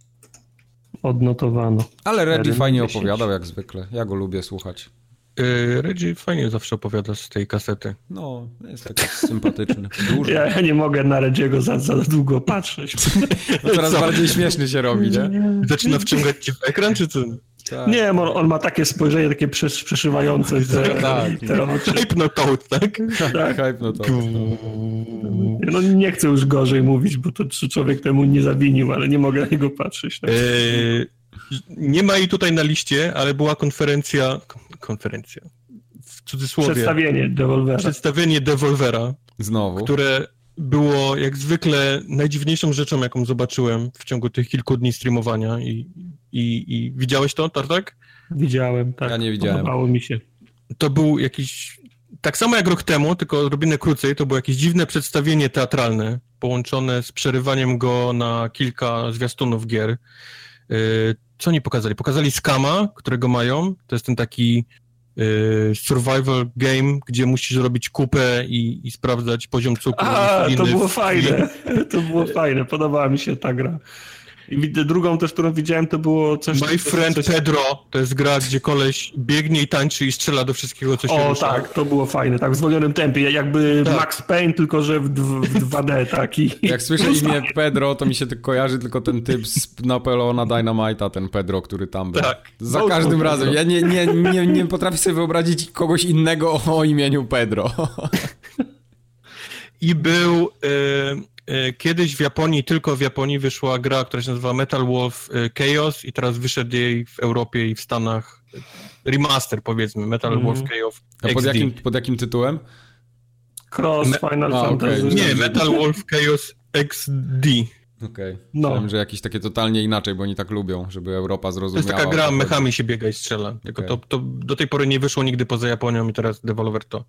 Odnotowano. Ale Reggie fajnie dziesięć. Opowiadał jak zwykle, ja go lubię słuchać. Reggie fajnie zawsze opowiada z tej kasety. No, jest taki sympatyczny. Ja, ja nie mogę na Reggie'ego za, za długo patrzeć. No coraz co? Bardziej śmieszny się robi, nie? nie? Zaczyna wciągać cię w ekran, czy co? Tak. Nie, on, on ma takie spojrzenie, takie przesz, przeszywające. Tak, tak. Hypnotoad, tak? Tak, hypnotoad. No nie chcę już gorzej mówić, bo to człowiek temu nie zawinił, ale nie mogę na niego patrzeć. Tak? Eee... Nie ma jej tutaj na liście, ale była konferencja, konferencja, w cudzysłowie. Przedstawienie Devolvera. Przedstawienie Devolvera, znowu. Które było jak zwykle najdziwniejszą rzeczą, jaką zobaczyłem w ciągu tych kilku dni streamowania. I, i, i widziałeś to, Tartak? Widziałem, tak. Ja nie widziałem. Podobało mi się. To był jakiś tak samo jak rok temu, tylko odrobinę krócej, to było jakieś dziwne przedstawienie teatralne połączone z przerywaniem go na kilka zwiastunów gier. Yy, co oni pokazali? Pokazali Skama, którego mają. To jest ten taki yy, survival game, gdzie musisz robić kupę i, i sprawdzać poziom cukru. A, to było fajne. To było fajne. Podobała mi się ta gra. I drugą też, którą widziałem, to było coś... My to, Friend coś... Pedro, to jest gra, gdzie koleś biegnie i tańczy i strzela do wszystkiego, co się O, rusza. Tak, to było fajne, tak, w zwolnionym tempie, jakby tak. Max Payne, tylko że w, w dwa D, tak. I... Jak słyszę imię Pedro, to mi się tylko kojarzy tylko ten typ z Napoleona Dynamite'a, ten Pedro, który tam był. Tak. Za no, każdym no, razem, ja nie, nie, nie, nie potrafię sobie wyobrazić kogoś innego o imieniu Pedro. I był... Y- Kiedyś w Japonii, tylko w Japonii wyszła gra, która się nazywa Metal Wolf Chaos i teraz wyszedł jej w Europie i w Stanach remaster, powiedzmy, Metal mm. Wolf Chaos X D. A pod jakim, pod jakim tytułem? Cross Me- Final a, Fantasy. Okay. Nie, Metal Wolf Chaos X D. Okej, okay. Myślałem, no. że jakieś takie totalnie inaczej, bo oni tak lubią, żeby Europa zrozumiała. To jest taka gra, mechami się biega i strzela. Tylko okay. to, to do tej pory nie wyszło nigdy poza Japonią i teraz Devolver to,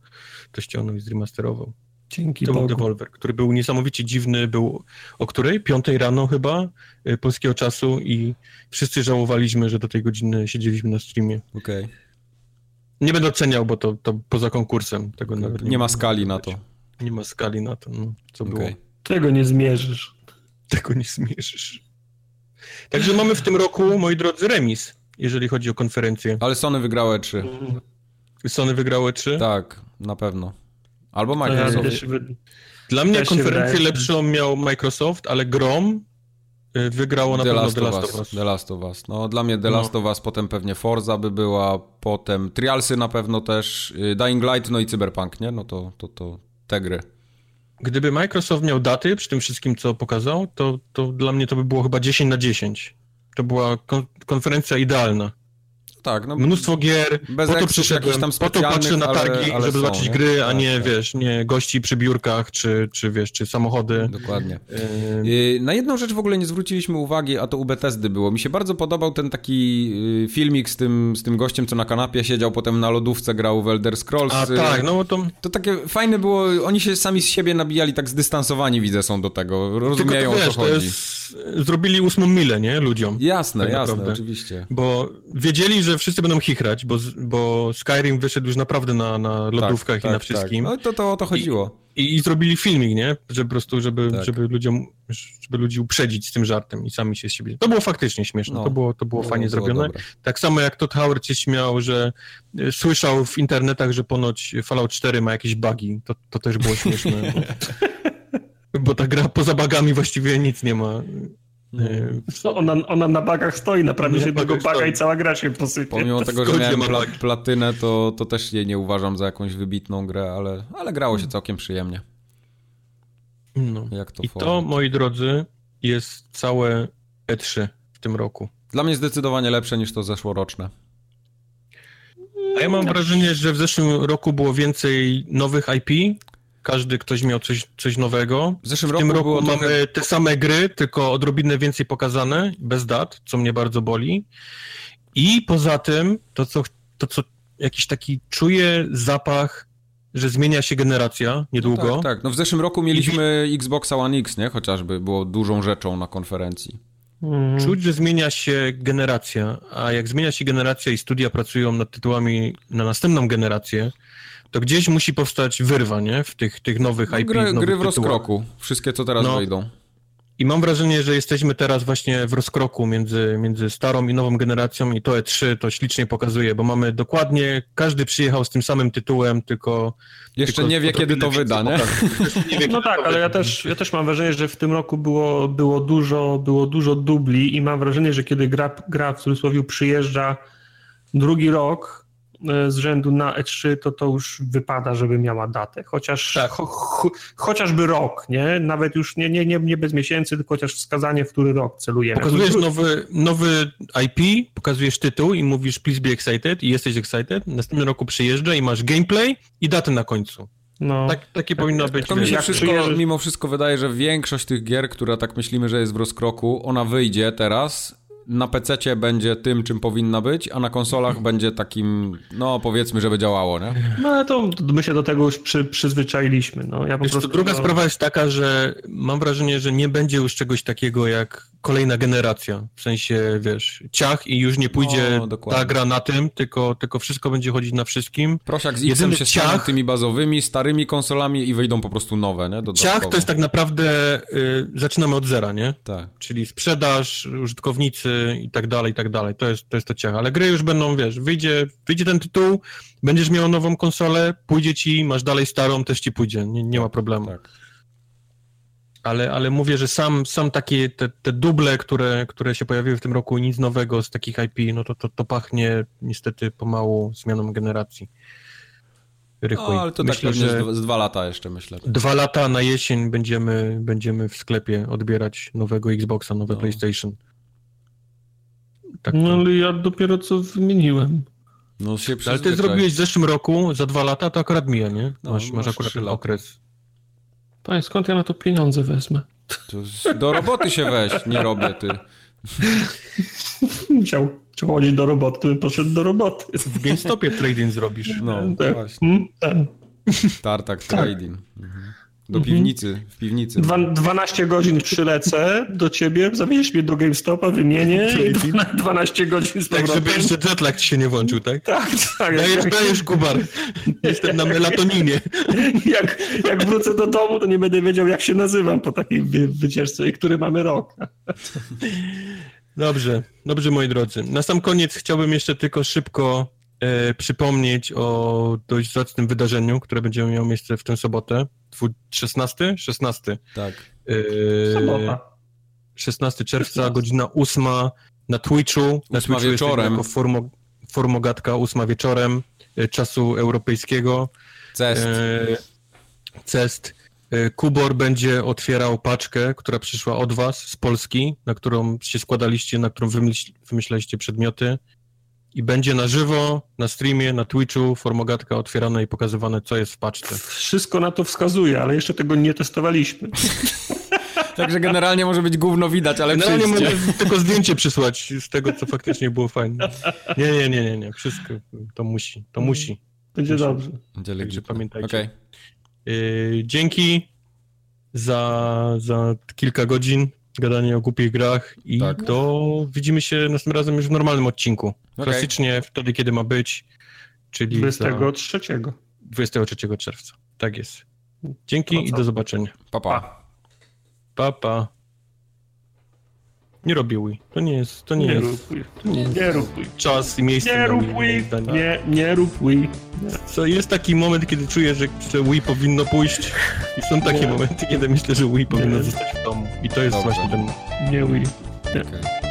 to ściągnął i zremasterował. Dzięki to Bogu. Był Devolver, który był niesamowicie dziwny, był o której? Piątej rano chyba polskiego czasu i wszyscy żałowaliśmy, że do tej godziny siedzieliśmy na streamie. Okej. Okay. Nie będę oceniał, bo to, to poza konkursem tego okay. nawet nie, nie ma skali na to. Nie ma skali na to, no, co okay. było. Tego nie zmierzysz. Tego nie zmierzysz. Także mamy w tym roku, moi drodzy, remis, jeżeli chodzi o konferencję. Ale Sony wygrało E trzy. Sony wygrało E trzy? Tak, na pewno. Albo Microsoft. Ja wy... Dla mnie ja konferencję lepszą miał Microsoft, ale Grom wygrało na The pewno The Last of Us. The Last of Us. No, dla mnie The no. Last of Us, potem pewnie Forza by była, potem Trialsy na pewno też, Dying Light, no i Cyberpunk, nie? No to, to, to te gry. Gdyby Microsoft miał daty przy tym wszystkim, co pokazał, to, to dla mnie to by było chyba dziesięć na dziesięć. To była kon- konferencja idealna. Tak, no, mnóstwo gier, bez po to przyszedłem, tam po to patrzę na targi, ale, ale żeby są, zobaczyć nie? gry, a tak, nie, tak. wiesz, nie gości przy biurkach, czy, czy wiesz, czy samochody. Dokładnie. Yy... Na jedną rzecz w ogóle nie zwróciliśmy uwagi, a to u Bethesdy było. Mi się bardzo podobał ten taki filmik z tym, z tym gościem, co na kanapie siedział, potem na lodówce grał w Elder Scrolls. A tak, no to... To takie fajne było, oni się sami z siebie nabijali, tak zdystansowani widzę są do tego, rozumieją to, wiesz, o co chodzi. To jest... Zrobili ósmą milę, nie, ludziom. Jasne, tak jasne, naprawdę. Oczywiście. Bo wiedzieli, że wszyscy będą chichrać, bo, bo Skyrim wyszedł już naprawdę na, na lodówkach tak, i tak, na wszystkim. Tak. No to, to o to chodziło. I, i zrobili filmik, nie? Że po prostu, żeby, tak. żeby ludziom, żeby ludzi uprzedzić z tym żartem i sami się z siebie... To było faktycznie śmieszne, no, to było, to było no, fajnie to było zrobione. Dobre. Tak samo jak Todd Howard się śmiał, że słyszał w internetach, że ponoć Fallout cztery ma jakieś bugi. To, to też było śmieszne, bo, bo ta gra poza bugami właściwie nic nie ma. No, ona, ona na bagach stoi, naprawdę się jednego baga stoi. I cała gra się posypie. Pomimo to tego, że miałem pla- platynę, to, to też jej nie uważam za jakąś wybitną grę, ale, ale grało się całkiem przyjemnie. No. Jak to I form. To, moi drodzy, jest całe E trzy w tym roku. Dla mnie zdecydowanie lepsze niż to zeszłoroczne. A ja mam wrażenie, że w zeszłym roku było więcej nowych I P. Każdy ktoś miał coś, coś nowego. W zeszłym w tym roku, roku mamy trochę... te same gry, tylko odrobinę więcej pokazane, bez dat, co mnie bardzo boli. I poza tym, to co, to co jakiś taki czuję zapach, że zmienia się generacja niedługo. No tak, tak. No w zeszłym roku mieliśmy I... Xboxa One X, nie? Chociażby było dużą rzeczą na konferencji. Mm. Czuć, że zmienia się generacja, a jak zmienia się generacja i studia pracują nad tytułami na następną generację, to gdzieś musi powstać wyrwa, nie? W tych, tych nowych I P. Gry, nowych gry w rozkroku. Wszystkie, co teraz no. wejdą. I mam wrażenie, że jesteśmy teraz właśnie w rozkroku między, między starą i nową generacją i to E trzy to ślicznie pokazuje, bo mamy dokładnie, każdy przyjechał z tym samym tytułem, tylko... Jeszcze tylko nie wie, kiedy to wyda, nie? nie wie, no tak, ale ja też, ja też mam wrażenie, że w tym roku było, było, dużo, było dużo dubli i mam wrażenie, że kiedy gra, gra w cudzysłowie przyjeżdża drugi rok, z rzędu na E trzy, to to już wypada, żeby miała datę. Chociaż tak. cho, cho, chociażby rok, nie? Nawet już nie, nie, nie, nie bez miesięcy, tylko chociaż wskazanie, w który rok celujemy. Pokazujesz nowy, nowy I P, pokazujesz tytuł i mówisz please be excited i jesteś excited. Następnym roku przyjeżdża i masz gameplay i datę na końcu. No. Tak, takie tak, powinno tak, być. To mi się wszystko, mimo wszystko wydaje, że większość tych gier, która tak myślimy, że jest w rozkroku, ona wyjdzie teraz na pececie będzie tym, czym powinna być, a na konsolach będzie takim, no powiedzmy, żeby działało, nie? No ale to my się do tego już przy, przyzwyczailiśmy. No. Ja po prostu... Druga sprawa jest taka, że mam wrażenie, że nie będzie już czegoś takiego jak kolejna generacja. W sensie, wiesz, ciach i już nie pójdzie no, ta gra na tym, tylko, tylko wszystko będzie chodzić na wszystkim. Prosiak z jedynym się staną tymi bazowymi, starymi konsolami i wyjdą po prostu nowe, nie? Ciach to jest tak naprawdę, y, zaczynamy od zera, nie? Tak. Czyli sprzedaż, użytkownicy i tak dalej, i tak dalej. To jest to, jest to ciach. Ale gry już będą, wiesz, wyjdzie, wyjdzie ten tytuł, będziesz miał nową konsolę, pójdzie ci, masz dalej starą, też ci pójdzie, nie, nie ma problemu. Tak. Ale, ale mówię, że sam, sam takie te, te duble, które, które się pojawiły w tym roku, nic nowego z takich I P, no to, to, to pachnie niestety pomału zmianą generacji. Rychuj. No, ale to myślę, tak że z dwa lata jeszcze, myślę. Dwa lata na jesień będziemy, będziemy w sklepie odbierać nowego Xboxa, nowe no. PlayStation. Tak to... No ale ja dopiero co wymieniłem. No, się ale ty zrobiłeś w zeszłym roku, za dwa lata to akurat mija, nie? Masz, no, masz, masz akurat ten okres. Panie, skąd ja na to pieniądze wezmę? To do roboty się weź, nie robię, ty. Musiał chodzić do roboty, to bym poszedł do roboty. W GameStopie trading zrobisz. No, tak. Właśnie. Tartak trading. Tak. Mhm. Do piwnicy, w piwnicy. dwanaście godzin przylecę do ciebie, zawieź mnie do GameStopa, wymienię i dwanaście godzin z powrotem. Tak, żeby jeszcze jetlag ci się nie włączył, tak? Tak, tak. Dajesz, dajesz, Kubar. Jestem na melatoninie. Jak, jak wrócę do domu, to nie będę wiedział, jak się nazywam po takiej wycieczce i który mamy rok. Dobrze, dobrze, moi drodzy. Na sam koniec chciałbym jeszcze tylko szybko e, przypomnieć o dość zacnym wydarzeniu, które będzie miało miejsce w tę sobotę. szesnastego? szesnastego. Tak. Sobota. szesnastego czerwca, godzina ósma na Twitchu. Na ósma Twitchu wieczorem. Jako formo, formogatka ósma wieczorem czasu europejskiego. Cest. E, cest. Kubor będzie otwierał paczkę, która przyszła od was z Polski, na którą się składaliście, na którą wymyśl, wymyślaliście przedmioty. I będzie na żywo, na streamie, na Twitchu formogatka otwierana i pokazywane, co jest w paczce. Wszystko na to wskazuje, ale jeszcze tego nie testowaliśmy. Także generalnie może być gówno widać, ale generalnie przyjdźcie. Generalnie mogę tylko zdjęcie przysłać z tego, co faktycznie było fajne. Nie, nie, nie, nie, nie. Wszystko to musi, to musi. Będzie musi. Dobrze. Będzie legitne. Także pamiętajcie. Okay. Yy, dzięki za, za kilka godzin gadanie o głupich grach i tak. To widzimy się następnym razem już w normalnym odcinku. Okay. Klasycznie wtedy, kiedy ma być, czyli dwudziestego trzeciego. dwudziestego trzeciego czerwca. Tak jest. Dzięki Poca. I do zobaczenia. Pa, pa. Pa, pa. Nie robię Wii. To nie jest, to nie, nie jest. Rób, to nie, nie jest. Rób, czas i miejsce. Nie rób Wii. Nie, nie rób Wii. Co, jest taki moment, kiedy czuję, że Wii powinno pójść. I są takie nie. momenty, kiedy myślę, że Wii powinno nie. zostać w domu. I to jest Dobrze. Właśnie ten... Nie Wii. Nie. Okay.